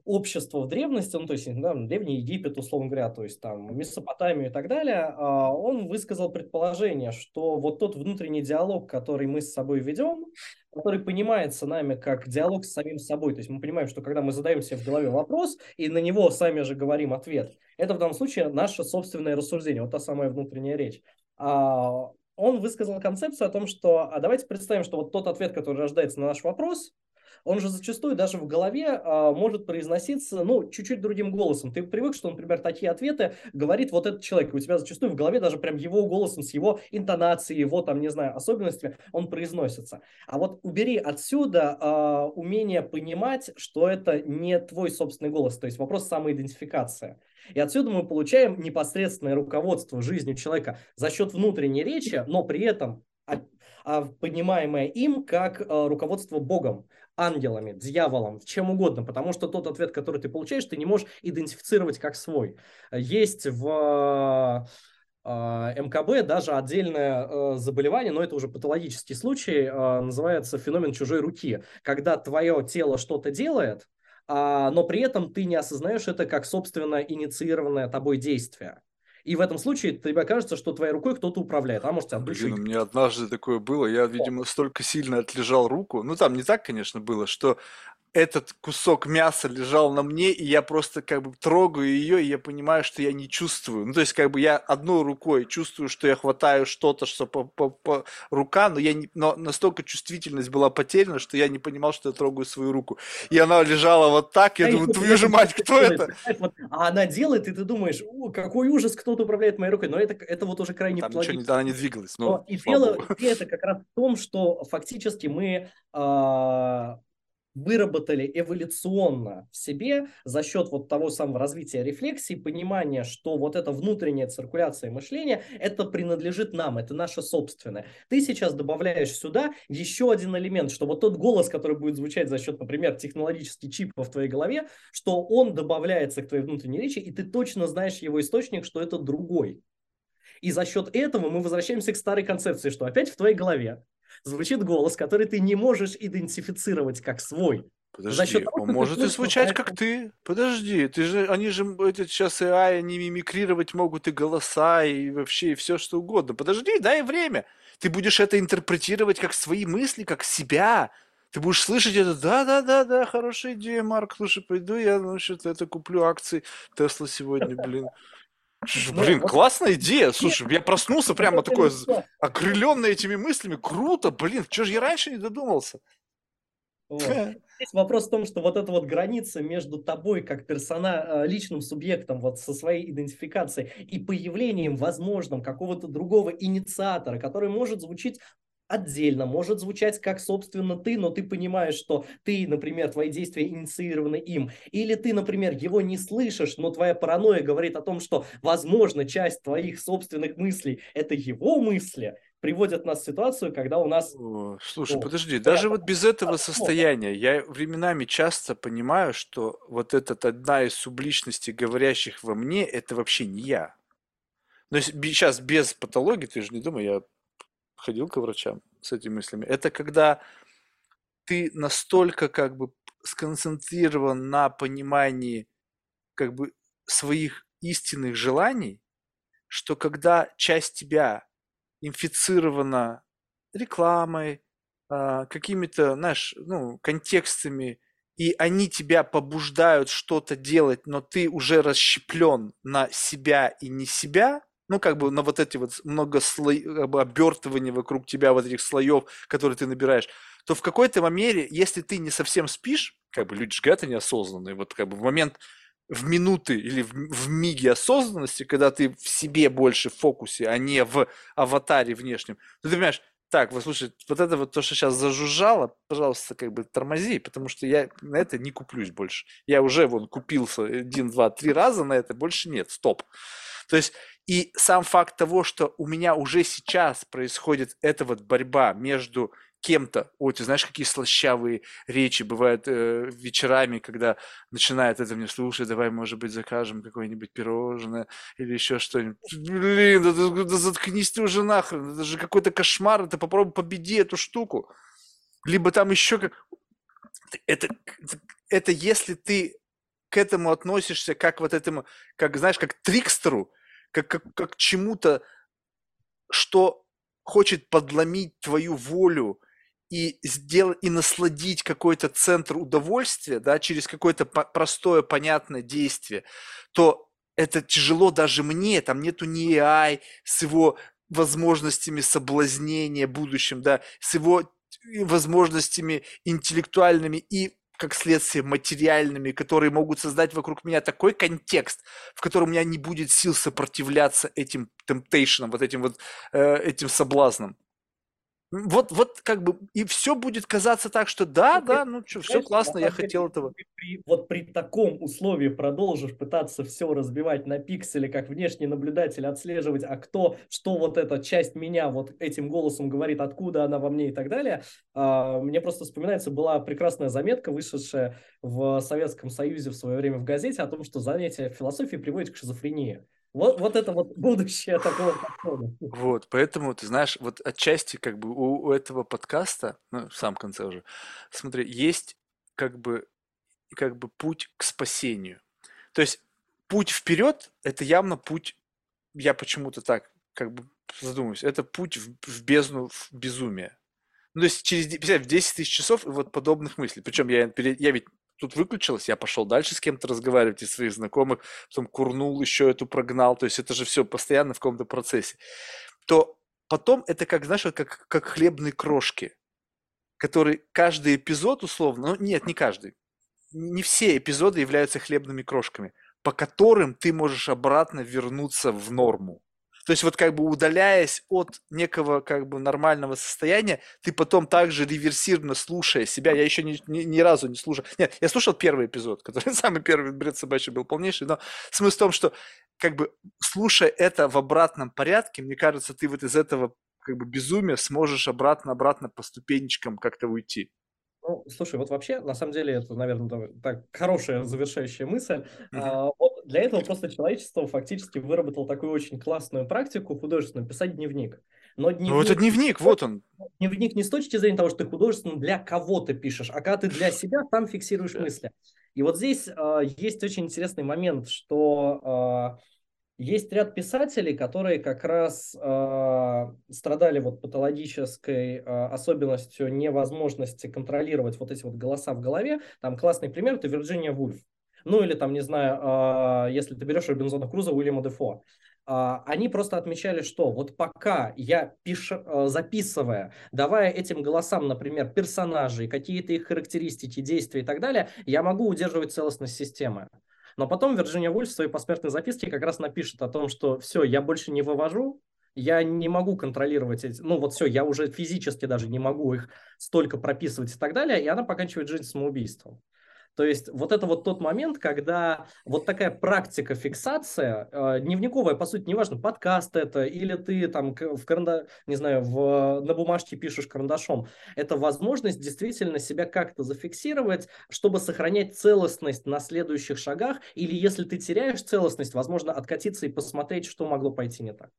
общества в древности, ну, то есть, да, Древний Египет, условно говоря, то есть, там, Месопотамию и так далее, он высказал предположение, что вот тот внутренний диалог, который мы с собой ведем, который понимается нами как диалог с самим собой, то есть мы понимаем, что когда мы задаем себе в голове вопрос и на него сами же говорим ответ, это в данном случае наше собственное рассуждение, вот та самая внутренняя речь. Он высказал концепцию о том, что давайте представим, что вот тот ответ, который рождается на наш вопрос, он же зачастую даже в голове может произноситься, ну, чуть-чуть другим голосом. Ты привык, что, например, такие ответы говорит вот этот человек. У тебя зачастую в голове даже прям его голосом, с его интонацией, его, там, не знаю, особенностями он произносится. А вот убери отсюда умение понимать, что это не твой собственный голос, то есть вопрос самоидентификации. И отсюда мы получаем непосредственное руководство жизнью человека за счет внутренней речи, но при этом понимаемое им как руководство Богом, ангелами, дьяволом, чем угодно, потому что тот ответ, который ты получаешь, ты не можешь идентифицировать как свой. Есть в МКБ даже отдельное заболевание, но это уже патологический случай, называется феномен чужой руки, когда твое тело что-то делает, но при этом ты не осознаешь это как собственно инициированное тобой действие. И в этом случае тебе кажется, что твоей рукой кто-то управляет, а может от души. Блин, у меня однажды такое было, я, видимо, столько сильно отлежал руку, ну там не так, конечно, было, что этот кусок мяса лежал на мне, и я просто как бы трогаю ее, и я понимаю, что я не чувствую. Ну, то есть как бы я одной рукой чувствую, что я хватаю что-то, что по рука, но, но настолько чувствительность была потеряна, что я не понимал, что я трогаю свою руку. И она лежала вот так, я думаю, твою же мать, кто это? А она делает, и ты думаешь, какой ужас, кто-то управляет моей рукой. Но это вот уже крайне патологично. Там она не двигалась. И дело это как раз в том, что фактически мы выработали эволюционно в себе за счет вот того самого развития рефлексии, понимания, что вот эта внутренняя циркуляция мышления, это принадлежит нам, это наше собственное. Ты сейчас добавляешь сюда еще один элемент, что вот тот голос, который будет звучать за счет, например, технологических чипов в твоей голове, что он добавляется к твоей внутренней речи, и ты точно знаешь его источник, что это другой. И за счет этого мы возвращаемся к старой концепции, что опять в твоей голове звучит голос, который ты не можешь идентифицировать как свой. Подожди, он может и звучать как ты. Подожди, ты же, они же сейчас AI, они мимикрировать могут и голоса, и вообще и все что угодно. Подожди, дай время. Ты будешь это интерпретировать как свои мысли, как себя. Ты будешь слышать это, да, хорошая идея, Марк, слушай, пойду я, ну, что-то это куплю акции Tesla сегодня, блин. Блин, классная идея, слушай, я проснулся прямо такой, окрыленный этими мыслями, круто, блин, чего же я раньше не додумался? Вот. Здесь вопрос в том, что вот эта вот граница между тобой как личным субъектом вот со своей идентификацией и появлением возможным какого-то другого инициатора, который может звучить отдельно, может звучать как, собственно, ты, но ты понимаешь, что ты, например, твои действия инициированы им. Или ты, например, его не слышишь, но твоя паранойя говорит о том, что, возможно, часть твоих собственных мыслей – это его мысли, приводят нас в ситуацию, когда у нас… Слушай, подожди, даже вот без этого состояния я временами часто понимаю, что вот одна из субличностей, говорящих во мне, это вообще не я. Но сейчас без патологии, ты же не думай, я ходил ко врачам с этими мыслями. Это когда ты настолько как бы сконцентрирован на понимании как бы своих истинных желаний, что когда часть тебя инфицирована рекламой, какими-то, знаешь, ну, контекстами, и они тебя побуждают что-то делать, но ты уже расщеплен на себя и не себя, ну, как бы на вот эти вот много как бы обертывания вокруг тебя, вот этих слоев, которые ты набираешь, то в какой-то мере, если ты не совсем спишь, как бы люди же говорят, они осознанные, вот как бы в момент, в минуты или в миге осознанности, когда ты в себе больше в фокусе, а не в аватаре внешнем, то ты понимаешь, так, вот слушай, вот это вот то, что сейчас зажужжало, пожалуйста, как бы тормози, потому что я на это не куплюсь больше. Я уже, вон, купился 1, 2, 3 раза на это, больше нет, стоп. То есть и сам факт того, что у меня уже сейчас происходит эта вот борьба между кем-то. О, ты знаешь, какие слащавые речи бывают вечерами, когда начинает это мне, слушай, давай, может быть, закажем какое-нибудь пирожное или еще что-нибудь. Блин, да заткнись ты уже нахрен, это же какой-то кошмар, ты попробуй победи эту штуку. Либо там еще как... Это если ты к этому относишься как вот этому, как, знаешь, как трикстеру, как чему-то, что хочет подломить твою волю и сделать, и насладить какой-то центр удовольствия, да, через какое-то простое, понятное действие, то это тяжело даже мне, там нету ни AI с его возможностями соблазнения будущим, да, с его возможностями интеллектуальными и, как следствие, материальными, которые могут создать вокруг меня такой контекст, в котором у меня не будет сил сопротивляться этим темптейшенам, вот этим вот этим соблазнам. Вот как бы и все будет казаться так, что да, ну что, все классно, я хотел этого. Вот при таком условии продолжишь пытаться все разбивать на пиксели, как внешний наблюдатель, отслеживать, а кто, что вот эта часть меня вот этим голосом говорит, откуда она во мне и так далее. Мне просто вспоминается, была прекрасная заметка, вышедшая в Советском Союзе в свое время в газете, о том, что занятие философии приводит к шизофрении. Вот это вот будущее такого подхода. Вот, поэтому, ты знаешь, вот отчасти как бы у этого подкаста, ну, в самом конце уже, смотри, есть как бы путь к спасению. То есть путь вперед, это явно путь, я почему-то так как бы задумываюсь, это путь в бездну, в безумие. Ну, то есть через 10 тысяч часов и вот подобных мыслей. Причем я ведь... Тут выключилось, я пошел дальше с кем-то разговаривать из своих знакомых, потом курнул еще эту, прогнал, то есть это же все постоянно в каком-то процессе. То потом это как, знаешь, как хлебные крошки, которые каждый эпизод условно, ну нет, не каждый, не все эпизоды являются хлебными крошками, по которым ты можешь обратно вернуться в норму. То есть вот как бы удаляясь от некого как бы нормального состояния, ты потом также реверсивно, слушая себя, я еще ни разу не слушал, нет, я слушал первый эпизод, который самый первый бред собачий был полнейший, но смысл в том, что как бы слушая это в обратном порядке, мне кажется, ты вот из этого как бы безумия сможешь обратно по ступенечкам как-то уйти. Ну, слушай, вот вообще, на самом деле, это, наверное, так, хорошая завершающая мысль. Вот для этого просто человечество фактически выработало такую очень классную практику художественную – писать дневник. Но дневник, ну, это дневник, вот он. Дневник не с точки зрения того, что ты художественно для кого-то пишешь, а когда ты для себя там фиксируешь мысли. И вот здесь есть очень интересный момент, что… Есть ряд писателей, которые как раз страдали вот патологической особенностью невозможности контролировать вот эти вот голоса в голове. Там классный пример – это Вирджиния Вульф. Ну или там, не знаю, если ты берешь Робинзона Круза, Уильяма Дефо. Они просто отмечали, что вот пока я записывая, давая этим голосам, например, персонажей, какие-то их характеристики, действия и так далее, я могу удерживать целостность системы. Но потом Вирджиния Вульф в своей посмертной записке как раз напишет о том, что все, я больше не вывожу, я не могу контролировать эти, ну вот все, я уже физически даже не могу их столько прописывать и так далее, и она поканчивает жизнь самоубийством. То есть вот это вот тот момент, когда вот такая практика фиксация, дневниковая, по сути, неважно, подкаст это, или ты там на бумажке пишешь карандашом, это возможность действительно себя как-то зафиксировать, чтобы сохранять целостность на следующих шагах, или если ты теряешь целостность, возможно, откатиться и посмотреть, что могло пойти не так.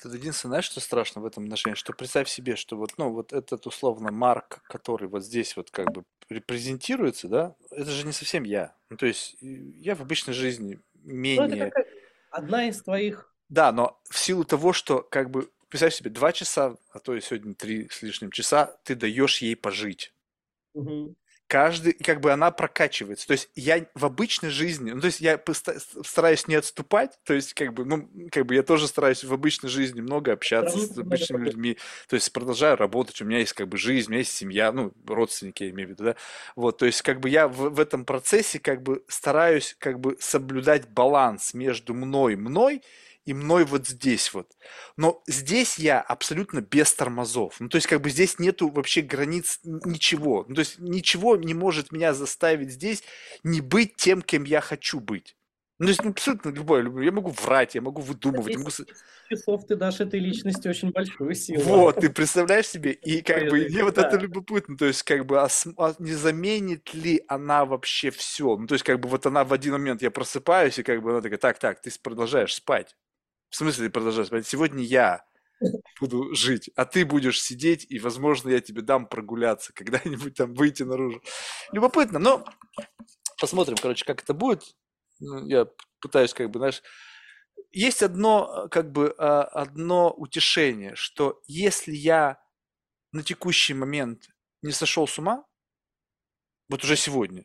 Тут единственное, знаешь, что страшно в этом отношении, что представь себе, что вот, ну, вот этот условно Марк, который вот здесь вот как бы репрезентируется, да, это же не совсем я. Ну, то есть я в обычной жизни менее... Это одна из твоих... Да, но в силу того, что как бы, представь себе, 2 часа, а то и сегодня 3 с лишним часа, ты даешь ей пожить. Угу. Каждый, как бы она прокачивается. То есть я в обычной жизни, ну, то есть я стараюсь не отступать, то есть как бы, ну, как бы я тоже стараюсь в обычной жизни много общаться с обычными людьми, то есть продолжаю работать, у меня есть как бы жизнь, у меня есть семья, ну, родственники, я имею в виду, да, вот, то есть как бы я в этом процессе как бы стараюсь как бы соблюдать баланс между мной и мной вот здесь вот. Но здесь я абсолютно без тормозов. Ну, то есть, как бы здесь нету вообще границ ничего. Ну, то есть, ничего не может меня заставить здесь не быть тем, кем я хочу быть. Ну, то есть, ну, абсолютно любое. Я могу врать, я могу выдумывать. Я могу... Часов ты дашь этой личности очень большую силу. Вот, ты представляешь себе? И как бы мне вот это любопытно. То есть, как бы, не заменит ли она вообще все? Ну, то есть, как бы, вот она в один момент, я просыпаюсь, и как бы она такая, так, ты продолжаешь спать. В смысле ты продолжаешь? Сегодня я буду жить, а ты будешь сидеть, и, возможно, я тебе дам прогуляться, когда-нибудь там выйти наружу. Любопытно, но Посмотрим, короче, как это будет. Я пытаюсь, как бы, знаешь... Есть одно, как бы, одно утешение, что если я на текущий момент не сошел с ума, вот уже сегодня,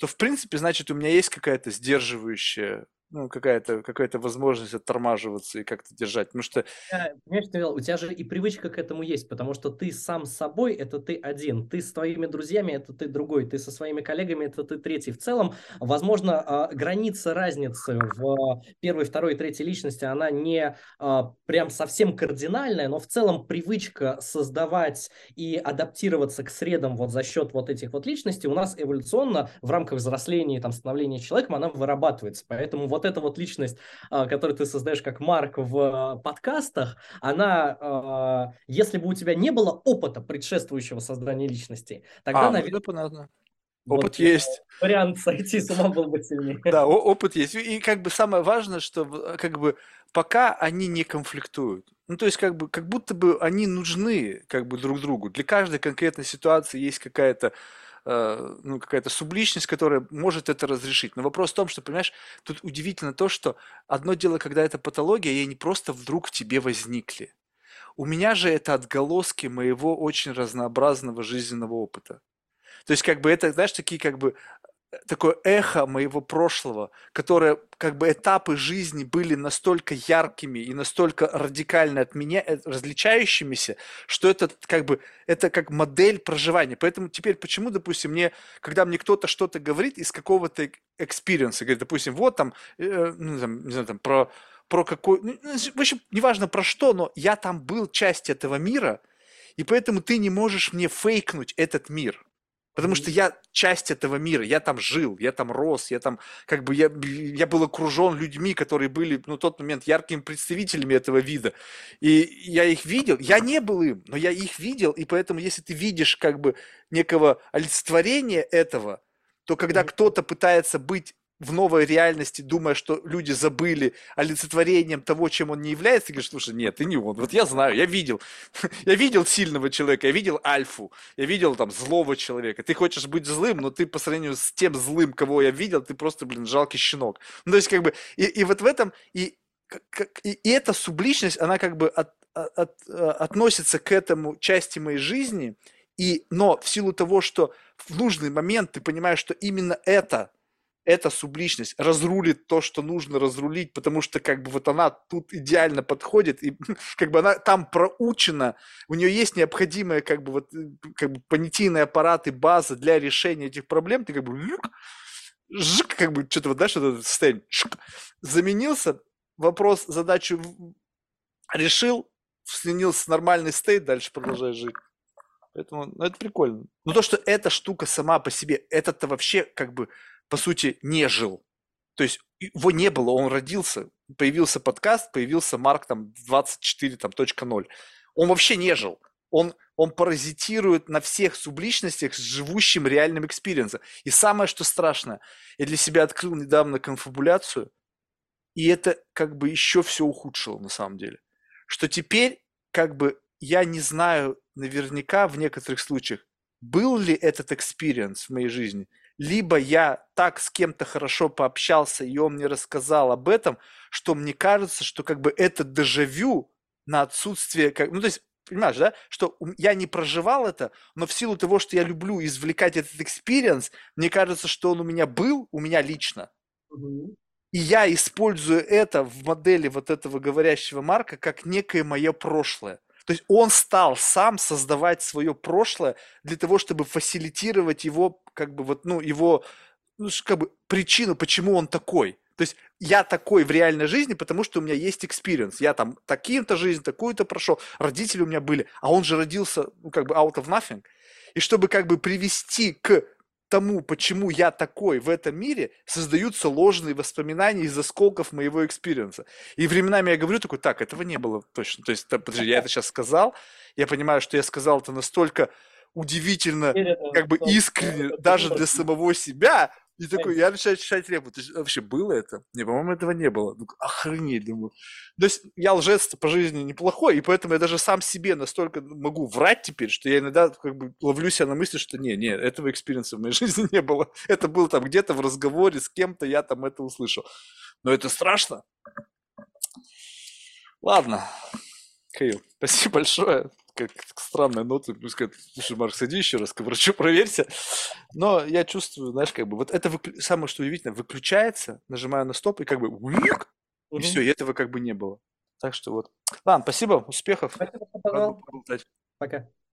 то, в принципе, значит, у меня есть какая-то сдерживающая, ну, какая-то возможность оттормаживаться и как-то держать, потому что... Понимаешь, у тебя же и привычка к этому есть, потому что ты сам с собой – это ты один, ты с твоими друзьями – это ты другой, ты со своими коллегами – это ты третий. В целом, возможно, граница разницы в первой, второй и третьей личности, она не прям совсем кардинальная, но в целом привычка создавать и адаптироваться к средам вот за счет вот этих вот личностей у нас эволюционно в рамках взросления и становления человеком она вырабатывается, поэтому вот эта вот личность, которую ты создаешь как Марк в подкастах, она, если бы у тебя не было опыта предшествующего создания личности, тогда, наверное... понятно. Опыт вот есть. Вариант сойти с ума был бы сильнее. Да, опыт есть. И как бы самое важное, что как бы пока они не конфликтуют. Ну, то есть как бы как будто бы они нужны как бы друг другу. Для каждой конкретной ситуации есть какая-то субличность, которая может это разрешить. Но вопрос в том, что, понимаешь, тут удивительно то, что одно дело, когда это патология, и они просто вдруг в тебе возникли. У меня же это отголоски моего очень разнообразного жизненного опыта. То есть, как бы это, знаешь, такие как бы такое эхо моего прошлого, которое как бы этапы жизни были настолько яркими и настолько радикально от меня различающимися, что это как модель проживания. Поэтому теперь почему, допустим, когда мне кто-то что-то говорит из какого-то экспириенса, говорит, допустим, вот там, не знаю, там про какой, в общем, неважно про что, но я там был частью этого мира, и поэтому ты не можешь мне фейкнуть этот мир. Потому что я часть этого мира, я там жил, я там рос, я там как бы я был окружен людьми, которые были на тот момент яркими представителями этого вида. И я их видел, я не был им, но я их видел, и поэтому если ты видишь как бы некого олицетворения этого, то когда кто-то пытается быть в новой реальности, думая, что люди забыли олицетворением того, чем он не является, ты говоришь, слушай, нет, ты не он. Вот я знаю, я видел. Я видел сильного человека, я видел альфу, я видел там злого человека. Ты хочешь быть злым, но ты по сравнению с тем злым, кого я видел, ты просто, блин, жалкий щенок. Ну, то есть, как бы, и вот в этом, и эта субличность, она как бы относится к этому части моей жизни, но в силу того, что в нужный момент ты понимаешь, что именно эта субличность разрулит то, что нужно разрулить, потому что как бы вот она тут идеально подходит, и как бы она там проучена, у нее есть необходимая как бы понятийный аппарат и база для решения этих проблем, ты как бы жик, как бы что-то вот, да, что-то состояние, заменился, вопрос, задачу решил, сменился нормальный стейт, дальше продолжаешь жить. Поэтому, это прикольно. Но то, что эта штука сама по себе, этот-то вообще как бы по сути, не жил. То есть его не было, он родился, появился подкаст, появился Марк там 24.0. Он вообще не жил. Он паразитирует на всех субличностях с живущим реальным экспириенсом. И самое, что страшное, я для себя открыл недавно конфабуляцию, и это как бы еще все ухудшило на самом деле. Что теперь как бы я не знаю наверняка в некоторых случаях, был ли этот экспириенс в моей жизни, либо я так с кем-то хорошо пообщался, и он мне рассказал об этом, что мне кажется, что как бы это дежавю на отсутствие... Ну, то есть, понимаешь, да, что я не проживал это, но в силу того, что я люблю извлекать этот экспириенс, мне кажется, что он у меня был, у меня лично. И я использую это в модели вот этого говорящего Марка как некое мое прошлое. То есть он стал сам создавать свое прошлое для того, чтобы фасилитировать его, как бы, вот, ну, его, ну, как бы, причину, почему он такой. То есть я такой в реальной жизни, потому что у меня есть экспириенс. Я там таким-то жизнь, такую-то прошел, родители у меня были, а он же родился, ну, как бы, out of nothing. И чтобы, как бы, привести к тому, почему я такой в этом мире, создаются ложные воспоминания из осколков моего экспириенса. И временами я говорю такой, так, этого не было точно. То есть, подожди, я это сейчас сказал, я понимаю, что я сказал это настолько удивительно, как бы искренне, даже для самого себя, И такой, я начинаю читать репу. Вообще, было это? Не, по-моему, этого не было. Охренеть, думаю. То есть я лжец по жизни неплохой, и поэтому я даже сам себе настолько могу врать теперь, что я иногда как бы ловлю себя на мысли, что не, этого экспириенса в моей жизни не было. Это было там где-то в разговоре с кем-то, я там это услышал. Но это страшно. Ладно. Каил, спасибо большое. Как странная нота, пускай, слушай, Марк, сходи еще раз к врачу, проверься. Но я чувствую, знаешь, как бы, вот это самое, что удивительно, выключается, нажимаю на стоп и как бы, и все, и этого как бы не было. Так что вот. Ладно, спасибо, успехов. Спасибо, что позвал. Пока.